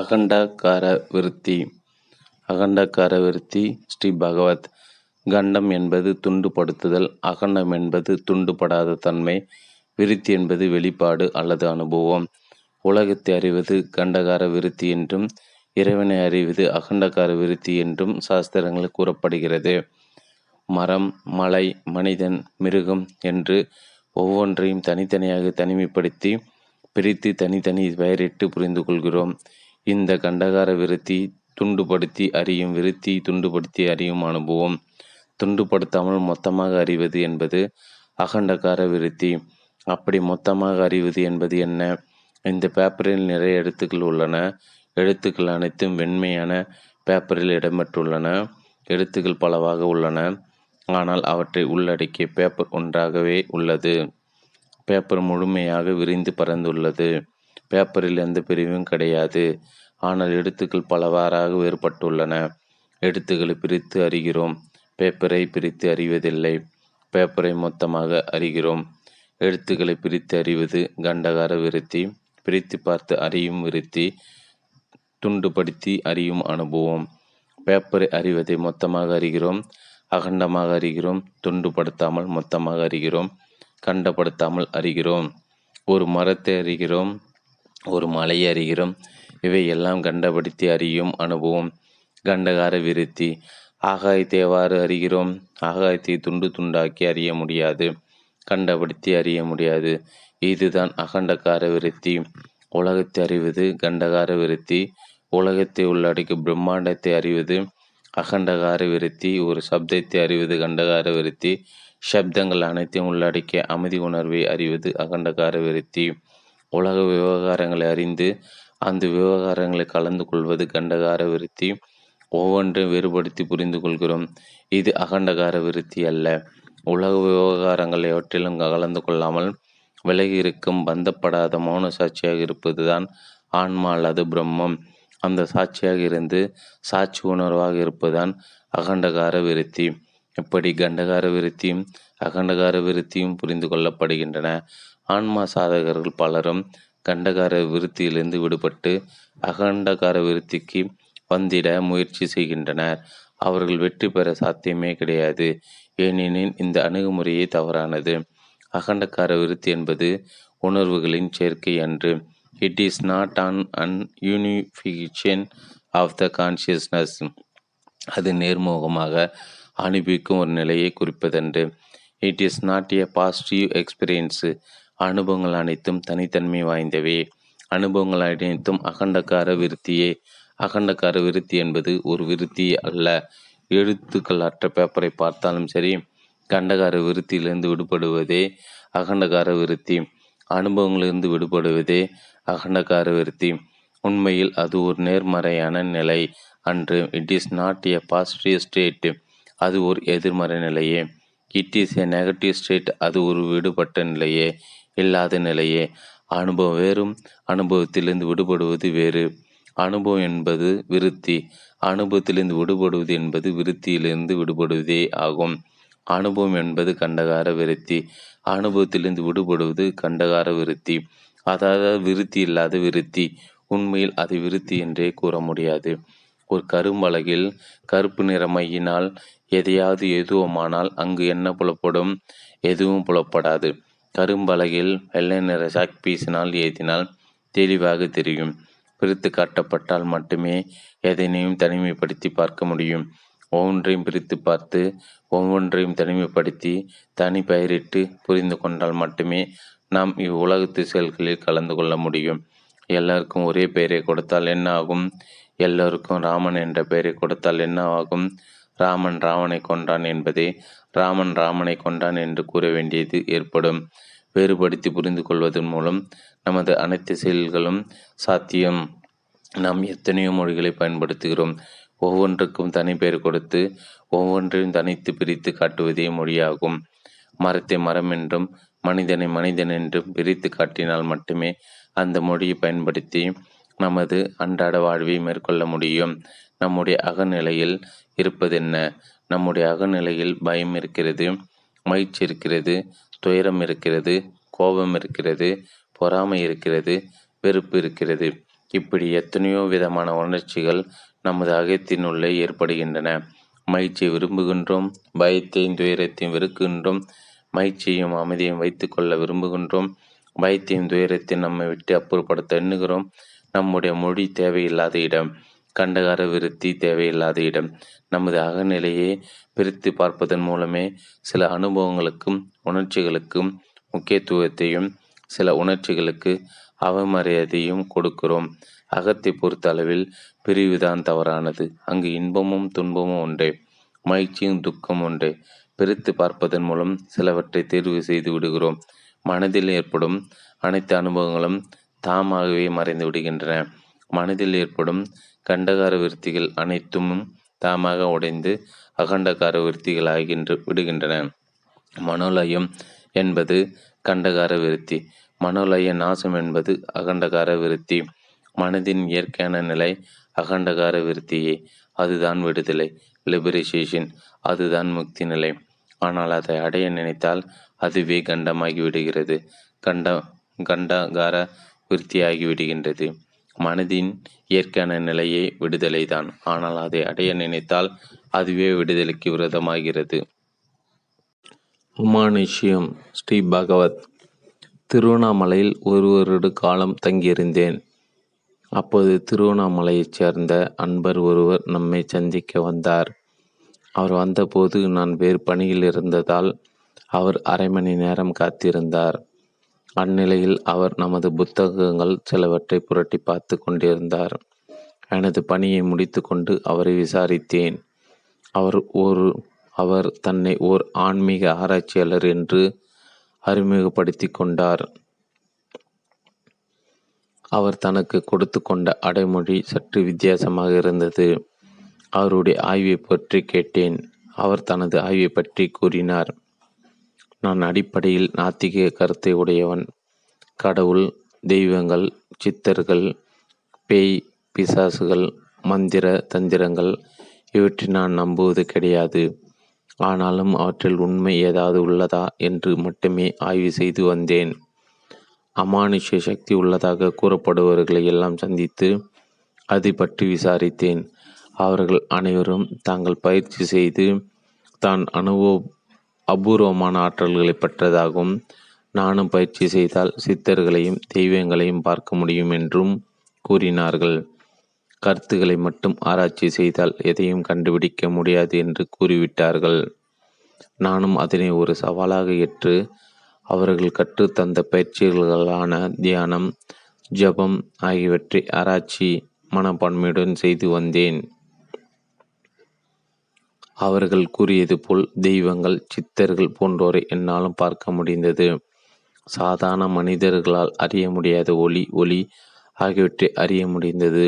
அகண்டகார விருத்தி. அகண்டகார விருத்தி ஸ்ரீ பகவத். கண்டம் என்பது துண்டுபடுத்துதல், அகண்டம் என்பது துண்டுபடாத தன்மை, விருத்தி என்பது வெளிப்பாடு அல்லது அனுபவம். உலகத்தை அறிவது கண்டகார விருத்தி என்றும் இறைவனை அறிவது அகண்டகார விருத்தி என்றும் சாஸ்திரங்கள் கூறப்படுகிறது. மரம், மலை, மனிதன், மிருகம் என்று ஒவ்வொன்றையும் தனித்தனியாக தனிமைப்படுத்தி பிரித்து தனித்தனி பெயரிட்டு புரிந்து கொள்கிறோம். இந்த கண்டகார விருத்தி துண்டுபடுத்தி அறியும் விருத்தி, துண்டுபடுத்தி அறியும் அனுபவம். துண்டுபடுத்தாமல் மொத்தமாக அறிவது என்பது அகண்டகார விருத்தி. அப்படி மொத்தமாக அறிவது என்பது என்ன? இந்த பேப்பரில் நிறைய எழுத்துக்கள் உள்ளன. எழுத்துக்கள் அனைத்தும் வெண்மையான பேப்பரில் இடம்பெற்றுள்ளன. எழுத்துக்கள் பலவாக உள்ளன, ஆனால் அவற்றை உள்ளடக்கிய பேப்பர் ஒன்றாகவே உள்ளது. பேப்பர் முழுமையாக விரிந்து பறந்துள்ளது. பேப்பரில் எந்த பிரிவும் கிடையாது, ஆனால் எழுத்துக்கள் பலவாறாக வேறுபட்டுள்ளன. எழுத்துக்களை பிரித்து அறிகிறோம், பேப்பரை பிரித்து அறிவதில்லை. பேப்பரை மொத்தமாக அறிகிறோம். எழுத்துக்களை பிரித்து அறிவது கண்டகார விருத்தி, பிரித்து பார்த்து அறியும் விருத்தி, துண்டுபடுத்தி அறியும் அனுபவம். பேப்பரை அறிவதை மொத்தமாக அறிகிறோம், அகண்டமாக அறிகிறோம், துண்டுபடுத்தாமல் மொத்தமாக அறிகிறோம், கண்டப்படுத்தாமல் அறிகிறோம். ஒரு மரத்தை அறிகிறோம், ஒரு மலையை அறிகிறோம். இவை எல்லாம் கண்டபடுத்தி அறியும் அனுபவம், கண்டகார விருத்தி. ஆகாயத்தை எவ்வாறு அறிகிறோம்? ஆகாயத்தை துண்டு துண்டாக்கி அறிய முடியாது, கண்டபடுத்தி அறிய முடியாது. இதுதான் அகண்டகார விருத்தி. உலகத்தை அறிவது கண்டகார விருத்தி. உலகத்தை உள்ளடக்கி பிரம்மாண்டத்தை அறிவது அகண்டகார விருத்தி. ஒரு சப்தத்தை அறிவது கண்டகார விருத்தி. சப்தங்கள் அனைத்தையும் உள்ளடக்கிய அமைதி உணர்வை அறிவது அகண்டகார விருத்தி. உலக விவகாரங்களை அறிந்து அந்த விவகாரங்களை கலந்து கொள்வது கண்டகார விருத்தி. ஒவ்வொன்றையும் வேறுபடுத்தி புரிந்து கொள்கிறோம். இது அகண்டகார விருத்தி அல்ல. உலக விவகாரங்களை அவற்றிலும் கலந்து கொள்ளாமல் விலகி இருக்கும் பந்தப்படாத மௌன சாட்சியாக இருப்பது தான் ஆன்மா அல்லது பிரம்மம். அந்த சாட்சியாக இருந்து சாட்சி உணர்வாக இருப்பதுதான் அகண்டகார விருத்தி. இப்படி கண்டகார விருத்தியும் அகண்டகார விருத்தியும் புரிந்து கொள்ளப்படுகின்றன. ஆன்மா சாதகர்கள் பலரும் கண்டகார விருத்தியிலிருந்து விடுபட்டு அகண்டகார விருத்திக்கு வந்திட முயற்சி செய்கின்றனர். அவர்கள் வெற்றி பெற சாத்தியமே கிடையாது, ஏனெனில் இந்த அணுகுமுறையே தவறானது. அகண்டகார விருத்தி என்பது உணர்வுகளின் சேர்க்கை அன்று. It is not an unification of the consciousness. அது நேர்முகமாக அனுபவிக்கும் ஒரு நிலையை குறிப்பதன்று. It is not a positive experience. அனுபவங்கள் அனைத்தும் தனித்தன்மை வாய்ந்தவை. அனுபவங்கள் அனைத்தும் அகண்டகார விருத்தியே. அகண்டகார விருத்தி என்பது ஒரு விருத்தி அல்ல. எழுத்துக்கள் அற்ற பேப்பரை பார்த்தாலும் சரி, கண்டகார விருத்தியிலிருந்து விடுபடுவதே அகண்டகார விருத்தி. அனுபவங்களிலிருந்து விடுபடுவதே அகண்டகார விருத்தி. உண்மையில் அது ஒரு நேர்மறையான நிலை அன்று. It is not a positive state. அது ஒரு எதிர்மறை நிலையே. It is a negative state. அது ஒரு விடுபட்ட நிலையே, இல்லாத நிலையே. அனுபவம் வேறும் அனுபவத்திலிருந்து விடுபடுவது வேறு. அனுபவம் என்பது விருத்தி. அனுபவத்திலிருந்து விடுபடுவது என்பது விருத்தியிலிருந்து விடுபடுவதே ஆகும். அனுபவம் என்பது கண்டகார விருத்தி. அனுபவத்திலிருந்து விடுபடுவது கண்டகார விருத்தி. அதாவது விருத்தி இல்லாத விருத்தி. உண்மையில் அது விருத்தி என்றே கூற முடியாது. ஒரு கரும்பலகில் கருப்பு நிறமையினால் எதையாவது எதுவுமானால் அங்கு என்ன புலப்படும்? எதுவும் புலப்படாது. கரும்பலகில் வெள்ளை நிற சாக் பீசினால் ஏதினால் தெளிவாக தெரியும். பிரித்து காட்டப்பட்டால் மட்டுமே எதனையும் தனிமைப்படுத்தி பார்க்க முடியும். ஒவ்வொன்றையும் பிரித்து பார்த்து ஒவ்வொன்றையும் தனிமைப்படுத்தி தனி பெயரிட்டு புரிந்து கொண்டால் மட்டுமே நாம் இவ்வுலகத்து செயல்களில் கலந்து கொள்ள முடியும். எல்லாருக்கும் ஒரே பெயரை கொடுத்தால் என்ன ஆகும்? எல்லோருக்கும் ராமன் என்ற பெயரை கொடுத்தால் என்ன ஆகும்? ராமன் ராவனை கொன்றான் என்பதே ராமன் ராமனை கொன்றான் என்று கூற வேண்டியது ஏற்படும். வேறுபடுத்தி புரிந்து கொள்வதன் மூலம் நமது அனைத்து செயல்களும் சாத்தியம். நாம் எத்தனையோ மொழிகளை பயன்படுத்துகிறோம். ஒவ்வொன்றுக்கும் தனி பெயர் கொடுத்து ஒவ்வொன்றையும் தனித்து பிரித்து காட்டுவதே மொழியாகும். மரத்தை மரம் என்றும் மனிதனை மனிதன் என்றும் பிரித்து காட்டினால் மட்டுமே அந்த மொழியை பயன்படுத்தி நமது அன்றாட வாழ்வை மேற்கொள்ள முடியும். நம்முடைய அகநிலையில் இருப்பதென்ன? நம்முடைய அகநிலையில் பயம் இருக்கிறது, மகிழ்ச்சி இருக்கிறது, துயரம் இருக்கிறது, கோபம் இருக்கிறது, பொறாமை இருக்கிறது, வெறுப்பு இருக்கிறது. இப்படி எத்தனையோ விதமான உணர்ச்சிகள் நமது அகத்தினுள்ளே ஏற்படுகின்றன. மகிழ்ச்சியை விரும்புகின்றோம், பயத்தையும் துயரத்தையும் வெறுக்கின்றோம், மகிழ்ச்சியையும் அமைதியையும் வைத்து கொள்ள விரும்புகின்றோம், பயத்தையும் துயரத்தையும் நம்மை விட்டு அப்புறப்படுத்த எண்ணுகிறோம். நம்முடைய மொழி தேவையில்லாத இடம், கண்டகார விருத்தி தேவையில்லாத இடம். நமது அகநிலையை பிரித்து பார்ப்பதன் மூலமே சில அனுபவங்களுக்கும் உணர்ச்சிகளுக்கும் முக்கியத்துவத்தையும் சில உணர்ச்சிகளுக்கு அவமரியாதையும் கொடுக்கிறோம். அகத்தை பொறுத்த அளவில் பிரிவுதான் தவறானது. அங்கு இன்பமும் துன்பமும் ஒன்றே, மகிழ்ச்சியும் துக்கம் ஒன்றே. பிரித்து பார்ப்பதன் மூலம் சிலவற்றை தேர்வு செய்து விடுகிறோம். மனதில் ஏற்படும் அனைத்து அனுபவங்களும் தாமாகவே மறைந்து விடுகின்றன. மனதில் ஏற்படும் கண்டகார விருத்திகள் அனைத்தும் தாமாக உடைந்து அகண்டகார விருத்திகள் விடுகின்றன. மனோலயம் என்பது கண்டகார விருத்தி, மனோலய நாசம் என்பது அகண்டகார விருத்தி. மனதின் இயற்கையான நிலை அகண்டகார விருத்தியே. அதுதான் விடுதலை, லிபரேஷேஷன். அதுதான் முக்தி நிலை. ஆனால் அதை அடைய நினைத்தால் அதுவே கண்டமாகி விடுகிறது, கண்டகார விருத்தியாகி விடுகின்றது. மனதின் இயற்கையான நிலையே விடுதலை தான். ஆனால் அதை அடைய நினைத்தால் அதுவே விடுதலைக்கு விரதமாகிறது. உமானுஷ்யம். ஸ்ரீ பகவத். திருவண்ணாமலையில் ஒரு வருட காலம் தங்கியிருந்தேன். அப்போது திருவண்ணாமலையைச் சேர்ந்த அன்பர் ஒருவர் நம்மை சந்திக்க வந்தார். அவர் வந்தபோது நான் வேறு பணியில் இருந்ததால் அவர் அரை மணி நேரம் காத்திருந்தார். அந்நிலையில் அவர் நமது புத்தகங்கள் சிலவற்றை புரட்டி பார்த்து கொண்டிருந்தார். எனது பணியை முடித்து கொண்டு அவரை விசாரித்தேன். அவர் தன்னை ஓர் ஆன்மீக ஆராய்ச்சியாளர் என்று அறிமுகப்படுத்தி கொண்டார். அவர் தனக்கு கொடுத்து கொண்ட அடைமொழி சற்று வித்தியாசமாக இருந்தது. அவருடைய ஆய்வை பற்றி கேட்டேன். அவர் தனது ஆய்வை பற்றி கூறினார். நான் அடிப்படையில் நாத்திக கருத்தை உடையவன். கடவுள், தெய்வங்கள், சித்தர்கள், பேய் பிசாசுகள், மந்திர தந்திரங்கள் இவற்றை நான் நம்புவது கிடையாது. ஆனாலும் அவற்றில் உண்மை ஏதாவது உள்ளதா என்று மட்டுமே ஆய்வு செய்து வந்தேன். அமானுஷ்ய சக்தி உள்ளதாக கூறப்படுபவர்களை எல்லாம் சந்தித்து அதை பற்றி விசாரித்தேன். அவர்கள் அனைவரும் தாங்கள் பயிற்சி செய்து தான் அபூர்வமான ஆற்றல்களை பெற்றதாகவும், நானும் பயிற்சி செய்தால் சித்தர்களையும் தெய்வங்களையும் பார்க்க முடியும் என்றும் கூறினார்கள். கருத்துக்களை மட்டும் ஆராய்ச்சி செய்தால் எதையும் கண்டுபிடிக்க முடியாது என்று கூறிவிட்டார்கள். நானும் அதனை ஒரு சவாலாக ஏற்று அவர்கள் கற்றுத்தந்த பயிற்சிகளான தியானம், ஜபம் ஆகியவற்றை ஆராய்ச்சி மனப்பான்மையுடன் செய்து வந்தேன். அவர்கள் கூறியது போல் தெய்வங்கள், சித்தர்கள் போன்றோரை என்னாலும் பார்க்க முடிந்தது. சாதாரண மனிதர்களால் அறிய முடியாத ஒளி ஆகியவற்றை அறிய முடிந்தது.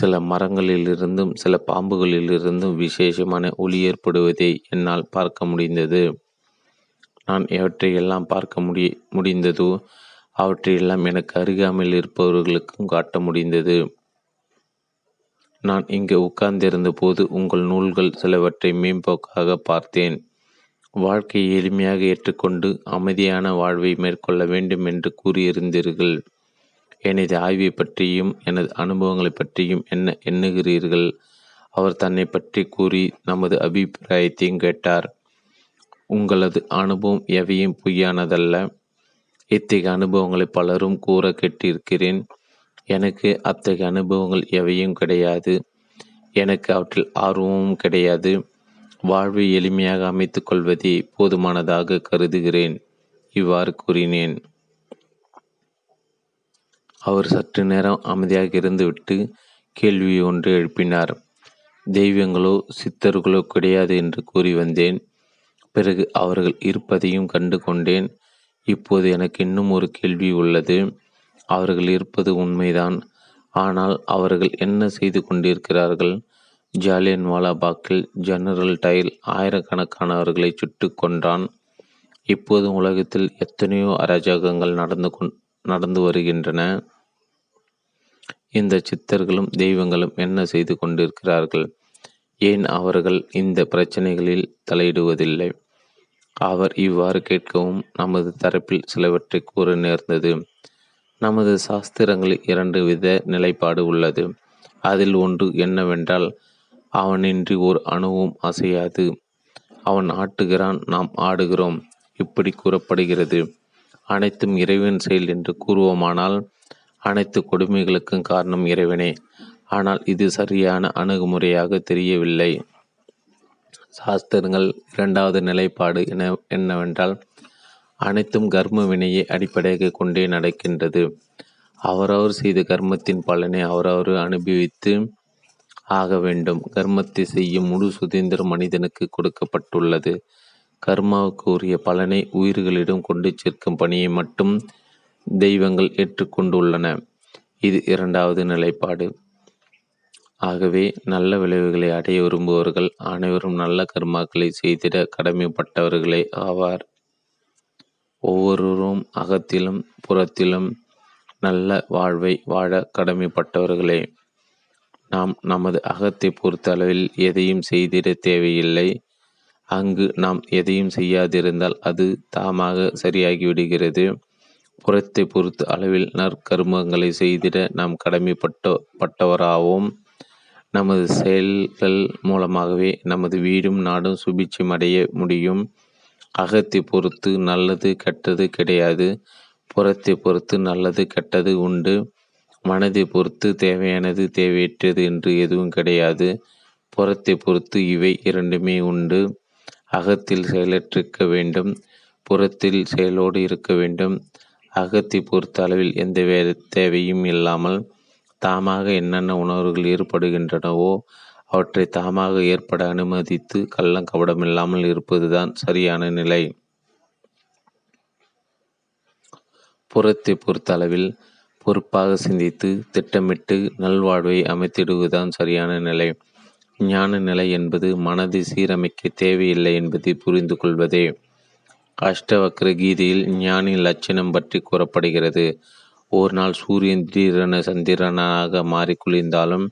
சில மரங்களிலிருந்தும் சில பாம்புகளிலிருந்தும் விசேஷமான ஒளி ஏற்படுவதை என்னால் பார்க்க முடிந்தது. நான் எவற்றையெல்லாம் பார்க்க முடிந்ததோ அவற்றையெல்லாம் எனக்கு அருகாமையில் இருப்பவர்களுக்கும் காட்ட முடிந்தது. நான் இங்கே உட்கார்ந்திருந்த போது உங்கள் நூல்கள் சிலவற்றை மேம்போக்காக பார்த்தேன். வாழ்க்கையை எளிமையாக ஏற்றுக்கொண்டு அமைதியான வாழ்வை மேற்கொள்ள வேண்டும் என்று கூறியிருந்தீர்கள். எனது ஆய்வை பற்றியும் எனது அனுபவங்களை பற்றியும் என்ன எண்ணுகிறீர்கள்? அவர் தன்னை பற்றி கூறி நமது அபிப்பிராயத்தையும் கேட்டார். உங்களது அனுபவம் எவையும் பொய்யானதல்ல. இத்தகைய அனுபவங்களை பலரும் கூற கேட்டிருக்கிறேன். எனக்கு அத்தகைய அனுபவங்கள் எவையும் கிடையாது. எனக்கு அவற்றில் ஆர்வமும் கிடையாது. வாழ்வை எளிமையாக அமைத்து கொள்வதே போதுமானதாக கருதுகிறேன். இவ்வாறு கூறினேன். அவர் சற்று நேரம் அமைதியாக இருந்துவிட்டு கேள்வி ஒன்று எழுப்பினார். தெய்வங்களோ சித்தர்களோ கிடையாது என்று கூறி வந்தேன். பிறகு அவர்கள் இருப்பதையும் கண்டு கொண்டேன். இப்போது எனக்கு இன்னும் ஒரு கேள்வி உள்ளது. அவர்கள் இருப்பது உண்மைதான். ஆனால் அவர்கள் என்ன செய்து கொண்டிருக்கிறார்கள்? ஜாலியன்வாலாபாக்கில் ஜெனரல் டைல் ஆயிரக்கணக்கானவர்களை சுட்டு கொன்றான். இப்போது உலகத்தில் எத்தனையோ அராஜகங்கள் நடந்து வருகின்றன. இந்த சித்தர்களும் தெய்வங்களும் என்ன செய்து கொண்டிருக்கிறார்கள்? ஏன் அவர்கள் இந்த பிரச்சனைகளில் தலையிடுவதில்லை? அவர் இவ்வாறு கேட்கவும் நமது தரப்பில் சிலவற்றை கூற நேர்ந்தது. நமது சாஸ்திரங்களில் இரண்டு வித நிலைப்பாடு உள்ளது. அதில் ஒன்று என்னவென்றால், அவனின்றி ஒரு அணுவும் அசையாது, அவன் ஆட்டுகிறான், நாம் ஆடுகிறோம் இப்படி கூறப்படுகிறது. அனைத்தும் இறைவன் செயல் என்று கூறுவோமானால் அனைத்து கொடுமைகளுக்கும் காரணம் இறைவனே. ஆனால் இது சரியான அணுகுமுறையாக தெரியவில்லை. சாஸ்திரங்கள் இரண்டாவது நிலைப்பாடு என்னவென்றால், அனைத்தும் கர்ம வினையை அடிப்படையாக கொண்டே நடக்கின்றது. அவரவர் செய்த கர்மத்தின் பலனை அவரவர் அனுபவித்து ஆக வேண்டும். கர்மத்தை செய்யும் முழு சுதந்திரம் மனிதனுக்கு கொடுக்கப்பட்டுள்ளது. கர்மாவுக்கு உரிய பலனை உயிர்களிடம் கொண்டு சேர்க்கும் பணியை மட்டும் தெய்வங்கள் ஏற்றுக்கொண்டுள்ளன. இது இரண்டாவது நிலைப்பாடு. ஆகவே நல்ல விளைவுகளை அடைய விரும்புவர்கள் அனைவரும் நல்ல கர்மாக்களை செய்திட கடமைப்பட்டவர்களே ஆவார். ஒவ்வொருவரும் அகத்திலும் புறத்திலும் நல்ல வாழ்வை வாழ கடமைப்பட்டவர்களே. நாம் நமது அகத்தை பொறுத்த அளவில் எதையும் செய்திட தேவையில்லை. அங்கு நாம் எதையும் செய்யாதிருந்தால் அது தாமாக சரியாகிவிடுகிறது. புறத்தை பொறுத்த அளவில் நற்கர்மங்களை செய்திட நாம் கடமைப்பட்டவராகவும் நமது செயல்கள் மூலமாகவே நமது வீடும் நாடும் சுபிட்சம் அடைய முடியும். அகத்தை பொறுத்து நல்லது கெட்டது கிடையாது. புறத்தை பொறுத்து நல்லது கெட்டது உண்டு. மனதை பொறுத்து தேவையானது தேவையற்றது என்று எதுவும் கிடையாது. புறத்தை பொறுத்து இவை இரண்டுமே உண்டு. அகத்தில் செயலற்றிருக்க வேண்டும், புறத்தில் செயலோடு இருக்க வேண்டும். அகத்தை பொறுத்த அளவில் எந்த தேவையும் இல்லாமல் தாமாக என்னென்ன உணர்வுகள் ஏற்படுகின்றனவோ அவற்றை தாமாக ஏற்பட அனுமதித்து கள்ளங்கபடமில்லாமல் இருப்பதுதான் சரியான நிலை. புறத்தை பொறுத்த அளவில் பொறுப்பாக சிந்தித்து திட்டமிட்டு நல்வாழ்வை அமைத்திடுவதுதான் சரியான நிலை. ஞான நிலை என்பது மனதை சீரமைக்க தேவையில்லை என்பதை புரிந்து கொள்வதே. அஷ்டவக்ர கீதையில் ஞானி லட்சணம் பற்றி கூறப்படுகிறது. ஒரு நாள் சூரியன் திடீரென சந்திரனாக மாறி குளிர்ந்தாலும்,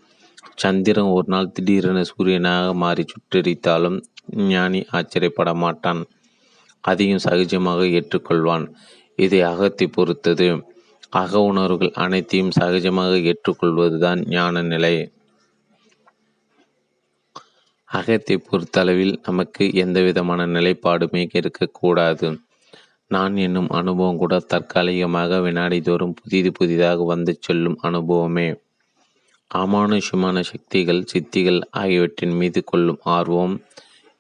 சந்திரன் ஒரு நாள் திடீரென சூரியனாக மாறி சுற்றடித்தாலும் ஞானி ஆச்சரியப்பட மாட்டான். அதையும் சகஜமாக ஏற்றுக்கொள்வான். இதை அகத்தை பொறுத்தது. அக உணர்வுகள் அனைத்தையும் சகஜமாக ஏற்றுக்கொள்வதுதான் ஞான நிலை. அகத்தை பொறுத்த அளவில் நமக்கு எந்தவிதமான நிலைப்பாடுமே இருக்கக்கூடாது. நான் என்னும் அனுபவம் கூட தற்காலிகமாக வினாடிதோறும் புதிதாக வந்து செல்லும் அனுபவமே. அமானுஷமான சக்திகள் சித்திகள் ஆகியவற்றின் மீது கொள்ளும் ஆர்வம்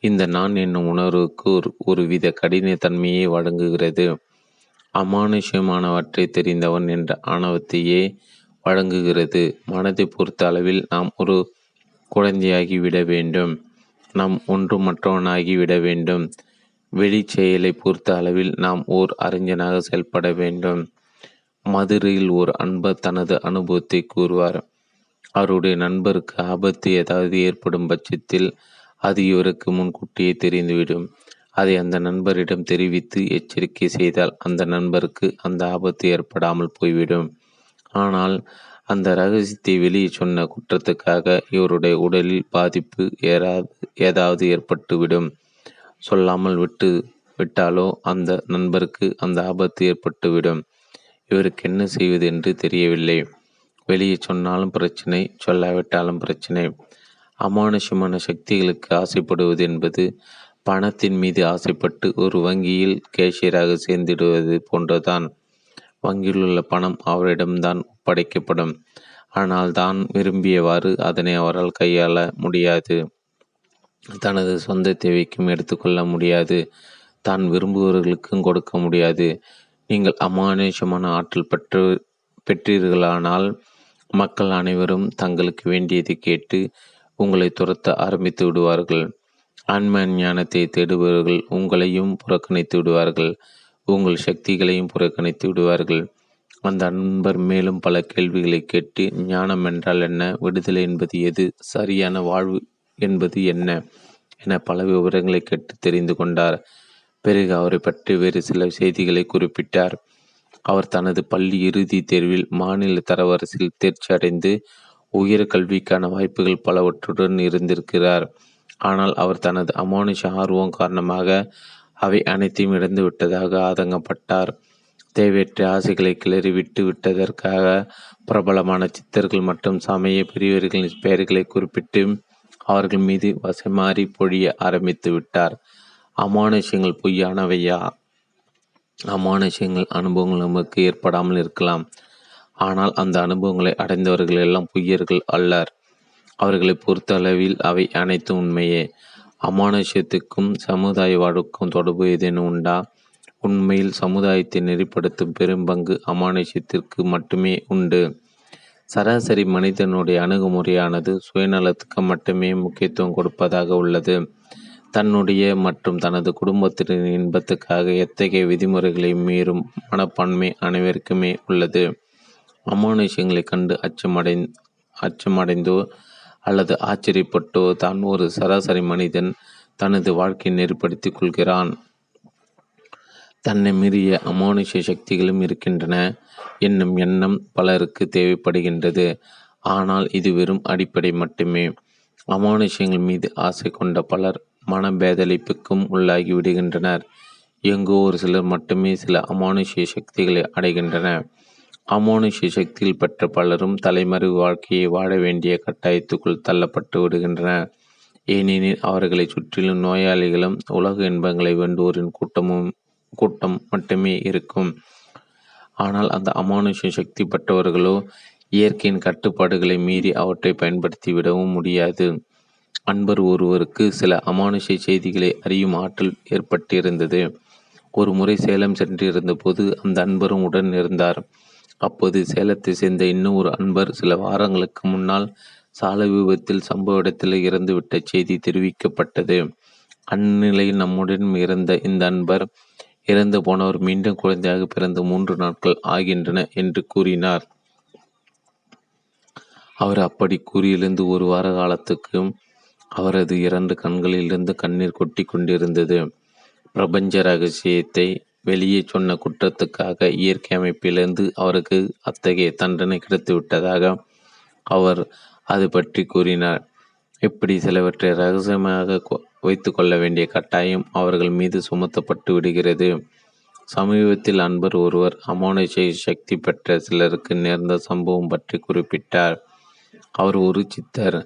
இந்த நான் என்னும் உணர்வுக்கு ஒருவித கடினத்தன்மையை வழங்குகிறது. அமானுஷமானவற்றை தெரிந்தவன் என்ற ஆணவத்தையே வழங்குகிறது. மனதை பொறுத்த அளவில் நாம் ஒரு குழந்தையாகிவிட வேண்டும். நாம் ஒன்று மற்றவனாகிவிட வேண்டும். வெளி செயலை பொறுத்த அளவில் நாம் ஓர் அறிஞனாக செயல்பட வேண்டும். மதுரையில் ஓர் அன்பர் தனது அனுபவத்தை கூறுவார். அவருடைய நண்பருக்கு ஆபத்து ஏதாவது ஏற்படும் பட்சத்தில் அது இவருக்கு முன்கூட்டியே தெரிந்துவிடும். அதை அந்த நண்பரிடம் தெரிவித்து எச்சரிக்கை செய்தால் அந்த நண்பருக்கு அந்த ஆபத்து ஏற்படாமல் போய்விடும். ஆனால் அந்த ரகசியத்தை வெளியே சொன்ன குற்றத்துக்காக இவருடைய உடலில் பாதிப்பு ஏதாவது ஏற்பட்டுவிடும். சொல்லாமல் விட்டாலோ அந்த நண்பருக்கு அந்த ஆபத்து ஏற்பட்டுவிடும். இவருக்கு என்ன செய்வது என்று தெரியவில்லை. வெளியே சொன்னாலும் பிரச்சனை, சொல்லாவிட்டாலும் பிரச்சனை. அமானுஷமான சக்திகளுக்கு ஆசைப்படுவது என்பது பணத்தின் மீது ஆசைப்பட்டு ஒரு வங்கியில் கேஷியராக சேர்ந்திடுவது போன்றதான். வங்கியில் உள்ள பணம் அவரிடம்தான் ஒப்படைக்கப்படும். ஆனால் தான் விரும்பியவாறு அதனை அவரால் கையாள முடியாது. தனது சொந்த தேவைக்கும் எடுத்துக்கொள்ள முடியாது. தான் விரும்புவர்களுக்கும் கொடுக்க முடியாது. நீங்கள் அமானுஷமான ஆற்றல் பெற்றீர்களானால் மக்கள் அனைவரும் தங்களுக்கு வேண்டியதை கேட்டு உங்களை துரத்த ஆரம்பித்து விடுவார்கள். ஆன்ம ஞானத்தை தேடுபவர்கள் உங்களையும் புறக்கணித்து விடுவார்கள், உங்கள் சக்திகளையும் புறக்கணித்து விடுவார்கள். அந்த அன்பர் மேலும் பல கேள்விகளை கேட்டு ஞானம் என்றால் என்ன, விடுதலை என்பது எது, சரியான வாழ்வு என்பது என்ன என பல விவரங்களை கேட்டு தெரிந்து கொண்டார். பிறகு அவரை பற்றி வேறு சில செய்திகளை குறிப்பிட்டார். அவர் தனது பள்ளி இறுதி தேர்வில் மாநில தரவரிசையில் தேர்ச்சி அடைந்து உயர் கல்விக்கான வாய்ப்புகள் பலவற்றுடன் இருந்திருக்கிறார். ஆனால் அவர் தனது அமானுஷ ஆர்வம் காரணமாக அவை அனைத்தையும் இழந்து விட்டதாக ஆதங்கப்பட்டார். தேவையற்ற ஆசைகளை கிளறி விட்டு விட்டதற்காக பிரபலமான சித்தர்கள் மற்றும் சமய பெரியவர்களின் பெயர்களை குறிப்பிட்டு அவர்கள் மீது வசைமாறி பொழிய ஆரம்பித்து விட்டார். அமானுஷங்கள் பொய்யானவையா? அமானுஷங்கள் அனுபவங்கள் நமக்கு ஏற்படாமல் இருக்கலாம், ஆனால் அந்த அனுபவங்களை அடைந்தவர்கள் எல்லாம் பொய்யர்கள் அல்லர். அவர்களை பொறுத்தளவில் அவை அனைத்தும் உண்மையே. அமானுஷத்துக்கும் சமுதாய வாழ்வுக்கும் தொடர்பு ஏதேனும் உண்டா? உண்மையில் சமுதாயத்தை நெறிப்படுத்தும் பெரும்பங்கு அமானுஷத்திற்கு மட்டுமே உண்டு. சராசரி மனிதனுடைய அணுகுமுறையானது சுயநலத்துக்கு மட்டுமே முக்கியத்துவம் கொடுப்பதாக உள்ளது. தன்னுடைய மற்றும் தனது குடும்பத்தின் இன்பத்துக்காக எத்தகைய விதிமுறைகளை மீறும் மனப்பான்மை அனைவருக்குமே உள்ளது. அமானுஷங்களை கண்டு அச்சமடைந்தோ அல்லது ஆச்சரியப்பட்டோ தான் ஒரு சராசரி மனிதன் தனது வாழ்க்கையை நெறிப்படுத்திக் கொள்கிறான். தன்னை மீறிய அமானுஷ சக்திகளும் இருக்கின்றன என்னும் எண்ணம் பலருக்கு தேவைப்படுகின்றது. ஆனால் இது வெறும் அடிப்படை மட்டுமே. அமானுஷங்கள் மீது ஆசை கொண்ட பலர் மன பேதளிப்புக்கும் உள்ளாகி விடுகின்றனர். எங்கோ ஒரு சிலர் மட்டுமே சில அமானுஷ சக்திகளை அடைகின்றனர். அமானுஷ சக்தியில் பெற்ற பலரும் தலைமறைவு வாழ்க்கையை வாழ வேண்டிய கட்டாயத்துக்குள் தள்ளப்பட்டு விடுகின்றனர். ஏனெனில் அவர்களை சுற்றிலும் நோயாளிகளும் உலக இன்பங்களை வேண்டுவோரின் கூட்டம் மட்டுமே இருக்கும். ஆனால் அந்த அமானுஷ சக்தி பெற்றவர்களோ இயற்கையின் கட்டுப்பாடுகளை மீறி அவற்றை பயன்படுத்திவிடவும் முடியாது. அன்பர் ஒருவருக்கு சில அமானுஷ செய்திகளை அறியும் ஆற்றல் ஏற்பட்டிருந்தது. ஒரு முறை சேலம் சென்றிருந்த போது அந்த அன்பரும் உடன் இருந்தார். அப்போது சேலத்தை சேர்ந்த இன்னும் ஒரு அன்பர் சில வாரங்களுக்கு முன்னால் சாலை விபத்தில் சம்பவ இடத்தில் இறந்துவிட்ட செய்தி தெரிவிக்கப்பட்டது. அந்நிலையில் நம்முடன் இருந்த இந்த அன்பர் இறந்து போனவர் மீண்டும் குழந்தையாக பிறந்து 3 நாட்கள் ஆகின்றன என்று கூறினார். அவர் அப்படி கூறியிருந்து 1 வார காலத்துக்கு அவரது 2 கண்களிலிருந்து கண்ணீர் கொட்டி கொண்டிருந்தது. பிரபஞ்ச ரகசியத்தை வெளியே சொன்ன குற்றத்துக்காக இயற்கை அமைப்பிலிருந்து அவருக்கு அத்தகைய தண்டனை கிடைத்துவிட்டதாக அவர் அது பற்றி கூறினார். இப்படி சிலவற்றை ரகசியமாக வைத்து கொள்ள வேண்டிய கட்டாயம் அவர்கள் மீது சுமத்தப்பட்டு விடுகிறது. சமீபத்தில் அன்பர் ஒருவர் அமானுஷ சக்தி பெற்ற சிலருக்கு நேர்ந்த சம்பவம் பற்றி குறிப்பிட்டார். அவர் ஒரு சித்தர்,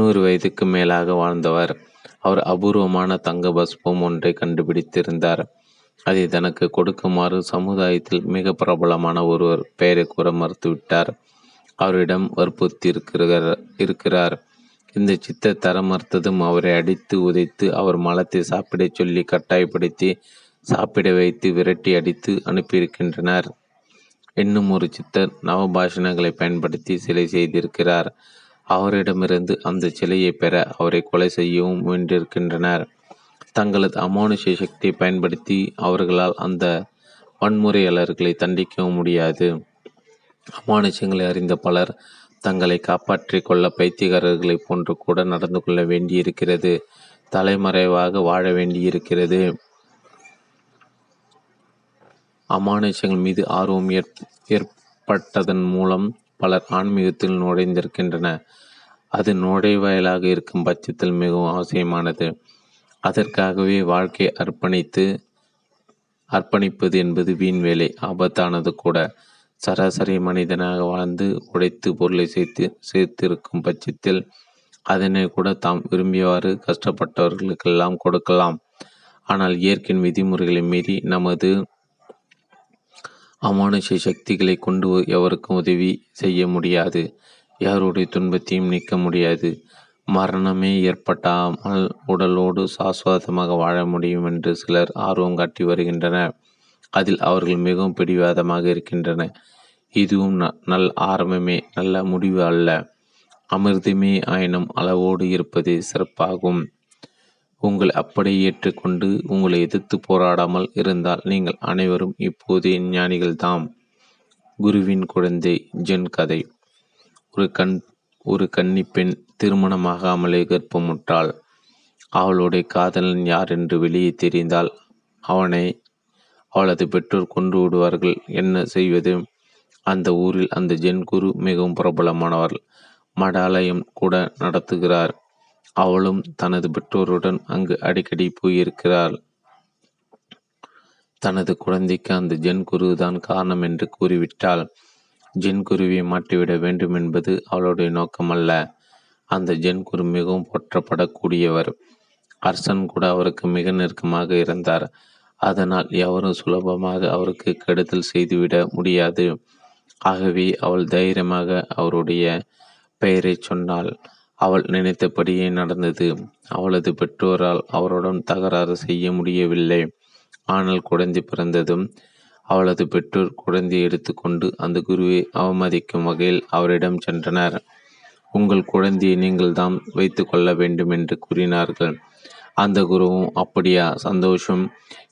100 வயதுக்கு மேலாக வாழ்ந்தவர். அவர் அபூர்வமான தங்க பஸ்பம் ஒன்றை கண்டுபிடித்திருந்தார். அதை தனக்கு கொடுக்குமாறு சமுதாயத்தில் மிக பிரபலமான ஒருவர் பெயரை கூற மறுத்துவிட்டார். அவரிடம் வற்புறுத்தி இருக்கிறார். இந்த சித்த தரம் மறுத்ததும் அவரை அடித்து உதைத்து அவர் மலத்தை சாப்பிட சொல்லி கட்டாயப்படுத்தி சாப்பிட வைத்து விரட்டி அடித்து அனுப்பியிருக்கின்றனர். இன்னும் ஒரு சித்தர் நவபாஷணங்களை பயன்படுத்தி சிலை செய்திருக்கிறார். அவரிடமிருந்து அந்த சிலையை பெற அவரை கொலை செய்யவும் முயன்றிருக்கின்றனர். தங்களது அமானுஷ சக்தியை பயன்படுத்தி அவர்களால் அந்த வன்முறையாளர்களை தண்டிக்கவும் முடியாது. அமானுஷங்களை அறிந்த பலர் தங்களை காப்பாற்றிக் கொள்ள பைத்தியக்காரர்களை போன்று கூட நடந்து கொள்ள வேண்டியிருக்கிறது. தலைமறைவாக வாழ வேண்டியிருக்கிறது. அமானுஷங்கள் மீது ஆர்வம் ஏற்பட்டதன் மூலம் பலர் ஆன்மீகத்தில் நுழைந்திருக்கின்றன. அது நுழைவாயிலாக இருக்கும் பட்சத்தில் மிகவும் அவசியமானது. அதற்காகவே வாழ்க்கை அர்ப்பணிப்பது என்பது வீண் வேலை, ஆபத்தானது கூட. சராசரி மனிதனாக வாழ்ந்து உடைத்து பொருளை சேர்த்திருக்கும் பட்சத்தில் அதனை கூட தாம் விரும்பியவாறு கஷ்டப்பட்டவர்களுக்கெல்லாம் கொடுக்கலாம். ஆனால் இயற்கையின் விதிமுறைகளை மீறி நமது அமானுஷ சக்திகளை கொண்டு எவருக்கும் உதவி செய்ய முடியாது. யாருடைய துன்பத்தையும் நீக்க முடியாது. மரணமே ஏற்பட்டாமல் உடலோடு சாஸ்வதமாக வாழ முடியும் என்று சிலர் ஆர்வம் காட்டி வருகின்றனர். அதில் அவர்கள் மிகவும் பிடிவாதமாக இருக்கின்றனர். இதுவும் நல்ல ஆரம்பமே, நல்ல முடிவு அல்ல. அமிர்தமே ஆயினும் அளவோடு இருப்பதே சிறப்பாகும். உங்களை அப்படியே ஏற்றுக்கொண்டு உங்களை எதிர்த்து போராடாமல் இருந்தால் நீங்கள் அனைவரும் இப்போதே ஞானிகள்தாம். குருவின் குழந்தை ஜென் கதை. ஒரு கன்னிப்பெண் திருமணமாகாமலே கர்ப்பமுற்றாள். அவளுடைய காதலன் யார் என்று வெளியே தெரிந்தால் அவனை அவளது பெற்றோர் கொண்டு விடுவார்கள். என்ன செய்வது? அந்த ஊரில் அந்த ஜென் குரு மிகவும் பிரபலமானவர். மடாலயம் கூட நடத்துகிறார். அவளும் தனது பெற்றோருடன் அங்கு அடிக்கடி போயிருக்கிறாள். தனது குழந்தைக்கு அந்த ஜென் குருதான் காரணம் என்று கூறிவிட்டால் ஜென் குருவியை மாற்றிவிட வேண்டும் என்பது அவளுடைய நோக்கமல்ல. அந்த ஜென் குரு மிகவும் போற்றப்படக்கூடியவர். அரசன் கூட அவருக்கு மிக நெருக்கமாக இருந்தார். அதனால் எவரும் சுலபமாக அவருக்கு கெடுதல் செய்துவிட முடியாது. ஆகவே அவள் தைரியமாக அவருடைய பெயரை சொன்னாள். அவள் நினைத்தபடியே நடந்தது. அவளது பெற்றோரால் அவருடன் தகராறு செய்ய முடியவில்லை. ஆனால் குழந்தை பிறந்ததும் அவளது பெற்றோர் குழந்தையை எடுத்துக்கொண்டு அந்த குருவை அவமதிக்கும் வகையில் அவரிடம் சென்றனர். உங்கள் குழந்தையை நீங்கள் தான் வைத்து கொள்ள வேண்டும் என்று கூறினார்கள். அந்த குருவும் அப்படியா, சந்தோஷம்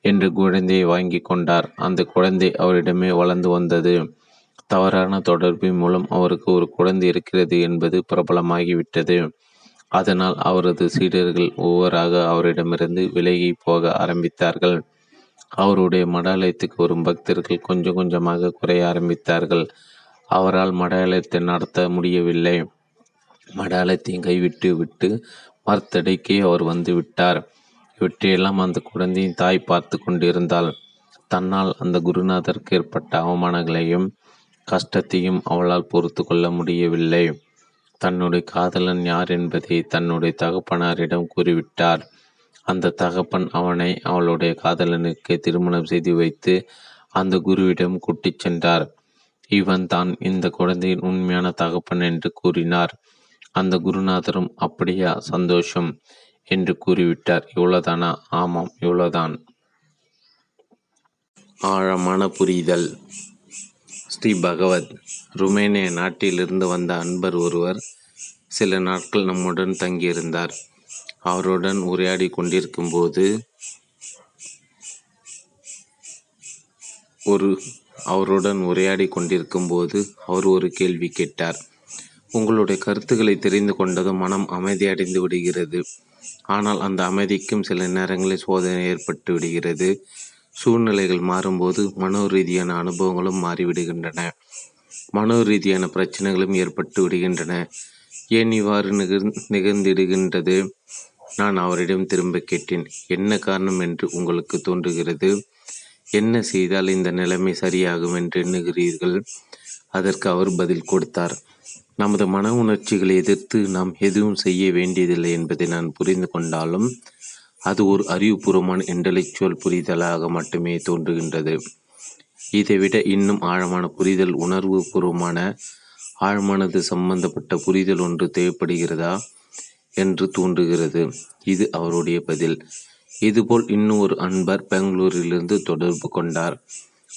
என்று குழந்தையை வாங்கி கொண்டார். அந்த குழந்தை அவரிடமே வளர்ந்து வந்தது. தவறான தொடர்பு மூலம் அவருக்கு ஒரு குழந்தை இருக்கிறது என்பது பிரபலமாகிவிட்டது. அதனால் அவரது சீடர்கள் ஒவ்வொருவராக அவரிடமிருந்து விலகி போக ஆரம்பித்தார்கள். அவருடைய மடாலயத்துக்கு வரும் பக்தர்கள் கொஞ்சம் கொஞ்சமாக குறைய ஆரம்பித்தார்கள். அவரால் மடாலயத்தை நடத்த முடியவில்லை. மடாலயத்தையும் கைவிட்டு விட்டு மறுத்தடைக்கே அவர் வந்து விட்டார். இவற்றையெல்லாம் அந்த குழந்தையின் தாய் பார்த்து கொண்டிருந்தாள். தன்னால் அந்த குருநாதருக்கு ஏற்பட்ட அவமானங்களையும் கஷ்டத்தையும் அவளால் பொறுத்து கொள்ள முடியவில்லை. தன்னுடைய காதலன் யார் என்பதை தன்னுடைய தகப்பனாரிடம் கூறிவிட்டார். அந்த தகப்பன் அவனை அவளுடைய காதலனுக்கு திருமணம் செய்து வைத்து அந்த குருவிடம் கூட்டி சென்றார். இவன் தான் இந்த குழந்தையின் உண்மையான தகப்பன் என்று கூறினார். அந்த குருநாதரும் அப்படியா, சந்தோஷம் என்று கூறிவிட்டார். இவ்வளவுதானா? ஆமாம், இவ்வளவுதான். ஆழமான புரிதல். ஸ்ரீ பகவத். ருமேனிய நாட்டிலிருந்து வந்த அன்பர் ஒருவர் சில நாட்கள் நம்முடன் தங்கியிருந்தார். அவருடன் உரையாடி கொண்டிருக்கும் போது அவர் ஒரு கேள்வி கேட்டார். உங்களுடைய கருத்துக்களை தெரிந்து கொண்டதும் மனம் அமைதியடைந்து விடுகிறது. ஆனால் அந்த அமைதிக்கும் சில நேரங்களில் சோதனை ஏற்பட்டு விடுகிறது. சூழ்நிலைகள் மாறும்போது மனோ ரீதியான அனுபவங்களும் மாறிவிடுகின்றன. மனோ ரீதியான பிரச்சனைகளும் ஏற்பட்டு விடுகின்றன. ஏன் இவ்வாறு நிகழ்ந்திடுகின்றது? நான் அவரிடம் திரும்ப கேட்டேன். என்ன காரணம் என்று உங்களுக்கு தோன்றுகிறது? என்ன செய்தால் இந்த நிலைமை சரியாகும் என்று எண்ணுகிறீர்கள்? அதற்கு அவர் பதில் கொடுத்தார். நமது மன உணர்ச்சிகளை எதிர்த்து நாம் எதுவும் செய்ய வேண்டியதில்லை என்பதை நான் புரிந்து கொண்டாலும் அது ஒரு அறிவுபூர்வமான இன்டலெக்சுவல் புரிதலாக மட்டுமே தோன்றுகின்றது. இதைவிட இன்னும் ஆழமான புரிதல், உணர்வு பூர்வமான ஆழ்மானது சம்பந்தப்பட்ட புரிதல் ஒன்று தேவைப்படுகிறதா என்று தோன்றுகிறது. இது அவருடைய பதில். இதுபோல் இன்னும் ஒரு அன்பர் பெங்களூரிலிருந்து தொடர்பு கொண்டார்.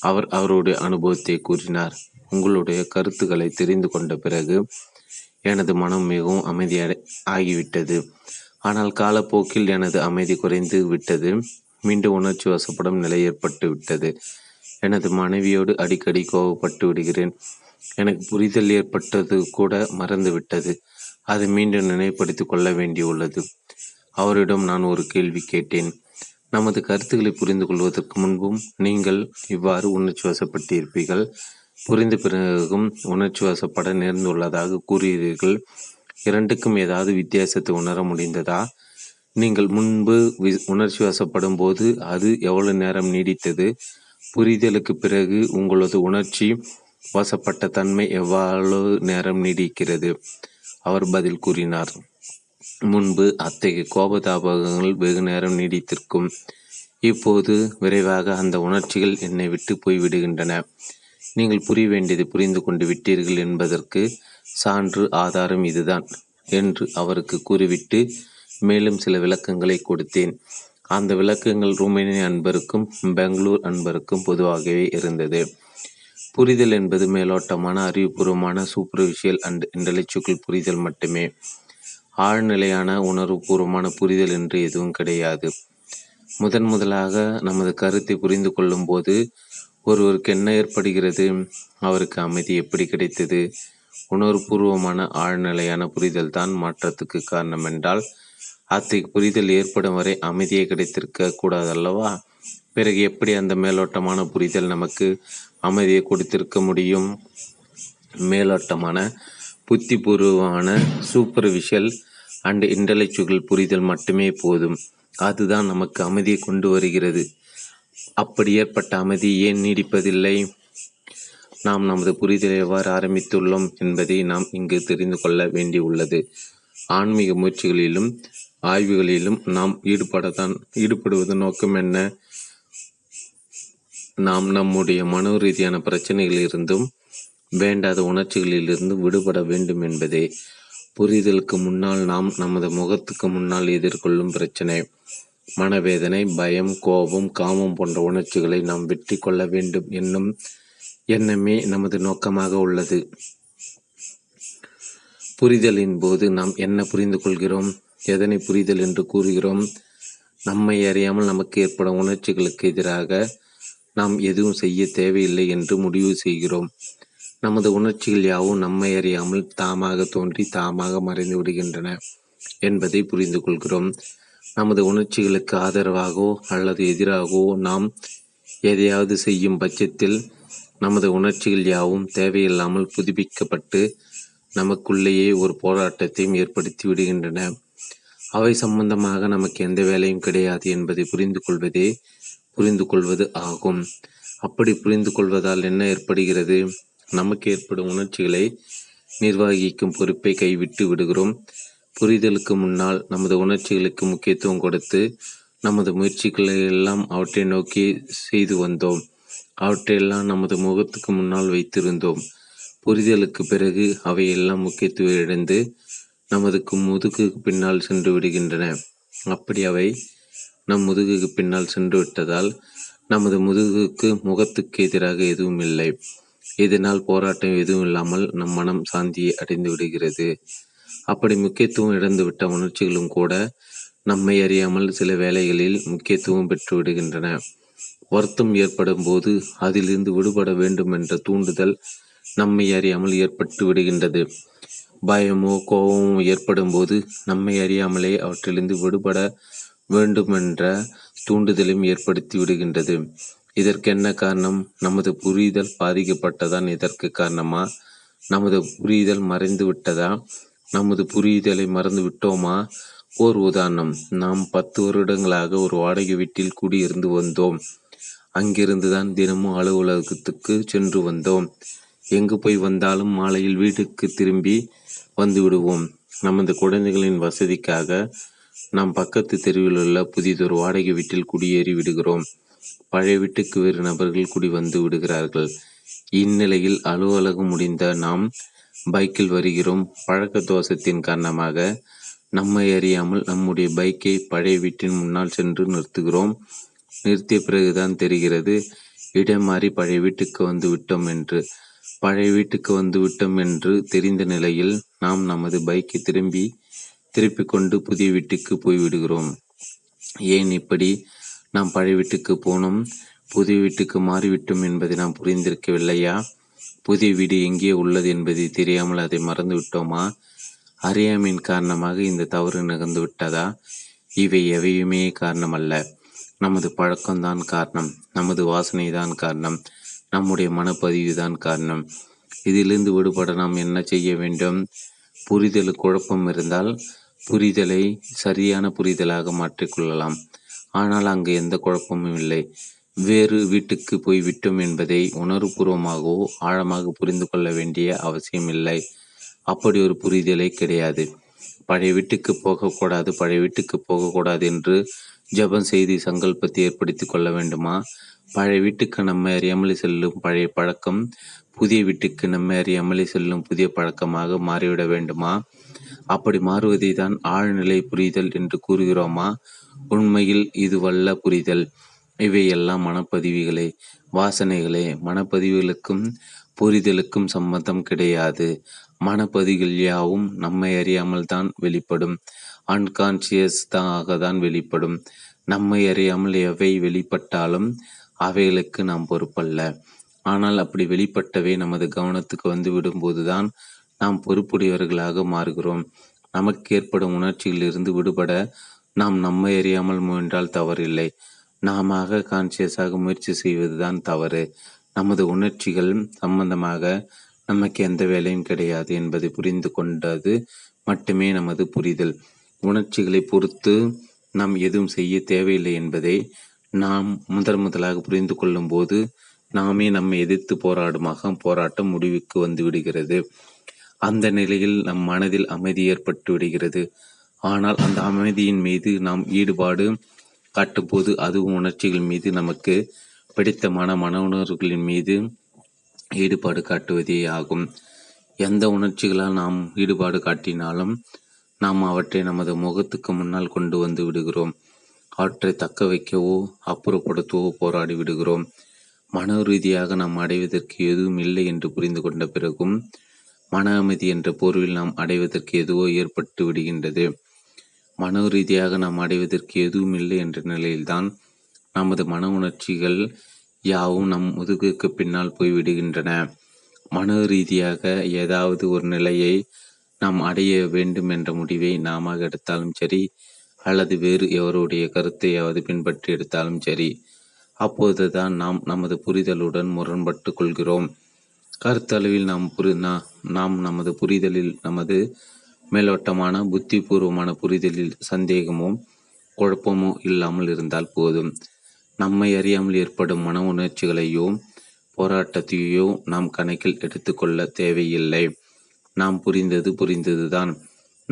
அவர் அவருடைய அனுபவத்தை கூறினார். உங்களுடைய கருத்துக்களை தெரிந்து கொண்ட பிறகு எனது மனம் மிகவும் அமைதியாகிவிட்டது. ஆனால் காலப்போக்கில் எனது அமைதி குறைந்து விட்டது. மீண்டும் உணர்ச்சி வசப்படும் நிலை ஏற்பட்டு விட்டது. எனது மனைவியோடு அடிக்கடி கோபப்பட்டு விடுகிறேன். எனக்கு புரிதல் ஏற்பட்டது கூட மறந்துவிட்டது. அதை மீண்டும் நினைவுபடுத்தி கொள்ள வேண்டியுள்ளது. அவரிடம் நான் ஒரு கேள்வி கேட்டேன். நமது கருத்துக்களை புரிந்து கொள்வதற்கு முன்பும் நீங்கள் இவ்வாறு உணர்ச்சி வசப்பட்டிருப்பீர்கள். புரிந்த பிறகும் உணர்ச்சி வசப்பட நேர்ந்துள்ளதாக கூறுகிறீர்கள். இரண்டுக்கும் ஏதாவது வித்தியாசத்தை உணர முடிந்ததா? நீங்கள் முன்பு உணர்ச்சி வசப்படும் போது அது எவ்வளவு நேரம் நீடித்தது? புரிதலுக்கு பிறகு உங்களது உணர்ச்சி வசப்பட்ட தன்மை எவ்வளவு நேரம் நீடிக்கிறது? அவர் பதில் கூறினார். முன்பு அத்தகைய கோபதாபகங்கள் வெகு நேரம் நீடித்திருக்கும். இப்போது விரைவாக அந்த உணர்ச்சிகள் என்னை விட்டு போய்விடுகின்றன. நீங்கள் புரிய வேண்டியதை புரிந்து கொண்டு விட்டீர்கள் என்பதற்கு சான்று ஆதாரம் இதுதான் என்று அவருக்கு கூறிவிட்டு மேலும் சில விளக்கங்களை கொடுத்தேன். அந்த விளக்கங்கள் ருமேனிய அன்பருக்கும் பெங்களூர் அன்பருக்கும் பொதுவாகவே இருந்தது. புரிதல் என்பது மேலோட்டமான அறிவுபூர்வமான சூப்பர்ஃபிஷியல் அண்ட் இன்டலெக்சுவல் புரிதல் மட்டுமே. ஆழ்நிலையான உணர்வுபூர்வமான புரிதல் என்று எதுவும் கிடையாது. முதன் முதலாக நமது கருத்தை புரிந்து கொள்ளும் போது ஒருவருக்கு என்ன ஏற்படுகிறது? அவருக்கு அமைதி எப்படி கிடைத்தது? உணர்வுபூர்வமான ஆழ்நிலையான புரிதல் தான் மாற்றத்துக்கு காரணம் என்றால் அத்தகைய புரிதல் ஏற்படும் வரை அமைதியை கிடைத்திருக்க கூடாதல்லவா? பிறகு எப்படி அந்த மேலோட்டமான புரிதல் நமக்கு அமைதியை கொடுத்திருக்க முடியும்? மேலோட்டமான புத்திபூர்வமான சூப்பர்ஃபிஷியல் அண்ட் இன்டலெக்சுவல் புரிதல் மட்டுமே போதும். அதுதான் நமக்கு அமைதியை கொண்டு வருகிறது. அப்படி ஏற்பட்ட அமைதி ஏன் நீடிப்பதில்லை? நாம் நமது புரிதலை எவ்வாறு ஆரம்பித்துள்ளோம் என்பதை நாம் இங்கு தெரிந்து கொள்ள வேண்டியுள்ளது. ஆன்மீக முயற்சிகளிலும் ஆய்வுகளிலும் நாம் ஈடுபடுவது நோக்கம் என்ன? நாம் நம்முடைய மனோ ரீதியான பிரச்சனைகளிலிருந்தும் வேண்டாத உணர்ச்சிகளிலிருந்து விடுபட வேண்டும் என்பதே. புரிதலுக்கு முன்னால் நாம் நமது முகத்துக்கு முன்னால் எதிர்கொள்ளும் பிரச்சனை, மனவேதனை, பயம், கோபம், காமம் போன்ற உணர்ச்சிகளை நாம் வெற்றி கொள்ள வேண்டும் என்னும் எண்ணமே நமது நோக்கமாக உள்ளது. புரிதலின் போது நாம் என்ன புரிந்து கொள்கிறோம்? எதனை புரிதல் என்று கூறுகிறோம்? நம்மை அறியாமல் நமக்கு ஏற்படும் உணர்ச்சிகளுக்கு எதிராக நாம் எதுவும் செய்ய தேவையில்லை என்று முடிவு செய்கிறோம். நமது உணர்ச்சிகள் யாவும் நம்மை அறியாமல் தாமாக தோன்றி தாமாக மறைந்து விடுகின்றன என்பதை புரிந்து கொள்கிறோம். நமது உணர்ச்சிகளுக்கு ஆதரவாகவோ அல்லது எதிராகவோ நாம் எதையாவது செய்யும் பட்சத்தில் நமது உணர்ச்சிகள் யாவும் தேவையில்லாமல் புதுப்பிக்கப்பட்டு நமக்குள்ளேயே ஒரு போராட்டத்தையும் ஏற்படுத்தி விடுகின்றன. அவை சம்பந்தமாக நமக்கு எந்த வேலையும் கிடையாது என்பதை புரிந்து கொள்வது ஆகும். அப்படி புரிந்து கொள்வதால் என்ன ஏற்படுகிறது? நமக்கு ஏற்படும் உணர்ச்சிகளை நிர்வகிக்கும் பொறுப்பை கைவிட்டு விடுகிறோம். புரிதலுக்கு முன்னால் நமது உணர்ச்சிகளுக்கு முக்கியத்துவம் கொடுத்து நமது முயற்சிகளை எல்லாம் அவற்றை நோக்கி செய்து வந்தோம். அவற்றையெல்லாம் நமது முகத்துக்கு முன்னால் வைத்திருந்தோம். புரிதலுக்கு பிறகு அவையெல்லாம் முக்கியத்துவம் இழந்து நமதுக்கு முதுகுக்கு பின்னால் சென்று விடுகின்றன. அப்படி அவை நம் முதுகுக்கு பின்னால் சென்று விட்டதால் நமது முகத்துக்கு எதிராக எதுவும் இல்லை. இதனால் போராட்டம் எதுவும் இல்லாமல் நம் மனம் சாந்தியை அடைந்து விடுகிறது. அப்படி முக்கியத்துவம் இழந்துவிட்ட உணர்ச்சிகளும் கூட நம்மை அறியாமல் சில வேளைகளில் முக்கியத்துவம் பெற்று விடுகின்றன. வருத்தம் ஏற்படும் போது அதிலிருந்து விடுபட வேண்டும் என்ற தூண்டுதல் நம்மை அறியாமல் ஏற்பட்டு விடுகின்றது. பயமோ கோபமோ ஏற்படும் போது நம்மை அறியாமலே அவற்றிலிருந்து விடுபட வேண்டும் என்ற தூண்டுதலும் ஏற்படுத்தி விடுகின்றது. இதற்கென்ன காரணம்? நமது புரிதல் பாதிக்கப்பட்டதான் இதற்கு காரணமா? நமது புரிதல் மறைந்து விட்டதா? நமது புரிதலை மறந்து விட்டோமா? ஓர் உதாரணம், நாம் 10 வருடங்களாக ஒரு வாடகை வீட்டில் குடியிருந்து வந்தோம். அங்கிருந்து தான் தினமும் அலுவலகத்துக்கு சென்று வந்தோம். எங்கு போய் வந்தாலும் மாலையில் வீட்டுக்கு திரும்பி வந்து விடுவோம். நமது குழந்தைகளின் வசதிக்காக நாம் பக்கத்து தெருவில் உள்ள புதிதொரு வாடகை வீட்டில் குடியேறி விடுகிறோம். பழைய வீட்டுக்கு வேறு நபர்கள் குடி வந்து விடுகிறார்கள். இந்நிலையில் அலுவலகம் முடிந்த நாம் பைக்கில் வருகிறோம். பழக்க தோஷத்தின் காரணமாக நம்மை அறியாமல் நம்முடைய பைக்கை பழைய வீட்டின் முன்னால் சென்று நிறுத்துகிறோம். நிறுத்திய பிறகுதான் தெரிகிறது, இடம் மாறி பழைய வீட்டுக்கு வந்துவிட்டோம் என்று தெரிந்த நிலையில் நாம் நமது பைக்கை திருப்பிக் கொண்டு புதிய வீட்டுக்கு போய்விடுகிறோம். ஏன் இப்படி நாம் பழைய வீட்டுக்கு போனோம், புதிய வீட்டுக்கு மாறிவிட்டோம் என்பதை நாம் புரிந்திருக்கவில்லையா? புதிய வீடு எங்கே உள்ளது என்பதை தெரியாமல் அதை மறந்து விட்டோமா? அறியாமையின் காரணமாக இந்த தவறு நிகழ்ந்து விட்டதா? இவை எவையுமே காரணம் அல்ல. நமது பழக்கம்தான் காரணம், நமது வாசனை தான் காரணம், நம்முடைய மனப்பதிவு தான் காரணம். இதிலிருந்து விடுபட நாம் என்ன செய்ய வேண்டும்? புரிதலுக்கு குழப்பம் இருந்தால் புரிதலை சரியான புரிதலாக மாற்றிக்கொள்ளலாம். ஆனால் அங்கு எந்த குழப்பமும் இல்லை. வேறு வீட்டுக்கு போய்விட்டோம் என்பதை உணர்வுபூர்வமாகவோ ஆழமாக புரிந்து கொள்ள வேண்டிய அவசியம் இல்லை. அப்படி ஒரு புரிதலே கிடையாது. பழைய வீட்டுக்கு போகக்கூடாது என்று ஜபம் செய்து சங்கல்பத்தை ஏற்படுத்தி கொள்ள வேண்டுமா? பழைய வீட்டுக்கு நம்மை அறியாமலே செல்லும் பழைய பழக்கம் புதிய வீட்டுக்கு நம்மை அறியாமலே செல்லும் புதிய பழக்கமாக மாறிவிட வேண்டுமா? அப்படி மாறுவதை தான் ஆழ்நிலை புரிதல் என்று கூறுகிறோமா? உண்மையில் இது வல்ல புரிதல். இவையெல்லாம் மனப்பதிவுகளே, வாசனைகளே. மனப்பதிவுகளுக்கும் புரிதலுக்கும் சம்பந்தம் கிடையாது. மனப்பதிவுகள் யாவும் நம்மை அறியாமல் தான் வெளிப்படும், அன்கான்சியஸாக தான் வெளிப்படும். நம்மை அறியாமல் எவை வெளிப்பட்டாலும் அவைகளுக்கு நாம் பொறுப்பல்ல. ஆனால் அப்படி வெளிப்பட்டவை நமது கவனத்துக்கு வந்து விடும்போதுதான் நாம் பொறுப்புடையவர்களாக மாறுகிறோம். நமக்கு ஏற்படும் உணர்ச்சியிலிருந்து விடுபட நாம் நம்மை அறியாமல் முயன்றால் தவறில்லை. நாம கான்சியஸாக முயற்சி செய்வதுதான் தவறு. நமது உணர்ச்சிகள் சம்பந்தமாக நமக்கு எந்த வேலையும் கிடையாது என்பதை புரிந்து கொண்டது மட்டுமே நமது புரிதல். உணர்ச்சிகளை பொறுத்து நாம் எதுவும் செய்ய தேவையில்லை என்பதை நாம் முதலாக புரிந்து கொள்ளும் போது நாமே நம்மை எதிர்த்து போராடும் போராட்டம் முடிவுக்கு வந்து விடுகிறது. அந்த நிலையில் நம் மனதில் அமைதி ஏற்பட்டு விடுகிறது. ஆனால் அந்த அமைதியின் மீது நாம் ஈடுபாடு காட்டும் போது அதுவும் உணர்ச்சிகள் மீது, நமக்கு பிடித்தமான மன உணர்வுகளின் மீது ஈடுபாடு காட்டுவதே ஆகும். எந்த உணர்ச்சிகளால் நாம் ஈடுபாடு காட்டினாலும் நாம் அவற்றை நமது முகத்துக்கு முன்னால் கொண்டு வந்து விடுகிறோம். அவற்றை தக்க வைக்கவோ அப்புறப்படுத்தவோ போராடி விடுகிறோம். மன ரீதியாக நாம் அடைவதற்கு எதுவும் இல்லை என்று புரிந்து கொண்ட பிறகும் மன அமைதி என்ற போர்வில் நாம் அடைவதற்கு எதுவோ ஏற்பட்டு விடுகின்றது. மன ரீதியாக நாம் அடைவதற்கு எதுவும் இல்லை என்ற நிலையில்தான் நமது மன உணர்ச்சிகள் யாவும் நம் முதுகுக்கு பின்னால் போய்விடுகின்றன. மன ரீதியாக ஏதாவது ஒரு நிலையை நாம் அடைய வேண்டும் என்ற முடிவை நாம எடுத்தாலும் சரி, அல்லது வேறு எவருடைய கருத்தையாவது பின்பற்றி எடுத்தாலும் சரி, அப்போதுதான் நாம் நமது புரிதலுடன் முரண்பட்டு கொள்கிறோம். கருத்தளவில் நாம் நமது புரிதலில், நமது மேலோட்டமான புத்திபூர்வமான புரிதலில் சந்தேகமோ குழப்பமோ இல்லாமல் இருந்தால் போதும். நம்மை அறியாமல் ஏற்படும் மன உணர்ச்சிகளையோ போராட்டத்தையோ நாம் கணக்கில் எடுத்துக்கொள்ள தேவையில்லை. நாம் புரிந்ததுதான்,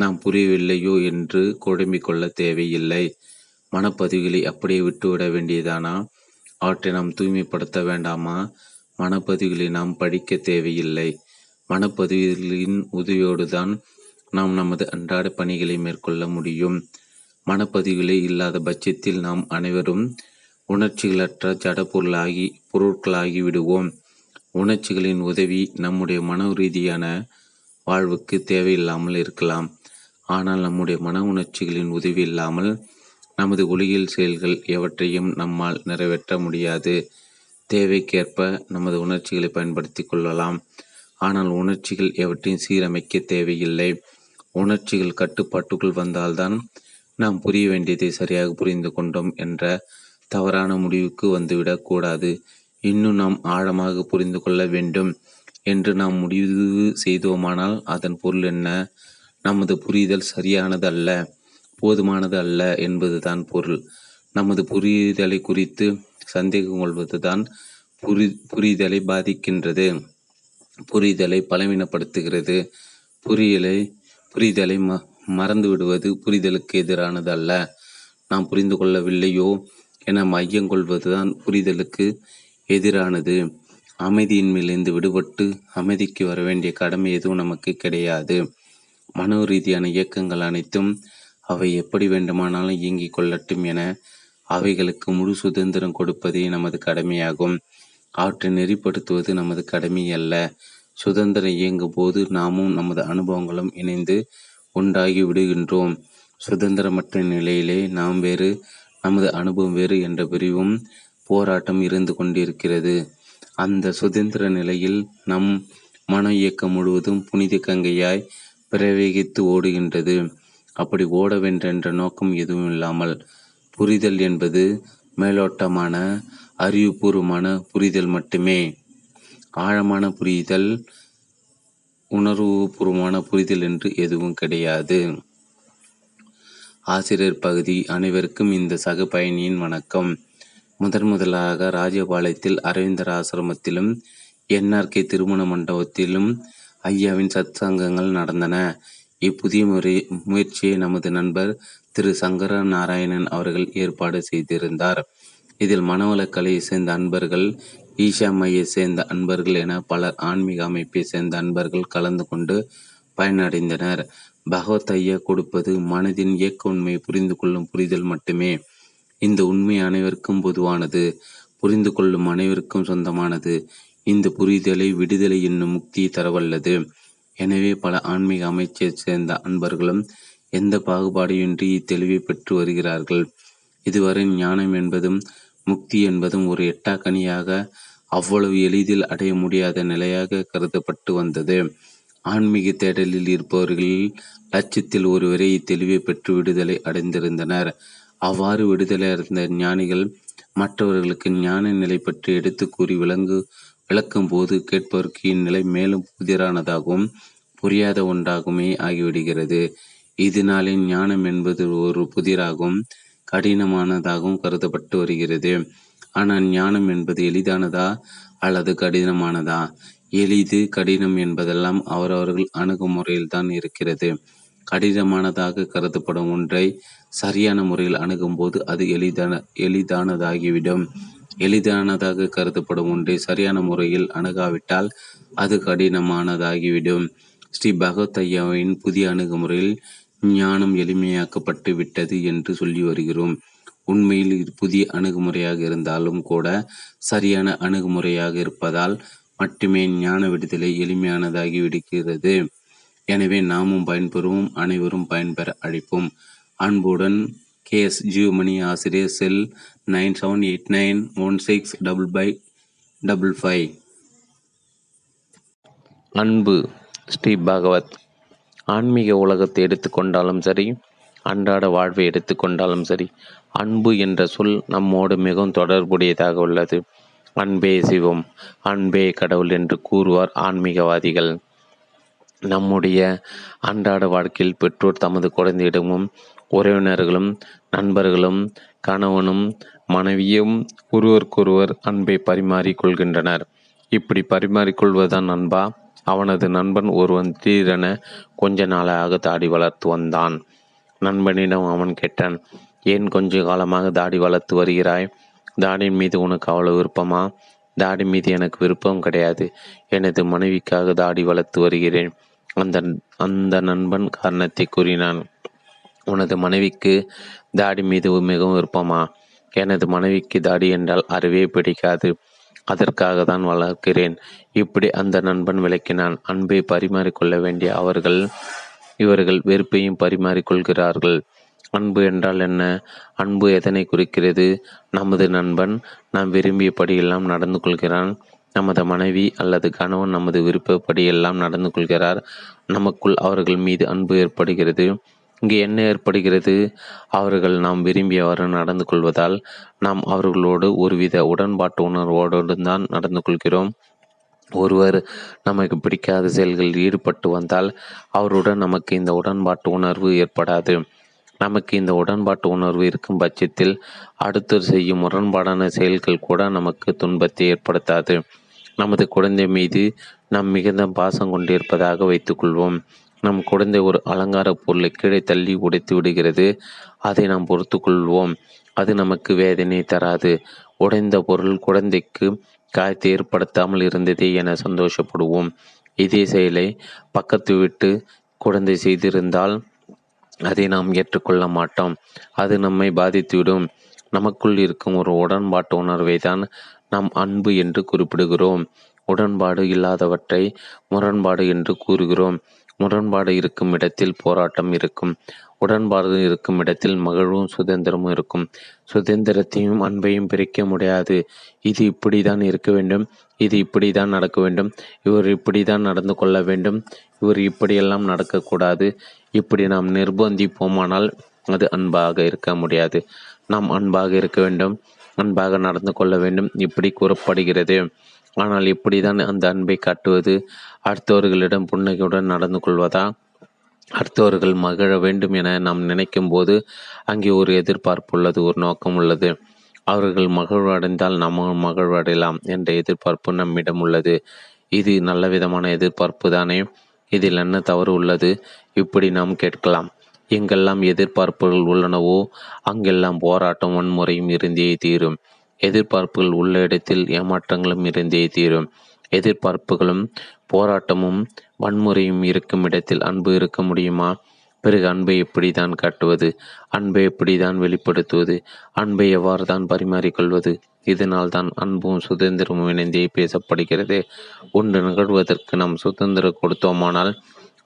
நாம் புரியவில்லையோ என்று குழம்பிக்கொள்ள தேவையில்லை. மனப்பதிவுகளை அப்படியே விட்டுவிட வேண்டியதானா? அவற்றை நாம் தூய்மைப்படுத்த வேண்டாமா? மனப்பதிவுகளை நாம் படிக்க தேவையில்லை. மனப்பதிவுகளின் உதவியோடு தான் நாம் நமது அன்றாட பணிகளை மேற்கொள்ள முடியும். மனப்பதிவுகளே இல்லாத பட்சத்தில் நாம் அனைவரும் உணர்ச்சிகளற்ற ஜடப்பொருளாகி பொருட்களாகி விடுவோம். உணர்ச்சிகளின் உதவி நம்முடைய மன ரீதியான வாழ்வுக்கு தேவையில்லாமல் இருக்கலாம். ஆனால் நம்முடைய மன உணர்ச்சிகளின் உதவி இல்லாமல் நமது ஒளியியல் செயல்கள் எவற்றையும் நம்மால் நிறைவேற்ற முடியாது. தேவைக்கேற்ப நமது உணர்ச்சிகளை பயன்படுத்தி கொள்ளலாம். ஆனால் உணர்ச்சிகள் எவற்றையும் சீரமைக்க தேவையில்லை. உணர்ச்சிகள் கட்டுப்பாட்டுக்குள் வந்தால்தான் நாம் புரிய வேண்டியதை சரியாக புரிந்து கொண்டோம் என்ற தவறான முடிவுக்கு வந்துவிடக்கூடாது. இன்னும் நாம் ஆழமாக புரிந்து கொள்ள வேண்டும் என்று நாம் முடிவு செய்தோமானால் அதன் பொருள் என்ன? நமது புரிதல் சரியானது அல்ல, போதுமானது அல்ல என்பதுதான் பொருள். நமது புரிதலை குறித்து சந்தேகம் கொள்வதுதான் புரிதலை பாதிக்கின்றது, புரிதலை பலவீனப்படுத்துகிறது. புரிதலை மறந்து விடுவது புரிதலுக்கு எதிரானது அல்ல. நாம் புரிந்து கொள்ளவில்லையோ என மையம் கொள்வதுதான் புரிதலுக்கு எதிரானது. அமைதியின்மையிலிருந்து விடுபட்டு அமைதிக்கு வர வேண்டிய கடமை எதுவும் நமக்கு கிடையாது. மன ரீதியான இயக்கங்கள் அனைத்தும் அவை எப்படி வேண்டுமானாலும் இயங்கிக் கொள்ளட்டும் என அவைகளுக்கு முழு சுதந்திரம் கொடுப்பதே நமது கடமையாகும். அவற்றை நெறிப்படுத்துவது நமது கடமை அல்ல. சுதந்திரம் இயங்கும் போது நாமும் நமது அனுபவங்களும் இணைந்து ஒன்றாகி விடுகின்றோம். சுதந்திரமற்ற நிலையிலே நாம் வேறு, நமது அனுபவம் வேறு என்ற பிரிவும் போராட்டம் இருந்து கொண்டிருக்கிறது. அந்த சுதந்திர நிலையில் நம் மன இயக்கம் முழுவதும் புனித கங்கையாய் பிரவேகித்து ஓடுகின்றது. அப்படி ஓட வேண்டென்ற நோக்கம் எதுவும் இல்லாமல் புரிதல் என்பது மேலோட்டமான அறிவுபூர்வமான புரிதல் மட்டுமே. ஆழமான புரிதல், உணர்வுபூர்வமான புரிதல் என்று எதுவும் கிடையாது. ஆசிரியர் பகுதி அனைவருக்கும் இந்த சக பயணியின் வணக்கம். முதலாக ராஜபாளையத்தில் அரவிந்தர் ஆசிரமத்திலும் என்ஆர்கே திருமண மண்டபத்திலும் ஐயாவின் சத்சங்கங்கள் நடந்தன. இப்புதிய முயற்சியை நமது நண்பர் திரு சங்கர நாராயணன் அவர்கள் ஏற்பாடு செய்திருந்தார். இதில் மனவளக்கலையை சேர்ந்த அன்பர்கள், ஈஷா மையை சேர்ந்த அன்பர்கள் என பலர் ஆன்மீக அமைப்பை சேர்ந்த அன்பர்கள் கலந்து கொண்டு பயனடைந்தனர். பகவத் ஐயா கொடுப்பது மனதின் இயக்க உண்மையை புரிந்து கொள்ளும் புரிதல் மட்டுமே. இந்த உண்மை அனைவருக்கும் பொதுவானது, புரிந்து கொள்ளும் அனைவருக்கும் சொந்தமானது. இந்த புரிதலை விடுதலை என்னும் முக்தியை தரவல்லது. எனவே பல ஆன்மீக அமைச்சை சேர்ந்த அன்பர்களும் எந்த பாகுபாடையின்றி இத்தெளிவை பெற்று வருகிறார்கள். இதுவரை ஞானம் என்பதும் முக்தி என்பதும் ஒரு எட்டாக்கனியாக, அவ்வளவு எளிதில் அடைய முடியாத நிலையாக கருதப்பட்டு வந்தது. ஆன்மீக தேடலில் இருப்பவர்களில் லட்சத்தில் ஒருவரை இத்தெளிவை பெற்று விடுதலை அடைந்திருந்தனர். அவ்வாறு விடுதலை அடைந்த ஞானிகள் மற்றவர்களுக்கு ஞான நிலை பற்றி எடுத்து கூறி விளக்கும் போது கேட்பவருக்கு இந்நிலை மேலும் புதிரானதாகவும் புரியாத ஒன்றாகவுமே ஆகிவிடுகிறது. இதனாலே ஞானம் என்பது ஒரு புதிராகவும் கடினமானதாகவும் கருதப்பட்டு வருகிறது. ஆனால் ஞானம் என்பது எளிதானதா அல்லது கடினமானதா? எளிது கடினம் என்பதெல்லாம் அவரவர்கள் அணுகுமுறையில் தான் இருக்கிறது. கடினமானதாக கருதப்படும் ஒன்றை சரியான முறையில் அணுகும் போது அது எளிதானதாகிவிடும். எளிதானதாக கருதப்படும் ஒன்றை சரியான முறையில் அணுகாவிட்டால் அது கடினமானதாகிவிடும். ஸ்ரீ பகவத் ஐயாவின் புதிய அணுகுமுறையில் ஞானம் எளிமையாக்கப்பட்டு விட்டது என்று சொல்லி வருகிறோம். உண்மையில் இது புதிய அணுகுமுறையாக இருந்தாலும் கூட சரியான அணுகுமுறையாக இருப்பதால் மட்டுமே ஞான விடுதலை எளிமையானதாகி விடுகிறது. எனவே நாமும் பயன்பெறுவோம், அனைவரும் பயன்பெற அழைப்போம். அன்புடன் கேஎஸ் ஜீவமணி, ஆசிரியர், செல் 9789165555. அன்பு ஸ்ரீ பகவத். ஆன்மீக உலகத்தை எடுத்துக்கொண்டாலும் சரி, அன்றாட வாழ்வை எடுத்துக்கொண்டாலும் சரி, அன்பு என்ற சொல் நம்மோடு மிகவும் தொடர்புடையதாக உள்ளது. அன்பே சிவம், அன்பே கடவுள் என்று கூறுவார் ஆன்மீகவாதிகள். நம்முடைய அன்றாட வாழ்க்கையில் பெற்றோர் தமது குழந்தையிடமும் உறவினர்களும் நண்பர்களும் கணவனும் மனைவியும் ஒருவருக்கொருவர் அன்பை பரிமாறிக்கொள்கின்றனர். இப்படி பரிமாறிக்கொள்வதுதான் அன்பா? அவனது நண்பன் ஒருவன் திடீரென கொஞ்ச நாளாக தாடி வளர்த்து வந்தான். நண்பனிடம் அவன் கேட்டான், ஏன் கொஞ்ச காலமாக தாடி வளர்த்து வருகிறாய்? தாடின் மீது உனக்கு அவ்வளோ விருப்பமா? தாடி மீது எனக்கு விருப்பம் கிடையாது, எனது மனைவிக்காக தாடி வளர்த்து வருகிறேன். அந்த நண்பன் காரணத்தை கூறினான். உனது மனைவிக்கு தாடி மீது மிகவும் விருப்பமா? எனது மனைவிக்கு தாடி என்றால் அறவே பிடிக்காது, அதற்காக தான் வளர்க்கிறேன். இப்படி அந்த நண்பன் விளக்கினான். அன்பை பரிமாறிக்கொள்ள வேண்டிய இவர்கள் வெறுப்பையும் பரிமாறிக்கொள்கிறார்கள். அன்பு என்றால் என்ன? அன்பு எதனை குறிக்கிறது? நமது நண்பன் நாம் விரும்பியபடியெல்லாம் நடந்து கொள்கிறான். நமது மனைவி அல்லது கணவன் நமது விருப்பப்படியெல்லாம் நடந்து கொள்கிறார். நமக்குள் அவர்கள் மீது அன்பு ஏற்படுகிறது. இங்கு என்ன ஏற்படுகிறது? அவர்கள் நாம் விரும்பியவாறு நடந்து கொள்வதால் நாம் அவர்களோடு ஒருவித உடன்பாட்டு உணர்வோடு தான் நடந்து கொள்கிறோம். ஒருவர் நமக்கு பிடிக்காத செயல்களில் ஈடுபட்டு வந்தால் அவருடன் நமக்கு இந்த உடன்பாட்டு உணர்வு ஏற்படாது. நமக்கு இந்த உடன்பாட்டு உணர்வு இருக்கும் பட்சத்தில் அடுத்தவர் செய்யும் முரண்பாடான செயல்கள் கூட நமக்கு துன்பத்தை ஏற்படுத்தாது. நமது குழந்தை மீது நாம் மிகுந்த பாசம் கொண்டிருப்பதாக வைத்துக்கொள்வோம். நம் குழந்தை ஒரு அலங்கார பொருளை கீழே தள்ளி உடைத்து விடுகிறது. அதை நாம் பொறுத்து கொள்வோம். அது நமக்கு வேதனை தராது. உடைந்த பொருள் குழந்தைக்கு காயத்தை ஏற்படுத்தாமல் இருந்ததே என சந்தோஷப்படுவோம். இதே செயலை பக்கத்து விட்டு குழந்தை செய்திருந்தால் அதை நாம் ஏற்றுக்கொள்ள மாட்டோம். அது நம்மை பாதித்துவிடும். நமக்குள் இருக்கும் ஒரு உடன்பாட்டு உணர்வை தான் நாம் அன்பு என்று குறிப்பிடுகிறோம். உடன்பாடு இல்லாதவற்றை முரண்பாடு என்று கூறுகிறோம். முரண்பாடு இருக்கும் இடத்தில் போராட்டம் இருக்கும். உடன்பாடு இருக்கும் இடத்தில் மகிழ்வும் சுதந்திரமும் இருக்கும். சுதந்திரத்தையும் அன்பையும் பிரிக்க முடியாது. இது இப்படி தான் இருக்க வேண்டும், இது இப்படி தான் நடக்க வேண்டும், இவர் இப்படி தான் நடந்து கொள்ள வேண்டும், இவர் இப்படியெல்லாம் நடக்கக்கூடாது, இப்படி நாம் நிர்பந்திப்போமானால் அது அன்பாக இருக்க முடியாது. நாம் அன்பாக இருக்க வேண்டும், அன்பாக நடந்து கொள்ள வேண்டும் இப்படி கூறப்படுகிறது. ஆனால் எப்படி தான் அந்த அன்பை காட்டுவது? அடுத்தவர்களிடம் புன்னகையுடன் நடந்து கொள்வதா? அடுத்தவர்கள் மகிழ வேண்டும் என நாம் நினைக்கும் போது அங்கே ஒரு எதிர்பார்ப்பு உள்ளது, ஒரு நோக்கம் உள்ளது. அவர்கள் மகிழ்வடைந்தால் நாம் மகிழ்வடையலாம் என்ற எதிர்பார்ப்பு நம்மிடம் உள்ளது. இது நல்ல விதமான எதிர்பார்ப்பு தானே? இதில் என்ன தவறு உள்ளது? இப்படி நாம் கேட்கலாம். எங்கெல்லாம் எதிர்பார்ப்புகள் உள்ளனவோ அங்கெல்லாம் போராட்டம் வன்முறையும் இருந்தே தீரும். எதிர்பார்ப்புகள் உள்ள இடத்தில் ஏமாற்றங்களும் இருந்தே தீரும். எதிர்பார்ப்புகளும் போராட்டமும் வன்முறையும் இருக்கும் இடத்தில் அன்பு இருக்க முடியுமா? பிறகு அன்பை எப்படி தான் காட்டுவது? அன்பை எப்படி தான் வெளிப்படுத்துவது? அன்பை எவ்வாறு தான் பரிமாறிக்கொள்வது? இதனால் தான் அன்பும் சுதந்திரமும் இணைந்தே பேசப்படுகிறது. ஒன்று நிகழ்வதற்கு நாம் சுதந்திரம் கொடுத்தோமானால்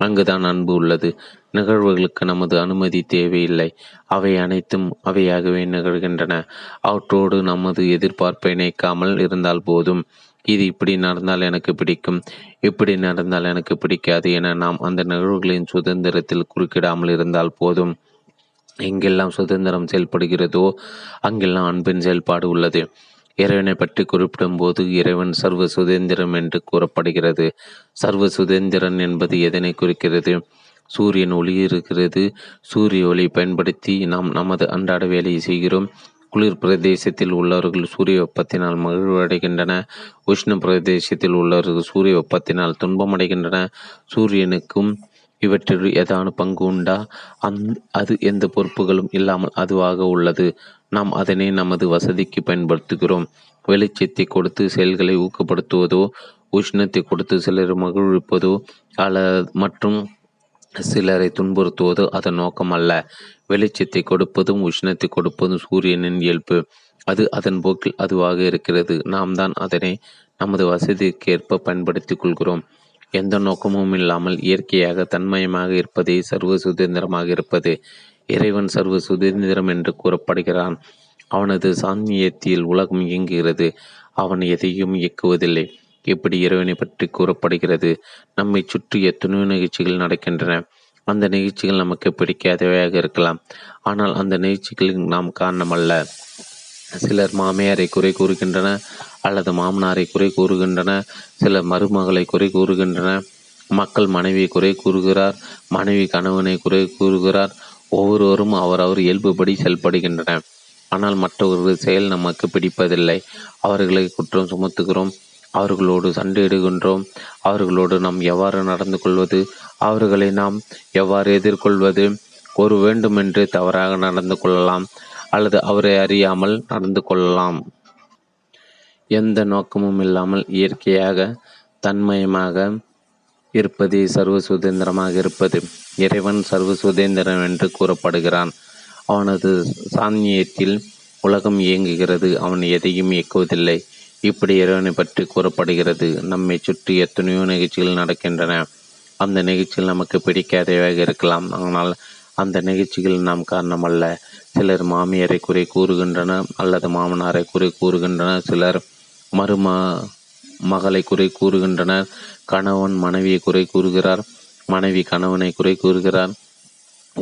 அங்குதான் அன்பு உள்ளது. நிகழ்வுகளுக்கு நமது அனுமதி தேவையில்லை. அவை அனைத்தும் அவையாகவே நிகழ்கின்றன. அவற்றோடு நமது எதிர்பார்ப்பை இணைக்காமல் இருந்தால் போதும். இது இப்படி நடந்தால் எனக்கு பிடிக்கும், இப்படி நடந்தால் எனக்கு பிடிக்காது என நாம் அந்த நிகழ்வுகளின் சுதந்திரத்தில் குறுக்கிடாமல் இருந்தால் போதும். எங்கெல்லாம் சுதந்திரம் செயல்படுகிறதோ அங்கெல்லாம் அன்பின் செயல்பாடு உள்ளது. இறைவனை பற்றி குறிப்பிடும் போது இறைவன் சர்வ சுதந்திரம் என்று கூறப்படுகிறது. சர்வ சுதந்திரன் என்பது எதனை குறிக்கிறது? சூரியன் ஒளி இருக்கிறது. சூரிய ஒளி பயன்படுத்தி நாம் நமது அன்றாட வேலையை செய்கிறோம். குளிர் பிரதேசத்தில் உள்ளவர்கள் சூரிய வெப்பத்தினால் மகிழ்வு அடைகின்றன. உஷ்ண பிரதேசத்தில் உள்ளவர்கள் சூரிய வெப்பத்தினால் துன்பமடைகின்றன. சூரியனுக்கும் இவற்றில் ஏதான பங்கு உண்டா? அது எந்த பொறுப்புகளும் இல்லாமல் அதுவாக உள்ளது. நாம் அதனை நமது வசதிக்கு பயன்படுத்துகிறோம். வெளிச்சத்தை கொடுத்து செயல்களை ஊக்கப்படுத்துவதோ, உஷ்ணத்தை கொடுத்து சிலர் மகிழ்விப்பதோ மற்றும் சிலரை துன்புறுத்துவதோ அதன் நோக்கம் அல்ல. வெளிச்சத்தை கொடுப்பதும் உஷ்ணத்தை கொடுப்பதும் சூரியனின் இயல்பு. அது அதன் போக்கில் அதுவாக இருக்கிறது. நாம் தான் அதனை நமது வசதிக்கேற்ப பயன்படுத்தி கொள்கிறோம். எந்த நோக்கமும் இல்லாமல் இயற்கையாக தன்மயமாக இருப்பதே சர்வ சுதந்திரமாக இருப்பது. இறைவன் சர்வ சுதந்திரம் என்று கூறப்படுகிறான். அவனது சாந்தியத்தில் உலகம் இயங்குகிறது. அவன் எதையும் இயக்குவதில்லை. இப்படி இறைவனை பற்றி கூறப்படுகிறது. நம்மை சுற்றி எத்தனையோ நிகழ்ச்சிகள் நடக்கின்றன. அந்த நிகழ்ச்சிகள் நமக்கு பிடிக்காதவையாக இருக்கலாம். ஆனால் அந்த நிகழ்ச்சிகளில் நாம் காரணமல்ல. சிலர் மாமியாரை குறை கூறுகின்றன அல்லது மாமனாரை குறை கூறுகின்றன. சிலர் மருமகளை குறை கூறுகின்றன. மக்கள் மனைவியை குறை கூறுகிறார், மனைவி கணவனை குறை கூறுகிறார். ஒவ்வொருவரும் அவரவர் இயல்புபடி செயல்படுகின்றனர். ஆனால் மற்றவர்களது செயல் நமக்கு பிடிப்பதில்லை. அவர்களை குற்றம் சுமத்துகிறோம். அவர்களோடு சண்டையிடுகின்றோம். அவர்களோடு நாம் எவ்வாறு நடந்து கொள்வது? அவர்களை நாம் எவ்வாறு எதிர்கொள்வது? ஒரு வேண்டுமென்று தவறாக நடந்து கொள்ளலாம் அல்லது அவரை அறியாமல் நடந்து கொள்ளலாம். எந்த நோக்கமும் இல்லாமல் இயற்கையாக தன்மயமாக இருப்பது சர்வ சுதந்திரமாக இருப்பது. இறைவன் சர்வ சுதந்திரம் என்று கூறப்படுகிறான். அவனது சாந்தியத்தில் உலகம் இயங்குகிறது. அவன் எதையும் இயக்குவதில்லை. இப்படி இறைவனை பற்றி கூறப்படுகிறது. நம்மை சுற்றி எத்தனையோ நிகழ்ச்சிகள் நடக்கின்றன. அந்த நிகழ்ச்சிகள் நமக்கு பிடிக்காதவையாக இருக்கலாம். ஆனால் அந்த நிகழ்ச்சிகள் நாம் காரணமல்ல. சிலர் மாமியாரை குறை கூறுகின்றன அல்லது மாமனாரை குறை கூறுகின்றன. சிலர் மருமகளை குறை கூறுகின்றனர். கணவன் மனைவியை குறை கூறுகிறார், மனைவி கணவனை குறை கூறுகிறார்.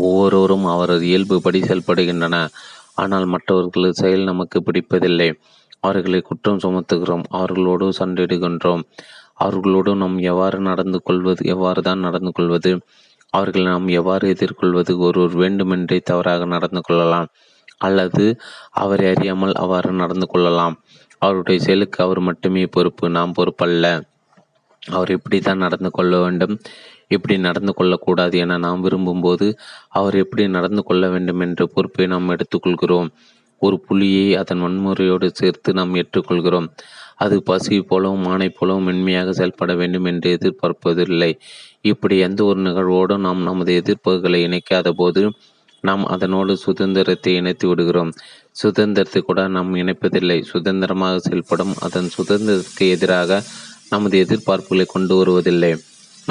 ஒவ்வொருவரும் அவரது இயல்புபடி செயல்படுகின்றன. ஆனால் மற்றவர்களது செயல் நமக்கு பிடிப்பதில்லை. அவர்களை குற்றம் சுமத்துகிறோம். அவர்களோடு சண்டையிடுகின்றோம். அவர்களோடு நாம் எவ்வாறு தான் நடந்து கொள்வது? அவர்களை நாம் எவ்வாறு எதிர்கொள்வது? ஒருவர் வேண்டுமென்றே தவறாக நடந்து கொள்ளலாம் அல்லது அவரை அறியாமல் அவ்வாறு நடந்து கொள்ளலாம். அவருடைய செயலுக்கு அவர் மட்டுமே பொறுப்பு, நாம் பொறுப்பல்ல. அவர் எப்படி தான் நடந்து கொள்ள வேண்டும், எப்படி நடந்து கொள்ளக்கூடாது என நாம் விரும்பும்போது அவர் எப்படி நடந்து கொள்ள வேண்டும் என்ற பொறுப்பை நாம் எடுத்துக்கொள்கிறோம். ஒரு புலியை அதன் வன்முறையோடு சேர்த்து நாம் ஏற்றுக்கொள்கிறோம். அது பசி போலவும் மானை போலவும் மென்மையாக செயல்பட வேண்டும் என்று எதிர்பார்ப்பதில்லை. இப்படி எந்த ஒரு நிகழ்வோடு நாம் நமது எதிர்ப்புகளை இணைக்காத போது நாம் அதனோடு சுதந்திரத்தை இணைத்து விடுகிறோம். சுதந்திரத்தை கூட நாம் இணைப்பதில்லை. சுதந்திரமாக செயல்படும் அதன் சுதந்திரத்துக்கு எதிராக நமது எதிர்பார்ப்புகளை கொண்டு வருவதில்லை.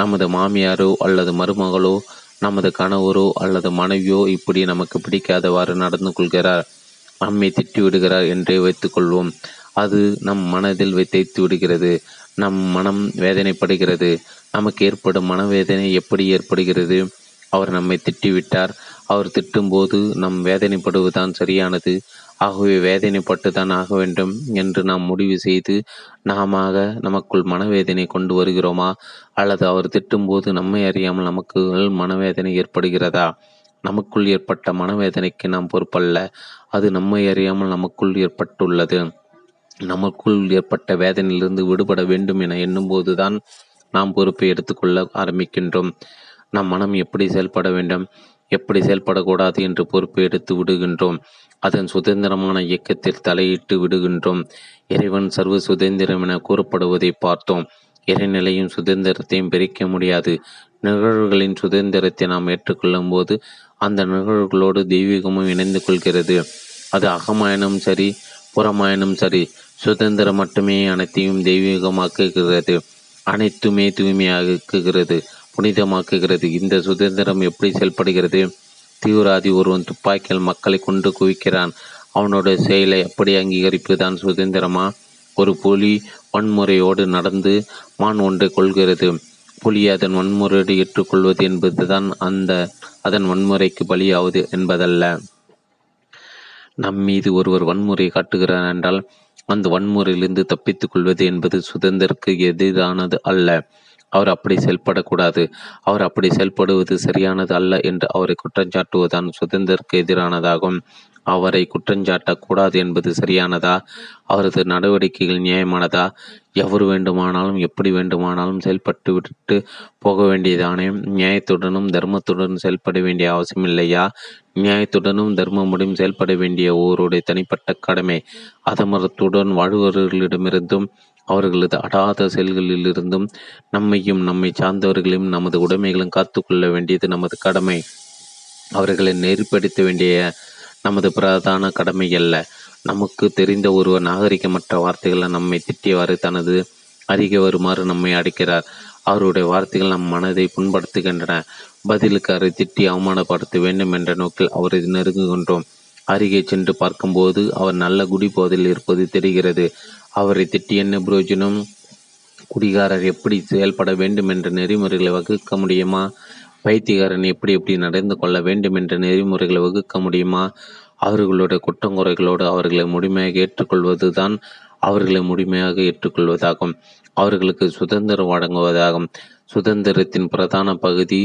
நமது மாமியாரோ அல்லது மருமகளோ நமது கணவரோ அல்லது மனைவியோ இப்படி நமக்கு பிடிக்காதவாறு நடந்து கொள்கிறார், நம்மை திட்டிவிடுகிறார் என்றே வைத்துக்கொள்வோம். அது நம் மனதில் தைத்து விடுகிறது. நம் மனம் வேதனைப்படுகிறது. நமக்கு ஏற்படும் மனவேதனை எப்படி ஏற்படுகிறது? அவர் நம்மை திட்டிவிட்டார். அவர் திட்டும்போது நம் வேதனைப்படுவதுதான் சரியானது. ஆகவே வேதனைப்பட்டு தான் ஆக வேண்டும் என்று நாம் முடிவு செய்து நாம நமக்குள் மனவேதனை கொண்டு வருகிறோமா? அல்லது அவர் திட்டும்போது நம்மை அறியாமல் நமக்கு மனவேதனை ஏற்படுகிறதா? நமக்குள் ஏற்பட்ட மனவேதனைக்கு நாம் பொறுப்பல்ல. அது நம்மை அறியாமல் நமக்குள் ஏற்பட்டுள்ளது. நமக்குள் ஏற்பட்ட வேதனையிலிருந்து விடுபட வேண்டும் என எண்ணும்போதுதான் நாம் பொறுப்பை எடுத்துக்கொள்ள ஆரம்பிக்கின்றோம். நம் மனம் எப்படி செயல்பட வேண்டும், எப்படி செயல்படக்கூடாது என்று பொறுப்பை எடுத்து விடுகின்றோம். அதன் சுதந்திரமான இயக்கத்தில் தலையிட்டு விடுகின்றோம். இறைவன் சர்வ சுதந்திரம் என கூறப்படுவதை பார்த்தோம். இறைநிலையும் சுதந்திரத்தையும் பிரிக்க முடியாது. நிகழ்வுகளின் சுதந்திரத்தை நாம் ஏற்றுக்கொள்ளும் போது அந்த நிகழ்வுகளோடு தெய்வீகமும் இணைந்து கொள்கிறது. அது அகமாயனும் சரி, புறமாயனும் சரி, சுதந்திரம் மட்டுமே அனைத்தையும் தெய்வீகமாக்குகிறது. அனைத்துமே தூய்மையாக்குகிறது, புனிதமாக்குகிறது. இந்த சுதந்திரம் எப்படி செயல்படுகிறது? தீவிரவாதி ஒருவன் துப்பாக்கியால் மக்களை கொண்டு குவிக்கிறான். அவனுடைய செயலை அப்படி அங்கீகரிப்பு தான் சுதந்திரமா? ஒரு புலி வன்முறையோடு நடந்து மான் ஒன்றை கொள்கிறது. புலி அதன் வன்முறையோடு ஏற்றுக்கொள்வது என்பதுதான் அதன் வன்முறைக்கு பலியாவது என்பதல்ல. நம்மீது ஒருவர் வன்முறை காட்டுகிறார் என்றால் அந்த வன்முறையிலிருந்து தப்பித்துக் கொள்வது என்பது சுதந்திரத்துக்கு எதிரானது அல்ல. அவர் அப்படி செயல்படக்கூடாது, அவர் அப்படி செயல்படுவது சரியானது அல்ல என்று அவரை குற்றஞ்சாட்டுவதுதான் சுதந்திரத்திற்கு எதிரானதாகும். அவரை குற்றஞ்சாட்டக்கூடாது என்பது சரியானதா? அவரது நடவடிக்கைகள் நியாயமானதா? எவர் வேண்டுமானாலும் எப்படி வேண்டுமானாலும் செயல்பட்டு விட்டு போக வேண்டியதானே? நியாயத்துடனும் தர்மத்துடனும் செயல்பட வேண்டிய அவசியம் இல்லையா? நியாயத்துடனும் தர்மமுடையும் செயல்பட வேண்டிய ஒருவருடைய தனிப்பட்ட கடமை. அதமரத்துடன் வாழ்வர்களிடமிருந்தும் அவர்களது அடாத செயல்களிலிருந்தும் நம்மையும் நம்மை சார்ந்தவர்களையும் நமது உடைமைகளும் காத்துக்கொள்ள வேண்டியது நமது கடமை. அவர்களை நெறிப்படுத்த வேண்டிய நமது பிரதான கடமை அல்ல. நமக்கு தெரிந்த ஒருவர் நாகரிகமற்ற வார்த்தைகளை நம்மை திட்டியவாறு தனது அருகே வருமாறு நம்மை அடைக்கிறார். அவருடைய வார்த்தைகள் நம் மனதை புண்படுத்துகின்றன. பதிலுக்கு அவரை திட்டி அவமானப்படுத்த வேண்டும் என்ற நோக்கில் அவரை நெருங்குகின்றோம். அருகே சென்று பார்க்கும்போது அவர் நல்ல குடிபோதையில் இருப்பது தெரிகிறது. அவரை திட்டி என்ன பிரயோஜனம்? குடிகாரர் எப்படி செயல்பட வேண்டும் என்ற நெறிமுறைகளை வகுக்க முடியுமா? பைத்தியகாரன் எப்படி நடந்து கொள்ள வேண்டும் என்ற நெறிமுறைகளை வகுக்க முடியுமா? அவர்களுடைய குற்றங்குறைகளோடு அவர்களை முழுமையாக ஏற்றுக்கொள்வது தான் அவர்களை முழுமையாக ஏற்றுக்கொள்வதாகும். அவர்களுக்கு சுதந்திரம் வழங்குவதாகும். சுதந்திரத்தின் பிரதான பகுதி,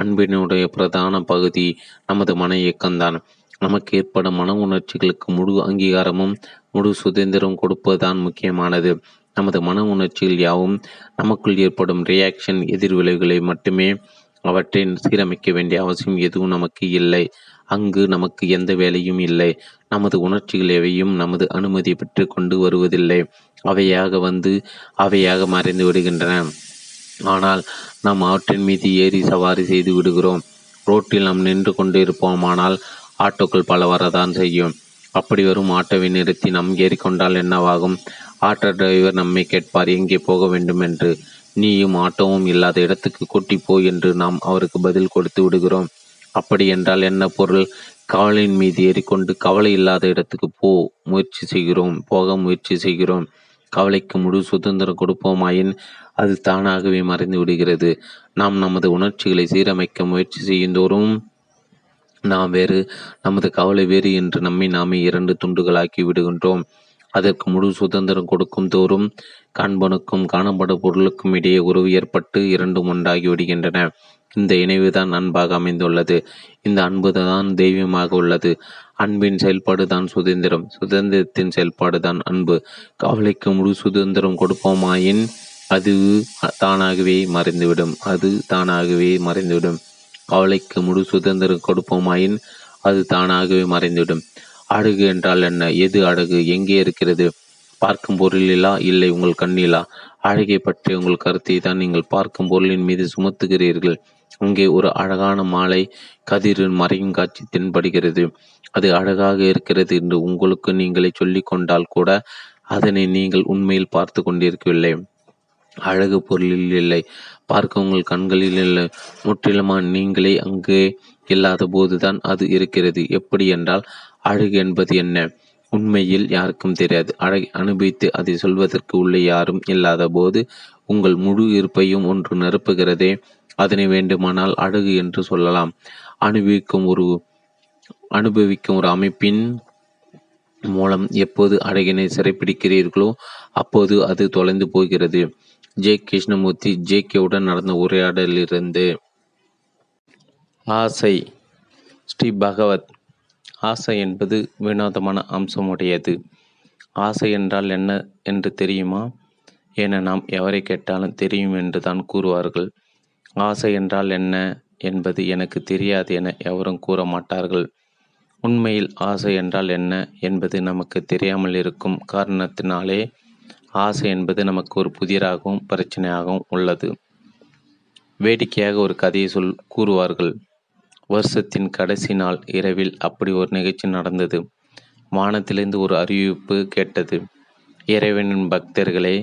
அன்பினுடைய பிரதான பகுதி நமது மன இயக்கம்தான். நமக்கு ஏற்படும் மன உணர்ச்சிகளுக்கு முழு அங்கீகாரமும் முழு சுதந்திரம் கொடுப்பதுதான் முக்கியமானது. நமது மன உணர்ச்சிகள் யாவும் நமக்குள் ஏற்படும் ரியாக்ஷன் எதிர்விளைவுகளை மட்டுமே. அவற்றை சீரமைக்க வேண்டிய அவசியம் எதுவும் நமக்கு இல்லை. அங்கு நமக்கு எந்த வேலையும் இல்லை. நமது உணர்ச்சிகள் எவையும் நமது அனுமதி பெற்று கொண்டு வருவதில்லை. அவையாக மறைந்து விடுகின்றன. ஆனால் நாம் அவற்றின் மீது ஏறி சவாரி செய்து விடுகிறோம். ரோட்டில் நாம் நின்று கொண்டிருப்போமானால் ஆட்டோக்கள் பல வரதான் செய்யும். அப்படி வரும் ஆட்டோவை நிறுத்தி நாம் ஏறிக்கொண்டால் என்னவாகும்? ஆட்டோ டிரைவர் நம்மை கேட்பார், எங்கே போக வேண்டும் என்று. நீயும் ஆட்டோவும் இல்லாத இடத்துக்கு கூட்டி போய் என்று நாம் அவருக்கு பதில் கொடுத்து விடுகிறோம். அப்படி என்றால் என்ன பொருள்? கவலையின் மீது ஏறிக்கொண்டு கவலை இல்லாத இடத்துக்கு போக முயற்சி செய்கிறோம். கவலைக்கு முழு சுதந்திரம் கொடுப்போமாயின் அது தானாகவே மறைந்து விடுகிறது. நாம் நமது உணர்ச்சிகளை சீரமைக்க முயற்சி செய்யுந்தோறும் நமது கவலை வேறு என்று நம்மை நாமே இரண்டு துண்டுகளாக்கி விடுகின்றோம். அதற்கு முழு சுதந்திரம் கொடுக்கும் தோறும் காண்பனுக்கும் காணப்படும் பொருளுக்கும் இடையே உறவு ஏற்பட்டு இரண்டும் ஒன்றாகி விடுகின்றன. இந்த இணைவுதான் அன்பாக அமைந்துள்ளது. இந்த அன்புதான் தெய்வமாக உள்ளது. அன்பின் செயல்பாடுதான் சுதந்திரம். சுதந்திரத்தின் செயல்பாடுதான் அன்பு. கவலைக்கு முழு சுதந்திரம் கொடுப்போமாயின் அது தானாகவே மறைந்துவிடும். கவலைக்கு முழு சுதந்திரம் கொடுப்போமாயின் அது தானாகவே மறைந்துவிடும். அழகு என்றால் என்ன? எது அழகு? எங்கே இருக்கிறது? பார்க்கும் பொருளிலா? இல்லை, உங்கள் கண்ணிலா? அழகை பற்றிய உங்கள் கருத்தை தான் நீங்கள் பார்க்கும் பொருளின் மீது சுமத்துகிறீர்கள். அங்கே ஒரு அழகான மாலை கதிரின் மறையும் காட்சி தென்படுகிறது. அது அழகாக இருக்கிறது என்று உங்களுக்கு நீங்களே சொல்லி கொண்டால் கூட அதனை நீங்கள் உண்மையில் பார்த்து கொண்டிருக்கவில்லை. அழகு பொருளில் இல்லை, பார்க்க உங்கள் கண்களில் இல்லை, முற்றிலுமா நீங்களே அங்கே இல்லாத போதுதான் அது இருக்கிறது. எப்படி என்றால் அழகு என்பது என்ன? உண்மையில் யாருக்கும் தெரியாது. அழகை அனுபவித்து அதை சொல்வதற்கு உள்ளே யாரும் இல்லாத போது உங்கள் முழு இருப்பையும் ஒன்று நிரப்புகிறதே, அதனை வேண்டுமானால் அழகு என்று சொல்லலாம். அனுபவிக்கும் ஒரு அமைப்பின் மூலம் எப்போது அழகினை சிறைப்பிடிக்கிறீர்களோ அப்போது அது தொலைந்து போகிறது. ஜே கிருஷ்ணமூர்த்தி ஜேகேவுடன் நடந்த உரையாடலிருந்து. ஆசை. ஸ்ரீபகவத். ஆசை என்பது வினோதமான அம்சமுடையது. ஆசை என்றால் என்ன என்று தெரியுமா? என நாம் எவரை கேட்டாலும் தெரியும் என்று தான் கூறுவார்கள். ஆசை என்றால் என்ன என்பது எனக்கு தெரியாது என எவரும் கூற மாட்டார்கள். உண்மையில் ஆசை என்றால் என்ன என்பது நமக்கு தெரியாமல் இருக்கும் காரணத்தினாலே ஆசை என்பது நமக்கு ஒரு புதிராகவும் பிரச்சனையாகவும் உள்ளது. வேடிக்கையாக ஒரு கதையை கூறுவார்கள். வருஷத்தின் கடைசி நாள் இரவில் அப்படி ஒரு நிகழ்ச்சி நடந்தது. வானத்திலிருந்து ஒரு அறிவிப்பு கேட்டது. இறைவனின் பக்தர்களே,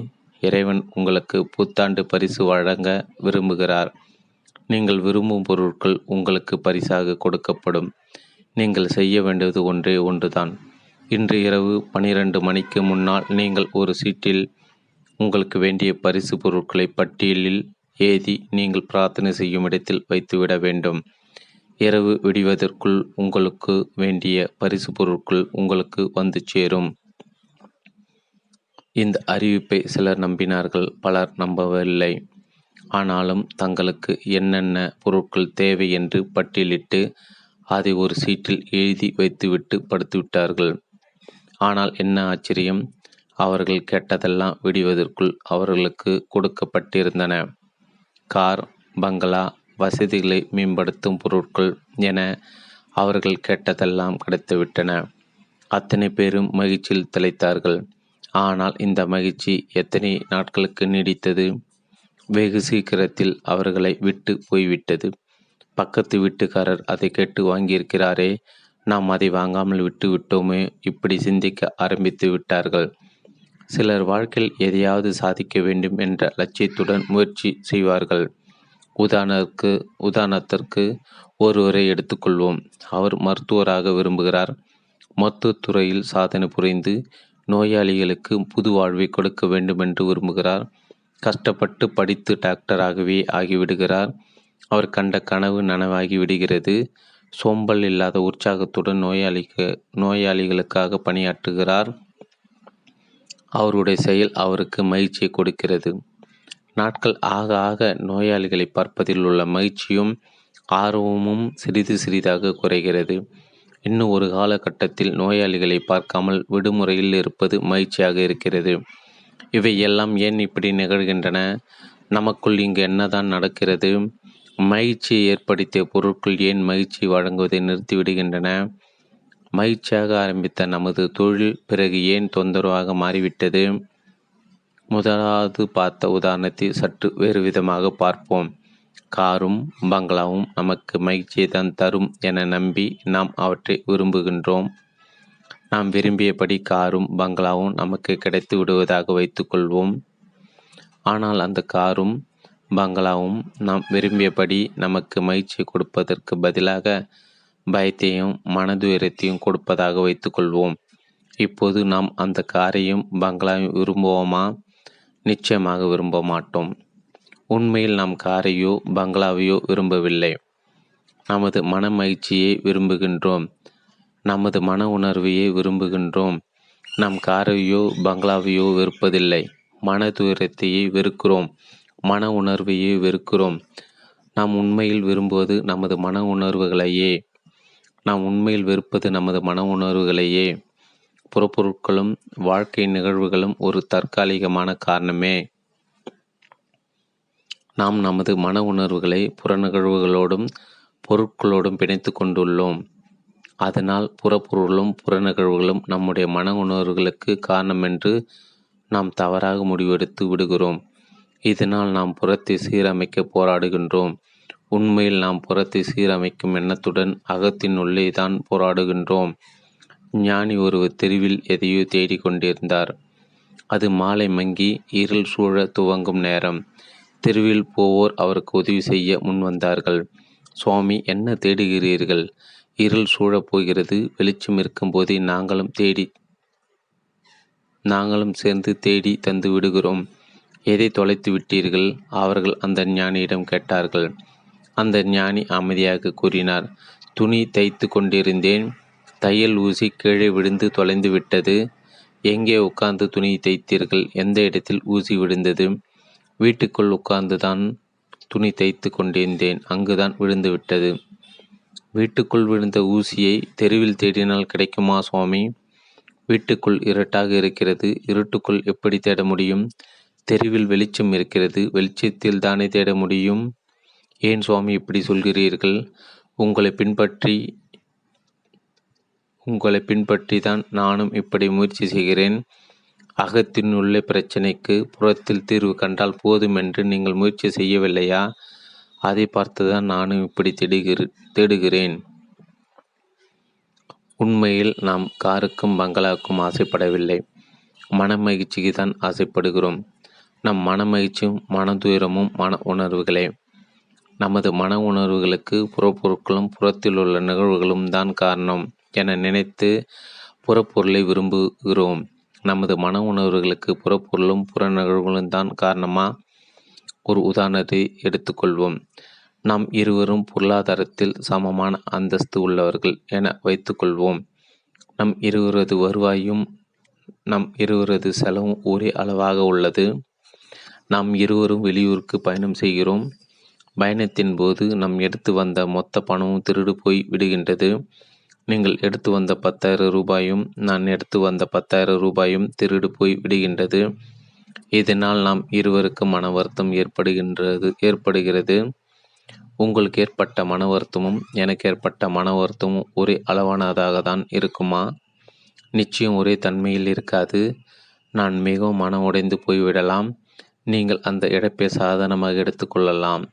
இறைவன் உங்களுக்கு புத்தாண்டு பரிசு வழங்க விரும்புகிறார். நீங்கள் விரும்பும் பொருட்கள் உங்களுக்கு பரிசாக கொடுக்கப்படும். நீங்கள் செய்ய வேண்டியது ஒன்றே ஒன்றுதான். இன்று இரவு 12 மணிக்கு முன்னால் நீங்கள் ஒரு சீட்டில் உங்களுக்கு வேண்டிய பரிசு பொருட்களை பட்டியலில் ஏதி நீங்கள் பிரார்த்தனை செய்யும் இடத்தில் வைத்துவிட வேண்டும். இரவு விடிவதற்குள் உங்களுக்கு வேண்டிய பரிசு பொருட்கள் உங்களுக்கு வந்து சேரும். இந்த அறிவிப்பை சிலர் நம்பினார்கள், பலர் நம்பவில்லை. ஆனாலும் தங்களுக்கு என்னென்ன பொருட்கள் தேவை என்று பட்டியலிட்டு அதை ஒரு சீட்டில் எழுதி வைத்துவிட்டு படுத்துவிட்டார்கள். ஆனால் என்ன ஆச்சரியம், அவர்கள் கேட்டதெல்லாம் விடுவதற்குள் அவர்களுக்கு கொடுக்கப்பட்டிருந்தன. கார், பங்களா, வசதிகளை மேம்படுத்தும் பொருட்கள் என அவர்கள் கேட்டதெல்லாம் கிடைத்துவிட்டன. அத்தனை பேரும் மகிழ்ச்சியில் திளைத்தார்கள். ஆனால் இந்த மகிழ்ச்சி எத்தனை நாட்களுக்கு நீடித்தது? வெகு சீக்கிரத்தில் அவர்களை விட்டு போய்விட்டது. பக்கத்து வீட்டுக்காரர் அதை கேட்டு வாங்கியிருக்கிறாரே, நாம் அதை வாங்காமல் விட்டு விட்டோமே, இப்படி சிந்திக்க ஆரம்பித்து விட்டார்கள். சிலர் வாழ்க்கையில் எதையாவது சாதிக்க வேண்டும் என்ற லட்சியத்துடன் முயற்சி செய்வார்கள். உதாரணத்திற்கு ஒருவரை எடுத்துக்கொள்வோம். அவர் மருத்துவராக விரும்புகிறார். மருத்துவத்துறையில் சாதனை புரிந்து நோயாளிகளுக்கு புது வாழ்வை கொடுக்க வேண்டும் என்று விரும்புகிறார். கஷ்டப்பட்டு படித்து டாக்டராகவே ஆகிவிடுகிறார். அவர் கண்ட கனவு நனவாகி விடுகிறது. சோம்பல் இல்லாத உற்சாகத்துடன் நோயாளிகளுக்காக பணியாற்றுகிறார். அவருடைய செயல் அவருக்கு மகிழ்ச்சியை கொடுக்கிறது. நாட்கள் ஆக ஆக நோயாளிகளை பார்ப்பதில் உள்ள மகிழ்ச்சியும் ஆர்வமும் சிறிது சிறிதாக குறைகிறது. இன்னும் ஒரு காலகட்டத்தில் நோயாளிகளை பார்க்காமல் விடுமுறையில் இருப்பது மகிழ்ச்சியாக இருக்கிறது. இவை எல்லாம் ஏன் இப்படி நிகழ்கின்றன? நமக்குள் இங்கு என்னதான் நடக்கிறது? மகிழ்ச்சியை ஏற்படுத்திய பொருட்கள் ஏன் மகிழ்ச்சி வழங்குவதை நிறுத்திவிடுகின்றன? மகிழ்ச்சியாக ஆரம்பித்த நமது தொழில் பிறகு ஏன் தொந்தரவாக மாறிவிட்டது? முதலாவது பார்த்த உதாரணத்தை சற்று வேறு விதமாக பார்ப்போம். காரும் பங்களாவும் நமக்கு மகிழ்ச்சியை தான் தரும் என நம்பி நாம் அவற்றை விரும்புகின்றோம். நாம் விரும்பியபடி காரும் பங்களாவும் நமக்கு கிடைத்து விடுவதாக வைத்துக்கொள்வோம். ஆனால் அந்த காரும் பங்களாவும் நாம் விரும்பியபடி நமக்கு மகிழ்ச்சியை கொடுப்பதற்கு பதிலாக பயத்தையும் மனதுயரத்தையும் கொடுப்பதாக வைத்துக்கொள்வோம். இப்போது நாம் அந்த காரையும் பங்களாவையும் விரும்புவோமா? நிச்சயமாக விரும்ப மாட்டோம். உண்மையில் நாம் காரையோ பங்களாவையோ விரும்பவில்லை. நமது மன மகிழ்ச்சியை விரும்புகின்றோம். நமது மன உணர்வையே விரும்புகின்றோம். நாம் காரையோ பங்களாவையோ வெறுப்பதில்லை. மன துயரத்தையே வெறுக்கிறோம். மன உணர்வையே வெறுக்கிறோம். நாம் உண்மையில் விரும்புவது நமது மன உணர்வுகளையே. நாம் உண்மையில் வெறுப்பது நமது மன உணர்வுகளையே. புறப்பொருட்களும் வாழ்க்கை நிகழ்வுகளும் ஒரு தற்காலிகமான காரணமே. நாம் நமது மன உணர்வுகளை புறநிகழ்வுகளோடும் பொருட்களோடும் பிணைத்து கொண்டுள்ளோம். அதனால் புறப்பொருளும் புறநிகழ்வுகளும் நம்முடைய மன உணர்வுகளுக்கு காரணம் என்று நாம் தவறாக முடிவெடுத்து விடுகிறோம். இதனால் நாம் புறத்தை சீரமைக்க போராடுகின்றோம். உண்மையில் நாம் புறத்தை சீரமைக்கும் எண்ணத்துடன் அகத்தின் உள்ளே தான் போராடுகின்றோம். ஞானி ஒரு தெருவில் எதையோ தேடிக்கொண்டிருந்தார். அது மாலை மங்கி இருள் சூழ துவங்கும் நேரம். தெருவில் போவோர் அவருக்கு உதவி செய்ய முன்வந்தார்கள். சுவாமி, என்ன தேடுகிறீர்கள்? இருள் சூழப் போகிறது. வெளிச்சம் இருக்கும்போதே நாங்களும் சேர்ந்து தேடி தந்து விடுகிறோம். எதை தொலைத்து விட்டீர்கள்? அவர்கள் அந்த ஞானியிடம் கேட்டார்கள். அந்த ஞானி அமைதியாக கூறினார், துணி தைத்து கொண்டிருந்தேன். தையல் ஊசி கீழே விழுந்து தொலைந்து விட்டது. எங்கே உட்கார்ந்து துணி தைத்தீர்கள்? எந்த இடத்தில் ஊசி விழுந்தது? வீட்டுக்குள் உட்கார்ந்து தான் துணி தைத்து கொண்டிருந்தேன். அங்குதான் விழுந்து விட்டது. வீட்டுக்குள் விழுந்த ஊசியை தெருவில் தேடினால் கிடைக்குமா சுவாமி? வீட்டுக்குள் இருட்டாக இருக்கிறது. இருட்டுக்குள் எப்படி தேட முடியும்? தெருவில் வெளிச்சம் இருக்கிறது. வெளிச்சத்தில் தானே தேட முடியும். ஏன் சுவாமி இப்படி சொல்கிறீர்கள்? உங்களை பின்பற்றி தான் நானும் இப்படி முயற்சி செய்கிறேன். அகத்தின் உள்ள பிரச்சனைக்கு புறத்தில் தீர்வு கண்டால் போதும் என்று நீங்கள் முயற்சி செய்யவில்லையா? அதை பார்த்துதான் நானும் இப்படி தேடுகிறேன். உண்மையில் நாம் காருக்கும் பங்களாவுக்கும் ஆசைப்படவில்லை. மனமகிழ்ச்சிக்கு தான் ஆசைப்படுகிறோம். நம் மனமகிழ்ச்சியும் மனதுயரமும் மன உணர்வுகளே. நமது மன உணர்வுகளுக்கு புறப்பொருட்களும் புறத்தில் உள்ள நிகழ்வுகளும் தான் காரணம் என நினைத்து புறப்பொருளை விரும்புகிறோம். நமது மன உணர்வுகளுக்கு புறப்பொருளும் புறநிகழ்வுகளும் தான் காரணமா? ஒரு உதாரணத்தை எடுத்துக்கொள்வோம். நாம் இருவரும் பொருளாதாரத்தில் சமமான அந்தஸ்து உள்ளவர்கள் என வைத்துக்கொள்வோம். நம் இருவரது வருவாயும் நம் இருவரது செலவும் ஒரே அளவாக உள்ளது. நாம் இருவரும் வெளியூருக்கு பயணம் செய்கிறோம். பயணத்தின் போது நாம் எடுத்து வந்த மொத்த பணமும் திருடு போய் விடுகின்றது. நீங்கள் எடுத்து வந்த 10,000 ரூபாயும் நான் எடுத்து வந்த 10,000 ரூபாயும் திருடு போய் விடுகின்றது. இதனால் நாம் இருவருக்கும் மன வருத்தம் ஏற்படுகிறது. உங்களுக்கு ஏற்பட்ட மன வருத்தமும் எனக்கு ஏற்பட்ட மன வருத்தமும் ஒரே அளவானதாக தான் இருக்குமா? நிச்சயம் ஒரே தன்மையில் இருக்காது. நான் மிகவும் மன உடைந்து போய்விடலாம். நீங்கள் அந்த இழப்பை சாதனமாக எடுத்துக்கொள்ளலாம்.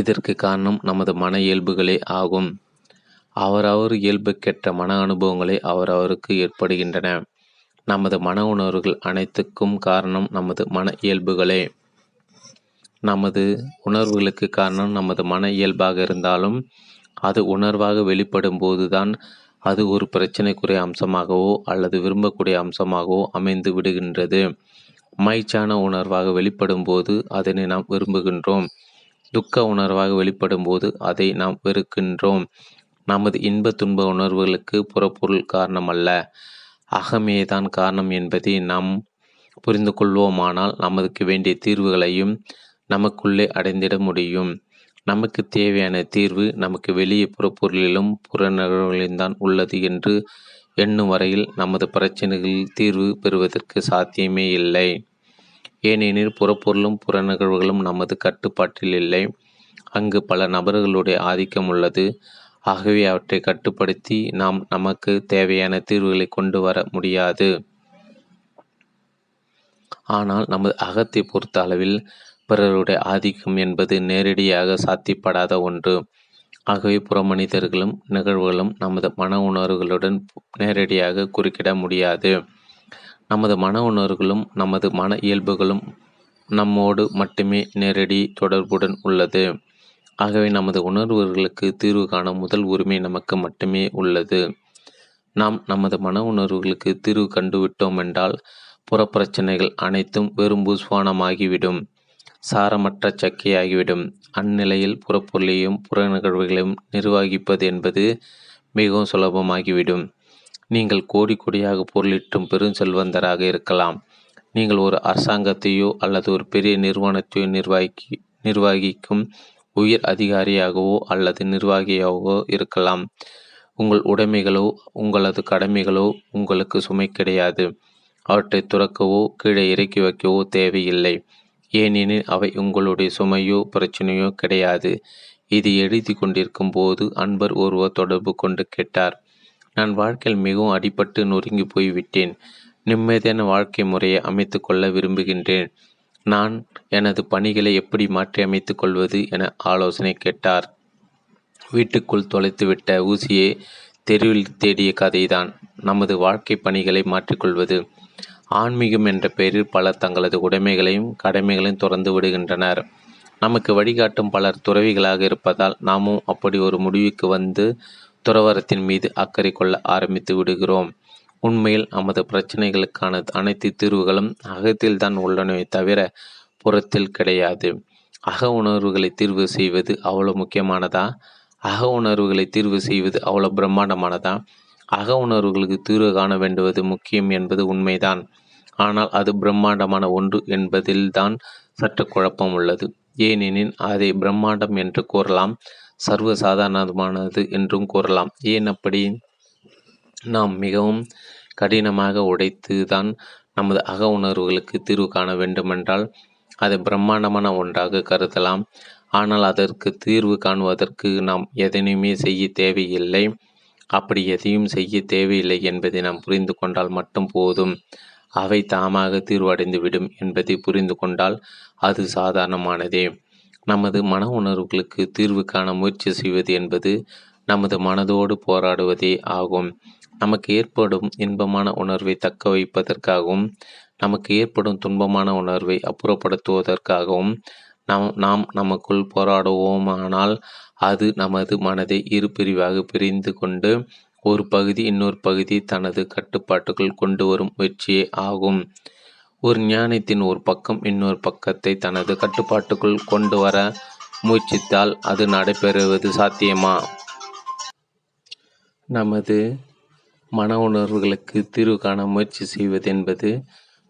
இதற்கு காரணம் நமது மன இயல்புகளே ஆகும். அவரவர் இயல்புக்கேற்ற மன அனுபவங்களே அவரவருக்கு ஏற்படுகின்றன. நமது மன உணர்வுகள் அனைத்துக்கும் காரணம் நமது மன இயல்புகளே. நமது உணர்வுகளுக்கு காரணம் நமது மன இயல்பாக இருந்தாலும் அது உணர்வாக வெளிப்படும் போதுதான் அது ஒரு பிரச்சனைக்குரிய அம்சமாகவோ அல்லது விரும்பக்கூடிய அம்சமாகவோ அமைந்து விடுகின்றது. மகிழ்ச்சியான உணர்வாக வெளிப்படும் போது அதனை நாம் விரும்புகின்றோம். துக்க உணர்வாக வெளிப்படும் போது அதை நாம் வெறுக்கின்றோம். நமது இன்ப துன்ப உணர்வுகளுக்கு புறப்பொருள் காரணம் அல்ல, அகமே தான் காரணம் என்பதை நாம் புரிந்து கொள்வோமானால் நமக்கு வேண்டிய தீர்வுகளையும் நமக்குள்ளே அடைந்திட முடியும். நமக்கு தேவையான தீர்வு நமக்கு வெளியே புறப்பொருளிலும் புறநகர்வுகளிலும் தான் உள்ளது என்று எண்ணும் வரையில் நமது பிரச்சனைகளில் தீர்வு பெறுவதற்கு சாத்தியமே இல்லை. ஏனெனில் புறப்பொருளும் புறநகர்வுகளும் நமது கட்டுப்பாட்டில் இல்லை. அங்கு பல நபர்களுடைய ஆதிக்கம் உள்ளது. ஆகவே அவற்றை கட்டுப்படுத்தி நாம் நமக்கு தேவையான தீர்வுகளை கொண்டு வர முடியாது. ஆனால் நமது அகத்தை பொறுத்த அளவில் பிறருடைய ஆதிக்கம் என்பது நேரடியாக சாத்தியப்படாத ஒன்று. ஆகவே புற மனிதர்களும் நிகழ்வுகளும் நமது மன உணர்வுகளுடன் நேரடியாக குறுக்கிட முடியாது. நமது மன உணர்வுகளும் நமது மன இயல்புகளும் நம்மோடு மட்டுமே நேரடி தொடர்புடன் உள்ளது. ஆகவே நமது உணர்வுகளுக்கு தீர்வு காண முதல் உரிமை நமக்கு மட்டுமே உள்ளது. நாம் நமது மன உணர்வுகளுக்கு தீர்வு கண்டுவிட்டோம் என்றால் புறப்பிரச்சனைகள் அனைத்தும் வெறும் பூஸ்வானமாகிவிடும், சாரமற்ற சக்கையாகிவிடும். அந்நிலையில் புறப்பொருளையும் புறநிகழ்வுகளையும் நிர்வகிப்பது என்பது மிகவும் சுலபமாகிவிடும். நீங்கள் கோடி கோடியாக பொருளிட்டும் பெரும் செல்வந்தராக இருக்கலாம். நீங்கள் ஒரு அரசாங்கத்தையோ அல்லது ஒரு பெரிய நிறுவனத்தையோ நிர்வகிக்கும் உயர் அதிகாரியாகவோ அல்லது நிர்வாகியாகவோ இருக்கலாம். உங்கள் உடைமைகளோ உங்களது கடமைகளோ உங்களுக்கு சுமை கிடையாது. அவற்றை துறக்கவோ கீழே இறக்கி வைக்கவோ தேவையில்லை. ஏனெனில் அவை உங்களுடைய சுமையோ பிரச்சனையோ கிடையாது. இது எழுதி கொண்டிருக்கும் போது அன்பர் ஒருவர் தொடர்பு கொண்டு கேட்டார், நான் வாழ்க்கையில் மிகவும் அடிபட்டு நொறுங்கி போய்விட்டேன். நிம்மதியான வாழ்க்கை முறையை அமைத்து கொள்ள விரும்புகின்றேன். நான் எனது பணிகளை எப்படி மாற்றி அமைத்து கொள்வது என ஆலோசனை கேட்டார். வீட்டுக்குள் தொலைத்துவிட்ட ஊசியை தெருவில் தேடிய கதைதான் நமது வாழ்க்கை பணிகளை மாற்றிக்கொள்வது. ஆன்மீகம் என்ற பெயரில் பலர் தங்களது உடைமைகளையும் கடமைகளையும் துறந்து விடுகின்றனர். நமக்கு வழிகாட்டும் பலர் துறவிகளாக இருப்பதால் நாமும் அப்படி ஒரு முடிவுக்கு வந்து துறவரத்தின் மீது அக்கறை கொள்ள ஆரம்பித்து விடுகிறோம். உண்மையில் நமது பிரச்சனைகளுக்கான அனைத்து தீர்வுகளும் அகத்தில்தான் உள்ளனவே தவிர புறத்தில் கிடையாது. அக உணர்வுகளை தீர்வு செய்வது அவ்வளோ முக்கியமானதா? அக உணர்வுகளை தீர்வு செய்வது அவ்வளோ பிரம்மாண்டமானதா? அக உணர்வுகளுக்கு தீர்வு காண வேண்டுவது முக்கியம் என்பது உண்மைதான். ஆனால் அது பிரம்மாண்டமான ஒன்று என்பதில்தான் சற்று குழப்பம் உள்ளது. ஏனெனில் அதை பிரம்மாண்டம் என்று கூறலாம், சர்வசாதாரணமானது என்றும் கூறலாம். ஏன் அப்படி? நாம் மிகவும் கடினமாக உடைத்து தான் நமது அக உணர்வுகளுக்கு தீர்வு காண வேண்டுமென்றால் அதை பிரம்மாண்டமான ஒன்றாக கருதலாம். ஆனால் அதற்கு தீர்வு காணுவதற்கு நாம் எதனையுமே செய்ய தேவையில்லை. அப்படி எதையும் செய்ய தேவையில்லை என்பதை நாம் புரிந்து கொண்டால் மட்டும் போதும். அவை தாமாக தீர்வடைந்துவிடும் என்பதை புரிந்து கொண்டால் அது சாதாரணமானதே. நமது மன உணர்வுகளுக்கு தீர்வு காண முயற்சி செய்வது என்பது நமது மனதோடு போராடுவதே ஆகும். நமக்கு ஏற்படும் இன்பமான உணர்வை தக்க வைப்பதற்காகவும் நமக்கு ஏற்படும் துன்பமான உணர்வை அப்புறப்படுத்துவதற்காகவும் நாம் நமக்குள் போராடுவோமானால் அது நமது மனதை இரு பிரிவாக பிரிந்து கொண்டு ஒரு பகுதி இன்னொரு பகுதி தனது கட்டுப்பாட்டுக்குள் கொண்டு வரும் முயற்சியே ஆகும். ஒரு ஞானத்தின் ஒரு பக்கம் இன்னொரு பக்கத்தை தனது கட்டுப்பாட்டுக்குள் கொண்டு வர முயற்சித்தால் அது நடைபெறுவது சாத்தியமா? நமது மன உணர்வுகளுக்கு தீர்வு காண முயற்சி செய்வது என்பது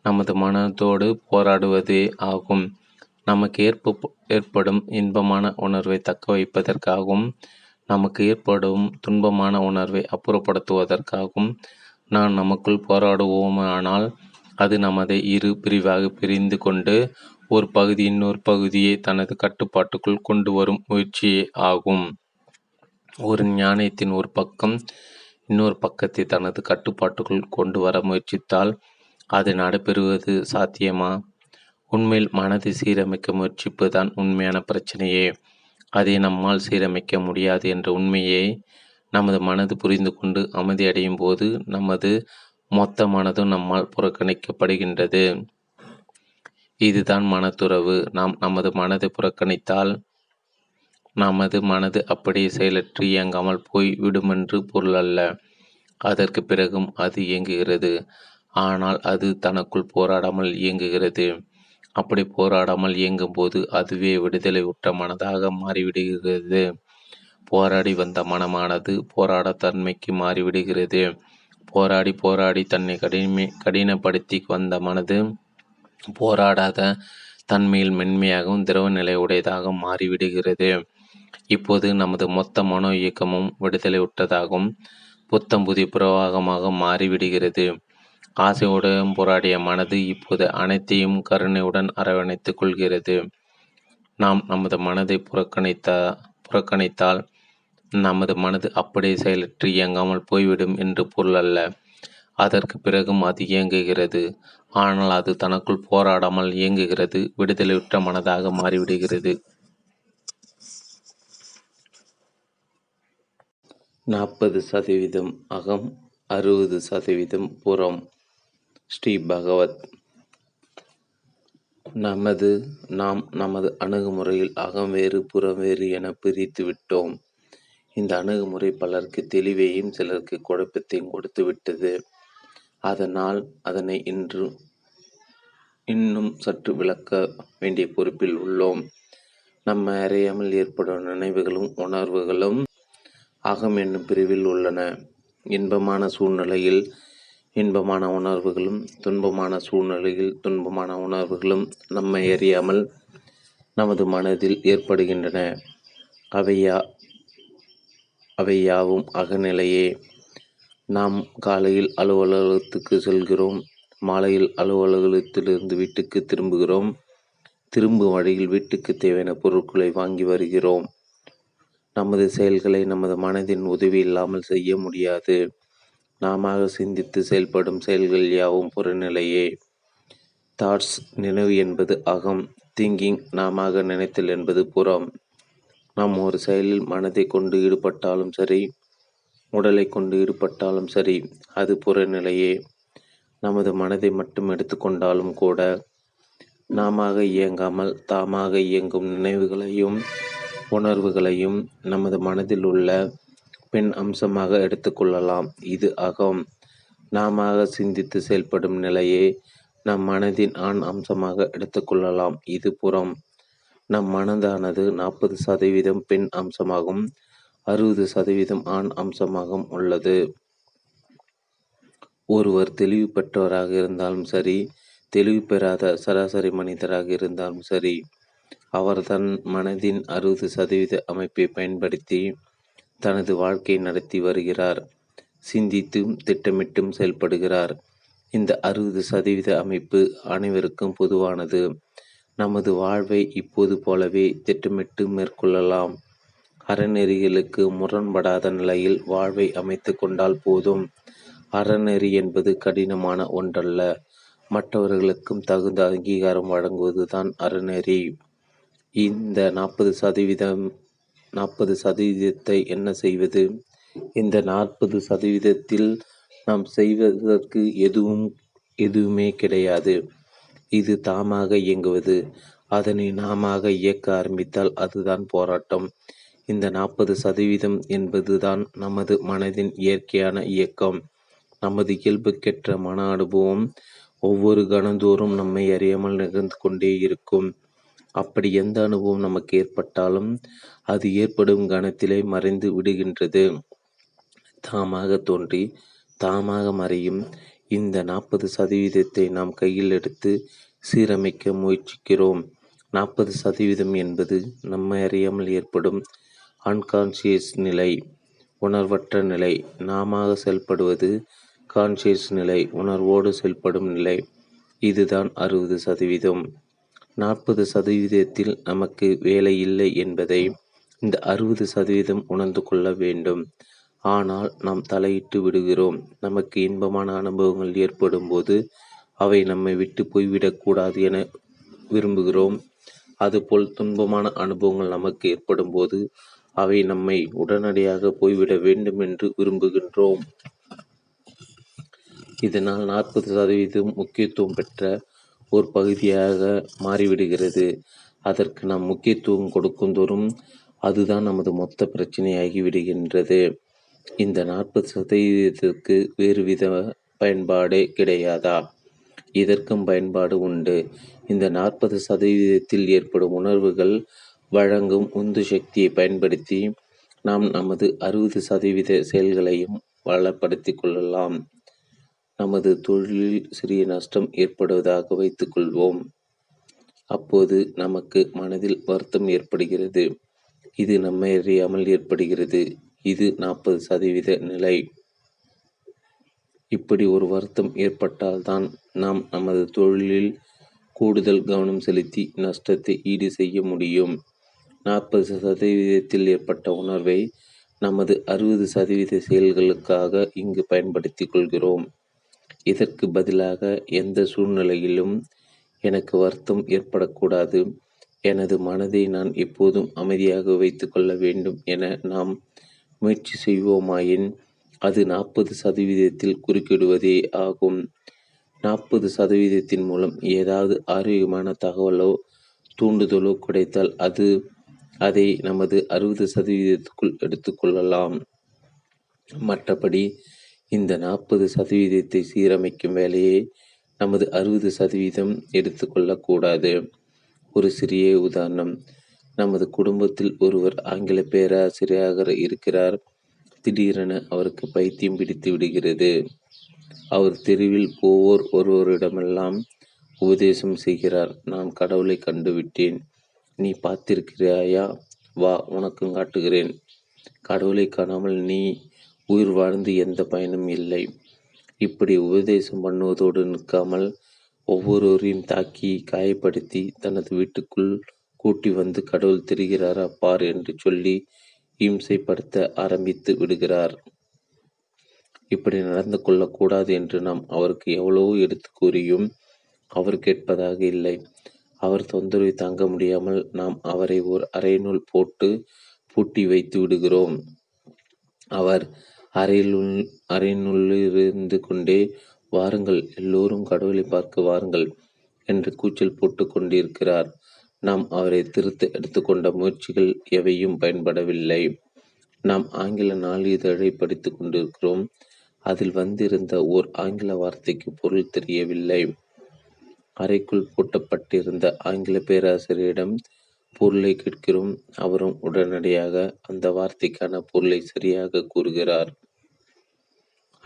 நமது மனத்தோடு போராடுவதே ஆகும். நமக்கு ஏற்படும் இன்பமான உணர்வை தக்க வைப்பதற்காகவும் நமக்கு ஏற்படும் துன்பமான உணர்வை அப்புறப்படுத்துவதற்காகவும் நான் நமக்குள் போராடுவோமானால் அது நமதை இரு பிரிவாக பிரிந்து கொண்டு ஒரு பகுதி இன்னொரு பகுதியை தனது கட்டுப்பாட்டுக்குள் கொண்டு வரும் முயற்சியே ஆகும். ஒரு ஞானத்தின் ஒரு பக்கம் இன்னொரு பக்கத்தை தனது கட்டுப்பாட்டுக்குள் கொண்டு வர முயற்சித்தால் அது நடைபெறுவது சாத்தியமா? உண்மையில் மனதை சீரமைக்க முயற்சிப்பு தான் உண்மையான பிரச்சனையே. அதை நம்மால் சீரமைக்க முடியாது என்ற உண்மையை நமது மனது புரிந்து கொண்டு அமைதியடையும் போது நமது மொத்த மனதும் நம்மால் புறக்கணிக்கப்படுகின்றது. இதுதான் மனத்துறவு. நாம் நமது மனதை புறக்கணித்தால் நமது மனது அப்படியே செயலற்று இயங்காமல் போய் விடுமென்று பொருள் அல்ல. அதற்கு பிறகும் அது இயங்குகிறது. ஆனால் அது தனக்குள் போராடாமல் இயங்குகிறது. அப்படி போராடாமல் இயங்கும் போது அதுவே விடுதலை உற்ற மனதாக மாறிவிடுகிறது. போராடி வந்த மனமானது போராட தன்மைக்கு மாறிவிடுகிறது. போராடி போராடி தன்னை கடினப்படுத்தி வந்த மனது போராடாத தன்மையில் மென்மையாகவும் திரவ நிலை உடையதாக மாறிவிடுகிறது. இப்போது நமது மொத்த மனோ இயக்கமும் விடுதலை உற்றதாகவும் புத்தம் புதிய பிரவாகமாக மாறிவிடுகிறது. ஆசையுடன் போராடிய மனது இப்போது அனைத்தையும் கருணையுடன் அரவணைத்துக் கொள்கிறது. நாம் நமது மனதை புறக்கணித்தால் நமது மனது அப்படியே செயலற்று இயங்காமல் போய்விடும் என்று பொருள் அல்ல. அதற்கு பிறகும் அது இயங்குகிறது. ஆனால் அது தனக்குள் போராடாமல் இயங்குகிறது. விடுதலையுற்ற மனதாக மாறிவிடுகிறது. 40% அகம், 60% புறம். ஸ்ரீ பகவத். நாம் நமது அணுகுமுறையில் அகம் வேறு புறம் வேறு என பிரித்து விட்டோம். இந்த அணுகுமுறை பலருக்கு தெளிவையும் சிலருக்கு குழப்பத்தையும் கொடுத்து விட்டது. அதனால் அதனை இன்னும் சற்று விளக்க வேண்டிய பொறுப்பில் உள்ளோம். நம்ம அறியாமல் ஏற்படும் நினைவுகளும் உணர்வுகளும் அகம் என்னும் பிரிவில் உள்ளன. இன்பமான சூழ்நிலையில் இன்பமான உணர்வுகளும் துன்பமான சூழ்நிலையில் துன்பமான உணர்வுகளும் நம்மை அறியாமல் நமது மனதில் ஏற்படுகின்றன. அவையாவும் அகநிலையே. நாம் காலையில் அலுவலகத்துக்கு செல்கிறோம், மாலையில் அலுவலகத்திலிருந்து வீட்டுக்கு திரும்புகிறோம், திரும்பும் வழியில் வீட்டுக்கு தேவையான பொருட்களை வாங்கி வருகிறோம். நமது செயல்களை நமது மனதின் உதவி இல்லாமல் செய்ய முடியாது. நாம சிந்தித்து செயல்படும் செயல்கள் யாவும் புறநிலையே. தாட்ஸ், நினைவு என்பது அகம். திங்கிங், நாம நினைத்தல் என்பது புறம். நாம் ஒரு செயலில் மனதை கொண்டு ஈடுபட்டாலும் சரி, உடலை கொண்டு ஈடுபட்டாலும் சரி, அது புறநிலையே. நமது மனதை மட்டும் எடுத்துக்கொண்டாலும் கூட நாம இயங்காமல் தாமாக இயங்கும் நினைவுகளையும் உணர்வுகளையும் நமது மனதில் உள்ள பெண் அம்சமாக எடுத்துக்கொள்ளலாம். இது அகம். நாம சிந்தித்து செயல்படும் நிலையை நம் மனதின் ஆண் அம்சமாக எடுத்துக்கொள்ளலாம். இது புறம். நம் மனதானது 40% பெண் அம்சமாகும், 60% ஆண் அம்சமாகவும் உள்ளது. ஒருவர் தெளிவு பெற்றவராக இருந்தாலும் சரி, தெளிவு பெறாத சராசரி மனிதராக இருந்தாலும் சரி, அவர் தன் மனதின் 60% அமைப்பை பயன்படுத்தி தனது வாழ்க்கை நடத்தி வருகிறார். சிந்தித்தும் திட்டமிட்டும் செயல்படுகிறார். இந்த 60% அமைப்பு அனைவருக்கும் பொதுவானது. நமது வாழ்வை இப்போது போலவே திட்டமிட்டு மேற்கொள்ளலாம். அறநெறிகளுக்கு முரண்படாத நிலையில் வாழ்வை அமைத்து கொண்டால் போதும். அறநெறி என்பது கடினமான ஒன்றல்ல. மற்றவர்களுக்கும் தகுந்த அங்கீகாரம் வழங்குவதுதான் அறநெறி. இந்த 40%ஐ என்ன செய்வது? இந்த 40%ல் நாம் செய்வதற்கு எதுவுமே கிடையாது. இது தாமாக இயங்குவது. அதனை நாம இயக்க ஆரம்பித்தால் அதுதான் போராட்டம். இந்த 40% என்பதுதான் நமது மனதின் இயற்கையான இயக்கம். நமது இயல்புக்கெற்ற மன அனுபவம் ஒவ்வொரு கணந்தோறும் நம்மை அறியாமல் நிகழ்ந்து கொண்டே இருக்கும். அப்படி எந்த அனுபவம் நமக்கு ஏற்பட்டாலும் அது ஏற்படும் கணத்திலே மறைந்து விடுகின்றது. தாமாக தோன்றி தாமாக மறையும் இந்த 40% நாம் கையில் எடுத்து சீரமைக்க முயற்சிக்கிறோம். 40% என்பது நம்மை அறியாமல் ஏற்படும் அன்கான்சியஸ் நிலை, உணர்வற்ற நிலை. நாம செயல்படுவது கான்சியஸ் நிலை, உணர்வோடு செயல்படும் நிலை. இதுதான் 60%. 40%ல் நமக்கு வேலை இல்லை என்பதை இந்த 60% உணர்ந்து கொள்ள வேண்டும். ஆனால் நாம் தலையிட்டு விடுகிறோம். நமக்கு இன்பமான அனுபவங்கள் ஏற்படும் போது அவை நம்மை விட்டு போய்விடக்கூடாது என விரும்புகிறோம். அதுபோல் துன்பமான அனுபவங்கள் நமக்கு ஏற்படும் போது அவை நம்மை உடனடியாக போய்விட வேண்டும் என்று விரும்புகின்றோம். இதனால் 40% முக்கியத்துவம் பெற்ற ஒரு பகுதியாக மாறிவிடுகிறது. அதற்கு நாம் முக்கியத்துவம் கொடுக்கும் தோறும் அதுதான் நமது மொத்த பிரச்சனையாகி விடுகின்றது. இந்த 40%க்கு வேறு வித பயன்பாடே கிடையாதா? இதற்கும் பயன்பாடு உண்டு. இந்த 40%ல் ஏற்படும் உணர்வுகள் வழங்கும் உந்து சக்தியை பயன்படுத்தி நாம் நமது 60% செயல்களையும் வளப்படுத்தி கொள்ளலாம். நமது தொழிலில் சிறிய நஷ்டம் ஏற்படுவதாக வைத்துக்கொள்வோம். அப்போது நமக்கு மனதில் வருத்தம் ஏற்படுகிறது. இது நம்மை அறியாமல் ஏற்படுகிறது. இது 40% நிலை. இப்படி ஒரு வருத்தம் ஏற்பட்டால்தான் நாம் நமது தொழிலில் கூடுதல் கவனம் செலுத்தி நஷ்டத்தை ஈடு செய்ய முடியும். 40%ல் ஏற்பட்ட உணர்வை நமது 60% செயல்களுக்காக இங்கு பயன்படுத்தி கொள்கிறோம். இதற்கு பதிலாக எந்த சூழ்நிலையிலும் எனக்கு வருத்தம் ஏற்படக்கூடாது, எனது மனதை நான் எப்போதும் அமைதியாக வைத்து கொள்ள வேண்டும் என நாம் முயற்சி செய்வோமாயின் அது 40%ல் குறுக்கிடுவதே ஆகும். 40%ன் மூலம் ஏதாவது ஆரோக்கியமான தகவலோ தூண்டுதலோ கிடைத்தால் அதை நமது 60%க்குள் எடுத்துக்கொள்ளலாம். மற்றபடி இந்த 40%த்தை சீரமைக்கும் வேலையை நமது 60% எடுத்துக்கொள்ளக்கூடாது. ஒரு சிறிய உதாரணம். நமது குடும்பத்தில் ஒருவர் ஆங்கில பேராசிரியராக இருக்கிறார். திடீரென அவருக்கு பைத்தியம் பிடித்து விடுகிறது. அவர் தெருவில் போவோர் ஒருவரிடமெல்லாம் உபதேசம் செய்கிறார். நான் கடவுளை கண்டுவிட்டேன், நீ பார்த்திருக்கிறாயா, வா உனக்கும் காட்டுகிறேன். கடவுளை காணாமல் நீ உயிர் வாழ்ந்து எந்த பயனும் இல்லை. இப்படி உபதேசம் பண்ணுவதோடு நிற்காமல் ஒவ்வொருவரையும் தாக்கி காயப்படுத்தி தனது வீட்டுக்குள் கூட்டி வந்து கடவுள் தெரிகிறாரா பார் என்று சொல்லி இம்சைப்படுத்த ஆரம்பித்து விடுகிறார். இப்படி நடந்து கொள்ளக்கூடாது என்று நாம் அவருக்கு எவ்வளவோ எடுத்து கூறியும் அவர் கேட்பதாக இல்லை. அவர் தொந்தரவை தாங்க முடியாமல் நாம் அவரை ஒரு அறையினுள் பூட்டி வைத்து விடுகிறோம். அவர் அறையினுள்ளிருந்து கொண்டே வாருங்கள், எல்லோரும் கடவுளை பார்க்க வாருங்கள் என்று கூச்சல் போட்டு கொண்டிருக்கிறார். நாம் அவரை திருத்த எடுத்துக்கொண்ட முயற்சிகள் எவையும் பயன்படவில்லை. நாம் ஆங்கில நாளிதழை படித்து கொண்டிருக்கிறோம். அதில் வந்திருந்த ஓர் ஆங்கில வார்த்தைக்கு பொருள் தெரியவில்லை. அறைக்குள் பூட்டப்பட்டிருந்த ஆங்கில பேராசிரியரிடம் பொருளை கேட்கிறோம். அவரும் உடனடியாக அந்த வார்த்தைக்கான பொருளை சரியாக கூறுகிறார்.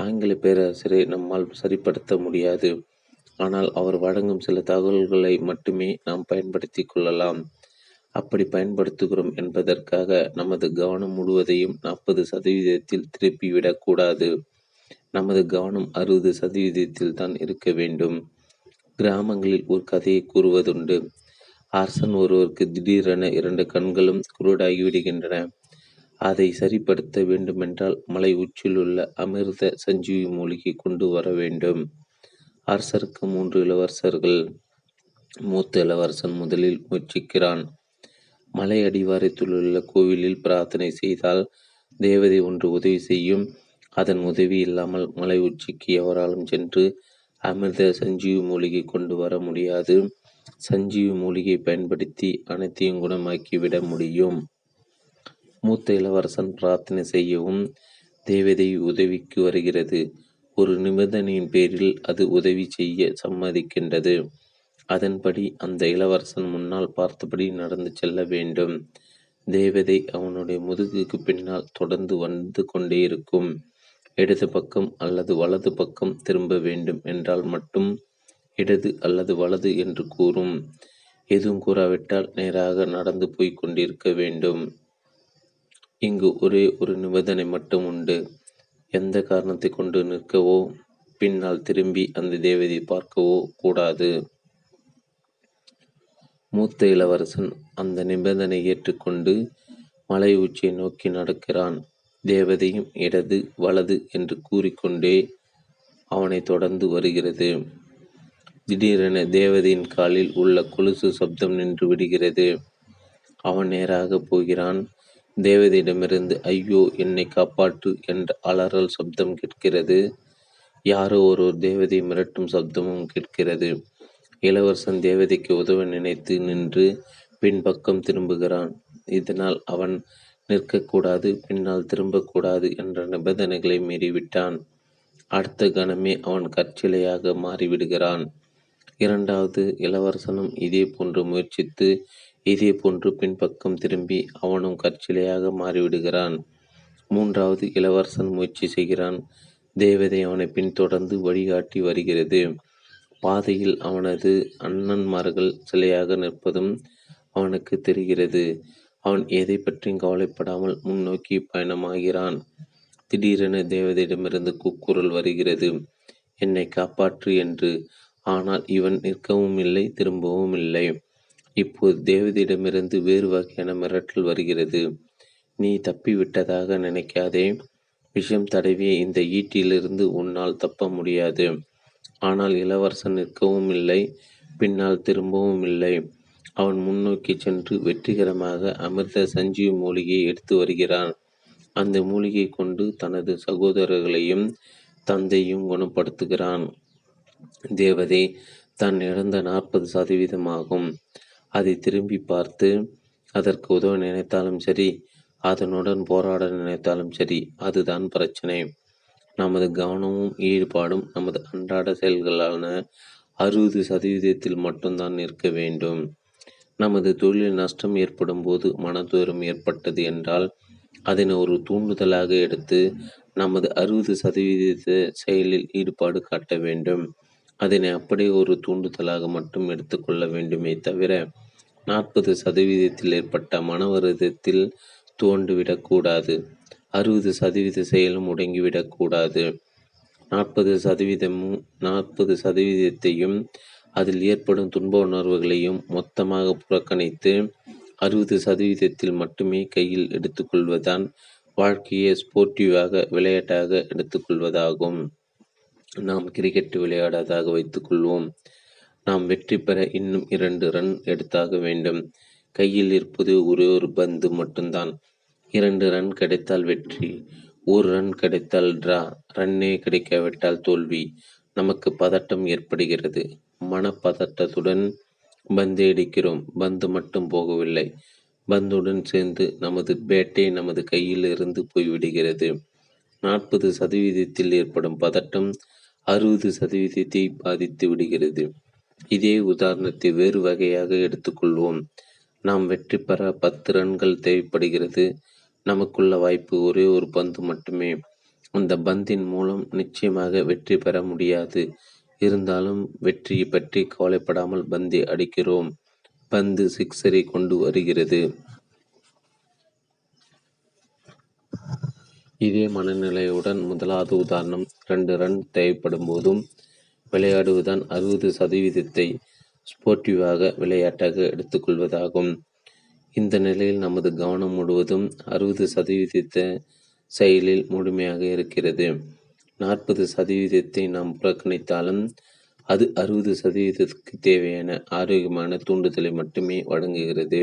ஆங்கில பேராசிரியை நம்மால் சரிப்படுத்த முடியாது, ஆனால் அவர் வழங்கும் சில தகவல்களை மட்டுமே நாம் பயன்படுத்தி கொள்ளலாம். அப்படி பயன்படுத்துகிறோம் என்பதற்காக நமது கவனம் முழுவதையும் 40%ல் திருப்பிவிடக்கூடாது. நமது கவனம் 60%ல் தான் இருக்க வேண்டும். கிராமங்களில் ஒரு கதையை கூறுவதுண்டு. அரசன் ஒருவருக்கு திடீரென 2 கண்களும் குருடாகி விடுகின்றன. அதை சரிப்படுத்த வேண்டுமென்றால் மலை உச்சியில் உள்ள அமிர்த சஞ்சீவி மூலிகை கொண்டு வர வேண்டும். அரசருக்கு 3 இளவரசர்கள். மூத்த இளவரசன் முதலில் முயற்சிக்கிறான். மலை அடிவாரத்தில் உள்ள கோவிலில் பிரார்த்தனை செய்தால் தேவதை ஒன்று உதவி செய்யும். அதன் உதவி இல்லாமல் மலை உச்சிக்கு எவராலும் சென்று அமிர்த சஞ்சீவி மூலிகை கொண்டு வர முடியாது. சஞ்சீவி மூலிகை பயன்படுத்தி அனைத்தையும் குணமாக்கிவிட முடியும். மூத்த இளவரசன் பிரார்த்தனை செய்யவும் தேவதை உதவிக்கு வருகிறது. ஒரு நிபந்தனையின் பேரில் அது உதவி செய்ய சம்மதிக்கின்றது. அதன்படி அந்த இளவரசன் முன்னால் பார்த்தபடி நடந்து செல்ல வேண்டும். தேவதை அவனுடைய முதுகுக்கு பின்னால் தொடர்ந்து வந்து கொண்டே இருக்கும். இடது பக்கம் அல்லது வலது பக்கம் திரும்ப வேண்டும் என்றால் மட்டும் இடது அல்லது வலது என்று கூறும். எதுவும் கூறாவிட்டால் நேராக நடந்து போய் கொண்டிருக்க வேண்டும். இங்கு ஒரே ஒரு நிபந்தனை மட்டும் உண்டு. எந்த காரணத்தை கொண்டு நிற்கவோ பின்னால் திரும்பி அந்த தேவதையை பார்க்கவோ கூடாது. மூத்த இளவரசன் அந்த நிபந்தனை ஏற்றுக்கொண்டு மலை உச்சியை நோக்கி நடக்கிறான். தேவதையும் இடது வலது என்று கூறிக்கொண்டே அவனை தொடர்ந்து வருகிறது. திடீரென தேவதையின் காலில் உள்ள கொலுசு சப்தம் நின்று விடுகிறது. அவன் நேராக போகிறான். தேவதையிடமிருந்து ஐயோ என்னை காப்பாற்று என்ற அலறல் சப்தம் கேட்கிறது. யாரோ ஒரு தேவதை மிரட்டும் சப்தமும் கேட்கிறது. இளவரசன் தேவதைக்கு உதவ நினைத்து நின்று பின்பக்கம் திரும்புகிறான். இதனால் அவன் நிற்கக்கூடாது, பின்னால் திரும்பக்கூடாது என்ற நிபந்தனைகளை மீறிவிட்டான். அடுத்த கணமே அவன் கற்சிலையாக மாறிவிடுகிறான். இரண்டாவது இளவரசனும் இதே போன்று முயற்சித்து இதே போன்று பின்பக்கம் திரும்பி அவனும் கற்சிலையாக மாறிவிடுகிறான். மூன்றாவது இளவரசன் முயற்சி செய்கிறான். தேவதை அவனை பின்தொடர்ந்து வழிகாட்டி வருகிறது. பாதையில் அவனது அண்ணன்மார்கள் சிலையாக நிற்பதும் அவனுக்கு தெரிகிறது. அவன் எதை பற்றியும் கவலைப்படாமல் முன்னோக்கி பயணமாகிறான். திடீரென தேவதையிடமிருந்து கூக்குரல் வருகிறது, என்னை காப்பாற்று என்று. ஆனால் இவன் நிற்கவும் இல்லை, திரும்பவும் இல்லை. இப்போது தேவதையிடமிருந்து வேறு வகையான மிரட்டல் வருகிறது. நீ தப்பிவிட்டதாக நினைக்காதே. விஷம் தடவிய இந்த ஈட்டியிலிருந்து உன்னால் தப்ப முடியாது. ஆனால் இளவரசன் நிற்கவும் இல்லை, பின்னால் திரும்பவும் இல்லை. அவன் முன்னோக்கி சென்று வெற்றிகரமாக அமிர்த சஞ்சீவி மூலிகையை எடுத்து வருகிறான். அந்த மூலிகை கொண்டு தனது சகோதரர்களையும் தந்தையும் குணப்படுத்துகிறான். தேவதை தான் இழந்த 40% அதை திரும்பி பார்த்து அதற்கு உதவ நினைத்தாலும் சரி, அதனுடன் போராட நினைத்தாலும் சரி, அதுதான் பிரச்சனை. நமது கவனமும் ஈடுபாடும் நமது அன்றாட செயல்களான 60% மட்டும்தான் இருக்க வேண்டும். நமது தொழிலில் நஷ்டம் ஏற்படும் போது மனதுயரம் ஏற்பட்டது என்றால் அதனை ஒரு தூண்டுதலாக எடுத்து நமது 60% செயலில் ஈடுபாடு காட்ட வேண்டும். அதனை அப்படியே ஒரு தூண்டுதலாக மட்டும் எடுத்துக்கொள்ள வேண்டுமே தவிர 40% ஏற்பட்ட மன வருத்தத்தில் தோண்டுவிடக்கூடாது. 60% செயலும் முடங்கிவிடக்கூடாது. 40%யும் அதில் ஏற்படும் துன்ப உணர்வுகளையும் மொத்தமாக புறக்கணித்து 60% மட்டுமே கையில் எடுத்துக்கொள்வதான் வாழ்க்கையை ஸ்போர்ட்டிவாக விளையாட்டாக எடுத்துக்கொள்வதாகும். நாம் கிரிக்கெட் விளையாடாதாக வைத்துக்கொள்வோம். நாம் வெற்றி பெற இன்னும் 2 ரன் எடுத்தாக வேண்டும். கையில் இருப்பது ஒரே ஒரு பந்து மட்டும்தான். 2 ரன் கிடைத்தால் வெற்றி, 1 ரன் கிடைத்தால் டிரா, ரன்னே கிடைக்காவிட்டால் தோல்வி. நமக்கு பதட்டம் ஏற்படுகிறது. மனப்பதட்டத்துடன் பந்தை அடிக்கிறோம். பந்து மட்டும் போகவில்லை, பந்துடன் சேர்ந்து நமது பேட்டை நமது கையில் இருந்து போய்விடுகிறது. 40% ஏற்படும் பதட்டம் 60% பாதித்து விடுகிறது. இதே உதாரணத்தை வேறு வகையாக எடுத்துக்கொள்வோம். நாம் வெற்றி பெற 10 ரன்கள் தேவைப்படுகிறது. நமக்குள்ள வாய்ப்பு ஒரே ஒரு பந்து மட்டுமே. அந்த பந்தின் மூலம் நிச்சயமாக வெற்றி பெற முடியாது. இருந்தாலும் வெற்றியை பற்றி கவலைப்படாமல் பந்தை அடிக்கிறோம். பந்து 6 கொண்டு வருகிறது. இதே மனநிலையுடன் முதலாவது உதாரணம் 2 ரன் தேவைப்படும் போதும் விளையாடுவதுதான் 60% ஸ்போர்ட்டிவாக விளையாட்டாக எடுத்துக்கொள்வதாகும். இந்த நிலையில் நமது கவனம் முழுவதும் 60% செயலில் முழுமையாக இருக்கிறது. 40% நாம் புறக்கணித்தாலும் அது 60%க்கு தேவையான ஆரோக்கியமான தூண்டுதலை மட்டுமே வழங்குகிறது.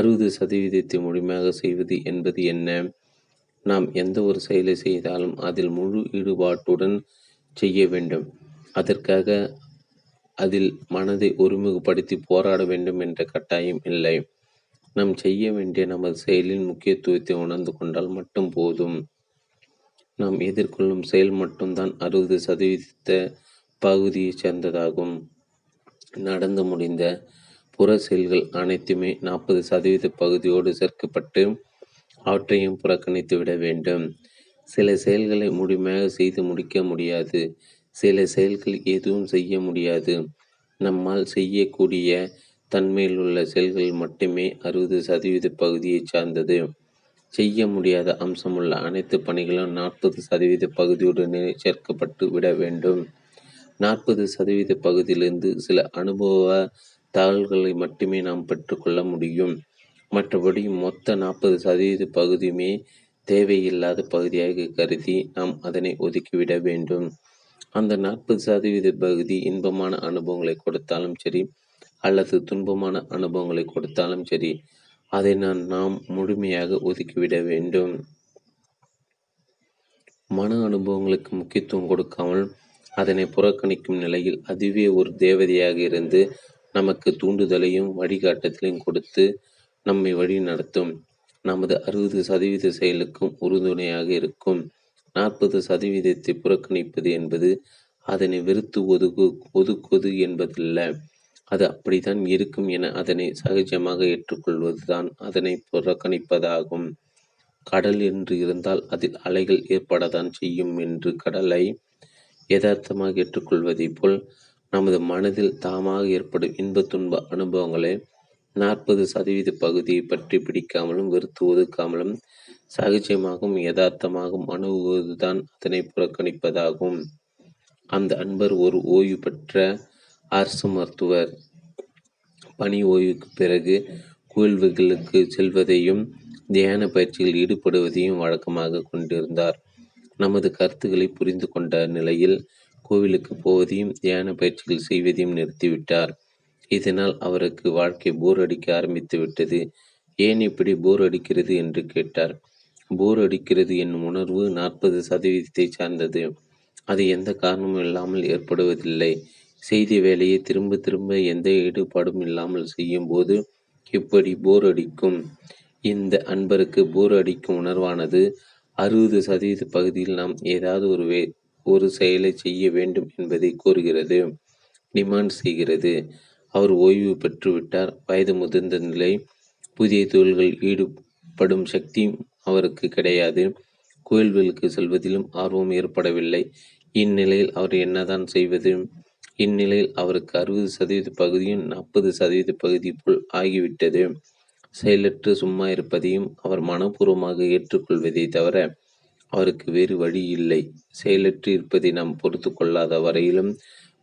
60% முழுமையாக செய்வது என்பது என்ன? நாம் எந்த ஒரு செயலை செய்தாலும் அதில் முழு ஈடுபாட்டுடன் செய்ய வேண்டும். அதற்காக அதில் மனதை ஒருமுகப்படுத்தி போராட வேண்டும் என்ற கட்டாயம் இல்லை. நாம் செய்ய வேண்டிய நமது செயலின் முக்கியத்துவத்தை உணர்ந்து கொண்டால் மட்டும் போதும். நாம் எதிர்கொள்ளும் செயல் மட்டும்தான் 60% பகுதியை சேர்ந்ததாகும். நடந்து முடிந்த புற செயல்கள் அனைத்துமே 40% பகுதியோடு சேர்க்கப்பட்டு அவற்றையும் புறக்கணித்து விட வேண்டும். சில செயல்களை முழுமையாக செய்து முடிக்க முடியாது. சில செயல்கள் எதுவும் செய்ய முடியாது. நம்மால் செய்யக்கூடிய தன்மையில் உள்ள செயல்கள் மட்டுமே 60% பகுதியை சார்ந்தது. செய்ய முடியாத அம்சமுள்ள அனைத்து பணிகளும் 40% பகுதியுடன் சேர்க்கப்பட்டு விட வேண்டும். 40% பகுதியிலிருந்து சில அனுபவ தகவல்களை மட்டுமே நாம் பெற்றுக்கொள்ள முடியும். மற்றபடி மொத்த 40% பகுதியுமே தேவையில்லாத பகுதியாக கருதி நாம் அதனை ஒதுக்கிவிட வேண்டும். அந்த 40% பகுதி இன்பமான அனுபவங்களை கொடுத்தாலும் சரி அல்லது துன்பமான அனுபவங்களை கொடுத்தாலும் சரி, அதை நாம் முழுமையாக ஒதுக்கிவிட வேண்டும். மன அனுபவங்களுக்கு முக்கியத்துவம் கொடுக்காமல் அதனை புறக்கணிக்கும் நிலையில் அதுவே ஒரு தேவதையாக இருந்து நமக்கு தூண்டுதலையும் வழிகாட்டுதலையும் கொடுத்து நம்மை வழி நடத்தும். நமது 60% செயலுக்கும் உறுதுணையாக இருக்கும். 40%-ஐ புறக்கணிப்பது என்பது அதனை வெறுத்து ஒதுக்குவது என்பதல்ல. அது அப்படித்தான் இருக்கும் என அதனை சகஜமாக ஏற்றுக்கொள்வதுதான் அதனை புறக்கணிப்பதாகும். கடல் என்று இருந்தால் அதில் அலைகள் ஏற்படத்தான் செய்யும் என்று கடலை யதார்த்தமாக ஏற்றுக்கொள்வதை போல் நமது மனதில் தாமாக ஏற்படும் இன்ப துன்ப அனுபவங்களை 40% பகுதியை பற்றி பிடிக்காமலும் வெறுத்து ஒதுக்காமலும் சகஜமாகவும் யதார்த்தமாகவும் அணுகுவதுதான் அதனை புறக்கணிப்பதாகும். அந்த அன்பர் ஒரு ஓய்வு பெற்ற அரசு மருத்துவர். பணி ஓய்வுக்கு பிறகு கோயில்களுக்கு செல்வதையும் தியான பயிற்சியில் ஈடுபடுவதையும் வழக்கமாக கொண்டிருந்தார். நமது கருத்துக்களை புரிந்து கொண்ட நிலையில் கோவிலுக்கு போவதையும் தியான பயிற்சிகள் செய்வதையும் நிறுத்திவிட்டார். இதனால் அவருக்கு வாழ்க்கை போர் அடிக்க ஆரம்பித்து விட்டது. ஏன் இப்படி போர் அடிக்கிறது என்று கேட்டார். போர் அடிக்கிறது என்னும் உணர்வு 40%-ஐ சார்ந்தது. அது எந்த காரணமும் இல்லாமல் ஏற்படுவதில்லை. செய்தி வேலையை திரும்ப திரும்ப எந்த ஈடுபாடும் இல்லாமல் செய்யும் போது இப்படி போர் அடிக்கும். இந்த அன்பருக்கு போர் அடிக்கும் உணர்வானது 60% பகுதியில் நாம் ஏதாவது ஒரு செயலை செய்ய வேண்டும் என்பதை கோருகிறது, டிமாண்ட் செய்கிறது. அவர் ஓய்வு பெற்றுவிட்டார். வயது முதிர்ந்த நிலை. புதிய தொழில்கள் ஈடுபடும் சக்தி அவருக்கு கிடையாது. கோயில்களுக்கு செல்வதிலும் ஆர்வம் ஏற்படவில்லை. இந்நிலையில் அவர் என்னதான் செய்வது? இந்நிலையில் அவருக்கு 60% பகுதியும் 40% பகுதி போல் ஆகிவிட்டது. செயலற்று சும்மா இருப்பதையும் அவர் மனப்பூர்வமாக ஏற்றுக்கொள்வதை தவிர அவருக்கு வேறு வழி இல்லை. செயலற்று இருப்பதை நாம் பொறுத்து கொள்ளாத வரையிலும்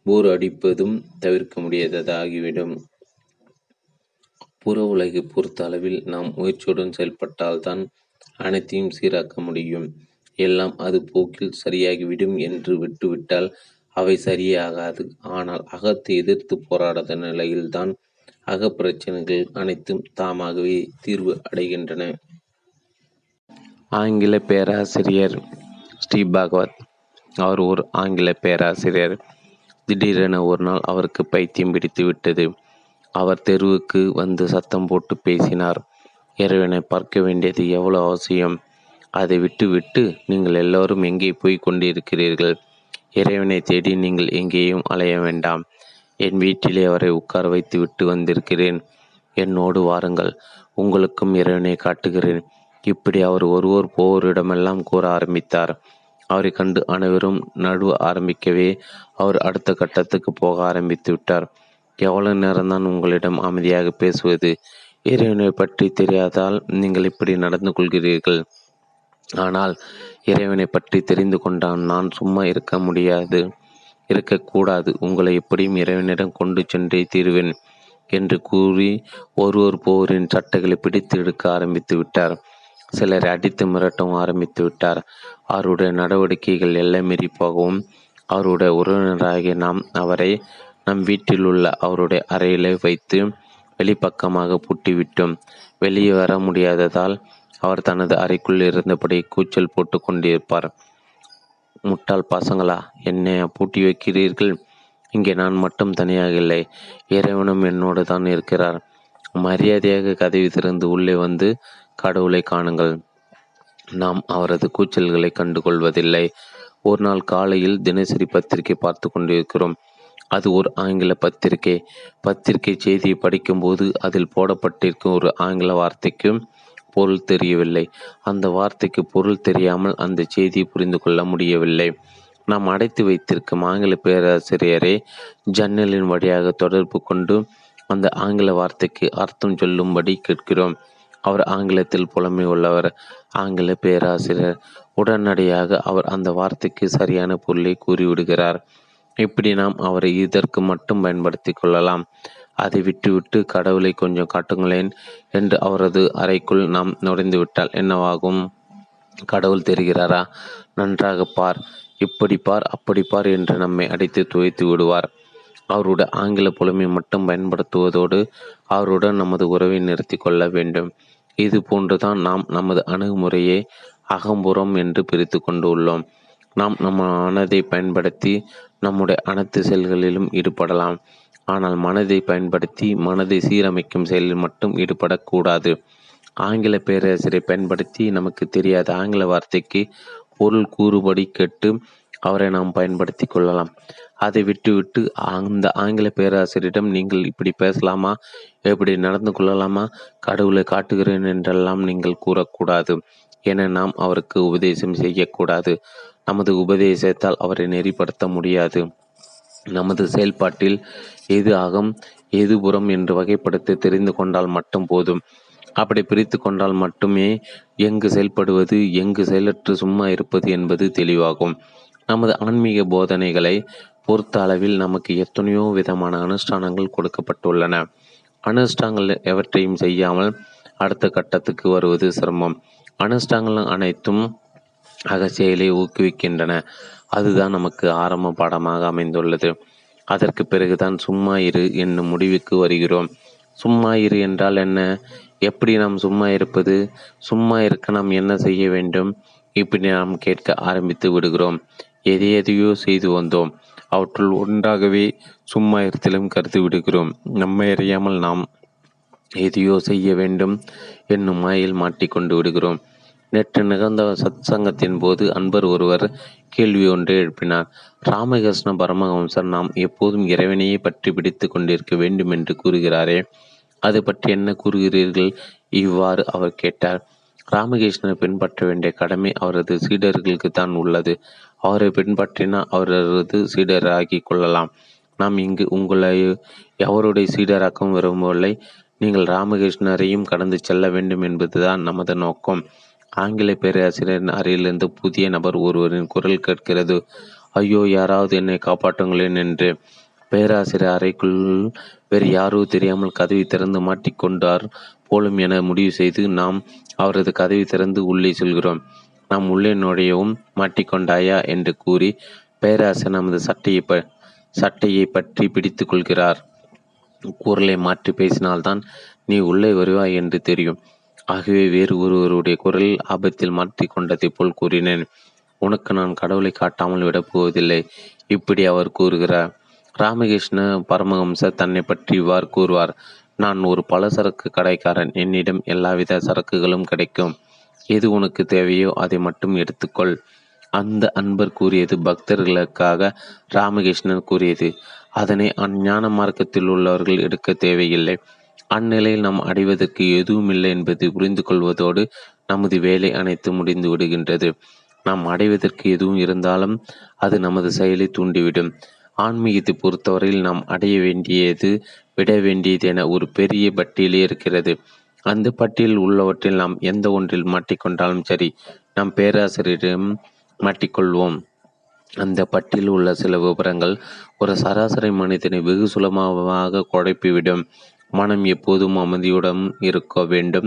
போர் அடிப்பதும் தவிர்க்க முடியாததாகிவிடும். புற உலகை பொறுத்த அளவில் நாம் முயற்சியுடன் செயல்பட்டால்தான் அனைத்தையும் சீராக்க முடியும். எல்லாம் அது போக்கில் சரியாகிவிடும் என்று விட்டுவிட்டால் அவை சரியாகாது. ஆனால் அகத்தை எதிர்த்து போராடாத நிலையில்தான் அக பிரச்சனைகள் அனைத்தும் தாமாகவே தீர்வு அடைகின்றன. ஆங்கில பேராசிரியர் ஸ்ரீபகவத். அவர் ஒரு ஆங்கில பேராசிரியர். திடீரென ஒரு நாள் அவருக்கு பைத்தியம் பிடித்து விட்டது. அவர் தெருவுக்கு வந்து சத்தம் போட்டு பேசினார். இறைவனை பார்க்க வேண்டியது எவ்வளோ அவசியம். அதை விட்டுவிட்டு நீங்கள் எல்லோரும் எங்கே போய் கொண்டிருக்கிறீர்கள்? இறைவனை தேடி நீங்கள் எங்கேயும் அலைய வேண்டாம். என் வீட்டிலே அவரை உட்கார வைத்து விட்டு வந்திருக்கிறேன். என்னோடு வாருங்கள், உங்களுக்கும் இறைவனை காட்டுகிறேன். இப்படி அவர் ஒருவர் போரிடமெல்லாம் கூற ஆரம்பித்தார். அவரை கண்டு அனைவரும் நடுவ ஆரம்பிக்கவே அவர் அடுத்த கட்டத்துக்கு போக ஆரம்பித்து விட்டார். எவ்வளவு நேரம்தான் உங்களிடம் அமைதியாக பேசுவது? இறைவனை பற்றி தெரியாதால் நீங்கள் இப்படி நடந்து கொள்கிறீர்கள். ஆனால் இறைவனை பற்றி தெரிந்து கொண்டான் நான் சும்மா இருக்கக்கூடாது. உங்களை எப்படியும் இறைவனிடம் கொண்டு சென்றே தீர்வேன் என்று கூறி ஒருவர் போரின் சட்டைகளை பிடித்து எடுக்க ஆரம்பித்து விட்டார். சிலரை அடித்து மிரட்டவும் ஆரம்பித்து விட்டார். அவருடைய நடவடிக்கைகள் எல்லாம் மீறி போகவும் அவருடைய உறவினராகிய நாம் அவரை நம் வீட்டில் உள்ள அவருடைய அறையிலே வைத்து வெளிப்பக்கமாக பூட்டிவிட்டோம். வெளியே வர முடியாததால் அவர் தனது அறைக்குள் இருந்தபடி கூச்சல் போட்டு கொண்டிருப்பார். முட்டாள் பசங்களா, என்னை பூட்டி வைக்கிறீர்கள்? இங்கே நான் மட்டும் தனியாக இல்லை, இறைவனும் என்னோடு தான் இருக்கிறார். மரியாதையாக கதவி திறந்து உள்ளே வந்து கடவுளை காணுங்கள். நாம் அவரது கூச்சல்களை கண்டுகொள்வதில்லை. ஒரு நாள் காலையில் தினசரி பத்திரிகை பார்த்து கொண்டிருக்கிறோம். அது ஒரு ஆங்கில பத்திரிகை. பத்திரிகை செய்தியை படிக்கும்போது அதில் போடப்பட்டிருக்கும் ஒரு ஆங்கில வார்த்தைக்கும் பொருள் தெரியவில்லை. அந்த வார்த்தைக்கு பொருள் தெரியாமல் அந்த செய்தியை புரிந்து கொள்ள முடியவில்லை. நாம் அடைத்து வைத்திருக்கும் ஆங்கில பேராசிரியரை ஜன்னலின் வழியாக தொடர்பு கொண்டு அந்த ஆங்கில வார்த்தைக்கு அர்த்தம் சொல்லும்படி கேட்கிறோம். அவர் ஆங்கிலத்தில் புலமை உள்ளவர், ஆங்கில பேராசிரியர். உடனடியாக அவர் அந்த வார்த்தைக்கு சரியான பொருளை கூறிவிடுகிறார். இப்படி நாம் அவரை இதற்கு மட்டும் பயன்படுத்தி கொள்ளலாம். அதை விட்டுவிட்டு கடவுளை கொஞ்சம் காட்டுங்களேன் என்று அவரது அறைக்குள் நாம் நுழைந்துவிட்டால் என்னவாகும்? கடவுள் தெரிகிறாரா? நன்றாக பார், இப்படி பார், அப்படி பார் என்று நம்மை அடைத்து துவைத்து விடுவார். அவருடைய ஆங்கில புலமை மட்டும் பயன்படுத்துவதோடு அவருடன் நமது உறவை நிறுத்தி கொள்ள வேண்டும். இது போன்றுதான் நாம் நமது அணுகுமுறையை அகம்புறம் என்று பிரித்து கொண்டு உள்ளோம். நாம் நம்ம மனதை பயன்படுத்தி நம்முடைய அனைத்து செயல்களிலும் ஈடுபடலாம். ஆனால் மனதை பயன்படுத்தி மனதை சீரமைக்கும் செயலில் மட்டும் ஈடுபடக்கூடாது. ஆங்கில பேராசிரியரை பயன்படுத்தி நமக்கு தெரியாத ஆங்கில வார்த்தைக்கு பொருள் கூறுபடி கேட்டு அவரை நாம் பயன்படுத்தி கொள்ளலாம். அதை விட்டுவிட்டு அந்த ஆங்கில பேராசிரியரிடம் நீங்கள் இப்படி பேசலாமா, எப்படி நடந்து கொள்ளலாமா, கடவுளை காட்டுகிறேன் என்றெல்லாம் நீங்கள் கூறக்கூடாது. என நாம் அவருக்கு உபதேசம் செய்யக்கூடாது. நமது உபதேசத்தால் அவரை நெறிப்படுத்த முடியாது. நமது செயல்பாட்டில் எது அகம் எது புறம் என்று வகைப்படுத்தி தெரிந்து கொண்டால் மட்டும் போதும். அப்படி பிரித்து கொண்டால் மட்டுமே எங்கு செயல்படுவது எங்கு செயலற்று சும்மா இருப்பது என்பது தெளிவாகும். நமது ஆன்மீக போதனைகளை பொறுத்த அளவில் நமக்கு எத்தனையோ விதமான அனுஷ்டானங்கள் கொடுக்கப்பட்டுள்ளன. அனுஷ்டானங்கள் எவற்றையும் செய்யாமல் அடுத்த கட்டத்துக்கு வருவது சிரமம். அனுஷ்டானங்கள் அனைத்தும் அகச்செயலை ஊக்குவிக்கின்றன. அதுதான் நமக்கு ஆரம்ப பாடமாக அமைந்துள்ளது. அதற்கு பிறகுதான் சும்மா இரு என்னும் முடிவுக்கு வருகிறோம். சும்மா இரு என்றால் என்ன? எப்படி நாம் சும்மா இருப்பது? சும்மா இருக்க நாம் என்ன செய்ய வேண்டும்? இப்படி நாம் கேட்க ஆரம்பித்து விடுகிறோம். எதையோ செய்து வந்தோம். அவற்றுள் ஒன்றாகவே சும்மா இருத்திலும் கருத்து விடுகிறோம். நம்மை அறியாமல் நாம் எதையோ செய்ய வேண்டும் என்னும் மாயில் மாட்டிக்கொண்டு விடுகிறோம். நேற்று நிகழ்ந்த சத்சங்கத்தின் போது அன்பர் ஒருவர் கேள்வி ஒன்றை எழுப்பினார். ராமகிருஷ்ண பரமஹம்சர் நாம் எப்போதும் இறைவனையை பற்றி பிடித்து கொண்டிருக்க வேண்டும் என்று கூறுகிறாரே, அது பற்றி என்ன கூறுகிறீர்கள்? இவ்வாறு அவர் கேட்டார். ராமகிருஷ்ணரை பின்பற்ற வேண்டிய கடமை அவரது சீடர்களுக்கு தான் உள்ளது. அவரை பின்பற்றினால் அவரது சீடராகி கொள்ளலாம். நாம் இங்கு உங்களை எவருடைய சீடராக்கம் விரும்பவில்லை. நீங்கள் ராமகிருஷ்ணரையும் கடந்து செல்ல வேண்டும் என்பதுதான் நமது நோக்கம். ஆங்கில பேராசிரியரின் அறையிலிருந்து புதிய நபர் ஒருவரின் குரல் கேட்கிறது. ஐயோ, யாராவது என்னை காப்பாற்றுங்களேன் என்று. பேராசிரியர் அறைக்குள் வேறு யாரோ தெரியாமல் கதவை திறந்து மாட்டிக்கொண்டார் போலும் என முடிவு செய்து நாம் அவரது கதவை திறந்து உள்ளே செல்கிறோம். நாம் உள்ளே நுழையவும் மாட்டிக்கொண்டாயா என்று கூறி பேராசிரியர் நமது சட்டையை பற்றி பிடித்து கொள்கிறார். குரலை மாற்றி பேசினால்தான் நீ உள்ளே வருவாய் என்று தெரியும். ஆகவே வேறு ஒருவருடைய குரலில் ஆபத்தில் மாற்றி கொண்டதை போல் கூறினேன். உனக்கு நான் கடவுளை காட்டாமல் விடப்போவதில்லை. இப்படி அவர் கூறுகிறார். ராமகிருஷ்ண பரமஹம்சர் தன்னை பற்றி இவ்வாறு கூறுவார். நான் ஒரு பலசரக்கு கடைக்காரன். என்னிடம் எல்லாவித சரக்குகளும் கிடைக்கும். எது உனக்கு தேவையோ அதை மட்டும் எடுத்துக்கொள். அந்த அன்பர் கூறியது பக்தர்களுக்காக ராமகிருஷ்ணர் கூறியது. அதனை அஞ்ஞான மார்க்கத்தில் உள்ளவர்கள் எடுக்க தேவையில்லை. அந்நிலையில் நாம் அடைவதற்கு எதுவும் இல்லை என்பதை புரிந்து கொள்வதோடு நமது வேலை அனைத்து முடிந்து விடுகின்றது. நாம் அடைவதற்கு எதுவும் இருந்தாலும் அது நமது செயலை தூண்டிவிடும். ஆன்மீகத்தை பொறுத்தவரையில் நாம் அடைய வேண்டியது விட வேண்டியது என ஒரு பெரிய பட்டியலே இருக்கிறது. அந்த பட்டியலில் உள்ளவற்றில் நாம் எந்த ஒன்றில் மாட்டிக்கொண்டாலும் சரி, நாம் பேராசிரியரிடம் மாட்டிக்கொள்வோம். அந்த பட்டியலில் உள்ள சில விவரங்கள் ஒரு சராசரி மனிதனை வெகு சுலபமாக குழப்பிவிடும். மனம் எப்போதும் அமைதியுடன் இருக்க வேண்டும்,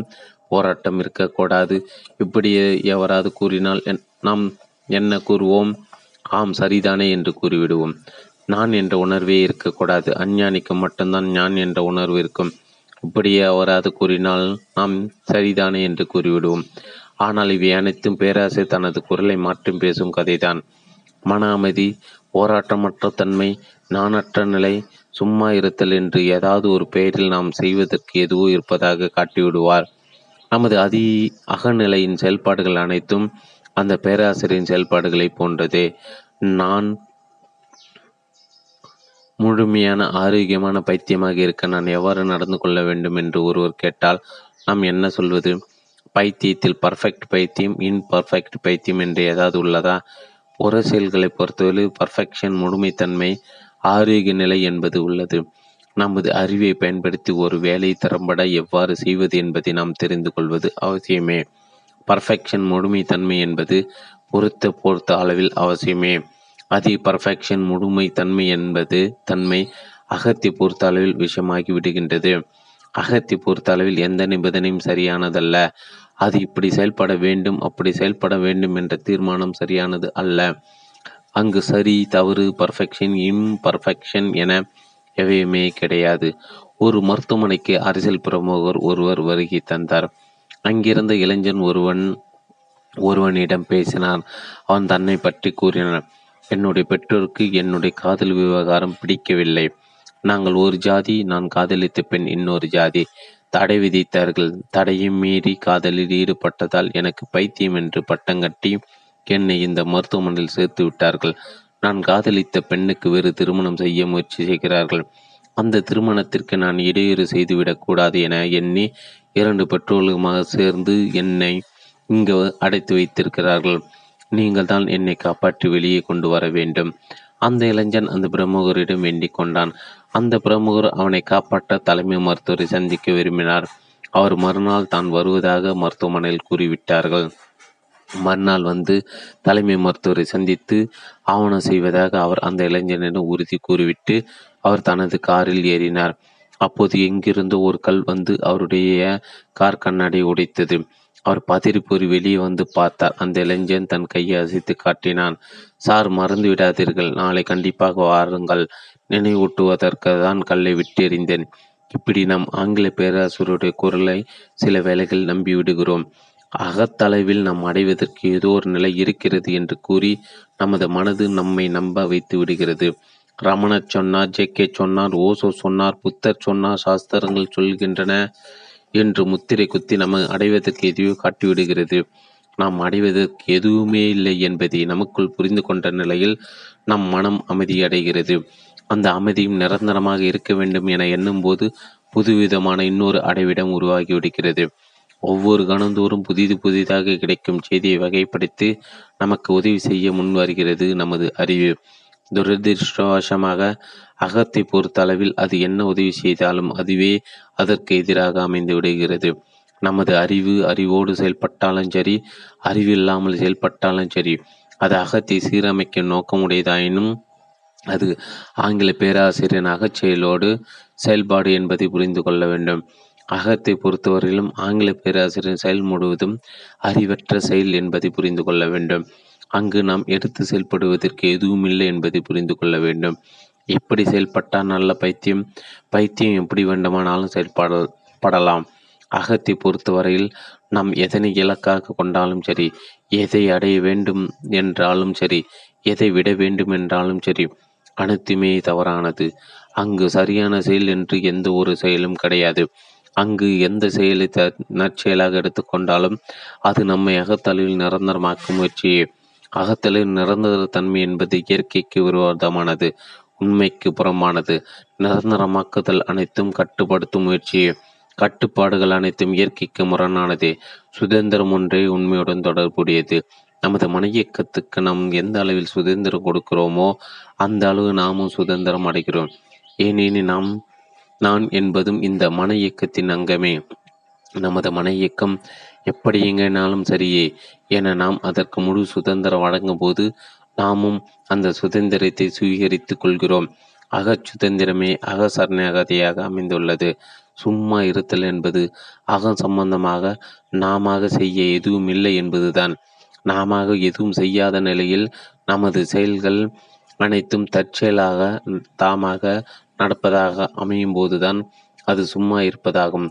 போராட்டம் இருக்கக்கூடாது. இப்படி எவராது கூறினால் நாம் என்ன கூறுவோம்? ஆம், சரிதானே என்று கூறிவிடுவோம். நான் என்ற உணர்வே இருக்கக்கூடாது. அஞ்ஞானிக்கு மட்டும்தான் நான் என்ற உணர்வு இருக்கும். இப்படியே அவராது கூறினால் நாம் சரிதானே என்று கூறிவிடுவோம். ஆனால் இவை அனைத்தும் பேராசை தனது குரலை மாற்றும் பேசும் கதைதான். மன அமைதி, போராட்டமற்ற தன்மை, நானற்ற நிலை, சும்மா இருத்தல் என்று ஏதாவது ஒரு பெயரில் நாம் செய்வதற்கு எதுவோ இருப்பதாக காட்டிவிடுவார். நமது அகநிலையின் செயல்பாடுகள் அனைத்தும் அந்த பேராசிரியரின் செயல்பாடுகளை போன்றதே. நான் முழுமையான ஆரோக்கியமான பைத்தியமாக இருக்க நான் எவ்வாறு நடந்து கொள்ள வேண்டும் என்று ஒருவர் கேட்டால் நாம் என்ன சொல்வது? பைத்தியத்தில் பர்ஃபெக்ட் பைத்தியம், இன்பர்ஃபெக்ட் பைத்தியம் என்று ஏதாவது உள்ளதா? புற செயல்களை பொறுத்தவரை பர்ஃபெக்ஷன், முழுமைத்தன்மை, ஆரோக்கிய நிலை என்பது உள்ளது. நமது அறிவை பயன்படுத்தி ஒரு வேலையை திறம்பட எவ்வாறு செய்வது என்பதை நாம் தெரிந்து கொள்வது அவசியமே. பர்ஃபெக்ஷன், முழுமைத்தன்மை என்பது பொறுத்த அளவில் அவசியமே. அதே பர்ஃபெக்ஷன், முழுமைத்தன்மை என்பது தன்மை அகத்தை பொறுத்த அளவில் விஷயமாகி விடுகின்றது. அகத்தை பொறுத்த அளவில் எந்த நிபந்தனையும் சரியானதல்ல. அது இப்படி செயல்பட வேண்டும், அப்படி செயல்பட வேண்டும் என்ற தீர்மானம் சரியானது அல்ல. அங்கு சரி, தவறு, பர்ஃபெக்ஷன், இம்பர்ஃபெக்ஷன் என எவையுமே கிடையாது. ஒரு மருத்துவமனைக்கு அரசியல் பிரமுகர் ஒருவர் வருகை தந்தார். அங்கிருந்த இளைஞன் ஒருவனிடம் பேசினார். அவன் தன்னை பற்றி கூறினான். என்னுடைய பெற்றோருக்கு என்னுடைய காதல் விவகாரம் பிடிக்கவில்லை. நாங்கள் ஒரு ஜாதி, நான் காதலித்த பெண் இன்னொரு ஜாதி. தடை விதித்தார்கள். தடையும் மீறி காதலில் ஈடுபட்டதால் எனக்கு பைத்தியம் என்று பட்டங்கட்டி என்னை இந்த மருத்துவமனையில் சேர்த்து விட்டார்கள். நான் காதலித்த பெண்ணுக்கு வேறு திருமணம் செய்ய முயற்சி செய்கிறார்கள். அந்த திருமணத்திற்கு நான் இடையூறு செய்துவிடக்கூடாது என எண்ணி 2 பெற்றோர்களுமாக சேர்ந்து என்னை இங்கு அடைத்து வைத்திருக்கிறார்கள். நீங்கள் தான் என்னை காப்பாற்றி வெளியே கொண்டு வர வேண்டும். அந்த இளைஞன் அந்த பிரமுகரிடம் வேண்டிக் கொண்டான். அந்த பிரமுகர் அவனை காப்பாற்ற தலைமை மருத்துவரை சந்திக்க விரும்பினார். அவர் மறுநாள் தான் வருவதாக மருத்துவமனையில் கூறிவிட்டார்கள். மறுநாள் வந்து தலைமை மருத்துவரை சந்தித்து ஆவணம் செய்வதாக அவர் அந்த இளைஞனிடம் உறுதி கூறிவிட்டு அவர் தனது காரில் ஏறினார். அப்போது எங்கிருந்தோ ஒரு கல் வந்து அவருடைய கார் கண்ணாடியை உடைத்தது. அவர் பதறிப்போறி வெளியே வந்து பார்த்தார். அந்த இளைஞன் தன் கையை அசைத்து காட்டினான். சார், மறந்து விடாதீர்கள், நாளை கண்டிப்பாக வாருங்கள். நினைவூட்டுவதற்கு தான் கல்லை விட்டு எறிந்தேன். இப்படி நாம் ஆங்கில பேராசிரியருடைய குரலை சில வேளைகள் நம்பிவிடுகிறோம். அகத்தளவில் நாம் அடைவதற்கு ஏதோ ஒரு நிலை இருக்கிறது என்று கூறி நமது மனது நம்மை நம்ப வைத்து விடுகிறது. ரமண சொன்னார், ஜேகே சொன்னார், ஓசோ சொன்னார், புத்தர் சொன்னார், சாஸ்திரங்கள் சொல்கின்றன என்று முத்திரை குத்தி நம்ம அடைவதற்கு எதுவும் காட்டிவிடுகிறது. நாம் அடைவதற்கு எதுவுமே இல்லை என்பதை நமக்குள் புரிந்து கொண்ட நிலையில் நம் மனம் அமைதியடைகிறது. அந்த அமைதியும் நிரந்தரமாக இருக்க வேண்டும் என எண்ணும்போது புதுவிதமான இன்னொரு அடைவிடம் உருவாகிவிடுகிறது. ஒவ்வொரு கணந்தோறும் புதிதாக கிடைக்கும் செய்தியை வகைப்படுத்தி நமக்கு உதவி செய்ய முன்வருகிறது நமது அறிவு. துரதிருஷ்டவசமாக அகத்தை பொறுத்த அளவில் அது என்ன உதவி செய்தாலும் அதுவே அதற்கு எதிராக அமைந்து விடுகிறது. நமது அறிவோடு செயல்பட்டாலும் சரி, அறிவு இல்லாமல் செயல்பட்டாலும் சரி, அது அகத்தை சீரமைக்கும் நோக்கமுடையதாயினும் அது ஆங்கில பேராசிரியன் அகச் செயலோடு செயல்பாடு என்பதை புரிந்து கொள்ள வேண்டும். அகத்தை பொறுத்தவரையிலும் ஆங்கில பேராசிரியர் செயல் முழுவதும் அறிவற்ற செயல் என்பதை புரிந்து கொள்ள வேண்டும். அங்கு நாம் எடுத்து செயல்படுவதற்கு எதுவும் இல்லை என்பதை புரிந்து கொள்ள வேண்டும். எப்படி செயல்பட்டால் நல்ல பைத்தியம் எப்படி வேண்டுமானாலும் செயல்படலாம். அகத்தை பொறுத்தவரையில் நாம் எதனை இலக்காக கொண்டாலும் சரி, எதை அடைய வேண்டும் என்றாலும் சரி, எதை விட வேண்டும் என்றாலும் சரி, அனைத்துமே தவறானது. அங்கு சரியான செயல் என்று எந்த ஒரு செயலும் கிடையாது. அங்கு எந்த செயலை நற்செயலாக எடுத்துக்கொண்டாலும் அது நம்மை அகத்தளவில் நிரந்தரமாக்கும் முயற்சியே. அகத்தளவில் நிரந்தரத்தன்மை என்பது இயற்கைக்கு விரோதமானது, உண்மைக்கு புறமானது. நிரந்தரமாக்குதல் அனைத்தும் கட்டுப்படுத்தும் முயற்சியே. கட்டுப்பாடுகள் அனைத்தும் இயற்கைக்கு முரணானதே. சுதந்திரம் ஒன்றே உண்மையுடன் தொடர்புடையது. நமது மன இயக்கத்துக்கு நாம் எந்த அளவில் சுதந்திரம் கொடுக்கிறோமோ அந்த அளவு நாமும் சுதந்திரம் அடைகிறோம். ஏனெனில் நான் என்பதும் இந்த மன இயக்கத்தின் அங்கமே. நமது மன இயக்கம் எப்படி எங்கினாலும் சரியே என நாம் அதற்கு முழு சுதந்திரம் வழங்கும் போது நாமும் அந்த சுதந்திரத்தை சுவீகரித்து கொள்கிறோம். அகச் சுதந்திரமே அக சரணாகதியாக அமைந்துள்ளது. சும்மா இருத்தல் என்பது அகம் சம்பந்தமாக நாம செய்ய எதுவும் இல்லை என்பதுதான். நாம எதுவும் செய்யாத நிலையில் நமது செயல்கள் அனைத்தும் தற்செயலாக தாமாக நடப்பதாக அமையும் போதுதான் அது சும்மா இருப்பதாகும்.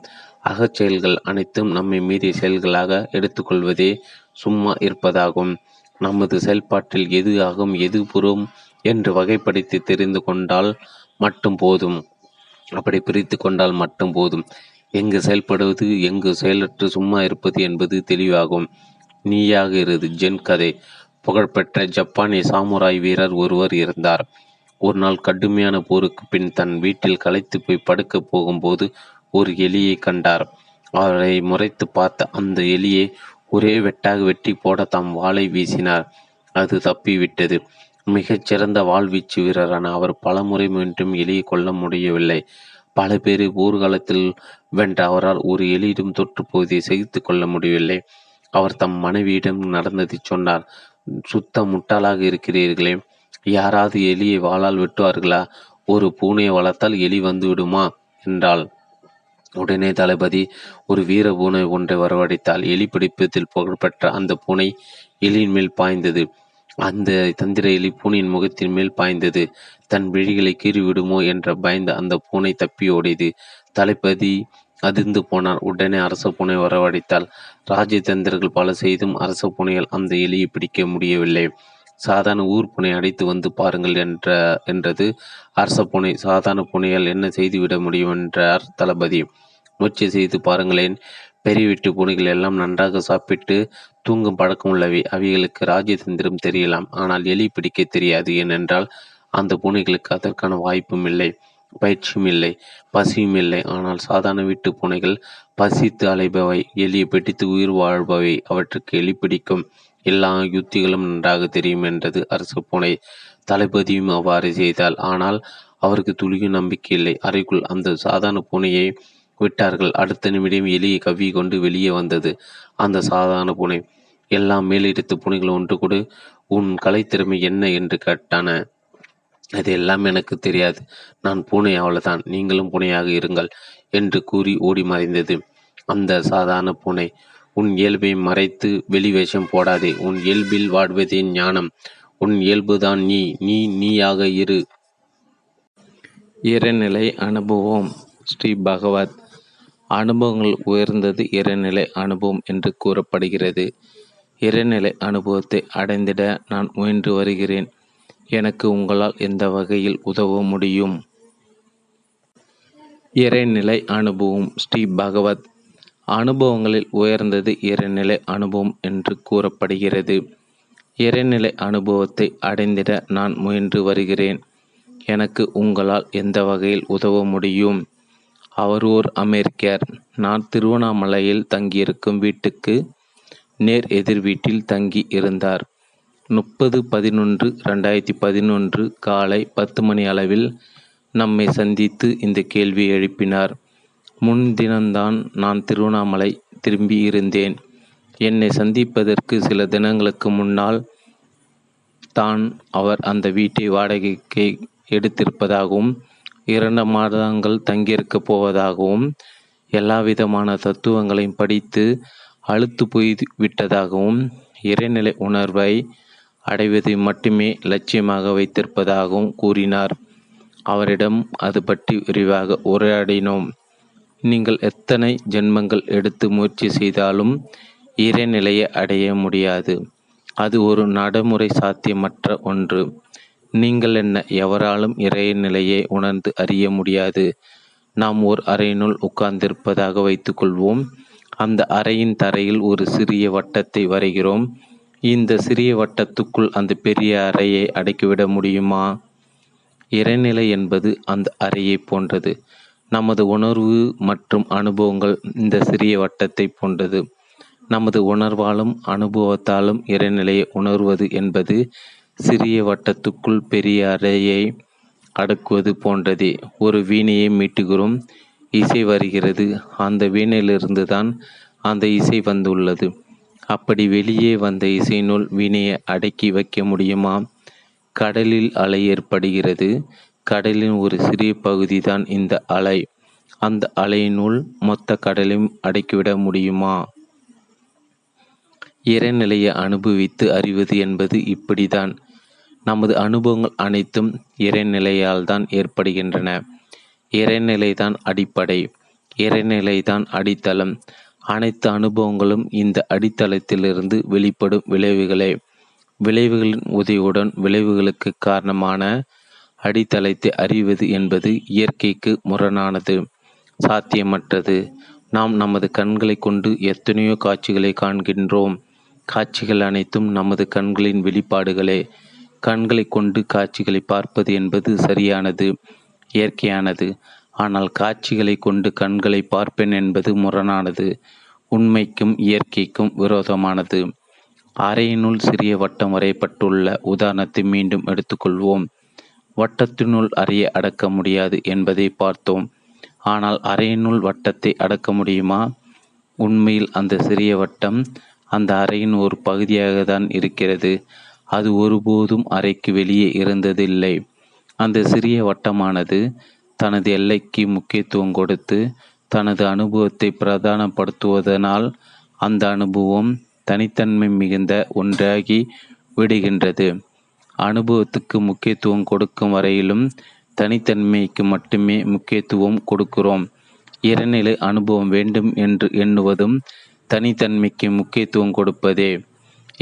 அகச்செயல்கள் அனைத்தும் நம்மை மீறிய செயல்களாக எடுத்துக்கொள்வதே சும்மா இருப்பதாகும். நமது செயல்பாட்டில் எது ஆகும், எது புறம் என்று வகைப்படுத்தி தெரிந்து கொண்டால் மட்டும் போதும். அப்படி பிரித்து கொண்டால் மட்டும் போதும். எங்கு செயல்படுவது, எங்கு செயலற்று சும்மா இருப்பது என்பது தெளிவாகும். நீயாக இரு ஜென் கதை. புகழ்பெற்ற ஜப்பானிய சாமுராய் வீரர் ஒருவர் இருந்தார். ஒரு நாள் கடுமையான போருக்கு பின் தன் வீட்டில் களைத்து போய் படுக்க போகும்போது ஒரு எலியை கண்டார். அவரை முறைத்து பார்த்த அந்த எலியை ஒரே வெட்டாக வெட்டி போட தாம் வாளை வீசினார். அது தப்பிவிட்டது. மிகச்சிறந்த வாள்வீச்சு வீரரான அவர் பலமுறை மீண்டும் எலியை கொள்ள முடியவில்லை. பல பேரை ஊர்காலத்தில் வென்ற அவரால் ஒரு எலியிடம் தொற்று பகுதியை சகித்து கொள்ள முடியவில்லை. அவர் தம் மனைவியிடம் நடந்ததை சொன்னார். சுத்த முட்டாளாக இருக்கிறீர்களே, யாராவது எலியை வாளால் வெட்டுவார்களா? ஒரு பூனையை வளர்த்தால் எலி வந்து விடுமா என்றாள். உடனே தளபதி ஒரு வீர பூனை ஒன்றை வரவழைத்தால் எலி பிடிப்பதில் புகழ்பெற்ற அந்த பூனை எலியின் மேல் பாய்ந்தது. அந்த தந்திர எலி பூனையின் முகத்தின் மேல் பாய்ந்தது. தன் விழிகளை கீறிவிடுமோ என்ற பயந்த அந்த பூனை தப்பி ஓடியது. தளபதி அதிர்ந்து போனார். உடனே அரச பூனை வரவழைத்தால் ராஜதந்திரர்கள் பல செய்தும் அரச பூனையால் அந்த எலியை பிடிக்க முடியவில்லை. சாதாரண ஊர் பூனை அடைத்து வந்து பாருங்கள் என்றது அரச பூனை. சாதாரண பூனையால் என்ன செய்துவிட முடியும் என்றார் தளபதி. முயற்சி செய்து பாருங்களேன், பெரிய வீட்டு பூனைகள் எல்லாம் நன்றாக சாப்பிட்டு தூங்கும் பழக்கம் உள்ளவை. அவைகளுக்கு ராஜதந்திரம் தெரியலாம், ஆனால் எலி பிடிக்க தெரியாது. ஏனென்றால் அந்த பூனைகளுக்கு அதற்கான வாய்ப்பும் இல்லை, பயிற்சியும் இல்லை, பசியும் இல்லை. ஆனால் சாதாரண வீட்டு பூனைகள் பசித்து அலைபவை, எலியை பிடித்து உயிர் வாழ்பவை. அவற்றுக்கு எலி பிடிக்கும் எல்லா யுத்திகளும் நன்றாக தெரியும் என்றது அரசு பூனை. தளபதியும் அவ்வாறு செய்தால், ஆனால் அவருக்கு துளியும் நம்பிக்கை இல்லை. அறைக்குள் அந்த சாதாரண பூனையை விட்டார்கள். அடுத்த நிமிடம் எலியை கவ்வி கொண்டு வெளியே வந்தது அந்த சாதாரண பூனை. எல்லாம் மேலிடத்து பூனைகள் ஒன்று கூட உன் கலைத்திறமை என்ன என்று கேட்டான. அது எல்லாம் எனக்கு தெரியாது, நான் பூனை, அவ்வளவுதான், நீங்களும் பூனையாக இருங்கள் என்று கூறி ஓடி மறைந்தது அந்த சாதாரண பூனை. உன் இயல்பை மறைத்து வெளி வேஷம் போடாதே, உன் இயல்பில் வாடுவதே ஞானம், உன் இயல்புதான் நீ, நீ நீயாக இரு. இறைநிலை அனுபவம். ஸ்ரீ பகவத் அனுபவங்கள் உயர்ந்தது இறைநிலை அனுபவம் என்று கூறப்படுகிறது. இறைநிலை அனுபவத்தை அடைந்திட நான் முயன்று வருகிறேன். எனக்கு உங்களால் எந்த வகையில் உதவ முடியும்? இறைநிலை அனுபவம். ஸ்ரீ பகவத் அனுபவங்களில் உயர்ந்தது இறைநிலை அனுபவம் என்று கூறப்படுகிறது. இறைநிலை அனுபவத்தை அடைந்திட நான் முயன்று வருகிறேன். எனக்கு உங்களால் எந்த வகையில் உதவ முடியும்? அவர் ஓர் அமெரிக்கர். நான் திருவண்ணாமலையில் தங்கியிருக்கும் வீட்டுக்கு நேர் எதிர் வீட்டில் தங்கி இருந்தார். 30/11/2011 காலை 10 மணி அளவில் நம்மை சந்தித்து இந்த கேள்வி எழுப்பினார். முன்தினம்தான் நான் திருவண்ணாமலை திரும்பி இருந்தேன். என்னை சந்திப்பதற்கு சில தினங்களுக்கு முன்னால் தான் அவர் அந்த வீட்டை வாடகைக்கு எடுத்திருப்பதாகவும் 2 மாதங்கள் தங்கியிருக்கப் போவதாகவும் எல்லாவிதமான தத்துவங்களையும் படித்து அழுத்து போய் விட்டதாகவும் இறைநிலை உணர்வை அடைவதை மட்டுமே லட்சியமாக வைத்திருப்பதாகவும் கூறினார். அவரிடம் அது பற்றி விரிவாக உரையாடினோம். நீங்கள் எத்தனை ஜென்மங்கள் எடுத்து முயற்சி செய்தாலும் இறைநிலையை அடைய முடியாது. அது ஒரு நடைமுறை சாத்தியமற்ற ஒன்று. நீங்கள் என்ன, எவராலும் இறைநிலையை உணர்ந்து அறிய முடியாது. நாம் ஓர் அறையினுள் உட்கார்ந்திருப்பதாக வைத்துக்கொள்வோம். அந்த அறையின் தரையில் ஒரு சிறிய வட்டத்தை வரைகிறோம். இந்த சிறிய வட்டத்துக்குள் அந்த பெரிய அறையை அடைக்கிவிட முடியுமா? இறைநிலை என்பது அந்த அறையை போன்றது. நமது உணர்வு மற்றும் அனுபவங்கள் இந்த சிறிய வட்டத்தை போன்றது. நமது உணர்வாலும் அனுபவத்தாலும் இறைநிலையை உணர்வது என்பது சிறிய வட்டத்துக்குள் பெரிய அறையை அடக்குவது போன்றதே. ஒரு வீணையை மீட்டுகிறோம், இசை வருகிறது. அந்த வீணையிலிருந்து தான் அந்த இசை வந்துள்ளது. அப்படி வெளியே வந்த இசையினுள் வீணையை அடக்கி வைக்க முடியுமா? கடலில் அலை ஏற்படுகிறது. கடலின் ஒரு சிறிய பகுதி தான் இந்த அலை. அந்த அலையினுள் மொத்த கடலையும் அடக்கிவிட முடியுமா? இறைநிலையை அனுபவித்து அறிவது என்பது இப்படிதான். நமது அனுபவங்கள் அனைத்தும் இறைநிலையால் தான் ஏற்படுகின்றன. இறைநிலை தான் அடிப்படை, இறைநிலை தான் அடித்தளம். அனைத்து அனுபவங்களும் இந்த அடித்தளத்திலிருந்து வெளிப்படும் விளைவுகளே. விளைவுகளின் உதவியுடன் விளைவுகளுக்கு காரணமான அடித்தளத்தை அறிவது என்பது இயற்கைக்கு முரணானது, சாத்தியமற்றது. நாம் நமது கண்களை கொண்டு எத்தனையோ காட்சிகளை காண்கின்றோம். காட்சிகள் அனைத்தும் நமது கண்களின் வெளிப்பாடுகளே. கண்களை கொண்டு காட்சிகளை பார்ப்பது என்பது சரியானது, இயற்கையானது. ஆனால் காட்சிகளை கொண்டு கண்களை பார்ப்பேன் என்பது முரணானது, உண்மைக்கும் இயற்கைக்கும் விரோதமானது. அறையினுள் சிறிய வட்டம் வரையப்பட்டுள்ள உதாரணத்தை மீண்டும் எடுத்துக்கொள்வோம். வட்டத்தினுள் அறையை அடக்க முடியாது என்பதை பார்த்தோம். ஆனால் அறையினுள் வட்டத்தை அடக்க முடியுமா? உண்மையில் அந்த சிறிய வட்டம் அந்த அறையின் ஒரு பகுதியாக தான் இருக்கிறது. அது ஒருபோதும் அறைக்கு வெளியே இருந்ததில்லை. அந்த சிறிய வட்டமானது தனது எல்லைக்கு முக்கியத்துவம் கொடுத்து தனது அனுபவத்தை பிரதானப்படுத்துவதனால் அந்த அனுபவம் தனித்தன்மை மிகுந்த ஒன்றாகி விடுகின்றது. அனுபவத்துக்கு முக்கியத்துவம் கொடுக்கும் வரையிலும் தனித்தன்மைக்கு மட்டுமே முக்கியத்துவம் கொடுக்கிறோம். இரநிலை அனுபவம் வேண்டும் என்று எண்ணுவதும் தனித்தன்மைக்கு முக்கியத்துவம் கொடுப்பதே.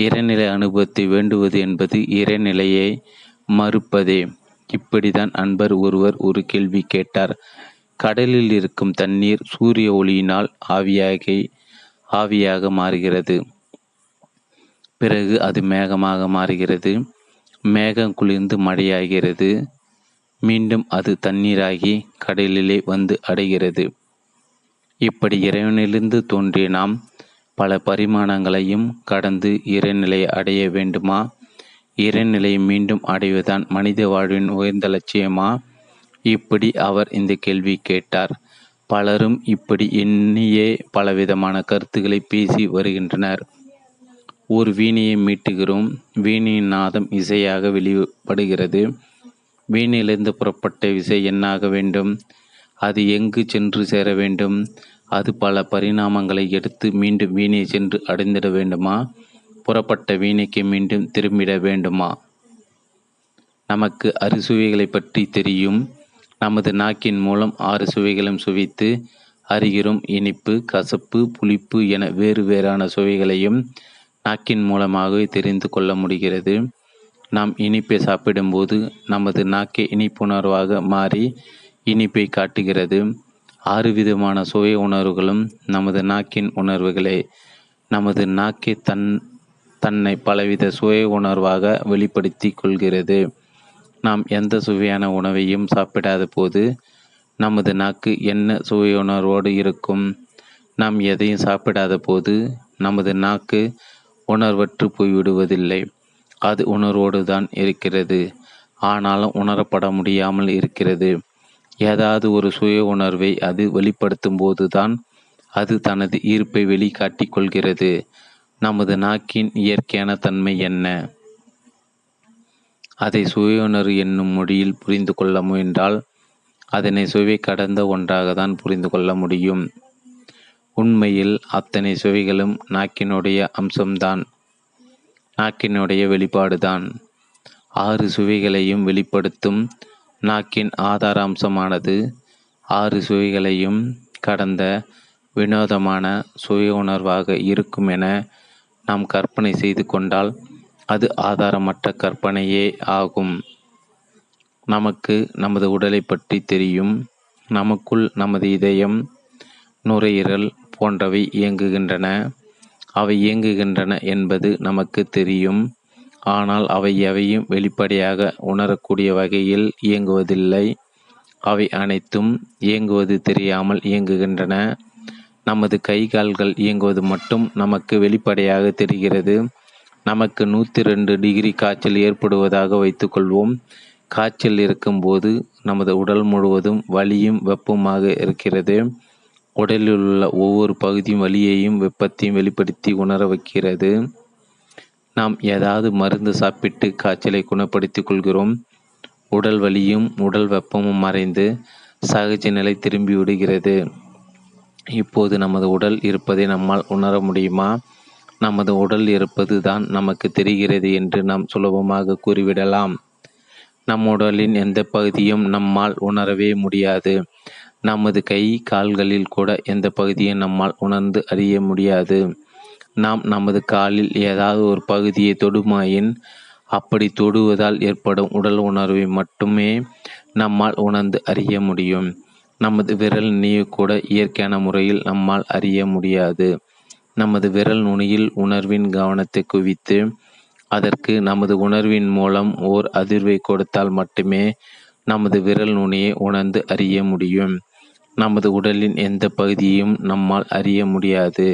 இறைநிலை அனுபவத்தை வேண்டுவது என்பது இறைநிலையை மறுப்பதே. இப்படிதான் அன்பர் ஒருவர் ஒரு கேள்வி கேட்டார். கடலில் இருக்கும் தண்ணீர் சூரிய ஒளியினால் ஆவியாக மாறுகிறது. பிறகு அது மேகமாக மாறுகிறது. மேகம் குளிர்ந்து மழையாகிறது. மீண்டும் அது தண்ணீராகி கடலிலே வந்து அடைகிறது. இப்படி இறைவனிலிருந்து தோன்றிய நாம் பல பரிமாணங்களையும் கடந்து இறைநிலையை அடைய வேண்டுமா? இறைநிலையை மீண்டும் அடைவதுதான் மனித வாழ்வின் உயர்ந்த லட்சியமா? இப்படி அவர் இந்த கேள்வி கேட்டார். பலரும் இப்படி எண்ணியே பலவிதமான கருத்துக்களை பேசி வருகின்றனர். ஒரு வீணையை மீட்டுகிறோம். வீணையின் நாதம் இசையாக வெளிப்படுகிறது. வீணையிலிருந்து புறப்பட்ட இசை என்னாக வேண்டும்? அது எங்கு சென்று சேர வேண்டும்? அது பல பரிணாமங்களை எடுத்து மீண்டும் வீணை சென்று அடைந்திட வேண்டுமா? புறப்பட்ட வீணைக்கு மீண்டும் திரும்பிட வேண்டுமா? நமக்கு ஆறு சுவைகளை பற்றி தெரியும். நமது நாக்கின் மூலம் 6 சுவைகளும் சுவைத்து அறிகிறோம். இனிப்பு, கசப்பு, புளிப்பு என வேறு வேறான சுவைகளையும் நாக்கின் மூலமாகவே தெரிந்து கொள்ள முடிகிறது. நாம் இனிப்பை சாப்பிடும்போது நமது நாக்கை இனிப்புணர்வாக மாறி இனிப்பை காட்டுகிறது. 6 விதமான சுவை உணர்வுகளும் நமது நாக்கின் உணர்வுகளே. நமது நாக்கை தன்னை பலவித சுவை உணர்வாக வெளிப்படுத்தி கொள்கிறது. நாம் எந்த சுவையான உணவையும் சாப்பிடாத போது நமது நாக்கு என்ன சுவையுணர்வோடு இருக்கும்? நாம் எதையும் சாப்பிடாத போது நமது நாக்கு உணர்வற்று போய்விடுவதில்லை. அது உணர்வோடு தான் இருக்கிறது. ஆனாலும் உணரப்பட முடியாமல் இருக்கிறது. ஏதாவது ஒரு சுய உணர்வை அது வெளிப்படுத்தும் போது தான் அது தனது ஈர்ப்பை வெளிக்காட்டி கொள்கிறது. நமது நாக்கின் இயற்கையான தன்மை என்ன? அதை சுவையுணர்வு என்னும் மொழியில் புரிந்து கொள்ள முயன்றால் அதனை சுவை கடந்த ஒன்றாக தான் புரிந்து கொள்ள முடியும். உண்மையில் அத்தனை சுவைகளும் நாக்கினுடைய அம்சம்தான், நாக்கினுடைய வெளிப்பாடுதான். 6 சுவைகளையும் வெளிப்படுத்தும் நாக்கின் ஆதார அம்சமானது 6 சுவைகளையும் கடந்த வினோதமான சுய உணர்வாக இருக்கும் என நாம் கற்பனை செய்து கொண்டால் அது ஆதாரமற்ற கற்பனையே ஆகும். நமக்கு நமது உடலை பற்றி தெரியும். நமக்குள் நமது இதயம், நுரையீரல் போன்றவை இயங்குகின்றன. அவை இயங்குகின்றன என்பது நமக்கு தெரியும். ஆனால் அவை எவையும் வெளிப்படையாக உணரக்கூடிய வகையில் இயங்குவதில்லை. அவை அனைத்தும் இயங்குவது தெரியாமல் இயங்குகின்றன. நமது கைகால்கள் இயங்குவது மட்டும் நமக்கு வெளிப்படையாக தெரிகிறது. நமக்கு 102 டிகிரி காய்ச்சல் ஏற்படுவதாக வைத்துக்கொள்வோம். காய்ச்சல் இருக்கும்போது நமது உடல் முழுவதும் வலியும் வெப்பமாக இருக்கிறது. உடலில் உள்ள ஒவ்வொரு பகுதியும் வலியையும் வெப்பத்தையும் வெளிப்படுத்தி உணர வைக்கிறது. நாம் ஏதாவது மருந்து சாப்பிட்டு காய்ச்சலை குணப்படுத்திக் கொள்கிறோம். உடல் வலியும் உடல் வெப்பமும் மறைந்து சகஜ நிலை திரும்பி விடுகிறது. இப்போது நமது உடல் இருப்பதை நம்மால் உணர முடியுமா? நமது உடல் இருப்பது தான் நமக்கு தெரிகிறது என்று நாம் சுலபமாக கூறிவிடலாம். நம் உடலின் எந்த பகுதியும் நம்மால் உணரவே முடியாது. நமது கை கால்களில் கூட எந்த பகுதியை நம்மால் உணர்ந்து அறிய முடியாது. நாம் நமது காலில் ஏதாவது ஒரு பகுதியை தொடுமாயின் அப்படி தொடுவதால் ஏற்படும் உடல் உணர்வை மட்டுமே நம்மால் உணர்ந்து அறிய முடியும். நமது விரல் நுனியை கூட இயற்கையான முறையில் நம்மால் அறிய முடியாது. நமது விரல் நுனியில் உணர்வின் கவனத்தை குவித்து அதற்கு நமது உணர்வின் மூலம் ஓர் அதிர்வை கொடுத்தால் மட்டுமே நமது விரல் நுனியை உணர்ந்து அறிய முடியும். நமது உடலின் எந்த பகுதியையும் நம்மால் அறிய முடியாது.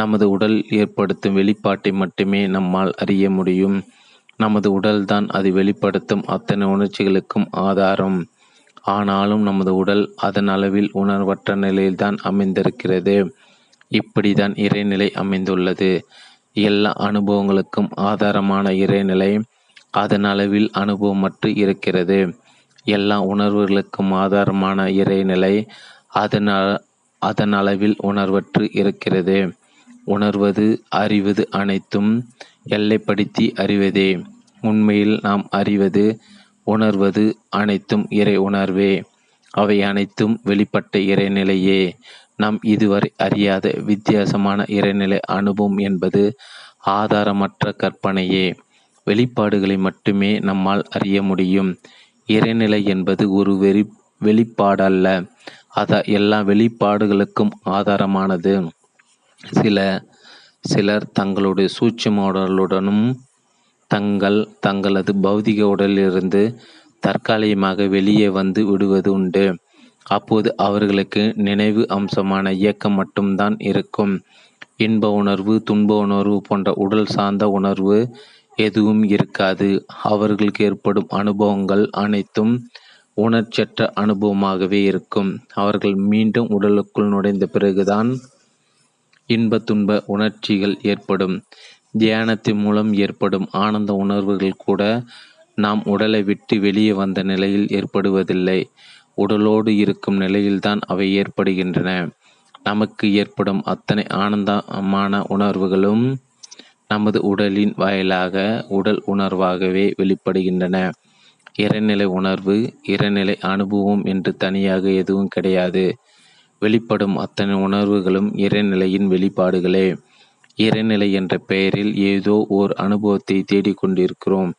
நமது உடல் ஏற்படுத்தும் வெளிப்பாட்டை மட்டுமே நம்மால் அறிய முடியும். நமது உடல்தான் அது வெளிப்படுத்தும் அத்தனை உணர்ச்சிகளுக்கும் ஆதாரம். ஆனாலும் நமது உடல் அதன் அளவில் உணர்வற்ற நிலையில்தான் அமைந்திருக்கிறது. இப்படிதான் இறைநிலை அமைந்துள்ளது. எல்லா அனுபவங்களுக்கும் ஆதாரமான இறைநிலை அதன் அளவில் அனுபவமற்று இருக்கிறது. எல்லா உணர்வுகளுக்கும் ஆதாரமான இறைநிலை அதன் அளவில் உணர்வற்று இருக்கிறது. உணர்வது அறிவது அனைத்தும் எல்லைப்படுத்தி அறிவதே. உண்மையில் நாம் அறிவது உணர்வது அனைத்தும் இறை உணர்வே. அவை அனைத்தும் வெளிப்பட்ட இறைநிலையே. நாம் இதுவரை அறியாத வித்தியாசமான இறைநிலை அனுபவம் என்பது ஆதாரமற்ற கற்பனையே. வெளிப்பாடுகளை மட்டுமே நம்மால் அறிய முடியும். இறைநிலை என்பது ஒரு வெளிப்பாடல்ல. எல்லா வெளிப்பாடுகளுக்கும் ஆதாரமானது. சிலர் தங்களுடைய சூட்சும உடலுடனும் தங்களது பௌதிக உடலிலிருந்து தற்காலிகமாக வெளியே வந்து விடுவது உண்டு. அப்போது அவர்களுக்கு நினைவு அம்சமான இயக்கம் மட்டும்தான் இருக்கும். இன்ப உணர்வு துன்ப உணர்வு போன்ற உடல் சார்ந்த உணர்வு எதுவும் இருக்காது. அவர்களுக்கு ஏற்படும் அனுபவங்கள் அனைத்தும் உணர்ச்சற்ற அனுபவமாகவே இருக்கும். அவர்கள் மீண்டும் உடலுக்குள் நுழைந்த பிறகுதான் இன்ப துன்ப உணர்ச்சிகள் ஏற்படும். தியானத்தின் மூலம் ஏற்படும் ஆனந்த உணர்வுகள் கூட நாம் உடலை விட்டு வெளியே வந்த நிலையில் ஏற்படுவதில்லை. உடலோடு இருக்கும் நிலையில்தான் அவை ஏற்படுகின்றன. நமக்கு ஏற்படும் அத்தனை ஆனந்தமான உணர்வுகளும் நமது உடலின் வாயிலாக உடல் உணர்வாகவே வெளிப்படுகின்றன. இறைநிலை உணர்வு இறைநிலை அனுபவம் என்று தனியாக எதுவும் கிடையாது. வெளிப்படும் அத்தனை உணர்வுகளும் இறைநிலையின் வெளிப்பாடுகளே. இறைநிலை என்ற பெயரில் ஏதோ ஓர் அனுபவத்தை தேடிக்கொண்டிருக்கிறோம்.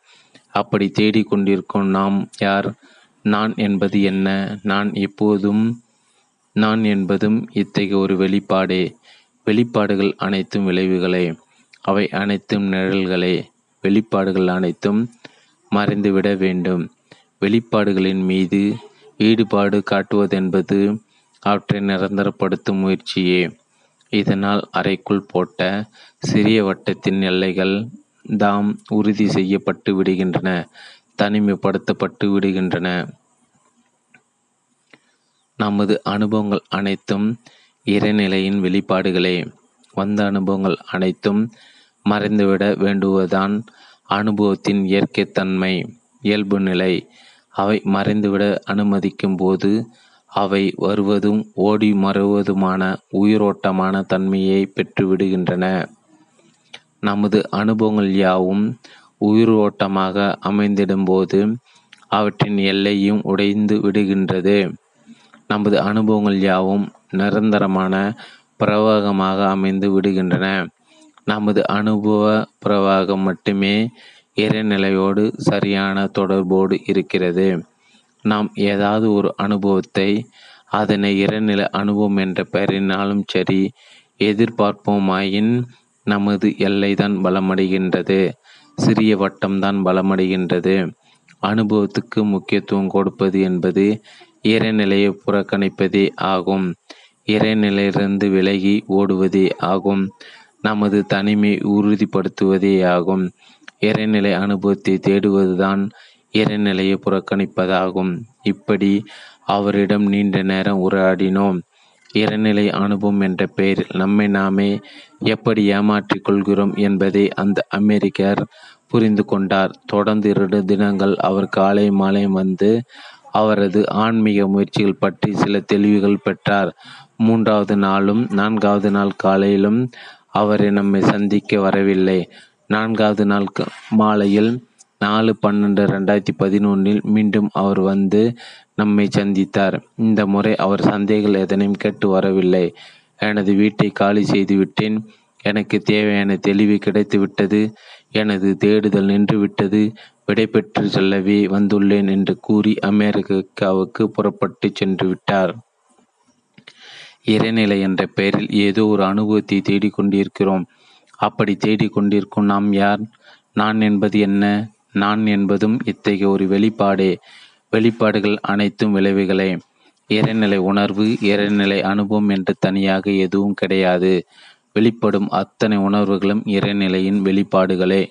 அப்படி தேடிக்கொண்டிருக்கும் நாம் யார்? நான் என்பது என்ன? நான் என்பதும் இத்தகைய ஒரு வெளிப்பாடே. வெளிப்பாடுகள் அனைத்தும் விளைவுகளே. அவை அனைத்தும் நிழல்களே. வெளிப்பாடுகள் அனைத்தும் மறைந்துவிட வேண்டும். வெளிப்பாடுகளின் மீது ஈடுபாடு காட்டுவதென்பது அவற்றை நிரந்தரப்படுத்தும் முயற்சியே. இதனால் அறைக்குள் போட்ட சிறிய வட்டத்தின் எல்லைகள் தாம் உறுதி செய்யப்பட்டு விடுகின்றன, தனிமைப்படுத்தப்பட்டு விடுகின்றன. நமது அனுபவங்கள் அனைத்தும் இறைநிலையின் வெளிப்பாடுகளே. வந்த அனுபவங்கள் அனைத்தும் மறைந்துவிட வேண்டுவதுதான் அனுபவத்தின் இயற்கைத்தன்மை, இயல்பு நிலை. அவை மறைந்துவிட அனுமதிக்கும் போது அவை வருவதும் ஓடி மறைவதுமான உயிரோட்டமான தன்மையை பெற்றுவிடுகின்றன. நமது அனுபவங்கள் யாவும் உயிரோட்டமாக அமைந்திடும்போது அவற்றின் எல்லையும் உடைந்து விடுகின்றது. நமது அனுபவங்கள் யாவும் நிரந்தரமான பிரவாகமாக அமைந்து விடுகின்றன. நமது அனுபவ பிரவாகம் மட்டுமே இறைநிலையோடு சரியான தொடர்போடு இருக்கிறது. நாம் ஏதாவது ஒரு அனுபவத்தை அதனை இறைநிலை அனுபவம் என்ற பெயரினாலும் சரி எதிர்பார்ப்போமாயின் நமது எல்லைதான் பலமடைகின்றது. சிறிய வட்டம்தான் பலமடைகின்றது. அனுபவத்துக்கு முக்கியத்துவம் கொடுப்பது என்பது இறைநிலையை புறக்கணிப்பதே ஆகும். இறைநிலையிலிருந்து விலகி ஓடுவதே ஆகும். நமது தனிமை உறுதிப்படுத்துவதே ஆகும். இறைநிலை அனுபவத்தை தேடுவதுதான் இறைநிலையை புறக்கணிப்பதாகும். இப்படி அவரிடம் நீண்ட நேரம் உரையாடினோம். இறைநிலை அனுபவம் என்ற பெயரில் நம்மை நாமே எப்படி ஏமாற்றிக் கொள்கிறோம் என்பதை அந்த அமெரிக்கர் புரிந்து கொண்டார். தொடர்ந்து 2 தினங்கள் அவர் காலை மாலை வந்து அவரது ஆன்மீக முயற்சிகள் பற்றி சில தெளிவுகள் பெற்றார். 3வது நாளும் 4வது நாள் காலையிலும் அவரை நம்மை சந்திக்க வரவில்லை. 4வது நாள் மாலையில் 4/12/2011 மீண்டும் அவர் வந்து நம்மை சந்தித்தார். இந்த முறை அவர் சந்தேகங்கள் எதனையும் கேட்டு வரவில்லை. எனது வீட்டை காலி செய்துவிட்டேன். எனக்கு தேவையான தெளிவு கிடைத்துவிட்டது. எனது தேடுதல் நின்றுவிட்டது. விடை பெற்று செல்லவே வந்துள்ளேன் என்று கூறி அமெரிக்காவுக்கு புறப்பட்டு சென்று விட்டார். இறைநிலை என்ற பெயரில் ஏதோ ஒரு அனுபவத்தை தேடிக்கொண்டிருக்கிறோம். அப்படி தேடிக்கொண்டிருக்கும் நாம் யார்? நான் என்பது என்ன? நான் என்பதும் இத்தகைய ஒரு வெளிப்பாடே. வெளிப்பாடுகள் அனைத்தும் விளைவுகளே. இறைநிலை உணர்வு, இறைநிலை அனுபவம் என்று தனியாக எதுவும் கிடையாது. வெளிப்படும் அத்தனை உணர்வுகளும் இறைநிலையின் வெளிப்பாடுகளே.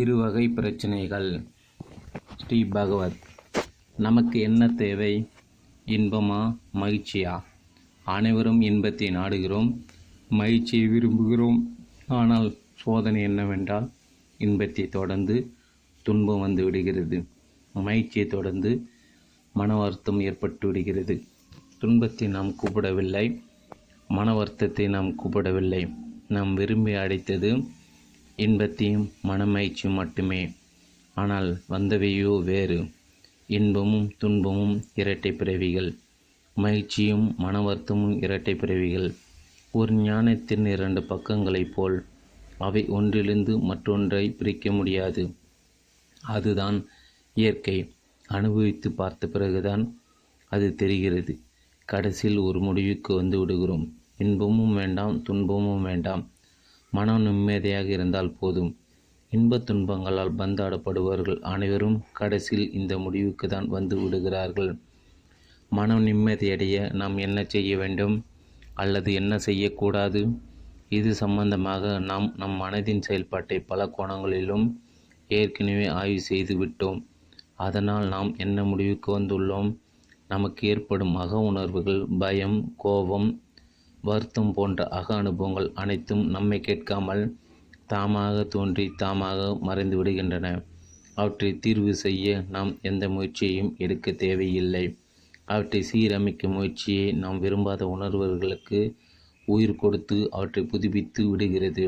இருவகை பிரச்சனைகள். ஸ்ரீ பகவத். நமக்கு என்ன தேவை? இன்பமா மகிழ்ச்சியா? அனைவரும் இன்பத்தை நாடுகிறோம், மகிழ்ச்சியை விரும்புகிறோம். ஆனால் சோதனை என்னவென்றால், இன்பத்தை தொடர்ந்து துன்பம் வந்து விடுகிறது, மகிழ்ச்சியை தொடர்ந்து மன வருத்தம் ஏற்பட்டு விடுகிறது. துன்பத்தை நாம் கூப்பிடவில்லை, மன வருத்தத்தை நாம் கூப்பிடவில்லை. நாம் விரும்பி அடைத்தது இன்பத்தையும் மனமகிழ்ச்சியும் மட்டுமே. ஆனால் வந்தவையோ வேறு. இன்பமும் துன்பமும் இரட்டை பிறவிகள், மகிழ்ச்சியும் மன வருத்தமும் இரட்டை பிறவிகள். ஒரு ஞானத்தின் இரண்டு பக்கங்களைப் போல் அவை ஒன்றிலிருந்து மற்றொன்றை பிரிக்க முடியாது. அதுதான் இயற்கை. அனுபவித்து பார்த்த பிறகுதான் அது தெரிகிறது. கடைசியில் ஒரு முடிவுக்கு வந்து விடுகிறோம். இன்பமும் வேண்டாம், துன்பமும் வேண்டாம், மனம் நிம்மதியாக இருந்தால் போதும். இன்பத் துன்பங்களால் பந்தாடப்படுபவர்கள் அனைவரும் கடைசியில் இந்த முடிவுக்கு தான் வந்து விடுகிறார்கள். மனம் நிம்மதியடைய நாம் என்ன செய்ய வேண்டும் அல்லது என்ன செய்யக்கூடாது? இது சம்பந்தமாக நாம் நம் மனதின் செயல்பாட்டை பல கோணங்களிலும் ஏற்கனவே ஆய்வு செய்து விட்டோம். அதனால் நாம் என்ன முடிவுக்கு வந்துள்ளோம்? நமக்கு ஏற்படும் அக உணர்வுகள், பயம், கோபம், வருத்தம் போன்ற அக அனுபவங்கள் அனைத்தும் நம்மை கேட்காமல் தாமாக தோன்றி தாமாக மறைந்து விடுகின்றன. அவற்றை தீர்வு செய்ய நாம் எந்த முயற்சியையும் எடுக்க தேவையில்லை. அவற்றை சீரமைக்கும் முயற்சியை நாம் விரும்பாத உணர்வுகளுக்கு உயிர் கொடுத்து அவற்றை புதுப்பித்து விடுகிறது.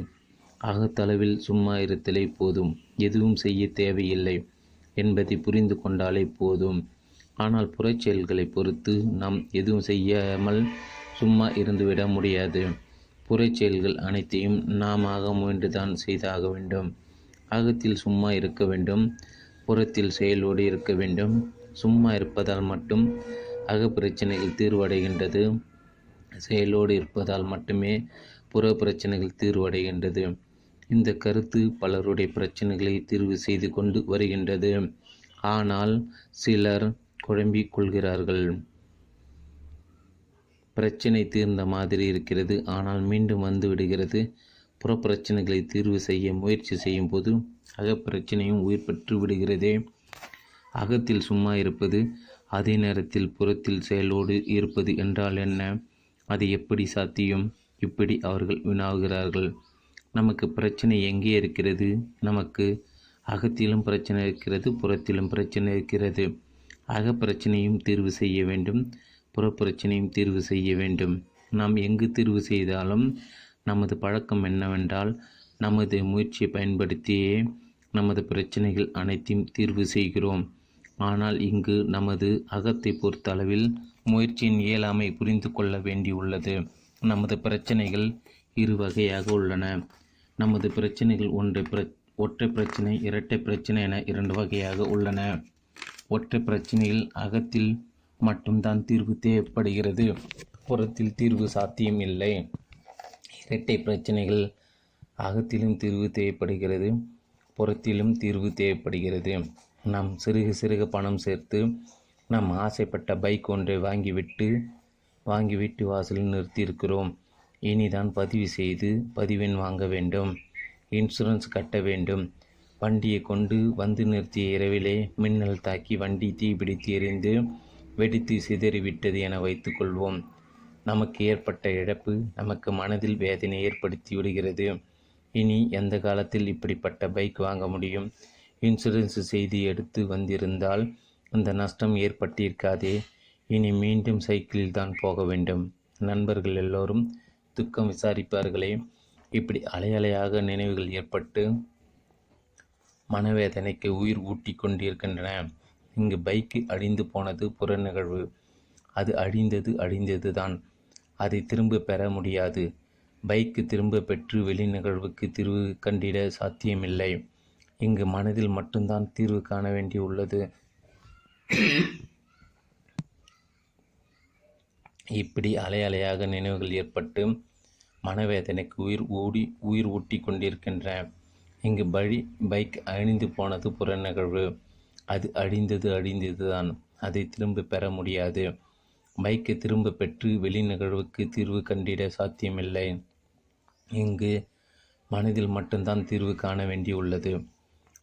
அகத்தளவில் சும்மா இருத்தலே போதும், எதுவும் செய்ய தேவையில்லை என்பதை புரிந்து கொண்டாலே போதும். ஆனால் புறச்செயல்களை பொறுத்து நாம் எதுவும் செய்யாமல் சும்மா இருந்துவிட முடியாது. புறச்செயல்கள் அனைத்தையும் நாமாக முயன்றுதான் செய்தாக வேண்டும். அகத்தில் சும்மா இருக்க வேண்டும், புறத்தில் செயலோடு இருக்க வேண்டும். சும்மா இருப்பதால் மட்டும் அக பிரச்சனைகள் தீர்வடைகின்றது, செயலோடு இருப்பதால் மட்டுமே புற பிரச்சனைகள் தீர்வடைகின்றது. இந்த கருத்து பலருடைய பிரச்சனைகளை தீர்வு செய்து கொண்டு வருகின்றது. ஆனால் சிலர் குழம்பிக் கொள்கிறார்கள். பிரச்சனை தீர்ந்த மாதிரி இருக்கிறது, ஆனால் மீண்டும் வந்து விடுகிறது. புற பிரச்சனைகளை தீர்வு செய்ய முயற்சி செய்யும் போது அகப்பிரச்சனையும் உயிர் பெற்று விடுகிறதே. அகத்தில் சும்மா இருப்பது, அதே நேரத்தில் புறத்தில் செயலோடு இருப்பது என்றால் என்ன? அது எப்படி சாத்தியம்? இப்படி அவர்கள் வினாவுகிறார்கள். நமக்கு பிரச்சனை எங்கே இருக்கிறது? நமக்கு அகத்திலும் பிரச்சனை இருக்கிறது, புறத்திலும் பிரச்சனை இருக்கிறது. அக பிரச்சனையும் தீர்வு செய்ய வேண்டும், புற பிரச்சனையும் தீர்வு செய்ய வேண்டும். நாம் எங்கு தீர்வு செய்தாலும் நமது பழக்கம் என்னவென்றால், நமது முயற்சியை பயன்படுத்தியே நமது பிரச்சனைகள் அனைத்தையும் தீர்வு செய்கிறோம். ஆனால் இங்கு நமது அகத்தை பொறுத்தளவில் முயற்சியின் இயலாமை புரிந்து கொள்ள வேண்டியுள்ளது. நமது பிரச்சனைகள் இரு வகையாக உள்ளன. நமது பிரச்சனைகள் ஒற்றை பிரச்சனை, இரட்டை பிரச்சனை என இரண்டு வகையாக உள்ளன. ஒற்றை பிரச்சனையில் அகத்தில் மட்டும்தான் தீர்வு தேவைப்படுகிறது, புறத்தில் தீர்வு சாத்தியம் இல்லை. இரட்டை பிரச்சனைகள் அகத்திலும் தீர்வு தேவைப்படுகிறது, புறத்திலும் தீர்வு தேவைப்படுகிறது. நாம் சிறுக சிறுக பணம் சேர்த்து நாம் ஆசைப்பட்ட பைக் ஒன்றை வாங்கி வீட்டு வாசலில் நிறுத்தியிருக்கிறோம். இனிதான் பதிவு செய்து பதிவெண் வாங்க வேண்டும், இன்சூரன்ஸ் கட்ட வேண்டும். வண்டியை கொண்டு வந்து நிறுத்திய இரவிலே மின்னல் தாக்கி வண்டி தீபிடித்து எரிந்து வெடித்து சிதறிவிட்டது என வைத்துக்கொள்வோம். நமக்கு ஏற்பட்ட இழப்பு நமக்கு மனதில் வேதனை ஏற்படுத்தி விடுகிறது. இனி எந்த காலத்தில் இப்படிப்பட்ட பைக் வாங்க முடியும்? இன்சூரன்ஸ் செய்து எடுத்து வந்திருந்தால் அந்த நஷ்டம் ஏற்பட்டிருக்காதே. இனி மீண்டும் சைக்கிளில் தான் போக வேண்டும். நண்பர்கள் எல்லோரும் துக்கம் விசாரிப்பார்களே. இப்படி அலையலையாக நினைவுகள் ஏற்பட்டு மனவேதனைக்கு உயிர் ஊட்டி கொண்டிருக்கின்றன. இங்கு பைக்கு அழிந்து போனது புற நிகழ்வு. அது அழிந்தது தான், அதை திரும்ப பெற முடியாது. பைக்கு திரும்ப பெற்று வெளி நிகழ்வுக்கு தீர்வு கண்டிட சாத்தியமில்லை. இங்கு மனதில் மட்டும்தான் தீர்வு காண வேண்டியுள்ளது. இப்படி அலையலையாக நினைவுகள் ஏற்பட்டு மனவேதனைக்கு உயிர் ஊட்டி கொண்டிருக்கின்றன. இங்கு பைக் அழிந்து போனது புற நிகழ்வு. அது அழிந்தது அழிந்ததுதான். அதை திரும்ப பெற முடியாது. பைக்கை திரும்ப பெற்று வெளிநிகழ்வுக்கு தீர்வு கண்டிட சாத்தியமில்லை. இங்கு மனதில் மட்டும்தான் தீர்வு காண வேண்டியுள்ளது.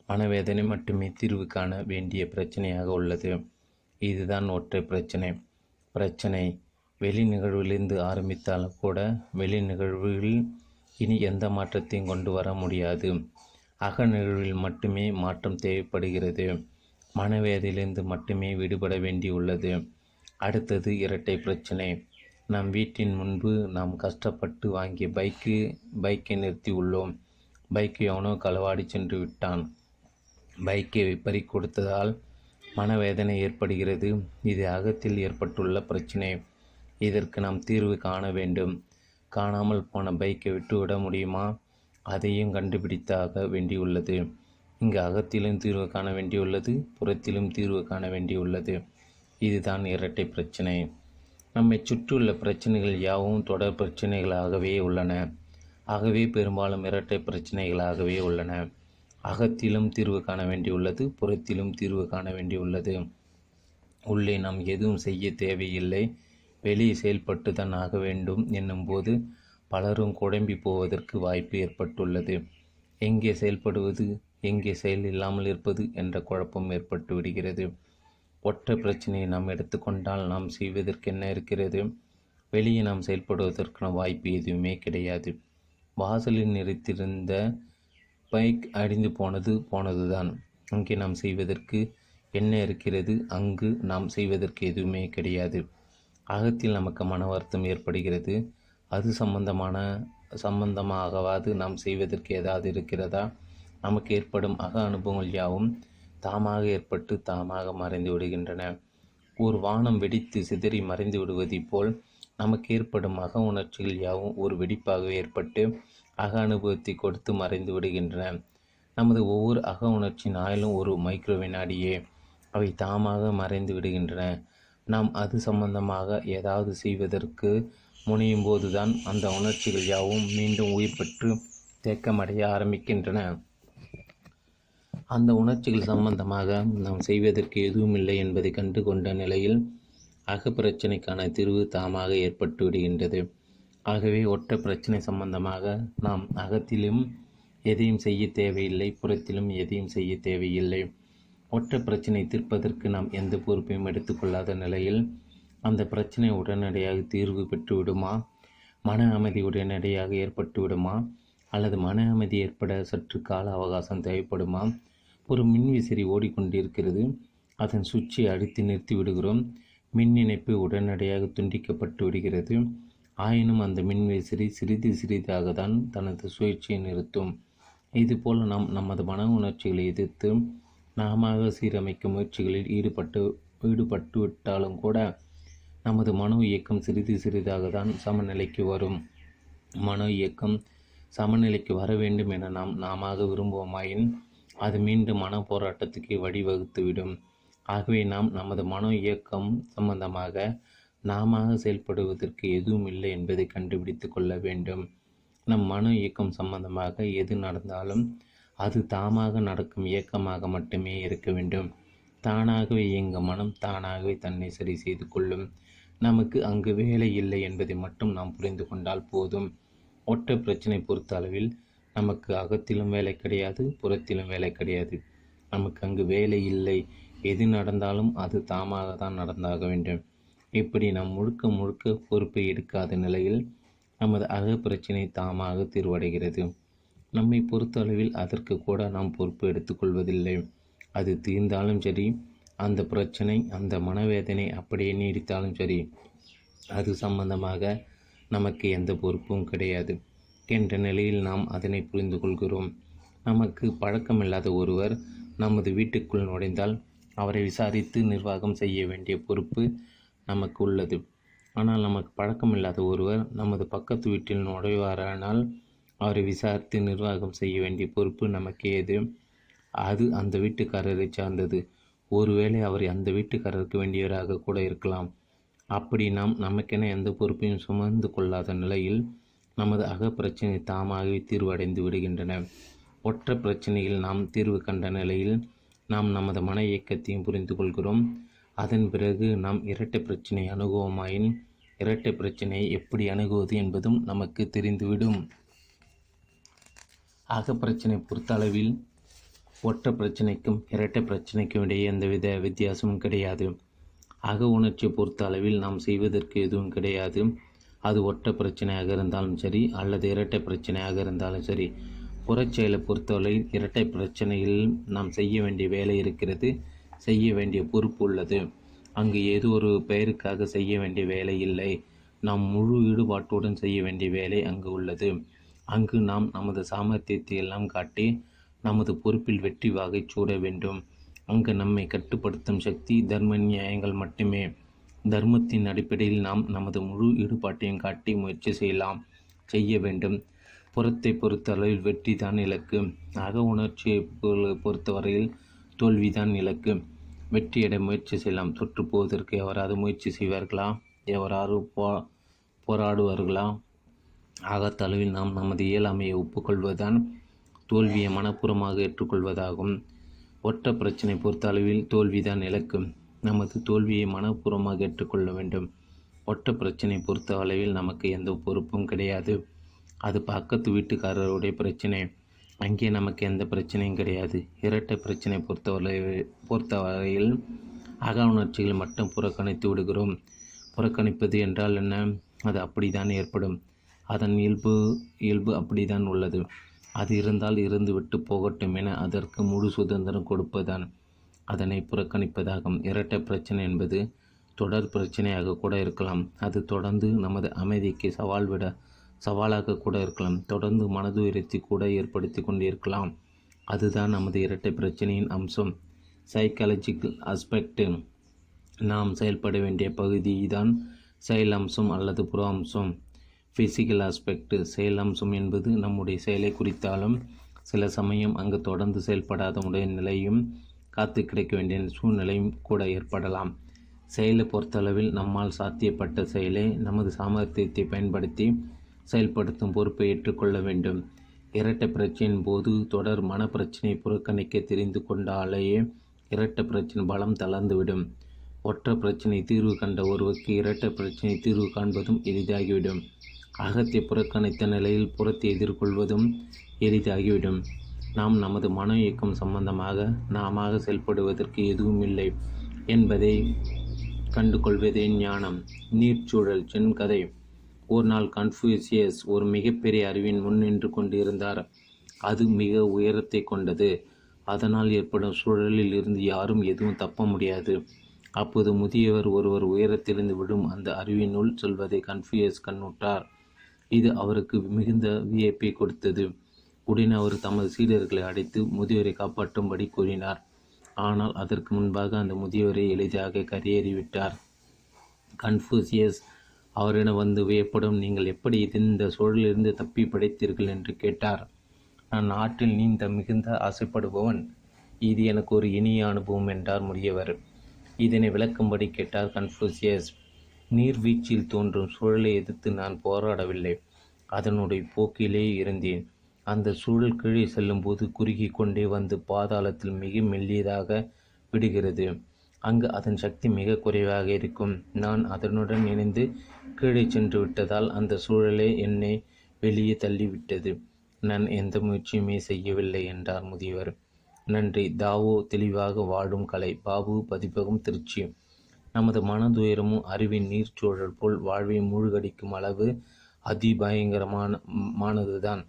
மனவேதனை மட்டுமே தீர்வு காண வேண்டிய பிரச்சனையாக உள்ளது. இதுதான் ஒற்றை பிரச்சனை. பிரச்சனை வெளி நிகழ்விலிருந்து ஆரம்பித்தாலும் கூட வெளி நிகழ்வுகளில் இனி எந்த மாற்றத்தையும் கொண்டு வர முடியாது. அக நிகழ்வில் மட்டுமே மாற்றம் தேவைப்படுகிறது. மனவேதையிலிருந்து மட்டுமே விடுபட வேண்டியுள்ளது. அடுத்தது இரட்டை பிரச்சனை. நம் வீட்டின் முன்பு நாம் கஷ்டப்பட்டு வாங்கிய பைக்கை நிறுத்தி உள்ளோம். பைக்கு எவனோ களவாடி சென்று விட்டான். பைக்கை பறி கொடுத்ததால் மனவேதனை ஏற்படுகிறது. இது அகத்தில் ஏற்பட்டுள்ள பிரச்சனை. இதற்கு நாம் தீர்வு காண வேண்டும். காணாமல் போன பைக்கை விட்டுவிட முடியுமா? அதையும் கண்டுபிடித்தாக வேண்டியுள்ளது. இங்கு அகத்திலும் தீர்வு காண வேண்டியுள்ளது, புறத்திலும் தீர்வு காண வேண்டியுள்ளது. இதுதான் இரட்டை பிரச்சனை. நம்மை சுற்றியுள்ள பிரச்சனைகள் யாவும் தொடர் பிரச்சனைகளாகவே உள்ளன. ஆகவே பெரும்பாலும் இரட்டை பிரச்சனைகளாகவே உள்ளன. அகத்திலும் தீர்வு காண வேண்டியுள்ளது, புறத்திலும் தீர்வு காண வேண்டியுள்ளது. உள்ளே நாம் எதுவும் செய்ய தேவையில்லை, வெளியே செயல்பட்டு தான் ஆக வேண்டும் என்னும்போது பலரும் குழம்பி போவதற்கு வாய்ப்பு ஏற்பட்டுள்ளது. எங்கே செயல்படுவது, எங்கே செயல் இல்லாமல் இருப்பது என்ற குழப்பம் ஏற்பட்டு விடுகிறது. ஒற்றை பிரச்சனையை நாம் எடுத்துக்கொண்டால் நாம் செய்வதற்கு என்ன இருக்கிறது? வெளியே நாம் செயல்படுவதற்கான வாய்ப்பு எதுவுமே கிடையாது. வாசலில் நிறுத்தியிருந்த பைக் அடிந்து போனதுதான். அங்கே நாம் செய்வதற்கு என்ன இருக்கிறது? அங்கு நாம் செய்வதற்கு எதுவுமே கிடையாது. அகத்தில் நமக்கு மன வருத்தம் ஏற்படுகிறது. அது சம்பந்தமாகவாது நாம் செய்வதற்கு ஏதாவது இருக்கிறதா? நமக்கு ஏற்படும் அக அனுபவங்கள் யாவும் தாமாக ஏற்பட்டு தாமாக மறைந்து விடுகின்றன. ஒரு வானம் வெடித்து சிதறி மறைந்து விடுவதை போல் நமக்கு ஏற்படும் அக உணர்ச்சிகள் யாவும் ஒரு வெடிப்பாகவே ஏற்பட்டு அக அனுபவத்தை கொடுத்து மறைந்து விடுகின்றன. நமது ஒவ்வொரு அக உணர்ச்சியின் ஆயிலும் ஒரு மைக்ரோ வினாடியே. அவை தாமாக மறைந்து விடுகின்றன. நாம் அது சம்பந்தமாக ஏதாவது செய்வதற்கு முனையும் போதுதான் அந்த உணர்ச்சிகள் யாவும் மீண்டும் உயிர் பெற்று தேக்கமடைய ஆரம்பிக்கின்றன. அந்த உணர்ச்சிகள் சம்பந்தமாக நாம் செய்வதற்கு எதுவும் இல்லை என்பதை கண்டு கொண்ட நிலையில் அகப்பிரச்சனைக்கான தீர்வு தாமாக ஏற்பட்டு விடுகின்றது. ஆகவே ஒற்றை பிரச்சனை சம்பந்தமாக நாம் அகத்திலும் எதையும் செய்ய தேவையில்லை, புறத்திலும் எதையும் செய்ய தேவையில்லை. ஒற்றை பிரச்சனை தீர்ப்பதற்கு நாம் எந்த பொறுப்பையும் எடுத்துக்கொள்ளாத நிலையில் அந்த பிரச்சனை உடனடியாக தீர்வு பெற்றுவிடுமா? மன அமைதி உடனடியாக ஏற்பட்டுவிடுமா? அல்லது மன அமைதி ஏற்பட சற்று கால அவகாசம் தேவைப்படுமா? ஒரு மின்விசிறி ஓடிக்கொண்டிருக்கிறது. அதன் சுவிட்சை அடித்து நிறுத்தி விடுகிறோம். மின் இணைப்பு உடனடியாக துண்டிக்கப்பட்டு விடுகிறது. ஆயினும் அந்த மின்விசிறி சிறிது சிறிதாக தான் தனது சுழற்சியை நிறுத்தும். இதுபோல் நாம் நமது மன உணர்ச்சிகளை எதிர்த்து நாம சீரமைக்கும் முயற்சிகளில் ஈடுபட்டு விட்டாலும் கூட நமது மனோ இயக்கம் சிறிது சிறிதாக தான் சமநிலைக்கு வரும். மனோ இயக்கம் சமநிலைக்கு வர வேண்டும் என நாம விரும்புவோமாயின் அது மீண்டும் மன போராட்டத்துக்கு வழிவகுத்துவிடும். ஆகவே நாம் நமது மனோ இயக்கம் சம்பந்தமாக நாம செயல்படுவதற்கு எதுவும் இல்லை என்பதை கண்டுபிடித்து கொள்ள வேண்டும். நம் மனோ இயக்கம் சம்பந்தமாக எது நடந்தாலும் அது தாமாக நடக்கும் இயக்கமாக மட்டுமே இருக்க வேண்டும். தானாகவே இயங்கும் மனம் தானாகவே தன்னை சரி செய்து கொள்ளும். நமக்கு அங்கு வேலை இல்லை என்பதை மட்டும் நாம் புரிந்து கொண்டால் போதும். ஒற்றை பிரச்சனை பொறுத்த அளவில் நமக்கு அகத்திலும் வேலை கிடையாது, புறத்திலும் வேலை கிடையாது. நமக்கு அங்கு வேலை இல்லை. எது நடந்தாலும் அது தாமாக தான் நடந்தாக வேண்டும். இப்படி நாம் முழுக்க முழுக்க பொறுப்பை எடுக்காத நிலையில் நமது அக பிரச்சனை தாமாக தீர்வடைகிறது. நம்மை பொறுத்த அளவில் அதற்கு கூட நாம் பொறுப்பு எடுத்துக்கொள்வதில்லை. அது தீர்ந்தாலும் சரி, அந்த பிரச்சனை அந்த மனவேதனை அப்படியே நீடித்தாலும் சரி, அது சம்பந்தமாக நமக்கு எந்த பொறுப்பும் கிடையாது என்ற நிலையில் நாம் அதனை புரிந்து கொள்கிறோம். நமக்கு பழக்கமில்லாத ஒருவர் நமது வீட்டுக்குள் நுழைந்தால் அவரை விசாரித்து நிர்வாகம் செய்ய வேண்டிய பொறுப்பு நமக்கு உள்ளது. ஆனால் நமக்கு பழக்கமில்லாத ஒருவர் நமது பக்கத்து வீட்டில் நுழைவாரானால் அவரை விசாரித்து நிர்வாகம் செய்ய வேண்டிய பொறுப்பு நமக்கு ஏது? அது அந்த வீட்டுக்காரரை சார்ந்தது. ஒருவேளை அவர் அந்த வீட்டுக்காரருக்கு வேண்டியவராக கூட இருக்கலாம். அப்படி நாம் நமக்கென எந்த பொறுப்பையும் சுமந்து கொள்ளாத நிலையில் நமது அகப்பிரச்சனை தாமாகவே தீர்வடைந்து விடுகின்றன. ஒற்றை பிரச்சனையில் நாம் தீர்வு கண்ட நிலையில் நாம் நமது மன இயக்கத்தையும் புரிந்து கொள்கிறோம். அதன் பிறகு நாம் இரட்டை பிரச்சனை அனுபவமாயின் இரட்டை பிரச்சனையை எப்படி அணுகுவது என்பதும் நமக்கு தெரிந்துவிடும். அகப்பிரச்சனை பொறுத்தளவில் ஒற்றை பிரச்சனைக்கும் இரட்டை பிரச்சனைக்கும் இடையே எந்தவித வித்தியாசமும் கிடையாது. அக உணர்ச்சியை பொறுத்த அளவில் நாம் செய்வதற்கு எதுவும் கிடையாது. அது ஒற்றை பிரச்சனையாக இருந்தாலும் சரி அல்லது இரட்டை பிரச்சனையாக இருந்தாலும் சரி. புறச்செயலை பொறுத்தவரையில் இரட்டை பிரச்சனையில் நாம் செய்ய வேண்டிய வேலை இருக்கிறது, செய்ய வேண்டிய பொறுப்பு உள்ளது. அங்கு ஏதோ ஒரு பெயருக்காக செய்ய வேண்டிய வேலை இல்லை. நாம் முழு ஈடுபாட்டுடன் செய்ய வேண்டிய வேலை அங்கு உள்ளது. அங்கு நாம் நமது சாமர்த்தியத்தை எல்லாம் காட்டி நமது பொறுப்பில் வெற்றி வாகை சூட வேண்டும். அங்கு நம்மை கட்டுப்படுத்தும் சக்தி தர்ம நியாயங்கள் மட்டுமே. தர்மத்தின் அடிப்படையில் நாம் நமது முழு ஈடுபாட்டையும் காட்டி முயற்சி செய்யலாம், செய்ய வேண்டும். புறத்தை பொறுத்தளவில் வெற்றி தான் இலக்கு. அக உணர்ச்சியை பொறுத்தவரையில் தோல்விதான் இலக்கு. வெற்றியடை முயற்சி செய்யலாம். தொற்று போவதற்கு எவராது முயற்சி செய்வார்களா? எவராறு போராடுவார்களா? ஆகத்தளவில் நாம் நமது இயலாமையை ஒப்புக்கொள்வதுதான் தோல்வியை மனப்பூர்வமாக ஏற்றுக்கொள்வதாகும். ஒற்றை பிரச்சனை பொறுத்த அளவில் தோல்விதான் இலக்கு. நமது தோல்வியை மனப்பூர்வமாக ஏற்றுக்கொள்ள வேண்டும். ஒற்றை பிரச்சனை பொறுத்த அளவில் நமக்கு எந்த பொறுப்பும் கிடையாது. அது பக்கத்து வீட்டுக்காரருடைய பிரச்சனை. அங்கே நமக்கு எந்த பிரச்சனையும் கிடையாது. இரட்டை பிரச்சனை பொறுத்தவரையில் அக உணர்ச்சிகள் மட்டும் புறக்கணித்து விடுகிறோம். புறக்கணிப்பது என்றால் என்ன? அது அப்படித்தான் ஏற்படும். அதன் இயல்பு அப்படித்தான் உள்ளது. அது இருந்தால் இருந்துவிட்டு போகட்டும் என அதற்கு முழு சுதந்திரம் கொடுப்பதான் அதனை புறக்கணிப்பதாகும். இரட்டை பிரச்சனை என்பது தொடர் பிரச்சனையாக கூட இருக்கலாம். அது தொடர்ந்து நமது அமைதிக்கு சவாலாக கூட இருக்கலாம். தொடர்ந்து மனதுயரத்தை கூட ஏற்படுத்தி கொண்டு இருக்கலாம். அதுதான் நமது இரட்டை பிரச்சனையின் அம்சம். சைக்காலஜிக்கல் ஆஸ்பெக்ட் நாம் செயல்பட வேண்டிய பகுதி தான் செயல் அம்சம் அல்லது புற அம்சம். ஃபிசிக்கல் ஆஸ்பெக்ட் செயல் அம்சம் என்பது நம்முடைய செயலை குறித்தாலும் சில சமயம் அங்கு தொடர்ந்து செயல்படாத உடைய நிலையும் காத்து கிடைக்க வேண்டிய சூழ்நிலையும் கூட ஏற்படலாம். செயலை பொறுத்தளவில் நம்மால் சாத்தியப்பட்ட செயலை நமது சாமர்த்தியத்தை பயன்படுத்தி செயல்படுத்தும் பொறுப்பை ஏற்றுக்கொள்ள வேண்டும். இரட்டை பிரச்சனையின் போது தொடர் மன பிரச்சனை புறக்கணிக்க தெரிந்து கொண்டாலேயே இரட்டை பிரச்சனை பலம் தளர்ந்துவிடும். ஒற்றை பிரச்சனை தீர்வு கண்ட ஒருவருக்கு இரட்டை பிரச்சனை தீர்வு காண்பதும் எளிதாகிவிடும். அகத்தை புறக்கணித்த நிலையில் புறத்தை எதிர்கொள்வதும் எளிதாகிவிடும். நாம் நமது மன இயக்கம் சம்பந்தமாக நாம செயல்படுவதற்கு எதுவும் இல்லை என்பதை கண்டுகொள்வதே ஞானம். நீர்ச்சூழல் சென்கதை. ஒரு நாள் கன்ஃபூசியஸ் ஒரு மிகப்பெரிய அறிவின் முன் நின்று கொண்டு இருந்தார். அது மிக உயரத்தை கொண்டது. அதனால் ஏற்படும் சூழலில் இருந்து யாரும் எதுவும் தப்ப முடியாது. அப்போது முதியவர் ஒருவர் உயரத்திலிருந்து விடும் அந்த அறிவினுள் சொல்வதை கன்ஃபூசியஸ் கண்ணுற்றார். இது அவருக்கு மிகுந்த வியப்பை கொடுத்தது. உடனே அவர் தமது சீடர்களை அழைத்து முதியவரை காப்பாற்றும்படி கூறினார். ஆனால் அதற்கு முன்பாக அந்த முதியவரை எளிதாக கரையேறிவிட்டார். கன்ஃபூசியஸ் அவரிடம் வந்து வியப்படும் நீங்கள் எப்படி இந்த சூழலிலிருந்து தப்பி பிழைத்தீர்கள் என்று கேட்டார். நான் ஆற்றில் நீந்த மிகுந்த ஆசைப்படுபவன். இது எனக்கு ஒரு இனிய அனுபவம் என்றார் முதியவர். இதனை விளக்கும்படி கேட்டார் கன்ஃபூசியஸ். நீர்வீழ்ச்சியில் தோன்றும் சூழலை எதிர்த்து நான் போராடவில்லை. அதனுடைய போக்கிலே இருந்தேன். அந்த சூழல் கீழே செல்லும்போது குறுகி கொண்டே வந்து பாதாளத்தில் மிக மெல்லியதாக விடுகிறது. அங்கு அதன் சக்தி மிக குறைவாக இருக்கும். நான் அதனுடன் இணைந்து கீழே சென்று விட்டதால் அந்த சூழலே என்னை வெளியே தள்ளிவிட்டது. நான் எந்த முயற்சியுமே செய்யவில்லை என்றார் முதியவர். நன்றி. தாவோ தெளிவாக வாழும் கலை. பாபு, பதிப்பகம், திருச்சி. நமது மனதுயரமும் அறிவின் நீர்ச்சூழல் போல் வாழ்வை மூழ்கடிக்கும் அளவு அதிபயங்கரமானதுதான்.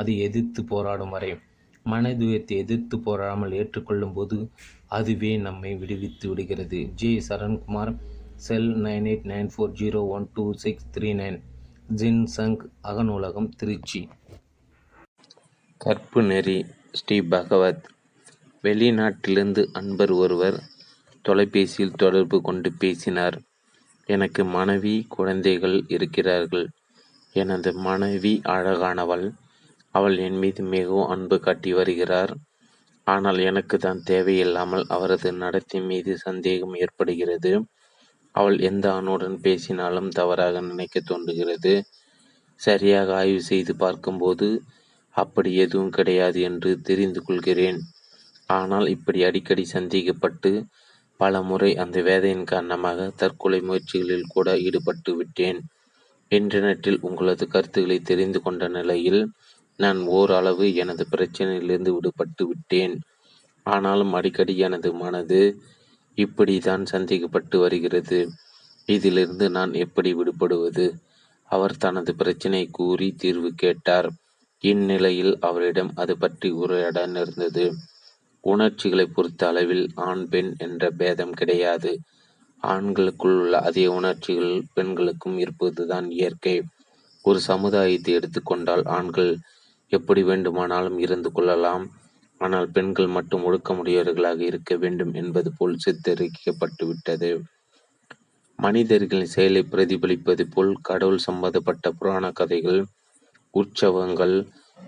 அது எதிர்த்து போராடும் வரை மனதுயரத்தை எதிர்த்து போராடாமல் ஏற்றுக்கொள்ளும் போது அதுவே நம்மை விடுவித்து விடுகிறது. ஜே. சரண்குமார், செல் 9894012639, ஜின்சங் அகநூலகம், திருச்சி. கற்பு நெறி. ஸ்ரீபகவத். வெளிநாட்டிலிருந்து அன்பர் ஒருவர் தொலைபேசியில் தொடர்பு கொண்டு பேசினார். எனக்கு மனைவி குழந்தைகள் இருக்கிறார்கள். எனது மனைவி அழகானவள். அவள் என் மீது மிகவும் அன்பு காட்டி வருகிறார். ஆனால் எனக்கு தான் தேவையில்லாமல் அவரது நடத்தை மீது சந்தேகம் ஏற்படுகிறது. அவள் எந்த ஆணுடன் பேசினாலும் தவறாக நினைக்க தோன்றுகிறது. சரியாக ஆய்வு செய்து பார்க்கும்போது அப்படி எதுவும் கிடையாது என்று தெரிந்து கொள்கிறேன். ஆனால் இப்படி அடிக்கடி சந்திக்கப்பட்டு பல முறை அந்த வேதையின் காரணமாக தற்கொலை முயற்சிகளில் கூட ஈடுபட்டு விட்டேன். இன்டர்நெட்டில் உங்களது கருத்துக்களை தெரிந்து கொண்ட நிலையில் நான் ஓரளவு எனது பிரச்சனையிலிருந்து விடுபட்டு விட்டேன். ஆனாலும் அடிக்கடி எனது மனது இப்படி தான் சந்திக்கப்பட்டு வருகிறது. இதிலிருந்து நான் எப்படி விடுபடுவது? அவர் தனது பிரச்சனை கூறி தீர்வு கேட்டார். இந்நிலையில் அவரிடம் அது பற்றி உரையாட நேர்ந்தது. உணர்ச்சிகளை பொறுத்த அளவில் ஆண் பெண் என்ற பேதம் கிடையாது. ஆண்களுக்குள் உள்ள அதே உணர்ச்சிகள் பெண்களுக்கும் இருப்பதுதான் இயற்கை. ஒரு சமுதாயத்தை எடுத்துக்கொண்டால் ஆண்கள் எப்படி வேண்டுமானாலும் இருந்து கொள்ளலாம், ஆனால் பெண்கள் மட்டும் ஒடுக்கமுடையவர்களாக இருக்க வேண்டும் என்பது போல் சித்தரிக்கப்பட்டுவிட்டது. மனிதர்களின் செயலை பிரதிபலிப்பது போல் கடவுள் சம்பந்தப்பட்ட புராண கதைகள், உற்சவங்கள்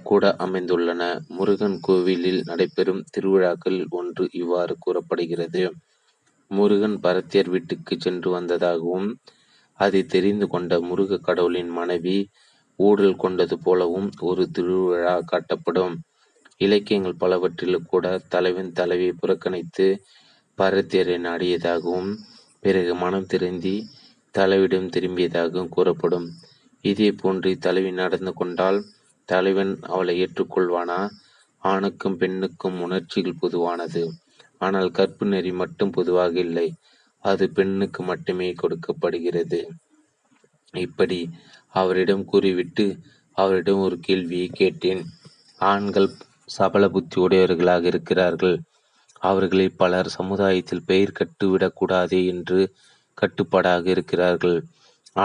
கூட அமைந்துள்ளன. முருகன் கோவிலில் நடைபெறும் திருவிழாக்களில் ஒன்று இவ்வாறு கூறப்படுகிறது. முருகன் பரத்தியர் வீட்டுக்கு சென்று வந்ததாகவும் அதை தெரிந்து கொண்ட முருக கடவுளின் மனைவி ஊடல் கொண்டது போலவும் ஒரு திருவிழா காட்டப்படும். இலக்கியங்கள் பலவற்றிலும் கூட தலைவன் தலைவியை புறக்கணித்து பரத்தியரை நாடியதாகவும் பிறகு மனம் திருந்தி தலைவிடம் திரும்பியதாகவும் கூறப்படும். இதே போன்று தலைவி நடந்து கொண்டால் தலைவன் அவளை ஏற்றுக்கொள்வானா? ஆணுக்கும் பெண்ணுக்கும் உணர்ச்சிகள் பொதுவானது, ஆனால் கற்பு நெறி மட்டும் பொதுவாக இல்லை. அது பெண்ணுக்கு மட்டுமே கொடுக்கப்படுகிறது. இப்படி அவரிடம் கூறிவிட்டு அவரிடம் ஒரு கேள்வியை கேட்டேன். ஆண்கள் சபல புத்தி உடையவர்களாக இருக்கிறார்கள். அவர்களில் பலர் சமுதாயத்தில் பெயர் கட்டுவிடக்கூடாது என்று கட்டுப்பாடாக இருக்கிறார்கள்.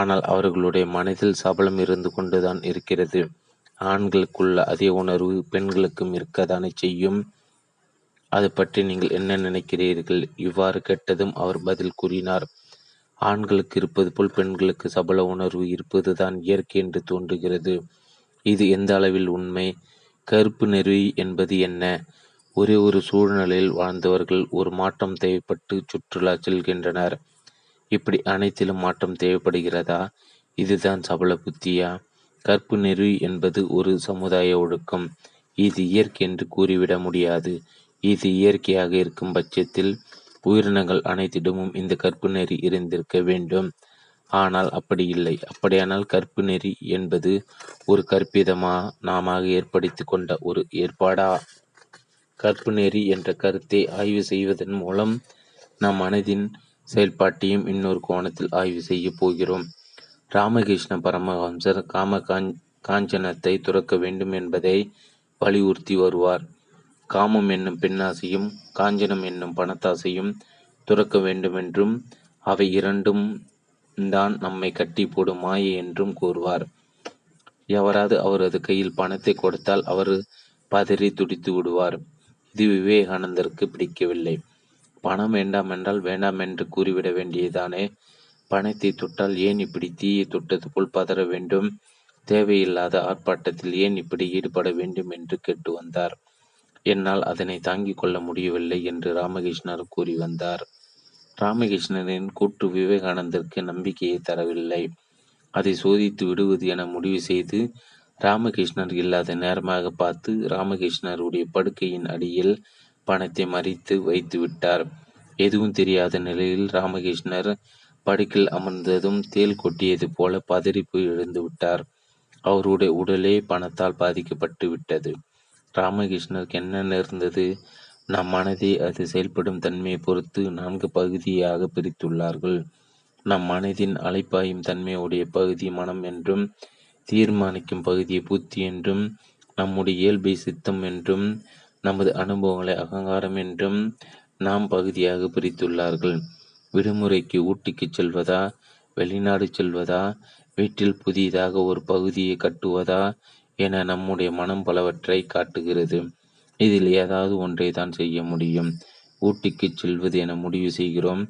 ஆனால் அவர்களுடைய மனதில் சபலம் இருந்து கொண்டுதான் இருக்கிறது. ஆண்களுக்குள்ள அதே உணர்வு பெண்களுக்கும் இருக்கத்தானே செய்யும். அது பற்றி நீங்கள் என்ன நினைக்கிறீர்கள்? இவ்வாறு கேட்டதும் அவர் பதில் கூறினார். ஆண்களுக்கு இருப்பது போல் பெண்களுக்கு சபல உணர்வு இருப்பது தான் இயற்கை என்று தோன்றுகிறது. இது எந்த அளவில் உண்மை? கருப்பு நெறி என்பது என்ன? ஒரே ஒரு சூழ்நிலையில் வாழ்ந்தவர்கள் ஒரு மாற்றம் தேவைப்பட்டு சுற்றுலா செல்கின்றனர். இப்படி அனைத்திலும் மாற்றம் தேவைப்படுகிறதா? இதுதான் சபல புத்தியா? கற்பு நெறி என்பது ஒரு சமுதாய ஒழுக்கம். இது இயற்கை என்று கூறிவிட முடியாது. இது இயற்கையாக இருக்கும் பட்சத்தில் உயிரினங்கள் அனைத்திடமும் இந்த கற்பு நெறி இருந்திருக்க வேண்டும். ஆனால் அப்படி இல்லை. அப்படியானால் கற்பு நெறி என்பது ஒரு கற்பிதமாக நாம ஏற்படுத்தி கொண்ட ஒரு ஏற்பாடா? கற்பு நெறி என்ற கருத்தை ஆய்வு செய்வதன் மூலம் நம் மனதின் செயல்பாட்டையும் இன்னொரு கோணத்தில் ஆய்வு செய்ய போகிறோம். ராமகிருஷ்ண பரமஹம்சர் காம காஞ்சனத்தை துறக்க வேண்டும் என்பதை வலியுறுத்தி வருவார். காமம் என்னும் பெண்ணாசையும் காஞ்சனம் என்னும் பணத்தாசையும் துறக்க வேண்டுமென்றும் அவை இரண்டும் தான் நம்மை கட்டி போடும் மாயை என்றும் கூறுவார். எவராது அவரது கையில் பணத்தை கொடுத்தால் அவர் பதறி துடித்து விடுவார். இது விவேகானந்தருக்கு பிடிக்கவில்லை. பணம் வேண்டாம் என்றால் வேண்டாம் என்று கூறிவிட வேண்டியதானே? பணத்தை தொட்டால் ஏன் இப்படி தீயை தொட்டது போல் பதற வேண்டும்? தேவையில்லாத ஆர்ப்பாட்டத்தில் ஏன் இப்படி ஈடுபட வேண்டும் என்று கேட்டு வந்தார். என்னால் அதனை தாங்கிக் கொள்ள முடியவில்லை என்று ராமகிருஷ்ணர் கூறி வந்தார். ராமகிருஷ்ணரின் கூற்று விவேகானந்தருக்கு நம்பிக்கையை தரவில்லை. அதை சோதித்து விடுவது என முடிவு செய்து ராமகிருஷ்ணர் இல்லாத நேரமாக பார்த்து ராமகிருஷ்ணருடைய படுக்கையின் அடியில் பணத்தை மறைத்து வைத்து விட்டார். எதுவும் தெரியாத நிலையில் ராமகிருஷ்ணர் படுக்கில் அமர்ந்ததும் தேல் கொட்டியது போல பதறிப்பு எழுந்து விட்டார். அவருடைய உடலே பணத்தால் பாதிக்கப்பட்டு விட்டது. ராமகிருஷ்ணருக்கு என்ன நேர்ந்தது? நம் மனதை அது செயல்படும் தன்மையை பொறுத்து 4 பகுதியாக பிரித்துள்ளார்கள். நம் மனதின் அலைப்பாயும் தன்மையுடைய பகுதி மனம் என்றும், தீர்மானிக்கும் பகுதியை புத்தி என்றும், நம்முடைய இயல்பை சித்தம் என்றும், நமது அனுபவங்களை அகங்காரம் என்றும் நாம் பகுதியாக பிரித்துள்ளார்கள். விடுமுறைக்கு ஊட்டிக்கு செல்வதா, வெளிநாடு செல்வதா, வீட்டில் புதியதாக ஒரு பகுதியை கட்டுவதா என நம்முடைய மனம் பலவற்றை காட்டுகிறது. இதில் ஏதாவது ஒன்றை தான் செய்ய முடியும். ஊட்டிக்கு செல்வது என முடிவு செய்கிறோம்.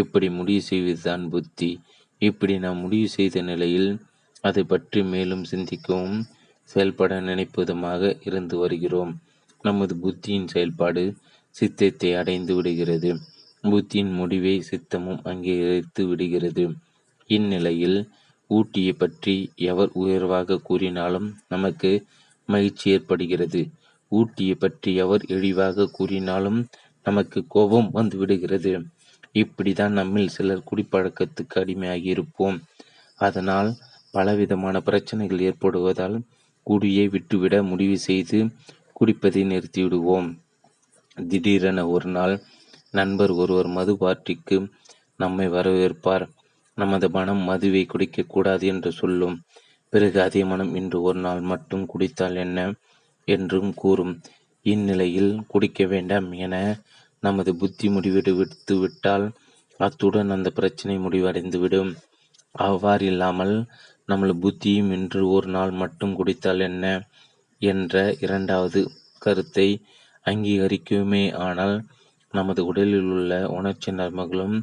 இப்படி முடிவு செய்வதுதான் புத்தி. இப்படி நாம் முடிவு செய்த நிலையில் அதை பற்றி மேலும் சிந்திக்கவும் செயல்பட நினைப்பதுமாக இருந்து வருகிறோம். நமது புத்தியின் செயல்பாடு சித்தத்தை அடைந்து விடுகிறது. புத்தியின் முடிவை சித்தமும் அங்கீகரித்து விடுகிறது. இந்நிலையில் ஊட்டியை பற்றி எவர் உயர்வாக கூறினாலும் நமக்கு மகிழ்ச்சி ஏற்படுகிறது. ஊட்டியை பற்றி அவர் இழிவாக கூறினாலும் நமக்கு கோபம் வந்து விடுகிறது. இப்படிதான் நம்மில் சிலர் குடிப்பழக்கத்துக்கு அடிமையாகி இருப்போம். அதனால் பலவிதமான பிரச்சனைகள் ஏற்படுவதால் குடியை விட்டுவிட முடிவு செய்து குடிப்பதை நிறுத்திவிடுவோம். திடீரென ஒரு நாள் நண்பர் ஒருவர் மது பார்ட்டிக்கு நம்மை வரவேற்பார். நமது மனம் மதுவை குடிக்கக்கூடாது என்று சொல்லும். பிறகு அதே மனம் இன்று ஒரு நாள் மட்டும் குடித்தால் என்ன என்றும் கூறும். இந்நிலையில் குடிக்க வேண்டாம் என நமது புத்தி முடிவெடுத்து விட்டால் அத்துடன் அந்த பிரச்சனை முடிவடைந்துவிடும். அவ்வாறு இல்லாமல் நம்மளது புத்தியும் இன்று ஒரு நாள் மட்டும் குடித்தால் என்ன என்ற இரண்டாவது கருத்தை அங்கீகரிக்குமே. ஆனால் நமது உடலில் உள்ள உணர்ச்சி நர்மங்களும்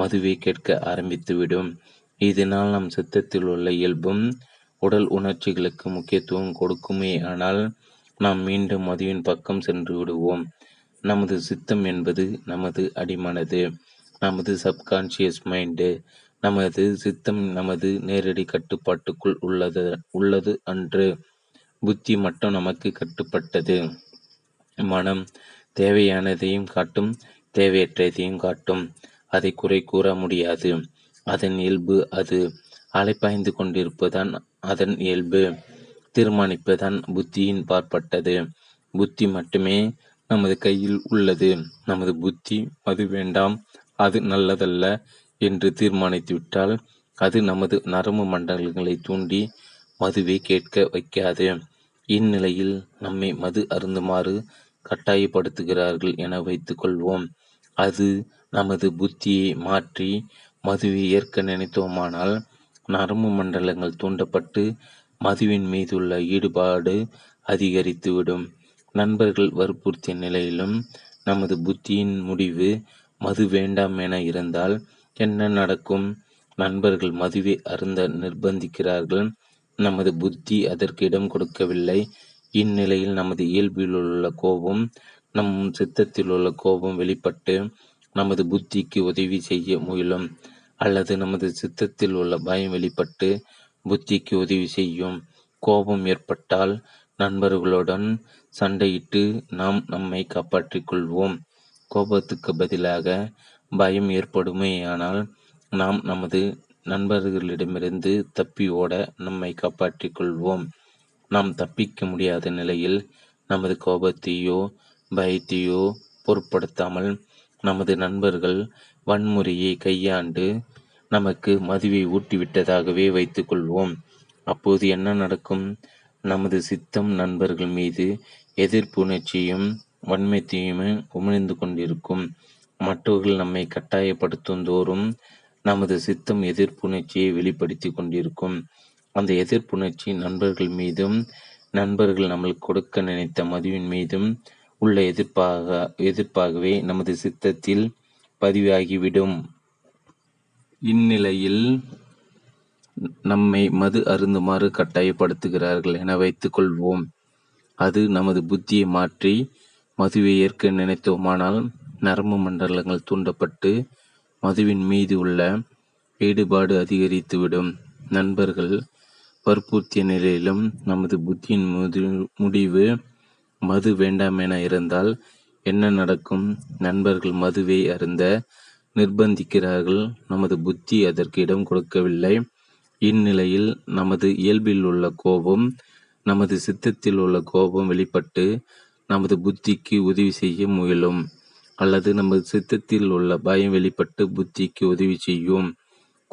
மதுவை கேட்க ஆரம்பித்துவிடும். இதனால் நம் சித்தத்தில் உள்ள இயல்பும் உடல் உணர்ச்சிகளுக்கு முக்கியத்துவம் கொடுக்குமே. ஆனால் நாம் மீண்டும் மதுவின் பக்கம் சென்று விடுவோம். நமது சித்தம் என்பது நமது அடிமனது, நமது சப்கான்ஷியஸ் மைண்டு. நமது சித்தம் நமது நேரடி கட்டுப்பாட்டுக்குள் உள்ளது அன்று. புத்தி மட்டும் நமக்கு கட்டுப்பட்டது. மனம் தேவையானதையும் காட்டும், தேவையற்றதையும் காட்டும். அதை குறை கூற முடியாது. அதன் இயல்பு அது. அலைப்பாய்ந்து கொண்டிருப்பதான் அதன் இயல்பு. தீர்மானிப்பதான் புத்தியின் பார்ப்பட்டது. புத்தி மட்டுமே நமது கையில் உள்ளது. நமது புத்தி அது வேண்டாம், அது நல்லதல்ல என்று தீர்மானித்துவிட்டால் அது நமது நரம்பு மண்டலங்களை தூண்டி மதுவை கேட்க வைக்காது. இந்நிலையில் நம்மை மது அருந்துமாறு கட்டாயப்படுத்துகிறார்கள் என வைத்துக் கொள்வோம். அது நமது புத்தியை மாற்றி மதுவை ஏற்க நினைத்தோமானால் நரம்பு மண்டலங்கள் தூண்டப்பட்டு மதுவின் மீதுள்ள ஈடுபாடு அதிகரித்துவிடும். நண்பர்கள் வற்புறுத்திய நிலையிலும் நமது புத்தியின் முடிவு மது வேண்டாம் என இருந்தால் என்ன நடக்கும்? நண்பர்கள் மதுவை அருந்த நிர்பந்திக்கிறார்கள். நமது புத்தி அதற்கு இடம் கொடுக்கவில்லை. இந்நிலையில் நமது இயல்பில் உள்ள கோபம், நம் சித்தத்தில் உள்ள கோபம் வெளிப்பட்டு நமது புத்திக்கு உதவி செய்ய முயலும். அல்லது நமது சித்தத்தில் உள்ள பயம் வெளிப்பட்டு புத்திக்கு உதவி செய்யும். கோபம் ஏற்பட்டால் நண்பர்களுடன் சண்டையிட்டு நாம் நம்மை காப்பாற்றிக் கொள்வோம். கோபத்துக்கு பதிலாக பயம் ஏற்படுமேயானால் நாம் நமது நண்பர்களிடமிருந்து தப்பி ஓட நம்மை காப்பாற்றிக் கொள்வோம். நாம் தப்பிக்க முடியாத நிலையில் நமது கோபத்தையோ பயத்தையோ பொருட்படுத்தாமல் நமது நண்பர்கள் வன்முறையை கையாண்டு நமக்கு மதுவை ஊட்டிவிட்டதாகவே வைத்து கொள்வோம். அப்போது என்ன நடக்கும்? நமது சித்தம் நண்பர்கள் மீது எதிர்ப்புணர்ச்சியும் வன்மைத்தையுமே உமிழ்ந்து கொண்டிருக்கும். மற்றவர்கள் நம்மை கட்டாயப்படுத்தும் தோறும் நமது சித்தம் எதிர்ப்புணர்ச்சியை வெளிப்படுத்தி கொண்டிருக்கும். அந்த எதிர்ப்புணர்ச்சி நண்பர்கள் மீதும், நண்பர்கள் நம்மளுக்கு கொடுக்க நினைத்த மதுவின் மீதும் உள்ள எதிர்ப்பாகவே நமது சித்தத்தில் பதிவாகிவிடும். இந்நிலையில் நம்மை மது அருந்துமாறு கட்டாயப்படுத்துகிறார்கள் என வைத்துக் கொள்வோம். அது நமது புத்தியை மாற்றி மதுவை ஏற்க நினைத்தோமானால் நரம்பு மண்டலங்கள் தூண்டப்பட்டு மதுவின் மீது உள்ள ஈடுபாடு அதிகரித்துவிடும். நண்பர்கள் வற்புறுத்திய நிலையிலும் நமது புத்தியின் முடிவு மது வேண்டாம் என இருந்தால் என்ன நடக்கும்? நண்பர்கள் மதுவை அருந்த நிர்பந்திக்கிறார்கள். நமது புத்தி அதற்கு இடம் கொடுக்கவில்லை. இந்நிலையில் நமது இயல்பில் உள்ள கோபம், நமது சித்தத்தில் உள்ள கோபம் வெளிப்பட்டு நமது புத்திக்கு உதவி செய்ய முயலும். அல்லது நமது சித்தத்தில் உள்ள பயம் வெளிப்பட்டு புத்திக்கு உதவி செய்யும்.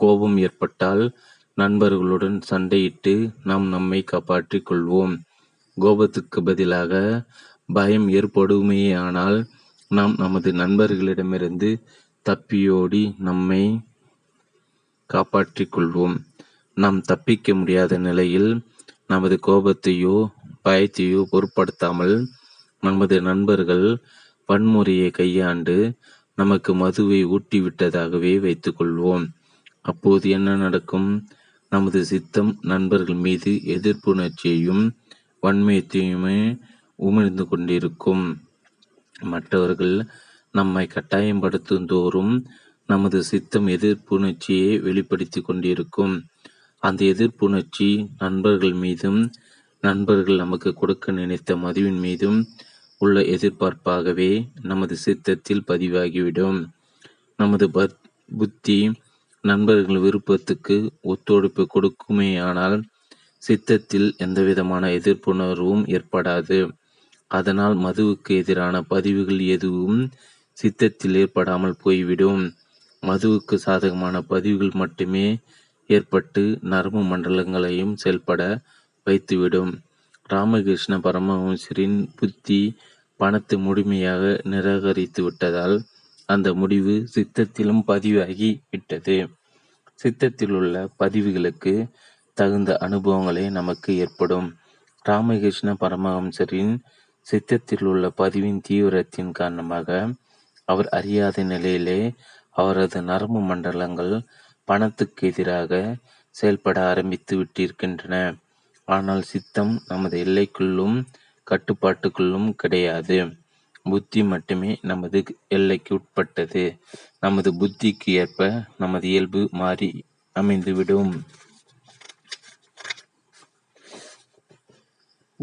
கோபம் ஏற்பட்டால் நண்பர்களுடன் சண்டையிட்டு நாம் நம்மை காப்பாற்றிக் கொள்வோம். கோபத்துக்கு பதிலாக பயம் ஏற்படுமேயானால் நாம் நமது நண்பர்களிடமிருந்து தப்பியோடி நம்மை காப்பாற்றிக் கொள்வோம். நாம் தப்பிக்க முடியாத நிலையில் நமது கோபத்தையோ பயத்தையோ பொருட்படுத்தாமல் நமது நண்பர்கள் வன்முறையை கையாண்டு நமக்கு மதுவை ஊட்டிவிட்டதாகவே வைத்துக் கொள்வோம். அப்போது என்ன நடக்கும்? நமது சித்தம் நண்பர்கள் மீது எதிர்ப்புணர்ச்சியையும் வன்மையத்தையுமே உமிழ்ந்து கொண்டிருக்கும். மற்றவர்கள் நம்மை கட்டாயப்படுத்தும் தோறும் நமது சித்தம் எதிர்ப்புணர்ச்சியை வெளிப்படுத்தி கொண்டிருக்கும். அந்த எதிர்ப்புணர்ச்சி நண்பர்கள் மீதும், நண்பர்கள் நமக்கு கொடுக்க நினைத்த மதுவின் மீதும் உள்ள எதிர்பார்ப்பாகவே நமது சித்தத்தில் பதிவாகிவிடும். நமது புத்தி நண்பர்கள் விருப்பத்துக்கு ஒத்துழைப்பு கொடுக்குமேயானால் சித்தத்தில் எந்தவிதமான எதிர்ப்புணர்வும் ஏற்படாது. அதனால் மதுவுக்கு எதிரான பதிவுகள் எதுவும் சித்தத்தில் ஏற்படாமல் போய்விடும். மதுவுக்கு சாதகமான பதிவுகள் மட்டுமே ஏற்பட்டு நரம்பு மண்டலங்களையும் செயல்பட வைத்துவிடும். ராமகிருஷ்ண பரமஹம்சரின் புத்தி பணத்தை முழுமையாக நிராகரித்து விட்டதால் அந்த முடிவு சித்தத்திலும் பதிவாகி விட்டது. சித்தத்தில் உள்ள பதிவுகளுக்கு தகுந்த அனுபவங்களே நமக்கு ஏற்படும். ராமகிருஷ்ண பரமஹம்சரின் சித்தத்தில் உள்ள பதிவின் தீவிரத்தின் காரணமாக அவர் அறியாத நிலையிலே அவரது நரம்பு மண்டலங்கள் பணத்துக்கு எதிராக செயல்பட ஆரம்பித்து விட்டிருக்கின்றன. ஆனால் சித்தம் நமது எல்லைக்குள்ளும் கட்டுப்பாட்டுக்குள்ளும் கிடையாது. புத்தி மட்டுமே நமது எல்லைக்கு உட்பட்டது. நமது புத்திக்கு ஏற்ப நமது இயல்பு மாறி அமைந்துவிடும்.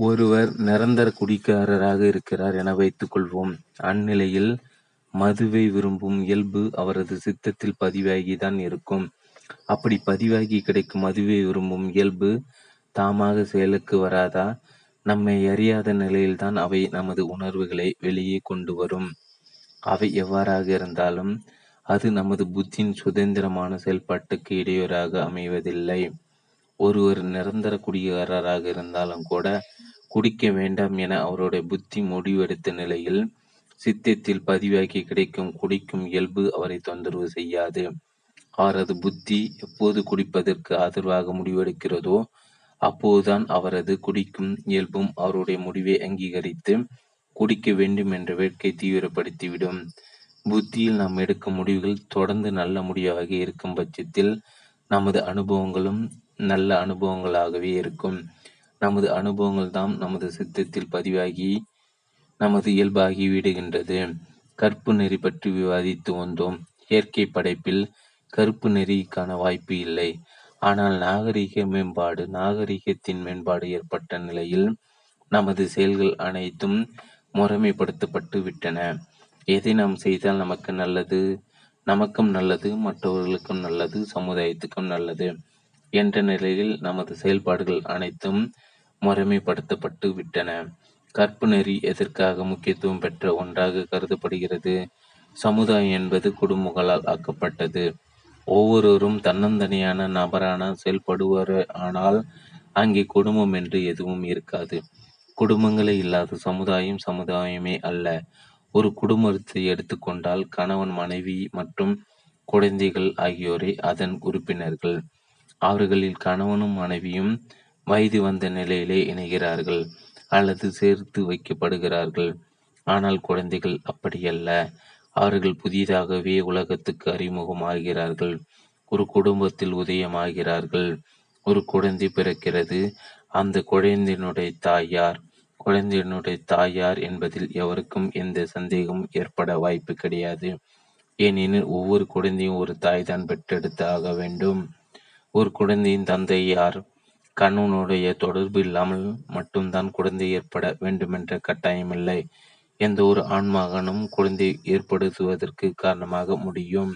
ஒருவர் நிரந்தர குடிக்காரராக இருக்கிறார் என வைத்துக் கொள்வோம். அந்நிலையில் மதுவை விரும்பும் இயல்பு அவரது சித்தத்தில் பதிவாகிதான் இருக்கும். அப்படி பதிவாகி கிடைக்கும் மதுவை விரும்பும் இயல்பு தாமாக செயலுக்கு வராதா? நம்மை அறியாத நிலையில்தான் அவை நமது உணர்வுகளை வெளியே கொண்டு வரும். அவை எவ்வாறாக இருந்தாலும் அது நமது புத்தியின் சுதந்திரமான செயல்பாட்டுக்கு இடையூறாக அமைவதில்லை. ஒருவர் நிரந்தர குடிகாரராக இருந்தாலும் கூட குடிக்க வேண்டாம் என அவருடைய புத்தி முடிவெடுத்த நிலையில் சித்தத்தில் பதிவாகி கிடைக்கும் குடிக்கும் இயல்பு அவரை தொந்தரவு செய்யாது. அவரது புத்தி எப்போது குடிப்பதற்கு ஆதரவாக முடிவெடுக்கிறதோ அப்போதுதான் அவரது குடிக்கும் இயல்பும் அவருடைய முடிவை அங்கீகரித்து குடிக்க வேண்டும் என்ற வேட்கை தீவிரப்படுத்திவிடும். புத்தியில் நாம் எடுக்கும் முடிவுகள் தொடர்ந்து நல்ல முடிவாக இருக்கும் பட்சத்தில் நமது அனுபவங்களும் நல்ல அனுபவங்களாகவே இருக்கும். நமது அனுபவங்கள் தான் நமது சித்தத்தில் பதிவாகி நமது இயல்பாகி விடுகின்றது. கற்பு நெறி பற்றி விவாதித்து வந்தோம். இயற்கை படைப்பில் கற்பு நெறிக்கான வாய்ப்பு இல்லை. ஆனால் நாகரிகத்தின் மேம்பாடு ஏற்பட்ட நிலையில் நமது செயல்கள் அனைத்தும் முறைமைப்படுத்தப்பட்டு விட்டன. எதை நாம் செய்தால் நமக்கும் நல்லது, மற்றவர்களுக்கும் நல்லது, சமுதாயத்துக்கும் நல்லது என்ற நிலையில் நமது செயல்பாடுகள் அனைத்தும் முறைமைப்படுத்தப்பட்டு விட்டன. கற்பு நெறி எதற்காக முக்கியத்துவம் பெற்ற ஒன்றாக கருதப்படுகிறது? சமுதாயம் என்பது குடும்பங்களால் ஆக்கப்பட்டது. ஒவ்வொருவரும் தன்னந்தனியான நபரான செயல்படுவார். ஆனால் அங்கே குடும்பம் என்று எதுவும் இருக்காது. குடும்பங்களே இல்லாத சமுதாயம் சமுதாயமே அல்ல. ஒரு குடும்பத்தை எடுத்துக்கொண்டால் கணவன், மனைவி மற்றும் குழந்தைகள் ஆகியோரே அதன் உறுப்பினர்கள். அவர்களில் கணவனும் மனைவியும் வயது வந்த நிலையிலே இணைகிறார்கள் அல்லது சேர்த்து வைக்கப்படுகிறார்கள். ஆனால் குழந்தைகள் அப்படியல்ல. அவர்கள் புதிதாகவே உலகத்துக்கு அறிமுகமாகிறார்கள். ஒரு குடும்பத்தில் உதயமாகிறார்கள். ஒரு குழந்தை பிறக்கிறது. அந்த குழந்தையினுடைய தாயார் என்பதில் எவருக்கும் எந்த சந்தேகமும் ஏற்பட வாய்ப்பு கிடையாது. ஏனெனில் ஒவ்வொரு குழந்தையும் ஒரு தாய் தான் பெற்றெடுத்தாக வேண்டும். ஒரு குழந்தையின் தந்தை யார்? கணவனுடைய தொடர்பு இல்லாமல் மட்டும்தான் குழந்தை ஏற்பட வேண்டுமென்ற கட்டாயமில்லை. எந்த ஒரு ஆண்மகனும் குழந்தை ஏற்படுத்துவதற்கு காரணமாக முடியும்.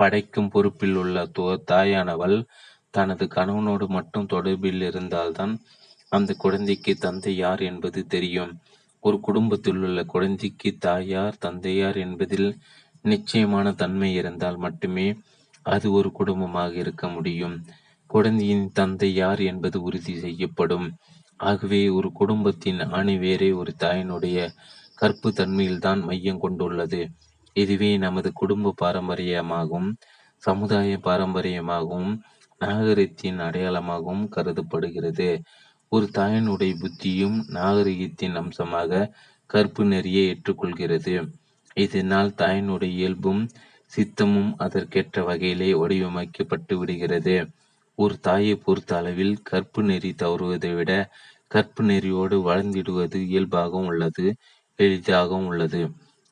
படைக்கும் பொறுப்பில் உள்ள தாயானவள் தனது கணவனோடு மட்டும் தொடர்பில் இருந்தால்தான் அந்த குழந்தைக்கு தந்தை யார் என்பது தெரியும். ஒரு குடும்பத்தில் உள்ள குழந்தைக்கு தாயார் தந்தையார் என்பதில் நிச்சயமான தன்மை இருந்தால் மட்டுமே அது ஒரு குடும்பமாக இருக்க முடியும். குழந்தையின் தந்தை யார் என்பது உறுதி செய்யப்படும். ஆகவே ஒரு குடும்பத்தின் ஆணிவேரே ஒரு தாயினுடைய கற்பு தன்மையில்தான் மையம் கொண்டுள்ளது. இதுவே நமது குடும்ப பாரம்பரியமாகவும் சமுதாய பாரம்பரியமாகவும் நாகரிகத்தின் அடையாளமாகவும் கருதப்படுகிறது. ஒரு தாயினுடைய புத்தியும் நாகரிகத்தின் அம்சமாக கற்பு நெறியை ஏற்றுக்கொள்கிறது. இதனால் தாயினுடைய இயல்பும் சித்தமும் அதற்கேற்ற வகையிலே வடிவமைக்கப்பட்டு விடுகிறது. ஒரு தாயை பொறுத்த அளவில் கற்பு நெறி தவறுவதை விட கற்பு நெறியோடு வளர்ந்திடுவது இயல்பாகவும் உள்ளது, எளிதாகவும் உள்ளது.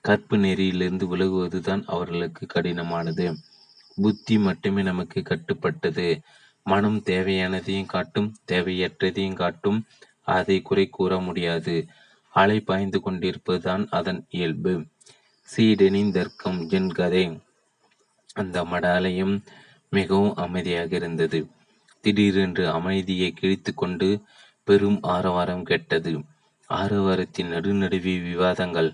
கற்பு நெறியிலிருந்து விலகுவதுதான் அவர்களுக்கு கடினமானது. புத்தி மட்டுமே நமக்கு கட்டுப்பட்டது. மனம் தேவையானதையும் காட்டும், தேவையற்றதையும் காட்டும். அதை குறை கூற முடியாது. அலை பாய்ந்து கொண்டிருப்பதுதான் அதன் இயல்பு. சீடனின் தர்க்கம் ஜென்கதே. அந்த மட அலையும் மிகவும் அமைதியாக இருந்தது. திடீரென்று அமைதியை கிழித்து கொண்டு பெரும் ஆரவாரம் கேட்டது. ஆரவாரத்தின் நடுநடுவி விவாதங்கள்,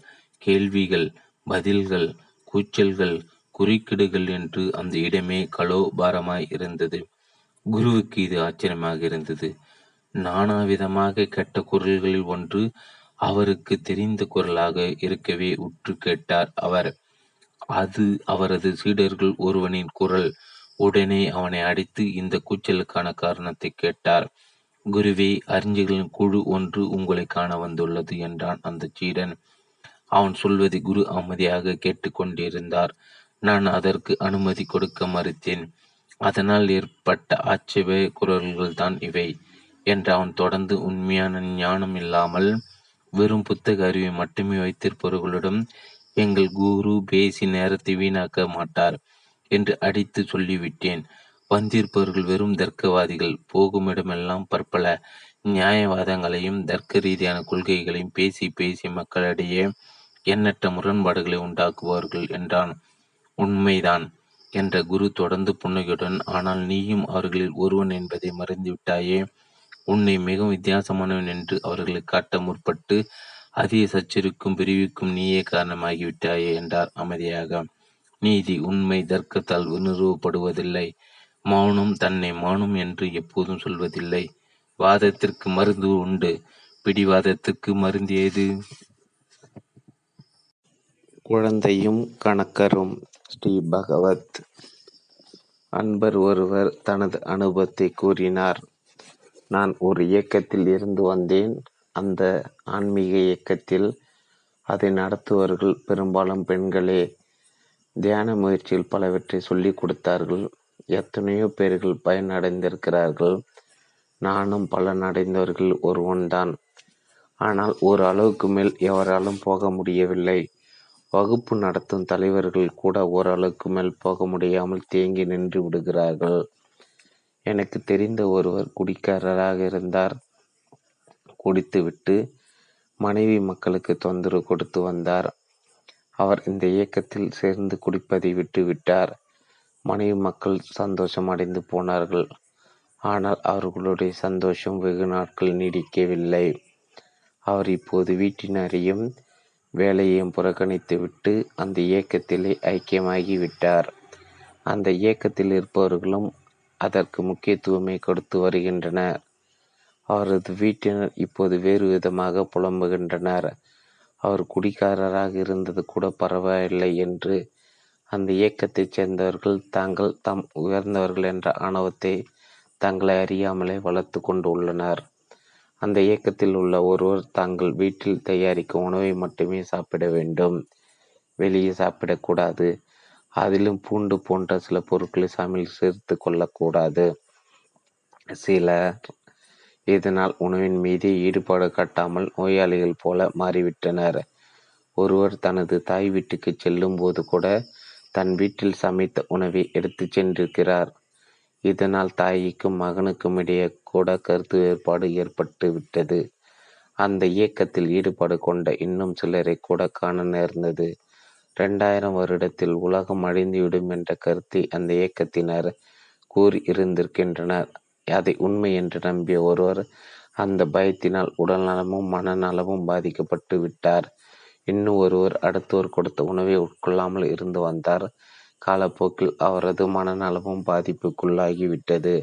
கேள்விகள், பதில்கள், கூச்சல்கள், குறுக்கீடுகள் என்று அந்த இடமே கலோபாரமாய் இருந்தது. குருவுக்கு இது ஆச்சரியமாக இருந்தது. நானாவிதமாக கேட்ட குரல்களில் ஒன்று அவருக்கு தெரிந்த குரலாக இருக்கவே உற்று கேட்டார் அவர். அது அவரது சீடர்கள் ஒருவனின் குரல். உடனே அவனை அடித்து இந்த கூச்சலுக்கான காரணத்தை கேட்டார். குருவே, அறிஞர்களின் குழு ஒன்று உங்களை காண வந்துள்ளது என்றான் அந்த சீடன். அவன் சொல்வதை குரு அமைதியாக கேட்டுக்கொண்டிருந்தார். நான் அதற்கு அனுமதி கொடுக்க மறுத்தேன். அதனால் ஏற்பட்ட ஆட்சேப குரல்கள் தான் இவை என்று அவன் தொடர்ந்து, உண்மையான ஞானம் இல்லாமல் வெறும் புத்தக அறிவை மட்டுமே வைத்திருப்பவர்களிடம் எங்கள் குரு பேசி நேரத்தை வீணாக்க மாட்டார் என்று அடித்து சொல்லிவிட்டேன். வந்திருப்பவர்கள் வெறும் தர்க்கவாதிகள். போகுமிடமெல்லாம் பற்பல நியாயவாதங்களையும் தர்க்க ரீதியான கொள்கைகளையும் பேசி பேசி மக்களிடையே எண்ணற்ற முரண்பாடுகளை உண்டாக்குவார்கள் என்றான். உண்மைதான் என்ற குரு தொடர்ந்து புன்னகையுடன், ஆனால் நீயும் அவர்களில் ஒருவன் என்பதை மறந்துவிட்டாயே. உன்னை மிகவும் வித்தியாசமானவன் என்று அவர்களை காட்ட முற்பட்டு அதிக சச்சரிக்கும் பிரிவுக்கும் நீயே காரணமாகிவிட்டாயே என்றார் அமைதியாக. நீதி உண்மை தர்க்கத்தால் நிறுவப்படுவதில்லை. மௌனம் தன்னை மானும் என்று எப்போதும் சொல்வதில்லை. வாதத்திற்கு மருந்து உண்டு. பிடிவாதத்துக்கு மருந்து ஏது? குழந்தையும் கணக்கரும். ஸ்ரீ பகவத். அன்பர் ஒருவர் தனது அனுபவத்தை கூறினார். நான் ஒரு இயக்கத்தில் இருந்து வந்தேன். அந்த ஆன்மீக இயக்கத்தில் அதை நடத்துவர்கள் பெரும்பாலும் பெண்களே. தியான முயற்சியில் பலவற்றை சொல்லிக் கொடுத்தார்கள். எத்தனையோ பேர்கள் பயனடைந்திருக்கிறார்கள். நானும் பலனடைந்தவர்கள் ஒருவன்தான். ஆனால் ஒரு அளவுக்கு மேல் எவராலும் போக முடியவில்லை. வகுப்பு நடத்தும் தலைவர்கள் கூட ஓரளவுக்கு மேல் போக முடியாமல் தேங்கி நின்று விடுகிறார்கள். எனக்கு தெரிந்த ஒருவர் குடிக்காரராக இருந்தார். குடித்துவிட்டு மனைவி மக்களுக்கு தொந்தரவு கொடுத்து வந்தார். அவர் இந்த இயக்கத்தில் சேர்ந்து குடிப்பதை விட்டு விட்டார். மனைவி மக்கள் சந்தோஷம் அடைந்து போனார்கள். ஆனால் அவர்களுடைய சந்தோஷம் வெகு நாட்கள் நீடிக்கவில்லை. அவர் இப்போது வீட்டினரையும் வேலையையும் புறக்கணித்துவிட்டு அந்த இயக்கத்திலே ஐக்கியமாகிவிட்டார். அந்த இயக்கத்தில் இருப்பவர்களும் அதற்கு முக்கியத்துவமே கொடுத்து வருகின்றனர். அவரது வீட்டினர் இப்போது வேறு விதமாக புலம்புகின்றனர். அவர் குடிக்காரராக இருந்தது கூட பரவாயில்லை என்று. அந்த இயக்கத்தைச் சேர்ந்தவர்கள் தாங்கள் தாம் உயர்ந்தவர்கள் என்ற ஆணவத்தை தங்களை அறியாமலே வளர்த்து கொண்டு உள்ளனர். அந்த இயக்கத்தில் உள்ள ஒருவர் தாங்கள் வீட்டில் தயாரிக்கும் உணவை மட்டுமே சாப்பிட வேண்டும், வெளியே சாப்பிடக்கூடாது. அதிலும் பூண்டு போன்ற சில பொருட்களை சமையல் சேர்த்து கொள்ளக்கூடாது. சிலர் இதனால் உணவின் மீது ஈடுபாடு காட்டாமல் நோயாளிகள் போல மாறிவிட்டனர். ஒருவர் தனது தாய் வீட்டுக்கு செல்லும் போது கூட தன் வீட்டில் சமைத்த உணவை எடுத்து சென்றிருக்கிறார். இதனால் தாய்க்கும் மகனுக்கும் இடையே கூட கருத்து வேறுபாடு ஏற்பட்டு விட்டது. அந்த இயக்கத்தில் ஈடுபாடு கொண்ட இன்னும் சிலரை கூட காண நேர்ந்தது. 2000 வருடத்தில் உலகம் அழிந்துவிடும் என்ற கருத்தை அந்த இயக்கத்தினர் கூறியிருந்திருக்கின்றனர். அதை உண்மை என்று நம்பிய ஒருவர் அந்த பயத்தினால் உடல்நலமும் மனநலமும் பாதிக்கப்பட்டு விட்டார். இன்னும் ஒருவர் அடுத்தவர் கொடுத்த உணவை உட்கொள்ளாமல் இருந்து வந்தார். காலப்போக்கில் அவரது மனநலமும் பாதிப்புக்குள்ளாகிவிட்டது.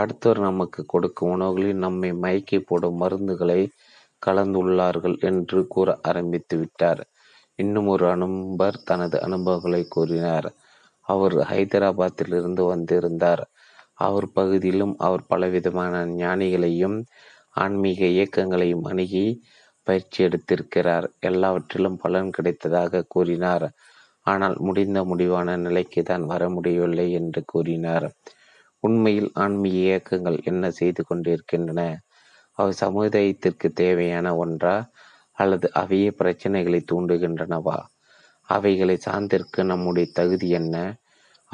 அடுத்தவர் நமக்கு கொடுக்கும் உணவுகளில் நம்மை மயக்கி போடும் மருந்துகளை கலந்துள்ளார்கள் என்று கூற ஆரம்பித்து விட்டார். இன்னும் ஒரு அன்பர் தனது அனுபவங்களை கூறினார். அவர் ஹைதராபாத்திலிருந்து வந்திருந்தார். அவர் பகுதியிலும் அவர் பலவிதமான ஞானிகளையும் ஆன்மீக இயக்கங்களையும் அணுகி பயிற்சி எடுத்திருக்கிறார். எல்லாவற்றிலும் பலன் கிடைத்ததாக கூறினார். ஆனால் முடிந்த முடிவான நிலைக்கு தான் வர முடியவில்லை என்று கூறினார். உண்மையில் ஆன்மீக இயக்கங்கள் என்ன செய்து கொண்டிருக்கின்றன? அவை சமுதாயத்திற்கு தேவையான ஒன்றா, அல்லது அவையே பிரச்சனைகளை தூண்டுகின்றனவா? அவைகளை சார்ந்திருக்க நம்முடைய தகுதி என்ன?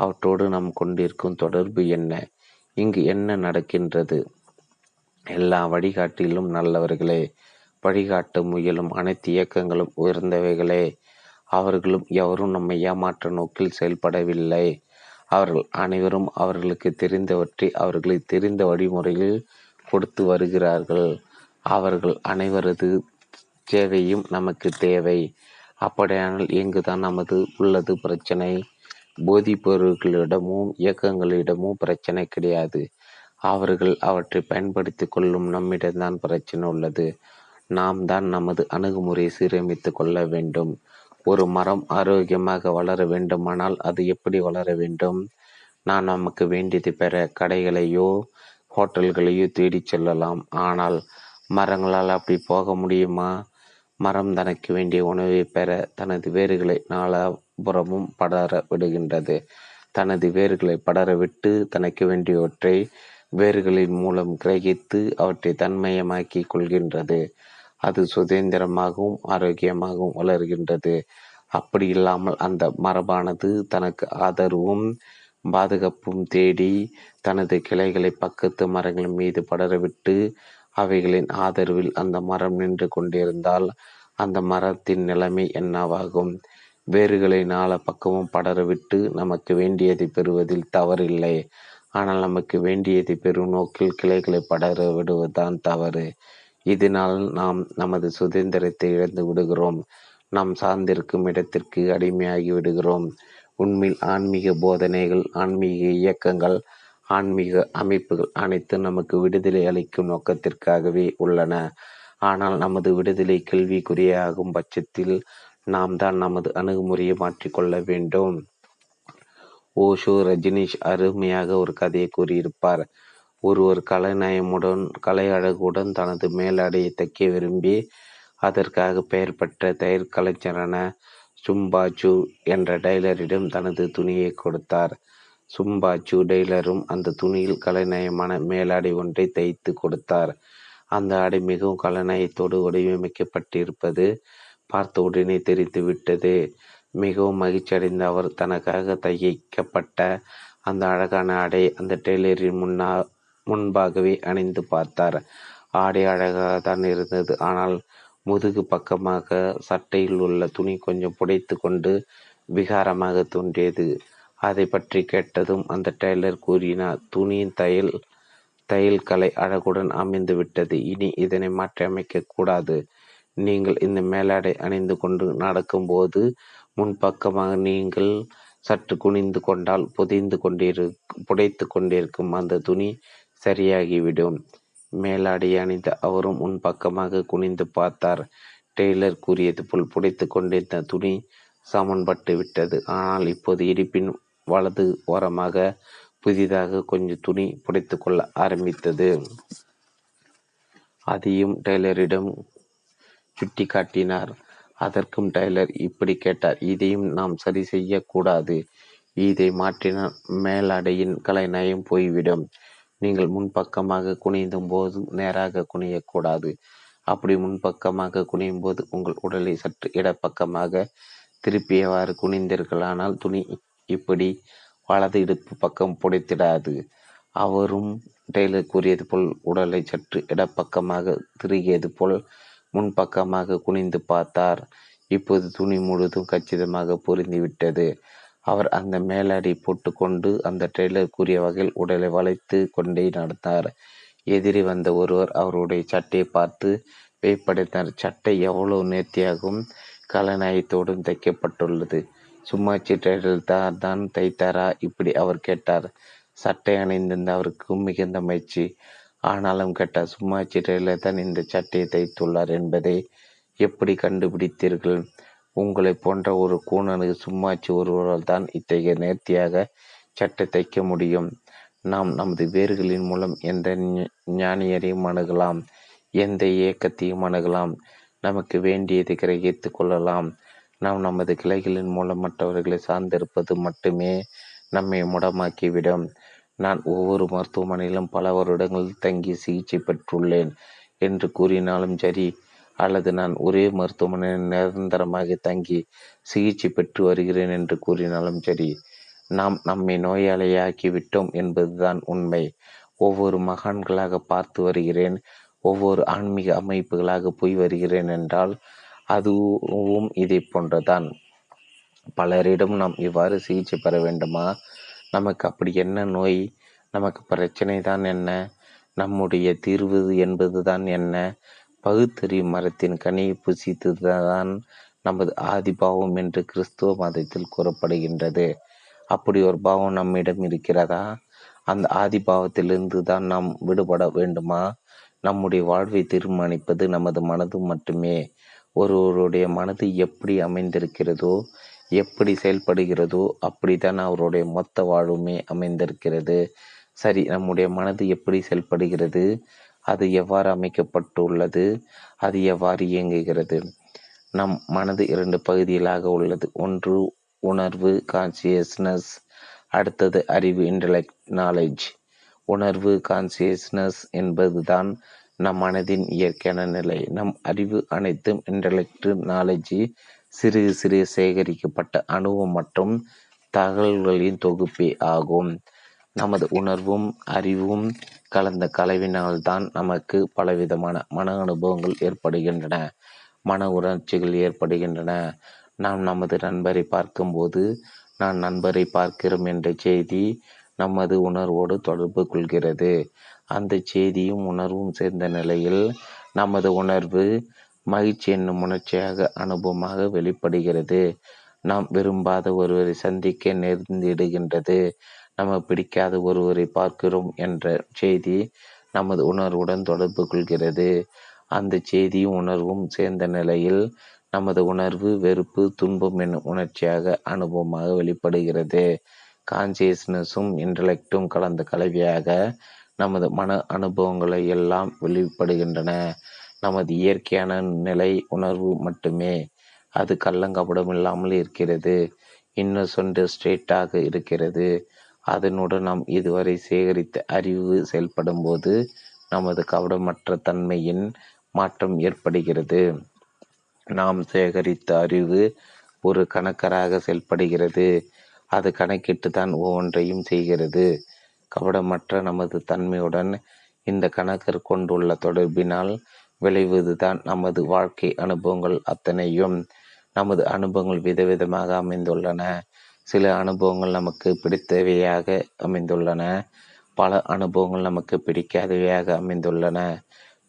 அவற்றோடு நாம் கொண்டிருக்கும் தொடர்பு என்ன? இங்கு என்ன நடக்கின்றது? எல்லா வழிகாட்டிலும் நல்லவர்களே, வழிகாட்ட முயலும் அனைத்து இயக்கங்களும் உயர்ந்தவைகளே. அவர்களும் எவரும் நம்மை ஏமாற்ற நோக்கில் செயல்படவில்லை. அவர்கள் அனைவரும் அவர்களுக்கு தெரிந்தவற்றை அவர்களை தெரிந்த வழிமுறையில் கொடுத்து வருகிறார்கள். அவர்கள் அனைவரது சேவையும் நமக்கு தேவை. அப்படியானால் எங்குதான் நமது உள்ளது பிரச்சனை? போதிப்பொருட்களிடமும் இயக்கங்களிடமும் பிரச்சனை கிடையாது. அவர்கள் அவற்றை பயன்படுத்தி கொள்ளும் நம்மிடம்தான் பிரச்சனை உள்ளது. நாம் தான் நமது அணுகுமுறையை சீரமைத்து கொள்ள வேண்டும். ஒரு மரம் ஆரோக்கியமாக வளர வேண்டுமானால் அது எப்படி வளர வேண்டும்? நான் நமக்கு வேண்டியது பெற கடைகளையோ ஹோட்டல்களையோ தேடி செல்லலாம். ஆனால் மரங்களால் அப்படி போக முடியுமா? மரம் தனக்கு வேண்டிய உணவை பெற தனது வேர்களை நாலாபுறமும் படர விடுகின்றது. தனது வேர்களை படரவிட்டு தனக்கு வேண்டியவற்றை வேர்களின் மூலம் கிரகித்து அவற்றை தன்மயமாக்கி கொள்கின்றது. அது சுதந்திரமாகவும் ஆரோக்கியமாகவும் வளர்கின்றது. அப்படி இல்லாமல் அந்த மரபானது தனக்கு ஆதரவும் பாதுகாப்பும் தேடி தனது கிளைகளை பக்கத்து மரங்கள் மீது படரவிட்டு அவைகளின் ஆதரவில் அந்த மரம் நின்று கொண்டிருந்தால் அந்த மரத்தின் நிலைமை என்னவாகும்? வேர்களை நாலா பக்கமும் படரவிட்டு நமக்கு வேண்டியதை பெறுவதில் தவறில்லை. ஆனால் நமக்கு வேண்டியதை பெறும் நோக்கில் கிளைகளை படர விடுவதுதான் தவறு. இதனால் நாம் நமது சுதந்திரத்தை இழந்து விடுகிறோம். நாம் சார்ந்திருக்கும் இடத்திற்கு அடிமையாகி விடுகிறோம். உண்மையில் ஆன்மீக போதனைகள், ஆன்மீக இயக்கங்கள், ஆன்மீக அமைப்புகள் அனைத்து நமக்கு விடுதலை அளிக்கும் நோக்கத்திற்காகவே உள்ளன. ஆனால் நமது விடுதலை கேள்விக்குறியாகும் பட்சத்தில் நாம் தான் நமது அணுகுமுறையை மாற்றிக்கொள்ள வேண்டும். ஓஷோ ரஜினிஷ் அருமையாக ஒரு கதையை கூறியிருப்பார். ஒருவர் கலைநயமுடன் கலை அழகுடன் தனது மேலாடையை தைக்க விரும்பி அதற்காக பெயர் பெற்ற தையற் கலைஞரான சும்பாச்சு என்ற டைலரிடம் தனது துணியை கொடுத்தார். சும்பாச்சு டெய்லரும் அந்த துணியில் கலைநயமான மேலாடை ஒன்றை தைத்து கொடுத்தார். அந்த ஆடை மிகவும் கலைநயத்தோடு வடிவமைக்கப்பட்டிருப்பது பார்த்த உடனே தெரிந்து விட்டது. மிகவும் மகிழ்ச்சி அடைந்த அவர் தனக்காக தைக்கப்பட்ட அந்த அழகான ஆடை அந்த டெய்லரின் முன்பாகவே அணிந்து பார்த்தார். ஆடை அழகாக தான் இருந்தது. ஆனால் முதுகு பக்கமாக சட்டையில் உள்ள துணி கொஞ்சம் புடைத்து கொண்டு விகாரமாக தோன்றியது. அதை பற்றி கேட்டதும் அந்த டெய்லர் கூறினார், துணியின் தையல் கலை அழகுடன் அமைந்து விட்டது. இனி இதனை மாற்றியமைக்க கூடாது. நீங்கள் இந்த மேலாடை அணிந்து கொண்டு நடக்கும்போது முன்பக்கமாக நீங்கள் சற்று குனிந்து கொண்டால் புடைத்து கொண்டிருக்கும் அந்த துணி சரியாகிவிடும். மேலாடை அணிந்த அவரும் முன்பக்கமாக குனிந்து பார்த்தார். டெய்லர் கூறியது போல் புடைத்து கொண்டிருந்த துணி சமன்பட்டு விட்டது. ஆனால் இப்போது இடுப்பின் வலது ஓரமாக புதிதாக கொஞ்சம் துணி புடைத்து கொள்ள ஆரம்பித்தது. அதையும் டெய்லரிடம் சுட்டி காட்டினார். அதற்கும் டெய்லர் இப்படி கேட்டார், இதையும் நாம் சரி செய்யக்கூடாது. இதை மாற்றினால் மேலாடையின் கலைநயம் போய்விடும். நீங்கள் முன்பக்கமாக குனிந்தும் போது நேராக குனியக்கூடாது. அப்படி முன்பக்கமாக குனியும் போது உங்கள் உடலை சற்று இடப்பக்கமாக திருப்பியவாறு குனிந்தீர்களானால் துணி இப்படி வலது இடுப்பு பக்கம் புடைத்திடாது. அவரும் டெய்லர் கூறியது போல் உடலை சற்று இடப்பக்கமாக திருகியது போல் முன்பக்கமாக குனிந்து பார்த்தார். இப்போது துணி முழுதும் கச்சிதமாக பொருந்திவிட்டது. அவர் அந்த மேலாடை போட்டுக்கொண்டு அந்த டெய்லர் கூறிய வகையில் உடலை வளைத்து கொண்டே நடந்தார். எதிரி வந்த ஒருவர் அவருடைய சட்டையை பார்த்து வியப்படைந்தார். சட்டை எவ்வளவு நேர்த்தியாகவும் கலைநயத்தோடும் தைக்கப்பட்டுள்ளது. சும்மாச்சி டெய்லர் தான் தைத்தாரா? இப்படி அவர் கேட்டார். சட்டை அணிந்திருந்த அவருக்கு மிகுந்த மகிழ்ச்சி. ஆனாலும் கேட்டார், சும்மாச்சி டெய்லர் தான் இந்த சட்டையை தைத்துள்ளார் என்பதை எப்படி கண்டுபிடித்தீர்கள்? உங்களை போன்ற ஒரு கூணனுக்கு சும்மாச்சி ஒருவரால் தான் இத்தகைய நேர்த்தியாக சட்டை தைக்க முடியும். நாம் நமது வேர்களின் மூலம் எந்த ஞானியரையும் அணுகலாம், எந்த இயக்கத்தையும் அணுகலாம், நமக்கு வேண்டியதை கிரகித்து கொள்ளலாம். நாம் நமது கிளைகளின் மூலம் மற்றவர்களை சார்ந்திருப்பது மட்டுமே நம்மை முடமாக்கிவிடும். நான் ஒவ்வொரு மருத்துவமனையிலும் பல வருடங்கள் தங்கி சிகிச்சை பெற்றுள்ளேன் என்று கூறினாலும் சரி, அல்லது நான் ஒரே மருத்துவமனையில் நிரந்தரமாக தங்கி சிகிச்சை பெற்று வருகிறேன் என்று கூறினாலும் சரி, நாம் நம்மை நோயாளியாக்கிவிட்டோம் என்பதுதான் உண்மை. ஒவ்வொரு மகான்களாக பார்த்து வருகிறேன், ஒவ்வொரு ஆன்மீக அமைப்புகளாக போய் வருகிறேன் என்றால் அதுவும் இதை போன்றதான். பலரிடம் நாம் இவ்வாறு சிகிச்சை பெற வேண்டுமா? நமக்கு அப்படி என்ன நோய்? நமக்கு பிரச்சனை தான் என்ன? நம்முடைய தீர்வு என்பது தான் என்ன? பகுத்தறிவு மரத்தின் கனியை புசித்து தான் நமது ஆதி பாவம் என்று கிறிஸ்துவ மதத்தில் கூறப்படுகின்றது. அப்படி ஒரு பாவம் நம்மிடம் இருக்கிறதா? அந்த ஆதி பாவத்திலிருந்து தான் நாம் விடுபட வேண்டுமா? நம்முடைய வாழ்வை தீர்மானிப்பது நமது மனது மட்டுமே. ஒருவருடைய மனது எப்படி அமைந்திருக்கிறதோ, எப்படி செயல்படுகிறதோ, அப்படித்தான் அவருடைய மொத்த வாழ்வுமே அமைந்திருக்கிறது. சரி, நம்முடைய மனது எப்படி செயல்படுகிறது? அது எவ்வாறு அமைக்கப்பட்டுள்ளது? அது எவ்வாறு இயங்குகிறது? நம் மனது இரண்டு பகுதிகளாக உள்ளது. ஒன்று உணர்வு, கான்சியஸ்னஸ். அடுத்தது அறிவு, இன்டலெக்ட், நாலேஜ். உணர்வு, கான்சியஸ்னஸ் என்பதுதான் நம் மனதின் இயற்கையான நிலை. நம் அறிவு அனைத்தும் இன்டலெக்ட், நாலேஜ் சிறிது சிறிய சேகரிக்கப்பட்ட அனுபவம் மற்றும் தகவல்களின் தொகுப்பே ஆகும். நமது உணர்வும் அறிவும் கலந்த கலவினால்தான் நமக்கு பலவிதமான மன அனுபவங்கள் ஏற்படுகின்றன, மன உணர்ச்சிகள் ஏற்படுகின்றன. நாம் நமது நண்பரை பார்க்கும்போது நான் நண்பரை பார்க்கிறோம் என்ற செய்தி நமது உணர்வோடு தொடர்பு கொள்கிறது. அந்த செய்தியும் உணர்வும் சேர்ந்த நிலையில் நமது உணர்வு மகிழ்ச்சி என்னும் உணர்ச்சியாக, அனுபவமாக வெளிப்படுகிறது. நாம் விரும்பாத ஒருவரை சந்திக்க நேர்ந்திடுகின்றது. நம்ம பிடிக்காத ஒருவரை பார்க்கிறோம் என்ற செய்தி நமது உணர்வுடன் தொடர்பு கொள்கிறது. அந்த செய்தியும் உணர்வும் சேர்ந்த நிலையில் நமது உணர்வு வெறுப்பு, துன்பம் என்னும் உணர்ச்சியாக, அனுபவமாக வெளிப்படுகிறது. கான்சியஸ்னஸும் இன்டலெக்டும் கலந்த கலவையாக நமது மன அனுபவங்களை எல்லாம் வெளிப்படுகின்றன. நமது இயற்கையான நிலை உணர்வு மட்டுமே. அது கள்ளங்கபடம் இல்லாமல் இருக்கிறது, இன்னசென்ட் ஸ்டேட்டாக இருக்கிறது. அதனுடன் நாம் இதுவரை சேகரித்த அறிவு செயல்படும் போது நமது கபடமற்ற தன்மையின் மாற்றம் ஏற்படுகிறது. நாம் சேகரித்த அறிவு ஒரு கணக்கராக செயல்படுகிறது. அது கணக்கிட்டு தான் ஒவ்வொன்றையும் செய்கிறது. கபடமற்ற நமது தன்மையுடன் இந்த கணக்கர் கொண்டுள்ள தொடர்பினால் விளைவதுதான் நமது வாழ்க்கை அனுபவங்கள் அத்தனையும். நமது அனுபவங்கள் விதவிதமாக அமைந்துள்ளன. சில அனுபவங்கள் நமக்கு பிடித்தவையாக அமைந்துள்ளன, பல அனுபவங்கள் நமக்கு பிடிக்காதவையாக அமைந்துள்ளன.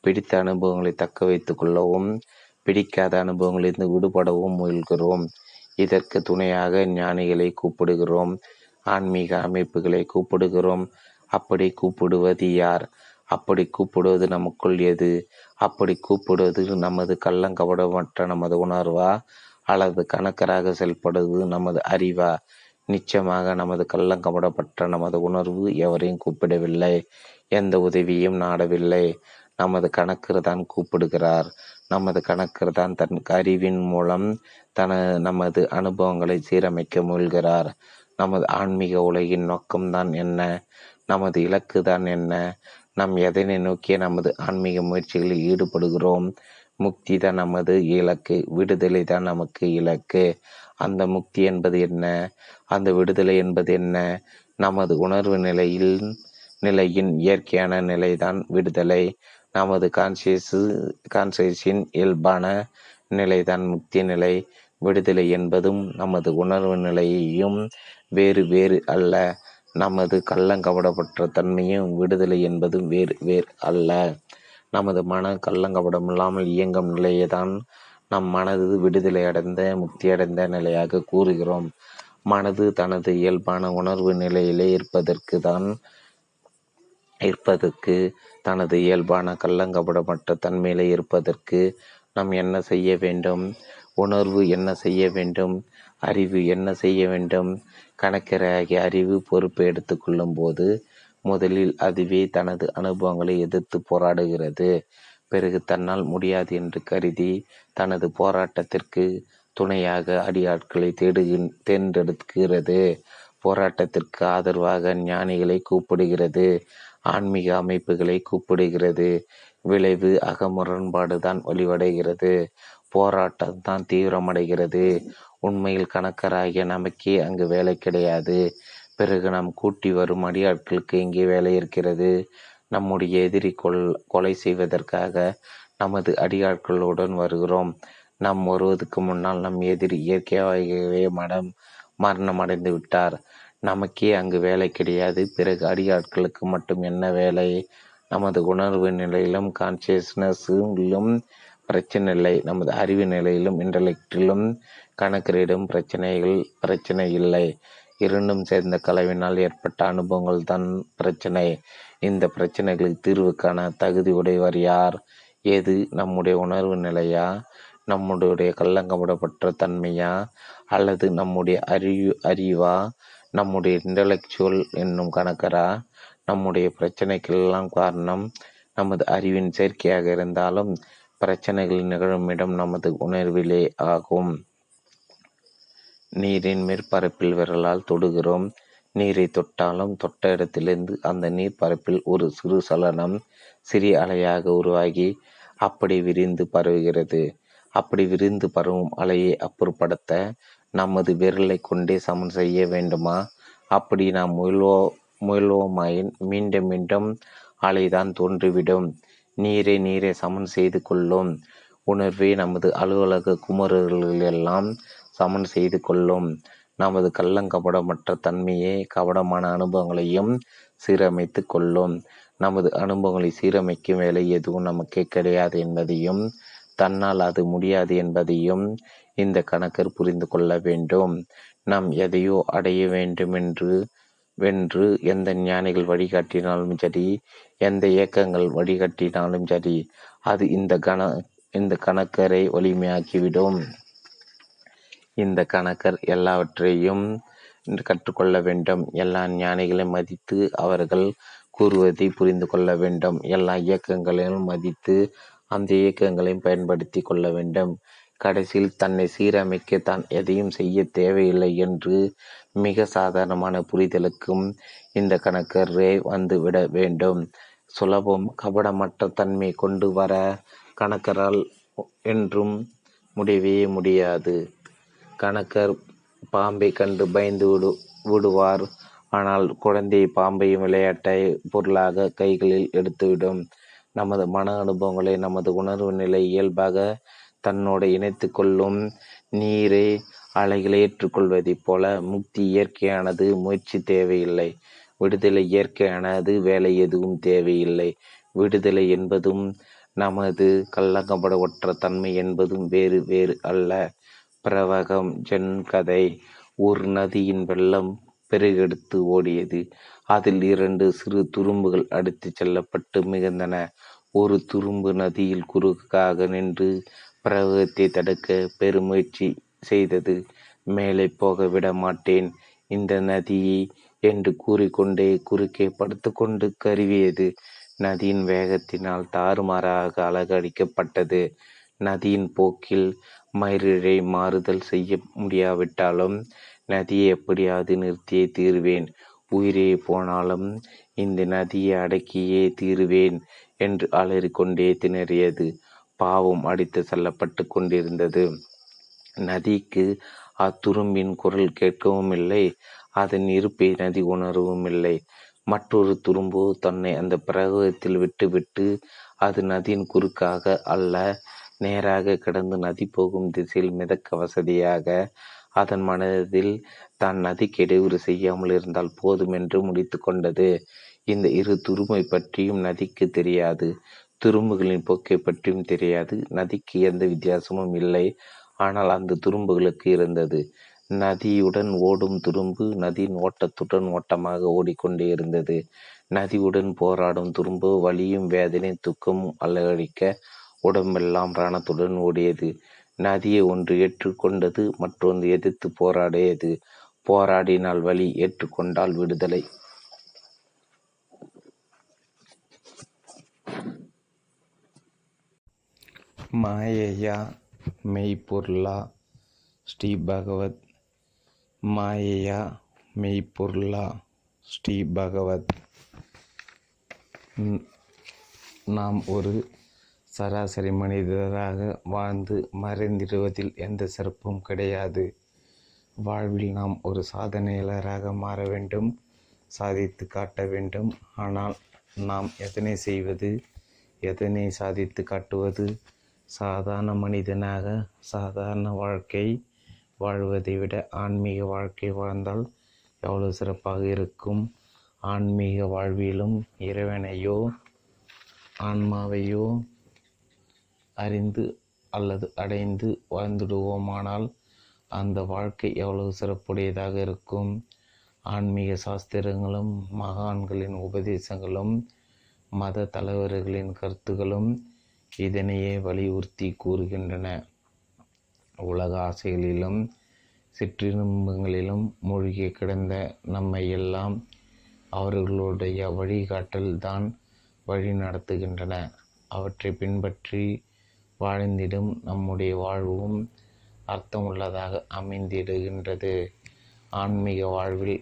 பிடித்த அனுபவங்களை தக்க வைத்து கொள்ளவும், பிடிக்காத அனுபவங்களிலிருந்து விடுபடவும் முயல்கிறோம். இதற்கு துணையாக ஞானிகளை கூப்பிடுகிறோம், ஆன்மீக அமைப்புகளை கூப்பிடுகிறோம். அப்படி கூப்பிடுவது யார்? அப்படி கூப்பிடுவது நமக்குள் எது? அப்படி கூப்பிடுவது நமது கள்ளங்கபடமற்ற நமது உணர்வா, அல்லது கணக்கராக செயல்படுவது நமது அறிவா? நிச்சயமாக நமது கள்ளங்கபடப்பட்ட நமது உணர்வு எவரையும் கூப்பிடவில்லை, எந்த உதவியும் நாடவில்லை. நமது கணக்கர் தான் கூப்பிடுகிறார். நமது கணக்கர் தான் தன் அறிவின் மூலம் நமது அனுபவங்களை சீரமைக்க முயல்கிறார். நமது ஆன்மீக உலகின் நோக்கம்தான் என்ன? நமது இலக்கு தான் என்ன? நாம் எதனை நோக்கிய நமது ஆன்மீக முயற்சிகளில் ஈடுபடுகிறோம்? முக்தி தான் நமது இலக்கு, விடுதலை தான் நமக்கு இலக்கு. அந்த முக்தி என்பது என்ன? அந்த விடுதலை என்பது என்ன? நமது உணர்வு நிலையின் இயற்கையான நிலைதான் விடுதலை. நமது கான்சியஸின் இயல்பான நிலைதான் முக்தி நிலை. விடுதலை என்பதும் நமது உணர்வு நிலையையும் வேறு வேறு அல்ல. நமது கள்ளங்கபடப்பட்ட தன்மையும் விடுதலை என்பதும் வேறு வேறு அல்ல. நமது மன கள்ளங்கபடம் இல்லாமல் இயங்கும் நிலையை தான் நம் மனது விடுதலை அடைந்த, முக்தி அடைந்த நிலையாக கூறுகிறோம். மனது தனது இயல்பான உணர்வு நிலையிலே இருப்பதற்கு தனது இயல்பான கள்ளங்கபடமற்ற தன்மையிலே இருப்பதற்கு நாம் என்ன செய்ய வேண்டும்? உணர்வு என்ன செய்ய வேண்டும்? அறிவு என்ன செய்ய வேண்டும்? கணக்கராகிய அறிவு பொறுப்பை எடுத்து கொள்ளும் போது முதலில் அதுவே தனது அனுபவங்களை எதிர்த்து போராடுகிறது. பிறகு தன்னால் முடியாது என்று கருதி தனது போராட்டத்திற்கு துணையாக அடியாட்களை தேர்ந்தெடுக்கிறது. போராட்டத்திற்கு ஆதரவாக ஞானிகளை கூப்பிடுகிறது, ஆன்மீக அமைப்புகளை கூப்பிடுகிறது. விளைவு அகமுரண்பாடு தான் வலிவடைகிறது, போராட்டம் தான் தீவிரமடைகிறது. உண்மையில் கணக்கராகிய நமக்கே அங்கு வேலை கிடையாது. பிறகு நாம் கூட்டி வரும் அடியாட்களுக்கு இங்கே வேலை இருக்கிறது. நம்முடைய எதிரி கொலை செய்வதற்காக நமது அடியாட்களுடன் வருகிறோம். நாம் வருவதற்கு முன்னால் நம் எதிரி இயற்கையாகவே மரணமடைந்து விட்டார். நமக்கே அங்கு வேலை கிடையாது. பிறகு அடியாட்களுக்கு மட்டும் என்ன வேலை? நமது உணர்வு நிலையிலும் கான்சியஸ்னஸிலும் பிரச்சனை இல்லை. நமது அறிவு நிலையிலும் இன்டலெக்டிலும் கணக்கிடும் பிரச்சனை இல்லை. இரண்டும் சேர்ந்த கலவினால் ஏற்பட்ட அனுபவங்கள் தான் பிரச்சனை. இந்த பிரச்சனைகளுக்கு தீர்வு காண தகுதி உடையவர் யார்? எது நம்முடைய உணர்வு நிலையா, நம்முடைய கள்ளங்கமுடப்பற்ற தன்மையா, அல்லது நம்முடைய அறிவா, நம்முடைய இன்டலெக்சுவல் என்னும் கணக்கரா? நம்முடைய பிரச்சனைக்கெல்லாம் காரணம் நமது அறிவின் சேர்க்கையாக இருந்தாலும் பிரச்சனைகள் நிகழும் இடம் நமது உணர்விலே ஆகும். நீரின் மேற்பரப்பில் விரலால் தொடுகிறோம். நீரை தொட்டாலும் தொட்ட இடத்திலிருந்து அந்த நீர் பரப்பில் ஒரு சிறு சலனம் சிறிய அலையாக உருவாகி அப்படி விரிந்து பரவுகிறது. அப்படி விரிந்து பரவும் அலையை அப்புறப்படுத்த நமது விரலை கொண்டே சமன் செய்ய வேண்டுமா? அப்படி நாம் முயல்வோமாயின் மீண்டும் மீண்டும் அலைதான் தோன்றிவிடும். நீரை சமன் செய்து கொள்ளும் உணர்வே நமது அலுவலக குமரர்களெல்லாம் சமன் செய்து கொள்ளும். நமது கள்ளங்கபடமற்ற தன்மையே கபடமான அனுபவங்களையும் சீரமைத்து கொள்ளும். நமது அனுபவங்களை சீரமைக்கும் வேலை எதுவும் நமக்கே கிடையாது என்பதையும் தன்னால் அது முடியாது என்பதையும் இந்த கணக்கர் புரிந்து கொள்ள வேண்டும். நாம் எதையோ அடைய வேண்டும் என்று எந்த ஞானிகள் வழிகாட்டினாலும் சரி, எந்த இயக்கங்கள் வழிகாட்டினாலும் சரி, அது இந்த கணக்கரை வலிமையாக்கிவிடும். இந்த கணக்கர் எல்லாவற்றையும் கற்றுக்கொள்ள வேண்டும். எல்லா ஞானிகளை மதித்து அவர்கள் கூறுவதை புரிந்து கொள்ள வேண்டும். எல்லா இயக்கங்களையும் மதித்து அந்த இயக்கங்களையும் பயன்படுத்தி கொள்ள வேண்டும். கடைசியில் தன்னை சீரமைக்க தான் எதையும் செய்ய தேவையில்லை என்று மிக சாதாரணமான புரிதலுக்கும் இந்த கணக்கரே வந்துவிட வேண்டும். சுலபம் கபடமற்ற தன்மை கொண்டு வர கணக்கரால் என்றும் முடியவே முடியாது. கணக்கர் பாம்பை கண்டு பயந்து விடுவார். ஆனால் குழந்தையை பாம்பையும் விளையாட்டை பொருளாக கைகளில் எடுத்துவிடும். நமது மன அனுபவங்களை நமது உணர்வு நிலை இயல்பாக தன்னோடு இணைத்து கொள்ளும். நீரை அலைகளை ஏற்றுக்கொள்வதைப் போல முக்தி இயற்கையானது, முயற்சி தேவையில்லை. விடுதலை இயற்கையானது, வேலை எதுவும் தேவையில்லை. விடுதலை என்பதும் நமது கள்ளங்கபட ஒற்ற தன்மை என்பதும் வேறு வேறு அல்ல. பிரவகம் ஜென் கதை. ஒரு நதியின் வெள்ளம் பெருகெடுத்து ஓடியது. அதில் இரண்டு சிறு துரும்புகள் அடித்து செல்லப்பட்டு மிகுந்தன. ஒரு துரும்பு நதியில் குறுக்காக நின்று பிரவகத்தை தடுக்க பெருமுயற்சி செய்தது. மேலே போக விட மாட்டேன் இந்த நதியை என்று கூறிக்கொண்டே குறுக்கே படுத்து கொண்டு கருவியது. நதியின் வேகத்தினால் தாறுமாறாக அலகடிக்கப்பட்டது. நதியின் போக்கில் மயிரிழை மாறுதல் செய்ய முடியாவிட்டாலும் நதியை எப்படியாவது நிறுத்தியே தீர்வேன், உயிரே போனாலும் இந்த நதியை அடக்கியே தீர்வேன் என்று அலறிக்கொண்டே திணறியது. பாவம் அடித்து செல்லப்பட்டு கொண்டிருந்தது. நதிக்கு அத்துரும்பின் குரல் கேட்கவும் இல்லை, அதன் இருப்பை நதி உணரவும் இல்லை. மற்றொரு துரும்போ தன்னை அந்த பிரவாகத்தில் விட்டுவிட்டு அது நதியின் குறுக்காக அல்ல, நேராக கிடந்து நதி போகும் திசையில் மிதக்க வசதியாக அதன் மனதில் தான் நதிக்கு இடையூறு செய்யாமல் இருந்தால் போதும் என்று முடித்து கொண்டது. இந்த இரு துரும்பை பற்றியும் நதிக்கு தெரியாது, துரும்புகளின் போக்கை பற்றியும் தெரியாது. நதிக்கு எந்த வித்தியாசமும் இல்லை, ஆனால் அந்த துரும்புகளுக்கு இருந்தது. நதியுடன் ஓடும் துரும்பு நதியின் ஓட்டத்துடன் ஓட்டமாக ஓடிக்கொண்டே இருந்தது. நதியுடன் போராடும் துரும்பு வலியும் வேதனை துக்கமும் அலகடிக்க உடம்பெல்லாம் ராணத்துடன் ஓடியது. நதியை ஒன்று ஏற்றுக்கொண்டது, மற்றொன்று எதிர்த்து போராடியது. போராடினால் வலி, ஏற்றுக்கொண்டால் விடுதலை. மாயையா மெய்ப்பொருளா? ஸ்ரீ பகவத். மாயையா மெய்ப்பொருளா? ஸ்ரீ பகவத். நாம் ஒரு சராசரி மனிதராக வாழ்ந்து மறைந்திருவதில் எந்த சிறப்பும் கிடையாது. வாழ்வில் நாம் ஒரு சாதனையாளராக மாற வேண்டும், சாதித்து காட்ட வேண்டும். ஆனால் நாம் எதனை செய்வது, எதனை சாதித்து காட்டுவது? சாதாரண மனிதனாக சாதாரண வாழ்க்கை வாழ்வதை விட ஆன்மீக வாழ்க்கை வாழ்ந்தால் எவ்வளோ சிறப்பாக இருக்கும். ஆன்மீக வாழ்விலும் இறைவனையோ ஆன்மாவையோ அறிந்து அல்லது அடைந்து வாழ்ந்துடுவோமானால் அந்த வாழ்க்கை எவ்வளவு சிறப்புடையதாக இருக்கும். ஆன்மீக சாஸ்திரங்களும் மகான்களின் உபதேசங்களும் மத தலைவர்களின் கருத்துகளும் இதனையே வலியுறுத்தி கூறுகின்றன. உலக ஆசைகளிலும் சிற்றின்பங்களிலும் மூழ்கி கிடந்த நம்மை எல்லாம் அவர்களுடைய வழிகாட்டல் தான் வழி நடத்துகின்றன. அவற்றை பின்பற்றி வாழ்ந்திடும் நம்முடைய வாழ்வும் அர்த்தமுள்ளதாக அமைந்திடுகின்றது. ஆன்மீக வாழ்வில்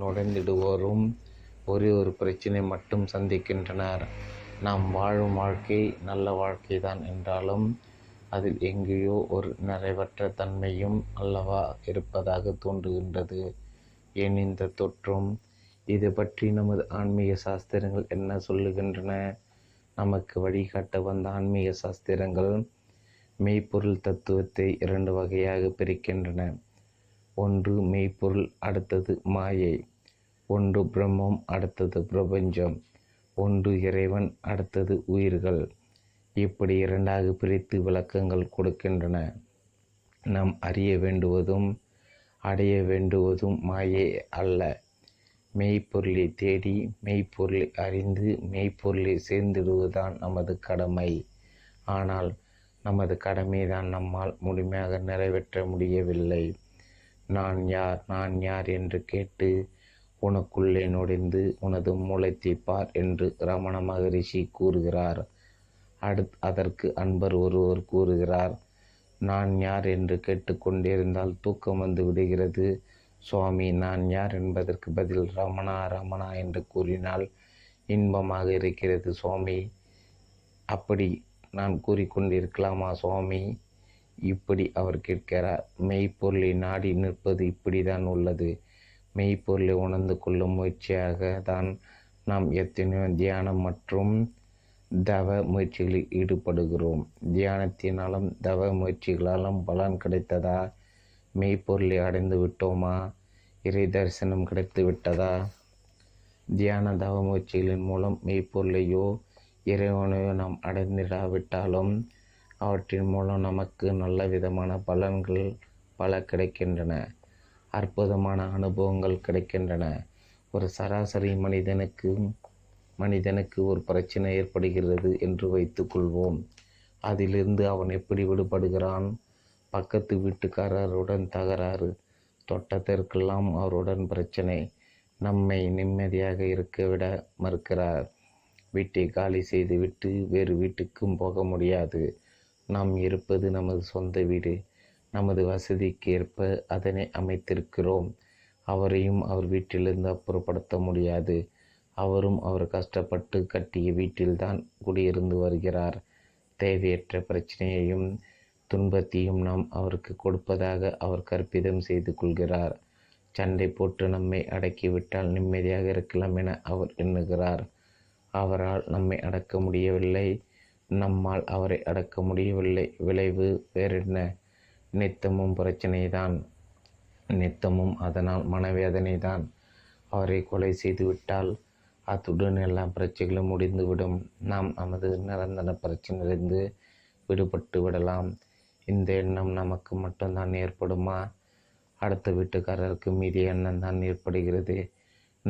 நுழைந்திடுவோரும் ஒரே ஒரு பிரச்சனை மட்டும் சந்திக்கின்றனர். நாம் வாழும் வாழ்க்கை நல்ல வாழ்க்கை தான் என்றாலும் அதில் எங்கேயோ ஒரு நிறைவற்ற தன்மையும் அல்லவா இருப்பதாக தோன்றுகின்றது. ஏன் இந்த தோற்றம்? இது பற்றி நமது ஆன்மீக சாஸ்திரங்கள் என்ன சொல்லுகின்றன? நமக்கு வழிகாட்ட வந்த ஆன்மீக சாஸ்திரங்கள் மெய்ப்பொருள் தத்துவத்தை இரண்டு வகையாக பிரிக்கின்றன. ஒன்று மெய்ப்பொருள், அடுத்தது மாயை. ஒன்று பிரம்மம், அடுத்தது பிரபஞ்சம். ஒன்று இறைவன், அடுத்தது உயிர்கள். இப்படி இரண்டாக பிரித்து விளக்கங்கள் கொடுக்கின்றன. நாம் அறிய வேண்டுவதும் அடைய வேண்டுவதும் மாயை அல்ல. மெய்ப்பொருளை தேடி மெய்ப்பொருளை அறிந்து மெய்ப்பொருளை சேர்ந்திடுவதுதான் நமது கடமை. ஆனால் நமது கடமை தான் நம்மால் முழுமையாக நிறைவேற்ற முடியவில்லை. நான் யார் என்று கேட்டு உனக்குள்ளே நுழைந்து உனது மூலத்தை பார் என்று ரமண மகரிஷி கூறுகிறார். அதற்கு அன்பர் ஒருவர் கூறுகிறார், நான் யார் என்று கேட்டுக்கொண்டிருந்தால் தூக்கம் வந்து விடுகிறது சுவாமி. நான் யார் என்பதற்கு பதில் ரமணா ரமணா என்று கூறினால் இன்பமாக இருக்கிறது சுவாமி. அப்படி நான் கூறிக்கொண்டிருக்கலாமா சுவாமி? இப்படி அவர் கேட்கிறார். மெய்ப்பொருளை நாடி நிற்பது இப்படி தான் உள்ளது. மெய்ப்பொருளை உணர்ந்து கொள்ளும் முயற்சியாக தான் நாம் எத்தனையோ தியானம் மற்றும் தவ முயற்சிகளில் ஈடுபடுகிறோம். தியானத்தினாலும் தவ முயற்சிகளாலும் பலன் கிடைத்ததா? மெய்ப்பொருளை அடைந்து விட்டோமா? இறை தரிசனம் கிடைத்து விட்டதா? தியான தவ முயற்சிகளின் மூலம் மெய்ப்பொருளையோ இறைவனையோ நாம் அடைந்திடாவிட்டாலும் அவற்றின் மூலம் நமக்கு நல்ல விதமான பலன்கள் பல கிடைக்கின்றன. அற்புதமான அனுபவங்கள் கிடைக்கின்றன. ஒரு சராசரி மனிதனுக்கு ஒரு பிரச்சனை ஏற்படுகிறது என்று வைத்துக்கொள்வோம். அதிலிருந்து அவன் எப்படி விடுபடுகிறான்? பக்கத்து வீட்டுக்காரருடன் தகராறு, தொட்டத்திற்கெல்லாம் அவருடன் பிரச்சனை. நம்மை நிம்மதியாக இருக்க விட மறுக்கிறார். வீட்டை காலி செய்துவிட்டு வேறு வீட்டுக்கும் போக முடியாது. நாம் இருப்பது நமது சொந்த வீடு. நமது வசதிக்கு ஏற்ப அதனை அமைத்திருக்கிறோம். அவரையும் அவர் வீட்டிலிருந்து அப்புறப்படுத்த முடியாது. அவரும் அவர் கஷ்டப்பட்டு கட்டிய வீட்டில்தான் குடியிருந்து வருகிறார். தேவையற்ற பிரச்சனையையும் துன்பத்தையும் நாம் அவருக்கு கொடுப்பதாக அவர் கற்பிதம் செய்து கொள்கிறார். சண்டை போட்டு நம்மை அடக்கிவிட்டால் நிம்மதியாக இருக்கலாம் என அவர் எண்ணுகிறார். அவரால் நம்மை அடக்க முடியவில்லை, நம்மால் அவரை அடக்க முடியவில்லை. விளைவு வேறென்ன? நித்தமும் பிரச்சனை தான், நித்தமும் அதனால் மனவேதனை தான். அவரை கொலை செய்துவிட்டால் அத்துடன் எல்லா பிரச்சனைகளும் முடிந்துவிடும். நாம் நமது நிரந்தர பிரச்சனையிலிருந்து விடுபட்டு விடலாம். இந்த எண்ணம் நமக்கு மட்டும்தான் ஏற்படுமா? அடுத்த வீட்டுக்காரருக்கு மீதி எண்ணம் தான் ஏற்படுகிறது.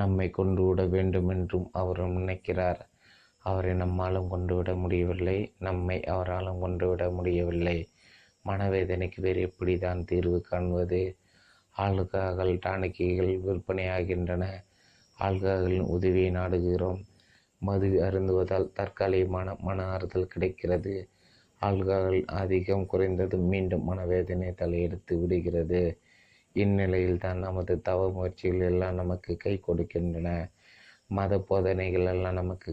நம்மை கொண்டு விட வேண்டும் என்றும் அவர் நினைக்கிறார். அவரை நம்மாலும் கொண்டுவிட முடியவில்லை, நம்மை அவராலும் கொண்டுவிட முடியவில்லை. மனவேதனைக்கு வேறு எப்படி தான் தீர்வு காண்பது? ஆல்கஹால் டானிக்குகள் விற்பனையாகின்றன. ஆல்கஹாலின் உதவியை நாடுகிறோம். மது அருந்துவதால் தற்காலிகமான மன ஆறுதல் கிடைக்கிறது. ஆல்கஹால் அதிகம் குறைந்ததும் மீண்டும் மனவேதனை தலையெடுத்து விடுகிறது. இந்நிலையில் தான் நமது தவ முயற்சிகள் எல்லாம் நமக்கு கை கொடுக்கின்றன. மத போதனைகள் எல்லாம் நமக்கு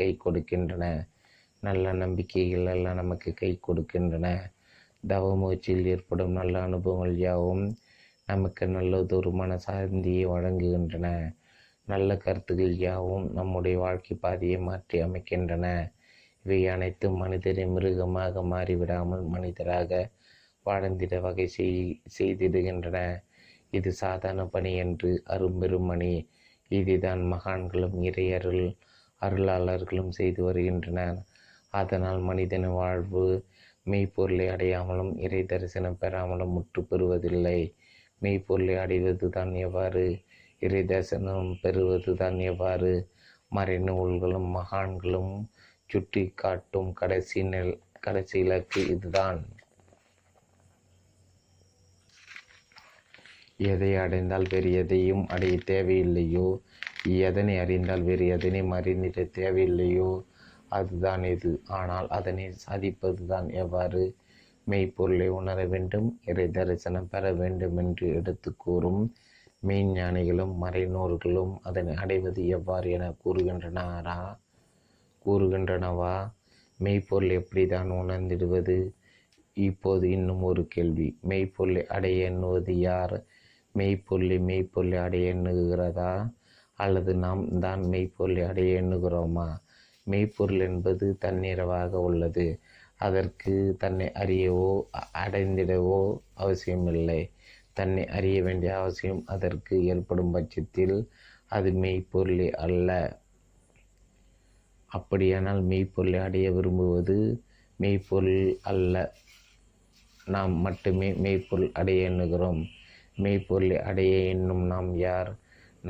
கை கொடுக்கின்றன. நல்ல நம்பிக்கைகள் எல்லாம் நமக்கு கை கொடுக்கின்றன. தவ முயற்சியில் ஏற்படும் நல்ல அனுபவங்கள் யாவும் நமக்கு நல்லதொரு மன சாந்தியை வழங்குகின்றன. நல்ல கருத்துக்கள் யாவும் நம்முடைய வாழ்க்கை பாதையை மாற்றி அமைக்கின்றன. இவை அனைத்தும் மனிதரை மிருகமாக மாறிவிடாமல் மனிதராக வாழ்ந்திட வகை செய்திடுகின்றன. இது சாதாரண பணி என்று அரும்பெருமணி. இதுதான் மகான்களும் இறையருள் அருளாளர்களும் செய்து வருகின்றனர். அதனால் மனிதன் வாழ்வு மெய்ப்பொருளை அடையாமலும் இறை தரிசனம் பெறாமலும் முற்று பெறுவதில்லை. மெய்ப்பொருளை அடைவது தான் எவ்வாறு, இறை தரிசனம் பெறுவது தான் எவ்வாறு? மறைநூல்களும் மகான்களும் சுட்டி காட்டும் கடைசி இலக்கு இதுதான். எதை அடைந்தால் வேறு எதையும் அடைய தேவையில்லையோ, எதனை அறிந்தால் வேறு எதனையும் அறிந்திட தேவையில்லையோ, அதுதான் இது. ஆனால் அதனை சாதிப்பது தான் எவ்வாறு? மெய்ப்பொருளை உணர வேண்டும், இறை தரிசனம் பெற வேண்டும் என்று எடுத்து கூறும் மெய்ஞானிகளும் மறைநூல்களும் அதனை அடைவது எவ்வாறு என கூறுகின்றனவா? மெய்ப்பொருள் எப்படி தான் உணர்ந்திடுவது? இப்போது இன்னும் ஒரு கேள்வி. மெய்ப்பொருளை அடைய எண்ணுவது யார்? மெய்ப்பொருளை அடைய எண்ணுகிறதா, அல்லது நாம் தான் மெய்ப்பொருளை அடைய எண்ணுகிறோமா? மெய்ப்பொருள் என்பது தன்னிறைவாக உள்ளது. அதற்கு தன்னை அறியவோ அடைந்திடவோ அவசியமில்லை. தன்னை அறிய வேண்டிய அவசியம் அதற்கு ஏற்படும் பட்சத்தில் அது மெய்ப்பொருளே அல்ல. அப்படியானால் மெய்ப்பொருளை அடைய விரும்புவது மெய்ப்பொருள் அல்ல, நாம் மட்டுமே மெய்ப்பொருள் அடைய எண்ணுகிறோம். மெய்ப்பொருளை அடைய எண்ணும் நாம் யார்?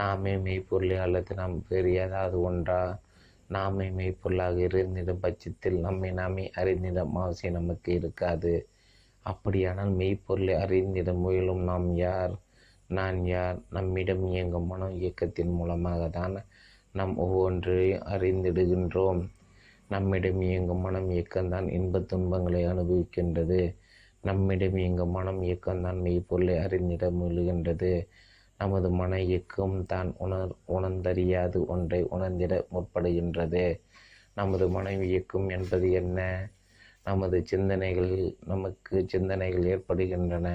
நாமே மெய்ப்பொருளை அல்லது நாம் வேறு ஏதாவது ஒன்றா? நாமே மெய்ப்பொருளாக இருந்திடும் பட்சத்தில் நாமே அறிந்திடும் அவசியம் நமக்கு இருக்காது. அப்படியானால் மெய்ப்பொருளை அறிந்திட முயலும் நாம் யார்? நான் யார்? நம்மிடம் இயங்கும் மன இயக்கத்தின் மூலமாக தான் நாம் ஒவ்வொன்றையும் அறிந்திடுகின்றோம். நம்மிடம் இயங்கும் மனம் இயக்கம்தான் இன்பத் துன்பங்களை அனுபவிக்கின்றது. நம்மிடம் இயங்கும் மனம் இயக்கம்தான் மெய்ப்பொருளை அறிந்திட முயல்கின்றது. நமது மன இயக்கம் தான் உணர்ந்தறியாது ஒன்றை உணர்ந்திட முற்படுகின்றது. நமது மன இயக்கம் என்பது என்ன? நமது சிந்தனைகள். நமக்கு சிந்தனைகள் ஏற்படுகின்றன.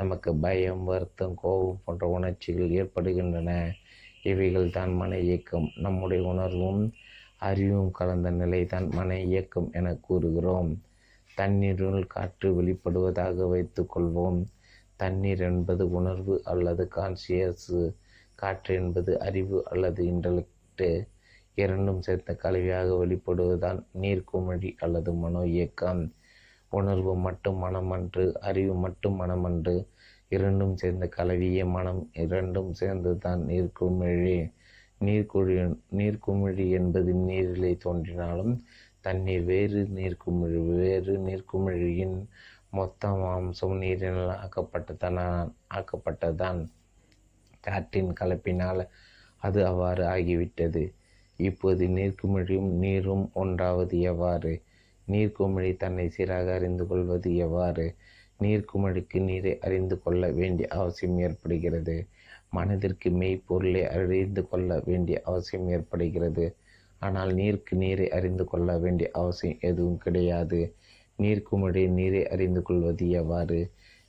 நமக்கு பயம், வருத்தம், கோபம் போன்ற உணர்ச்சிகள் ஏற்படுகின்றன. இவைகள் தான் மன இயக்கம். நம்முடைய உணர்வும் அறிவும் கலந்த நிலை தான் மன இயக்கம் என கூறுகிறோம். தண்ணீருள் காற்று வெளிப்படுவதாக வைத்துக்கொள்வோம். தண்ணீர் என்பது உணர்வு அல்லது கான்சியஸு, காற்று என்பது அறிவு அல்லது இன்டலெக்டு. இரண்டும் சேர்ந்த கலவையாக வெளிப்படுவதுதான் நீர்க்குமிழி அல்லது மனோ இயக்கம். உணர்வு மட்டும் மனமன்று, அறிவு மட்டும் மனமன்று, இரண்டும் சேர்ந்த கலவையே மனம். இரண்டும் சேர்ந்துதான் நீர்க்குமிழி. நீர்க்குமிழி என்பது நீரிலே தோன்றினாலும் தண்ணீர் வேறு நீர்க்குமிழி. வேறு நீர்க்குமிழியின் மொத்த மாம்சம் நீரினால் ஆக்கப்பட்டதான். காற்றின் கலப்பினால் அது அவ்வாறு ஆகிவிட்டது. இப்போது நீர்க்குமிழியும் நீரும் ஒன்றாவது எவ்வாறு? நீர்க்குமிழி தன்னை சீராக அறிந்து கொள்வது எவ்வாறு? நீர்க்குமிழிக்கு நீரை அறிந்து கொள்ள வேண்டிய அவசியம் ஏற்படுகிறது. மனதிற்கு மெய்ப்பொருளை அறிந்து கொள்ள வேண்டிய அவசியம் ஏற்படுகிறது. ஆனால் நீருக்கு நீரை அறிந்து கொள்ள வேண்டிய அவசியம் எதுவும் கிடையாது. நீர்க்குமிழி நீரை அறிந்து கொள்வது எவ்வாறு?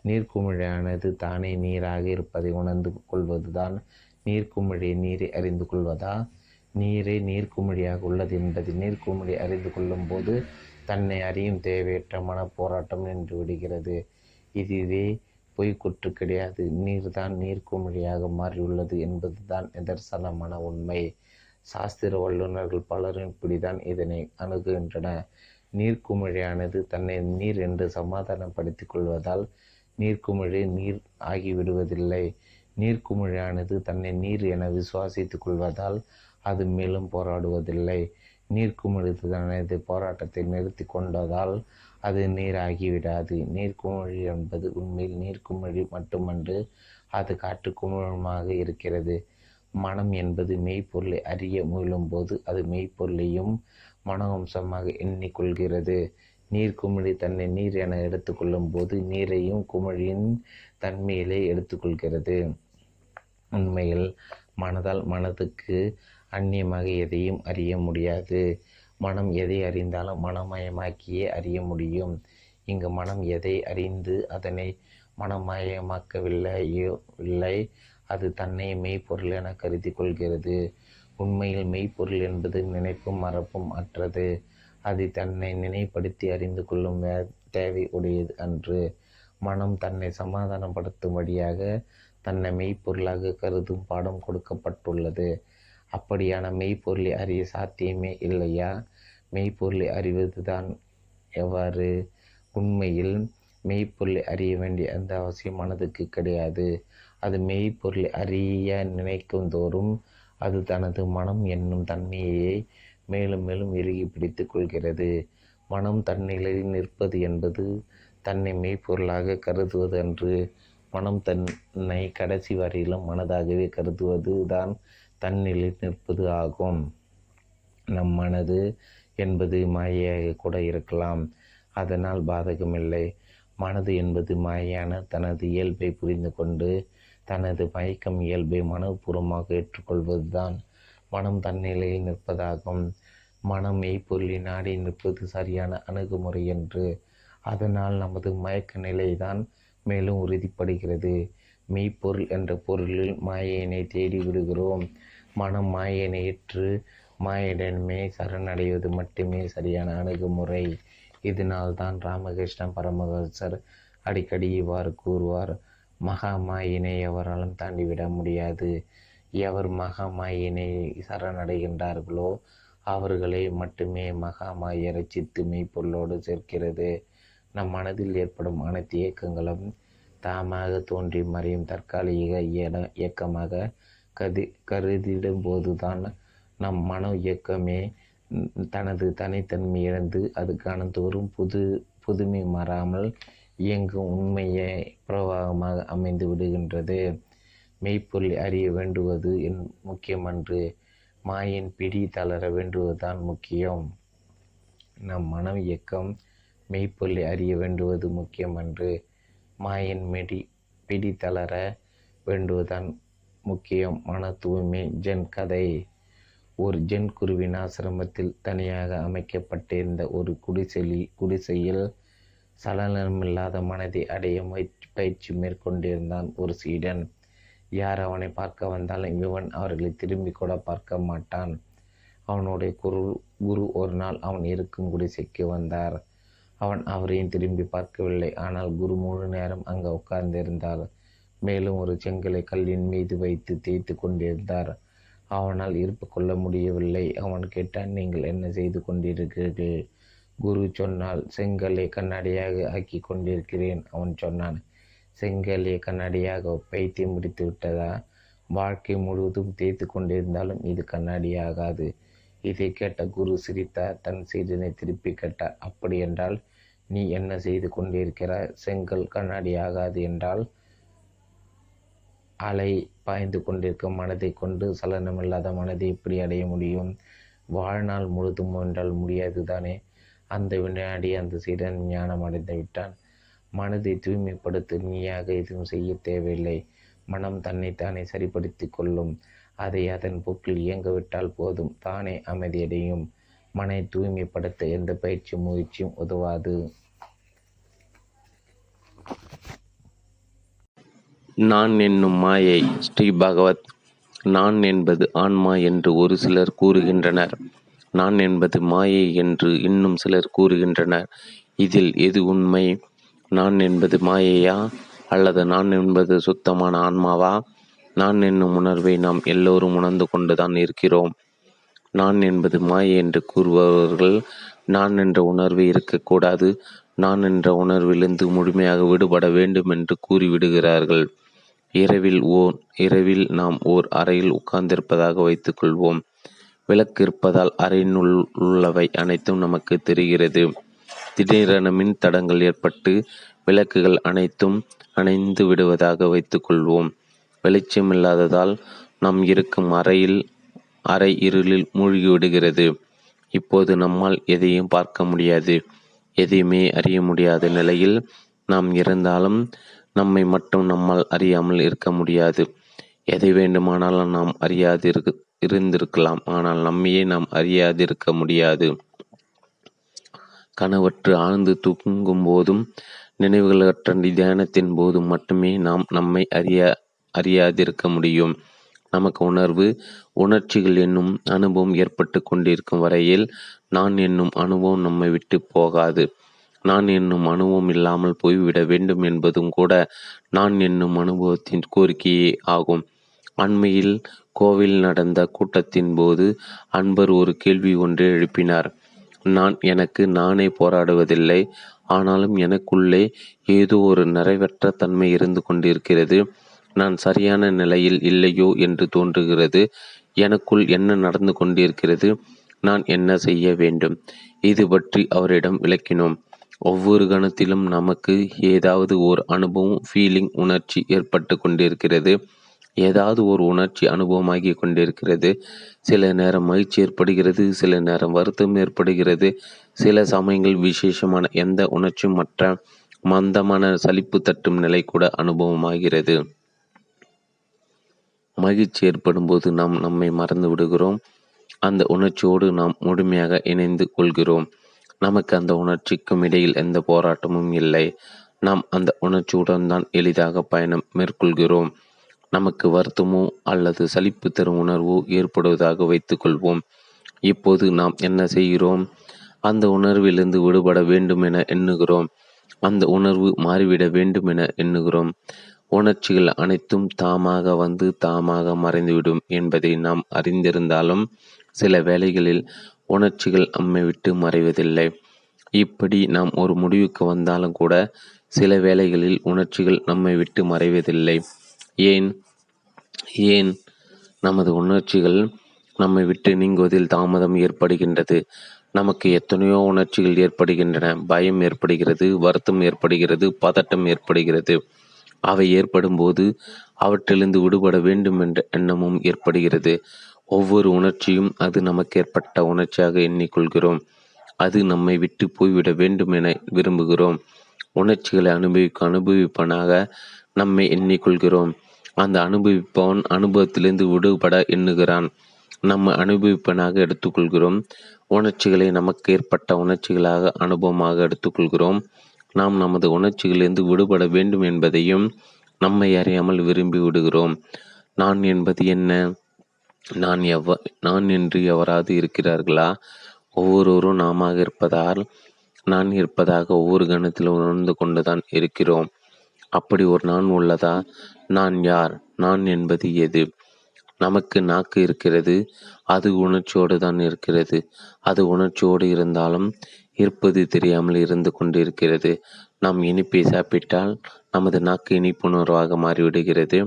நீர்க்குமிழியானது தானே நீராக இருப்பதை உணர்ந்து கொள்வதுதான் நீர்க்குமிழி நீரை அறிந்து கொள்வதா? நீரே நீர்க்குமிழியாக உள்ளது என்பதை நீர்க்குமிழி அறிந்து கொள்ளும் போது தன்னை அறியும் தேவையற்ற மனப்போராட்டம் நின்று விடுகிறது. இதுவே பொய்க்குற்று கிடையாது. நீர்தான் நீர்க்குமிழியாக மாறியுள்ளது என்பதுதான் நிதர்சனமான உண்மை. சாஸ்திர வல்லுநர்கள் பலரும் இப்படிதான் இதனை அணுகுகின்றனர். நீர்க்குமிழியானது தன்னை நீர் என்று சமாதானப்படுத்திக் கொள்வதால் நீர்க்குமிழி நீர் ஆகிவிடுவதில்லை. நீர்க்குமிழியானது தன்னை நீர் என விசுவாசித்துக் கொள்வதால் அது மேலும் போராடுவதில்லை. நீர்க்குமிழி தனது போராட்டத்தை நிறுத்தி கொண்டதால் அது நீராகிவிடாது. நீர்க்குமிழி என்பது உண்மையில் நீர்க்குமிழி மட்டுமன்று, அது காற்று குமிழமாக இருக்கிறது. மனம் என்பது மெய்ப்பொருளை அறிய முயலும் போது அது மெய்ப்பொருளையும் மனவம்சமாக எண்ணிக்கொள்கிறது. நீர்க்குமிழி தன்னை நீர் என எடுத்துக்கொள்ளும் போது நீரையும் குமிழியின் தன்மையிலே எடுத்துக்கொள்கிறது. உண்மையில் மனதால் மனதுக்கு அந்நியமாக எதையும் அறிய முடியாது. மனம் எதை அறிந்தாலும் மனமயமாக்கியே அறிய முடியும். இங்கு மனம் எதை அறிந்து அதனை மனமயமாக்கவில்லை. அது தன்னை மெய்ப்பொருள் என கருதி கொள்கிறது. உண்மையில் மெய்ப்பொருள் என்பது நினைப்பும் மறப்பும் அற்றது. அது தன்னை நினைப்படுத்தி அறிந்து கொள்ளும் தேவை உடையது அன்று. மனம் தன்னை சமாதானப்படுத்தும்படியாக தன்னை மெய்ப்பொருளாக கருதும் பாடம் கொடுக்கப்பட்டுள்ளது. அப்படியான மெய்ப்பொருளை அறிய சாத்தியமே இல்லையா? மெய்ப்பொருளை அறிவது தான் எவ்வாறு? உண்மையில் மெய்ப்பொருளை அறிய வேண்டிய அந்த அவசியம் மனதுக்கு கிடையாது. அது மெய்ப்பொருளை அறிய நினைக்கும் தோறும் அது தனது மனம் என்னும் தன்மையை மேலும் மேலும் இறுகி பிடித்து கொள்கிறது. மனம் தன்னிலை நிற்பது என்பது தன்னை மெய்ப்பொருளாக கருதுவது அன்று. மனம் தன்னை கடைசி வரையிலும் மனதாகவே கருதுவது தான் தன்னிலை நிற்பது ஆகும். நம் மனது என்பது மாயையாக கூட இருக்கலாம், அதனால் பாதகமில்லை. மனது என்பது மாயான தனது இயல்பை புரிந்து கொண்டு தனது மயக்கம் இயல்பை மனப்பூர்வமாக ஏற்றுக்கொள்வது தான் மனம் தன்னிலையில் நிற்பதாகும். மனம் மெய்ப்பொருளை நாடி நிற்பது சரியான அணுகுமுறை என்று. அதனால் நமது மயக்க நிலை தான் மேலும் உறுதிப்படுகிறது. மெய்ப்பொருள் என்ற பொருளில் மாயையினை தேடி விடுகிறோம். மனம் மாயையினை ஏற்று மாயையிடமே சரணடைவது மட்டுமே சரியான அணுகுமுறை. இதனால்தான் ராமகிருஷ்ண பரமஹம்சர் அடிக்கடி இவ்வாறு கூறுவார்: மகாமாயினை எவராலும் தாண்டிவிட முடியாது. எவர் மகாமாயினை சரணடைகின்றார்களோ அவர்களை மட்டுமே மகாமாயை ரசித்து மெய்ப்பொருளோடு சேர்க்கிறது. நம் மனதில் ஏற்படும் அனைத்து இயக்கங்களும் தாமாக தோன்றி மறையும் தற்காலிக இயக்கமாக கருதிடும்போதுதான் நம் மன இயக்கமே தனது தனித்தன்மை இழந்து அது காணந்தோறும் புதுமை மாறாமல் இயங்கும் உண்மையை பிரவாகமாக அமைந்து விடுகின்றது. மெய்ப்பொருளை அறிய வேண்டுவது முக்கியமன்று, மாயின் பிடி தளர வேண்டுவதுதான் முக்கியம். நம் மனம் இயக்கம் மெய்ப்பொருளை அறிய வேண்டுவது முக்கியமன்று, மாயின் பிடி தளர வேண்டுவதுதான் முக்கியம். மன தூய்மை ஜென் கதை. ஒரு ஜென் குருவின் ஆசிரமத்தில் தனியாக அமைக்கப்பட்டிருந்த ஒரு குடிசையில் சலனமில்லாத மனதை அடைய பயிற்சி மேற்கொண்டிருந்தான் ஒரு சீடன். யார் அவனை பார்க்க வந்தாலும் இவன் அவர்களை திரும்பி கூட பார்க்க மாட்டான். அவனுடைய குரு ஒரு நாள் அவன் இருக்கும் குடிசைக்கு வந்தார். அவன் அவரையும் திரும்பி பார்க்கவில்லை. ஆனால் குரு முழு நேரம் அங்கே உட்கார்ந்திருந்தார். மேலும் ஒரு செங்கலை கல்லின் மீது வைத்து தேய்த்து கொண்டிருந்தார். அவனால் இருப்பு கொள்ள முடியவில்லை. அவன் கேட்டான், நீங்கள் என்ன செய்து கொண்டிருக்கிறீர்கள்? குரு சொன்னால், செங்கலை கண்ணாடியாக ஆக்கி கொண்டிருக்கிறேன். அவன் சொன்னான், செங்கலை கண்ணாடியாக பைத்தி முடித்து விட்டதா? வாழ்க்கை முழுவதும் தேய்த்து கொண்டிருந்தாலும் இது கண்ணாடியாகாது. இதை கேட்ட குரு சிரித்தார். தன் சீடனை திருப்பி கேட்டார், அப்படி என்றால் நீ என்ன செய்து கொண்டிருக்கிறாய்? செங்கல் கண்ணாடியாகாது என்றால் அலை பாய்ந்து கொண்டிருக்கும் மனதை கொண்டு சலனமில்லாத மனதை இப்படி அடைய முடியும்? வாழ்நாள் முழுதும் முயன்றால் முடியாது தானே. அந்த வினாடி அந்த சீடன் ஞானம் அடைந்து விட்டான். மனதை தூய்மைப்படுத்த நீயாக எதுவும் செய்ய தேவையில்லை. மனம் தன்னைத்தானே சரிப்படுத்தி கொள்ளும். அதை அதன் போக்கில் இயங்கவிட்டால் போதும், தானே அமைதியடையும். மனை தூய்மைப்படுத்த எந்த பயிற்சி முயற்சியும் உதவாது. நான் என்னும் மாயை. ஸ்ரீபகவத். நான் என்பது ஆன்மா என்று ஒரு சிலர் கூறுகின்றனர். நான் என்பது மாயை என்று இன்னும் சிலர் கூறுகின்றனர். இதில் எது உண்மை? நான் என்பது மாயையா அல்லது நான் என்பது சுத்தமான ஆன்மாவா? நான் என்னும் உணர்வை நாம் எல்லோரும் உணர்ந்து கொண்டுதான் இருக்கிறோம். நான் என்பது மாயை என்று கூறுபவர்கள் நான் என்ற உணர்வு இருக்கக்கூடாது, நான் என்ற உணர்விலிருந்து முழுமையாக விடுபட வேண்டும் என்று கூறிவிடுகிறார்கள். இரவில் நாம் ஓர் அறையில் உட்கார்ந்திருப்பதாக வைத்துக் கொள்வோம். விளக்கு இருப்பதால் அறையினுள் உள்ளவை அனைத்தும் நமக்கு தெரிகிறது. திடீரென மின் தடங்கள் ஏற்பட்டு விளக்குகள் அனைத்தும் அணைந்து விடுவதாக வைத்துக் கொள்வோம். வெளிச்சம் இல்லாததால் நாம் இருக்கும் அறை இருளில் மூழ்கிவிடுகிறது. இப்போது நம்மால் எதையும் பார்க்க முடியாது, எதையுமே அறிய முடியாத நிலையில் நாம் இருந்தாலும் நம்மை மட்டும் நம்மால் அறியாமல் இருக்க முடியாது. எதை வேண்டுமானாலும் நாம் அறியாதிருந்திருக்கலாம், ஆனால் நம்மையே நாம் அறியாதிருக்க முடியாது. கனவற்று ஆழ்ந்து தூங்கும் போதும் நினைவுகளற்ற தியானத்தின் போது மட்டுமே நாம் நம்மை அறியாதிருக்க முடியும். நமக்கு உணர்ச்சிகள் என்னும் அனுபவம் ஏற்பட்டு கொண்டிருக்கும் வரையில் நான் என்னும் அனுபவம் நம்மை விட்டு போகாது. நான் என்னும் அனுபவம் இல்லாமல் போய்விட வேண்டும் என்பதும் கூட நான் என்னும் அனுபவத்தின் கோரிக்கையே ஆகும். அண்மையில் கோவில் நடந்த கூட்டத்தின் போது அன்பர் ஒரு கேள்வி ஒன்றை எழுப்பினார். நான் எனக்கு நானே போராடுவதில்லை, ஆனாலும் எனக்குள்ளே ஏதோ ஒரு நிறைவற்ற தன்மை இருந்து கொண்டிருக்கிறது. நான் சரியான நிலையில் இல்லையோ என்று தோன்றுகிறது. எனக்குள் என்ன நடந்து கொண்டிருக்கிறது? நான் என்ன செய்ய வேண்டும்? இது பற்றி அவரிடம் விளக்கினோம். ஒவ்வொரு கணத்திலும் நமக்கு ஏதாவது ஒரு அனுபவம், ஃபீலிங், உணர்ச்சி ஏற்பட்டு கொண்டிருக்கிறது. ஏதாவது ஒரு உணர்ச்சி அனுபவமாகி கொண்டிருக்கிறது. சில நேரம் மகிழ்ச்சி ஏற்படுகிறது, சில நேரம் வருத்தம் ஏற்படுகிறது, சில சமயங்கள் விசேஷமான எந்த உணர்ச்சியும் மற்ற மந்தமான சலிப்பு தட்டும் நிலை கூட அனுபவமாகிறது. மகிழ்ச்சி ஏற்படும் போது நாம் நம்மை மறந்து விடுகிறோம். அந்த உணர்ச்சியோடு நாம் முழுமையாக இணைந்து கொள்கிறோம். நமக்கு அந்த உணர்ச்சிக்கும் இடையில் எந்த போராட்டமும் இல்லை. நாம் அந்த உணர்ச்சியுடன் தான் எளிதாக பயணம் மேற்கொள்கிறோம். நமக்கு வருத்தமோ அல்லது சலிப்பு தரும் உணர்வோ ஏற்படுவதாக வைத்துக்கொள்வோம். இப்போது நாம் என்ன செய்கிறோம்? அந்த உணர்விலிருந்து விடுபட வேண்டும் என எண்ணுகிறோம். அந்த உணர்வு மாறிவிட வேண்டும் என எண்ணுகிறோம். உணர்ச்சிகள் அனைத்தும் தாமாக வந்து தாமாக மறைந்துவிடும் என்பதை நாம் அறிந்திருந்தாலும் சில வேளைகளில் உணர்ச்சிகள் நம்மை விட்டு மறைவதில்லை. இப்படி நாம் ஒரு முடிவுக்கு வந்தாலும் கூட சில வேளைகளில் உணர்ச்சிகள் நம்மை விட்டு மறைவதில்லை. ஏன் நமது உணர்ச்சிகள் நம்மை விட்டு நீங்குவதில் தாமதம் ஏற்படுகின்றது? நமக்கு எத்தனையோ உணர்ச்சிகள் ஏற்படுகின்றன. பயம் ஏற்படுகிறது, வருத்தம் ஏற்படுகிறது, பதட்டம் ஏற்படுகிறது. அவை ஏற்படும் போது அவற்றிலிருந்து விடுபட வேண்டும் என்ற எண்ணமும் ஏற்படுகிறது. ஒவ்வொரு உணர்ச்சியும் அது நமக்கு ஏற்பட்ட உணர்ச்சியாக எண்ணிக்கொள்கிறோம். அது நம்மை விட்டு போய்விட வேண்டும் என விரும்புகிறோம். உணர்ச்சிகளை அனுபவிப்பனாக நம்மை எண்ணிக்கொள்கிறோம். அந்த அனுபவிப்பவன் அனுபவத்திலிருந்து விடுபட எண்ணுகிறான். நம்ம அனுபவிப்பனாக எடுத்துக்கொள்கிறோம். உணர்ச்சிகளை நமக்கு ஏற்பட்ட உணர்ச்சிகளாக அனுபவமாக எடுத்துக்கொள்கிறோம். நாம் நமது உணர்ச்சிகளிலிருந்து விடுபட வேண்டும் என்பதையும் நம்மை அறியாமல் விரும்பி விடுகிறோம். நான் என்பது என்ன? நான் என்று எவராது இருக்கிறார்களா? ஒவ்வொருவரும் நாம இருப்பதால் நான் இருப்பதாக ஒவ்வொரு கணத்திலும் உணர்ந்து கொண்டுதான் இருக்கிறோம். அப்படி ஒரு நான் உள்ளதா? நான் யார்? நான் என்பது எது? நமக்கு நாக்கு இருக்கிறது. அது உணர்ச்சியோடு தான் இருக்கிறது. அது உணர்ச்சியோடு இருந்தாலும் இருப்பது தெரியாமல் இருந்து கொண்டிருக்கிறது. நாம் இனிப்பை சாப்பிட்டால் நமது நாக்கு இனிப்புணர்வாக மாறிவிடுகிறது.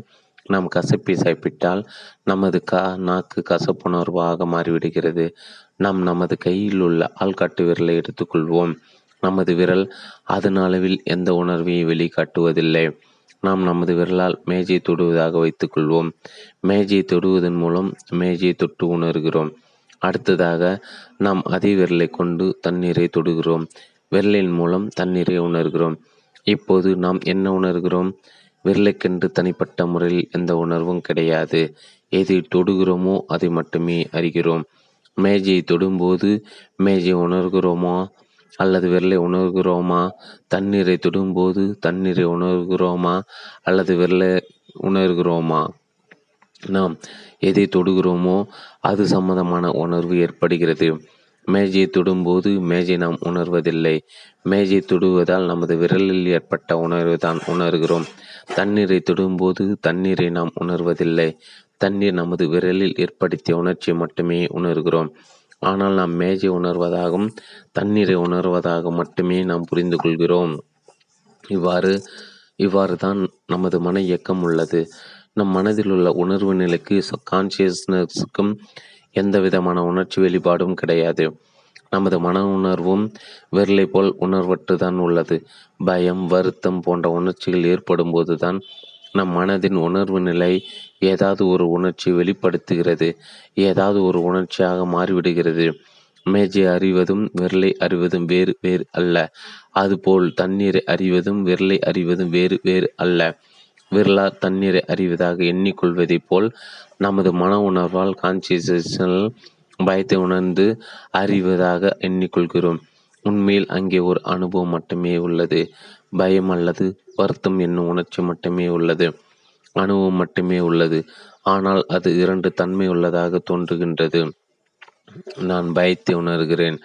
நாம் கசப்பை சாப்பிட்டால் நமது நாக்கு கசப்புணர்வாக மாறிவிடுகிறது. நாம் நமது கையில் உள்ள ஆள்காட்டு விரலை எடுத்துக்கொள்வோம். நமது விரல் அதன் அளவில் எந்த உணர்வையை வெளிக்காட்டுவதில்லை. நாம் நமது விரலால் மேஜையை தொடுவதாக வைத்துக்கொள்வோம். மேஜையை தொடுவதன் மூலம் மேஜையை தொட்டு உணர்கிறோம். அடுத்ததாக நாம் அதே விரலை கொண்டு தண்ணீரை தொடுகிறோம். விரலின் மூலம் தண்ணீரை உணர்கிறோம். இப்போது நாம் என்ன உணர்கிறோம்? விரலைக்கென்று தனிப்பட்ட முறையில் எந்த உணர்வும் கிடையாது. எதை தொடுகிறோமோ அதை மட்டுமே அறிகிறோம். மேஜையை தொடும்போது மேஜை உணர்கிறோமா அல்லது விரலை உணர்கிறோமா? தண்ணீரை தொடும்போது தண்ணீரை உணர்கிறோமா அல்லது விரலை உணர்கிறோமா? நாம் எதை தொடுகிறோமோ அது சம்பந்தமான உணர்வு ஏற்படுகிறது. மேஜையை தொடும்போது மேஜை நாம் உணர்வதில்லை. மேஜை தொடுவதால் நமது விரலில் ஏற்பட்ட உணர்வு தான் உணர்கிறோம். தண்ணீரை தொடும்போது தண்ணீரை நாம் உணர்வதில்லை. தண்ணீர் நமது விரலில் ஏற்படுத்திய உணர்ச்சி மட்டுமே உணர்கிறோம். ஆனால் நாம் மேஜை உணர்வதாகவும் தண்ணீரை உணர்வதாக மட்டுமே நாம் புரிந்து கொள்கிறோம். இவ்வாறு தான் நமது மன இயக்கம் உள்ளது. நம் மனதில் உள்ள உணர்வு நிலைக்கு கான்சியஸ்னஸுக்கும் எந்த விதமான உணர்ச்சி வெளிப்பாடும் கிடையாது. நமது மன உணர்வும் விரலை போல் உணர்வற்று தான் உள்ளது. பயம், வருத்தம் போன்ற உணர்ச்சிகள் ஏற்படும் போது தான் நம் மனதின் உணர்வு நிலை ஏதாவது ஒரு உணர்ச்சி வெளிப்படுத்துகிறது, ஏதாவது ஒரு உணர்ச்சியாக மாறிவிடுகிறது. மேஜை அறிவதும் விரலை அறிவதும் வேறு வேறு அல்ல. அதுபோல் தண்ணீரை அறிவதும் விரலை அறிவதும் வேறு வேறு அல்ல. விரலால் தண்ணீரை அறிவதாக எண்ணிக்கொள்வதை போல் நமது மன உணர்வால் கான்சியஸ்னல் பயத்தை உணர்ந்து அறிவதாக எண்ணிக்கொள்கிறோம். உண்மையில் அங்கே ஒரு அனுபவம் மட்டுமே உள்ளது. பயம் அல்லது வருத்தம் என்னும் உணர்ச்சி மட்டுமே உள்ளது, அனுபவம் மட்டுமே உள்ளது. ஆனால் அது இரண்டு தன்மை உள்ளதாக தோன்றுகின்றது. நான் பயத்தை உணர்கிறேன்,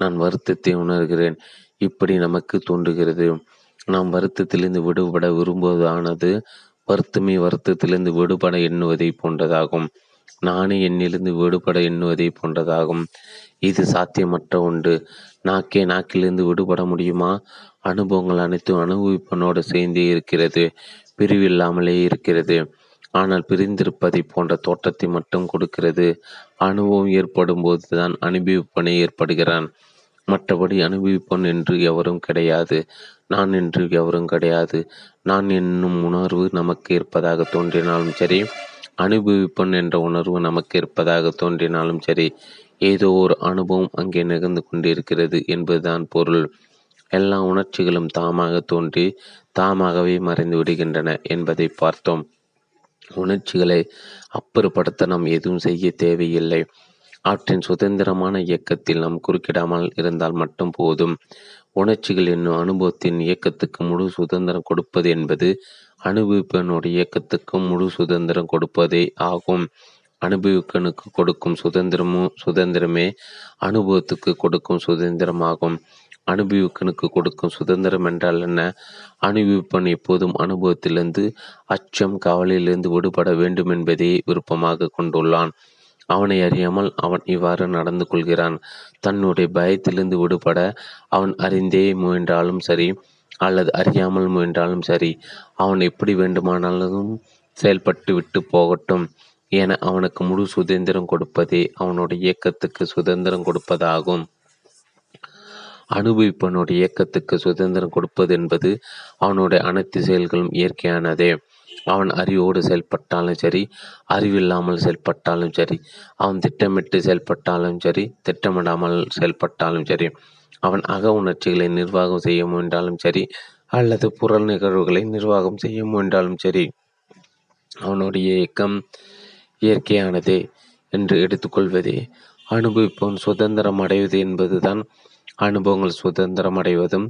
நான் வருத்தத்தை உணர்கிறேன். இப்படி நமக்கு தோன்றுகிறது. நாம் வருத்தத்திலிருந்து விடுபட விரும்புவதானது வருத்தமே வருத்தத்திலிருந்து விடுபட எண்ணுவதை போன்றதாகும், நானே என்னிலிருந்து விடுபட எண்ணுவதை போன்றதாகும். இது சாத்தியமற்ற ஒன்று. நாக்கிலிருந்து விடுபட முடியுமா? அனுபவங்கள் அனைத்தும் அனுபவிப்பனோடு சேர்ந்தே இருக்கிறது, பிரிவில்லாமலே இருக்கிறது. ஆனால் பிரிந்திருப்பதை போன்ற தோற்றத்தை மட்டும் கொடுக்கிறது. அனுபவம் ஏற்படும் போதுதான் அனுபவிப்பனை ஏற்படுகிறான். மற்றபடி அனுபவிப்பன் என்று எவரும் கிடையாது, நான் என்று எவரும் கிடையாது. நான் என்னும் உணர்வு நமக்கு இருப்பதாக தோன்றினாலும் சரி, அனுபவிப்பன் என்ற உணர்வு நமக்கு இருப்பதாக தோன்றினாலும் சரி, ஏதோ ஒரு அனுபவம் அங்கே நிகழ்ந்து கொண்டிருக்கிறது என்பதுதான் பொருள். எல்லா உணர்ச்சிகளும் தாமாக தோன்றி தாமாகவே மறைந்து விடுகின்றன என்பதை பார்த்தோம். உணர்ச்சிகளை அப்புறப்படுத்த நாம் எதுவும் செய்ய தேவையில்லை. அவற்றின் சுதந்திரமான இயக்கத்தில் நாம் குறுக்கிடாமல் இருந்தால் மட்டும் போதும். உணர்ச்சிகள் என்னும் அனுபவத்தின் இயக்கத்துக்கு முழு சுதந்திரம் கொடுப்பது என்பது அனுபவிப்பனுடைய இயக்கத்துக்கு முழு சுதந்திரம் கொடுப்பதே ஆகும். அனுபவிக்கனுக்கு கொடுக்கும் சுதந்திரமே அனுபவத்துக்கு கொடுக்கும் சுதந்திரமாகும். அனுபவிப்பனுக்கு கொடுக்கும் சுதந்திரம் என்றால் என்ன? அனுபவிப்பன் எப்போதும் அனுபவத்திலிருந்து, அச்சம் கவலையிலிருந்து விடுபட வேண்டும் என்பதே விருப்பமாக கொண்டுள்ளான். அவனை அறியாமல் அவன் இவ்வாறு நடந்து கொள்கிறான். தன்னுடைய பயத்திலிருந்து விடுபட அவன் அறிந்தே முயன்றாலும் சரி அல்லது அறியாமல் முயன்றாலும் சரி, அவன் எப்படி வேண்டுமானாலும் செயல்பட்டு விட்டு போகட்டும் என அவனுக்கு முழு சுதந்திரம் கொடுப்பதே அவனுடைய இயக்கத்துக்கு சுதந்திரம் கொடுப்பதாகும். அனுபவிப்பனுடைய இயக்கத்துக்கு சுதந்திரம் கொடுப்பது என்பது அவனுடைய அனைத்து செயல்களும் இயற்கையானதே. அவன் அறிவோடு செயல்பட்டாலும் சரி, அறிவில்லாமல் செயல்பட்டாலும் சரி, அவன் திட்டமிட்டு செயல்பட்டாலும் சரி, திட்டமிடாமல் செயல்பட்டாலும் சரி, அவன் அக உணர்ச்சிகளை நிர்வாகம் செய்ய முயன்றாலும் சரி அல்லது புறல் நிகழ்வுகளை நிர்வாகம் செய்ய முயன்றாலும் சரி, அவனுடைய இயக்கம் இயற்கையானதே என்று எடுத்துக்கொள்வதே அனுபவிப்பவன் சுதந்திரம் அடைவது என்பதுதான் அனுபவங்கள் சுதந்திரம் அடைவதும்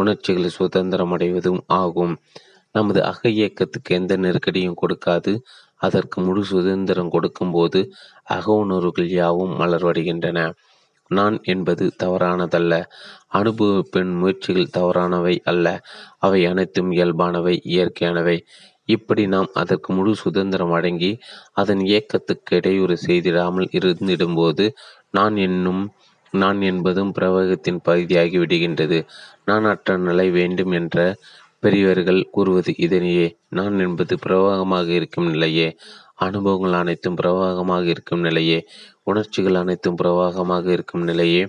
உணர்ச்சிகளை சுதந்திரம் அடைவதும் ஆகும். நமது அக இயக்கத்துக்கு எந்த நெருக்கடியும் கொடுக்காது. அதற்கு முழு சுதந்திரம் கொடுக்கும்போது அக உணர்வுகள் யாவும் மலர்வடைகின்றன. நான் என்பது தவறானதல்ல, அனுபவிப்பின் முயற்சிகள் தவறானவை அல்ல, அவை அனைத்தும் இயல்பானவை, இயற்கையானவை. இப்படி நாம் அதற்கு முழு சுதந்திரம் வழங்கி அதன் இயக்கத்துக்கு இடையூறு செய்திடாமல் இருந்திடும்போது நான் என்பதும் பிரவாகத்தின் பகுதியாகி விடுகின்றது. நான் அற்ற நிலை வேண்டும் என்ற பெரியவர்கள் கூறுவது இதனையே. நான் என்பது பிரவாகமாக இருக்கும் நிலையே, அனுபவங்கள் அனைத்தும் பிரவாகமாக இருக்கும் நிலையே, உணர்ச்சிகள் அனைத்தும் பிரவாகமாக இருக்கும் நிலையே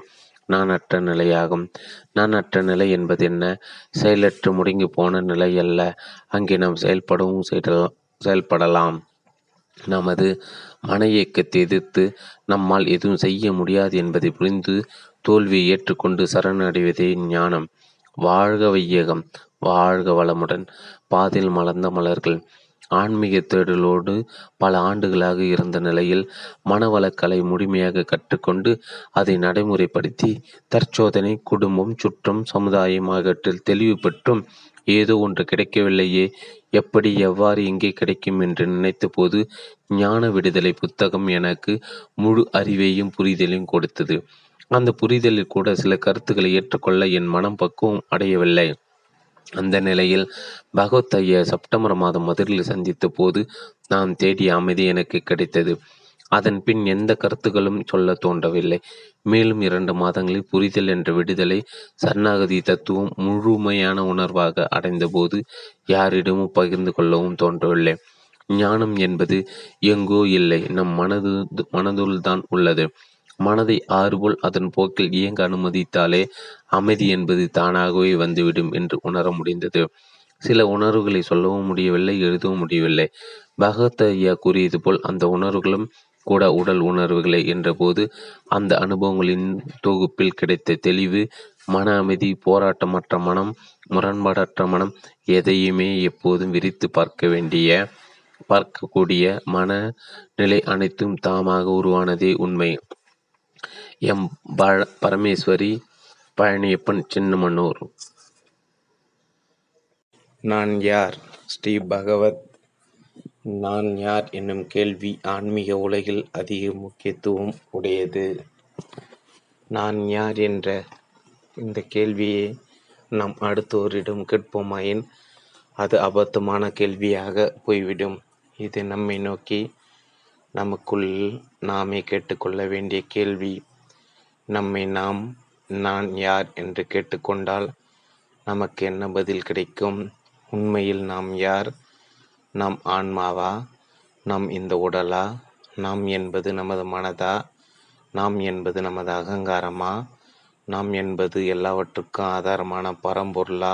நான் அற்ற நிலையாகும். நான் அற்ற நிலை என்பது என்ன? செயலற்று முடங்கி போன நிலை அல்ல. அங்கே நாம் செயல்படவும் செயல்படலாம். நமது மன இயக்கத்தை எதிர்த்து நம்மால் எதுவும் செய்ய முடியாது என்பதை புரிந்து தோல்வியை ஏற்றுக்கொண்டு சரணடைவதே ஞானம். வாழ்க வையகம், வாழ்க வளமுடன். பாதையில் மலர்ந்த மலர்கள். ஆன்மீக தேடலோடு பல ஆண்டுகளாக இருந்த நிலையில் மனவளக்கலை முழுமையாக கற்றுக்கொண்டு அதை நடைமுறைப்படுத்தி தற்சோதனை, குடும்பம், சுற்றம், சமுதாயம் ஆகியவற்றில் தெளிவு பெற்றும் ஏதோ ஒன்று கிடைக்கவில்லையே, எப்படி, எவ்வாறு, எங்கே கிடைக்கும் என்று நினைத்த போது ஞான விடுதலை புத்தகம் எனக்கு முழு அறிவையும் புரிதலையும் கொடுத்தது. அந்த புரிதலில் கூட சில கருத்துக்களை ஏற்றுக்கொள்ள என் மனம் பக்குவம் அடையவில்லை. அந்த நிலையில் பகவத் ஐயா செப்டம்பர் மாதம் மதுரையில் சந்தித்த போது நான் தேடிய அமைதி எனக்கு கிடைத்தது. அதன் பின் எந்த கருத்துக்களும் சொல்ல தோன்றவில்லை. மேலும் 2 மாதங்களில் புரிதல் என்ற விடுதலை, சரணாகதி தத்துவம் முழுமையான உணர்வாக அடைந்த போது யாரிடமும் பகிர்ந்து கொள்ளவும் தோன்றவில்லை. ஞானம் என்பது எங்கோ இல்லை, நம் மனதுள் தான் உள்ளது. மனதை ஆறுபோல் அதன் போக்கில் இயங்க அனுமதித்தாலே அமைதி என்பது தானாகவே வந்துவிடும் என்று உணர முடிந்தது. சில உணர்வுகளை சொல்லவும் முடியவில்லை, எழுதவும் முடியவில்லை. பகவத் ஐயா கூறியது போல் அந்த உணர்வுகளும் கூட உடல் உணர்வுகளை என்றபோது அந்த அனுபவங்களின் தொகுப்பில் கிடைத்த தெளிவு, மன அமைதி, போராட்டமற்ற மனம், முரண்பாடற்ற மனம், எதையுமே எப்போதும் விரித்து பார்க்கக்கூடிய மன நிலை அனைத்தும் தாமாக உருவானதே உண்மை. எம். பரமேஸ்வரி, பழனியப்பன், சின்னமனூர். நான் யார்? ஸ்ரீ பகவத் நான் யார் என்னும் கேள்வி ஆன்மீக உலகில் அதிக முக்கியத்துவம் உடையது. நான் யார் என்ற இந்த கேள்வியை நாம் அடுத்தோரிடம் கேட்போமாயின் அது அபத்தமான கேள்வியாக போய்விடும். இது நம்மை நோக்கி நமக்குள் நாமே கேட்டுக்கொள்ள வேண்டிய கேள்வி. நம்மை நாம் நான் யார் என்று கேட்டுக்கொண்டால் நமக்கு என்ன பதில் கிடைக்கும்? உண்மையில் நாம் யார்? நாம் ஆன்மாவா? நாம் இந்த உடலா? நாம் என்பது நமது மனதா? நாம் என்பது நமது அகங்காரமா? நாம் என்பது எல்லாவற்றுக்கும் ஆதாரமான பரம்பொருளா?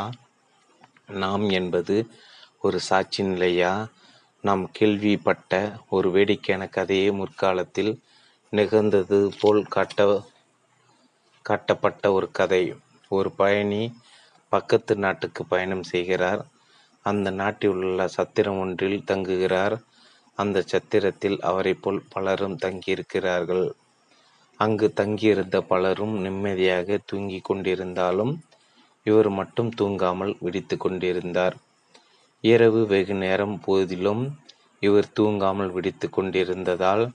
நாம் என்பது ஒரு சாட்சி நிலையா? நாம் கேள்விப்பட்ட ஒரு வேடிக்கையான கதையே முற்காலத்தில் நிகழ்ந்தது போல் காட்டப்பட்ட ஒரு கதை. ஒரு பயணி பக்கத்து நாட்டுக்கு பயணம் செய்கிறார். அந்த நாட்டில் உள்ள சத்திரம் ஒன்றில் தங்குகிறார். அந்த சத்திரத்தில் அவரை போல் பலரும் தங்கியிருக்கிறார்கள். அங்கு தங்கியிருந்த பலரும் நிம்மதியாக தூங்கி கொண்டிருந்தாலும் இவர் மட்டும் தூங்காமல் விழித்து கொண்டிருந்தார். இரவு வெகு நேரம் போதிலும் இவர் தூங்காமல் விழித்து கொண்டிருந்ததால்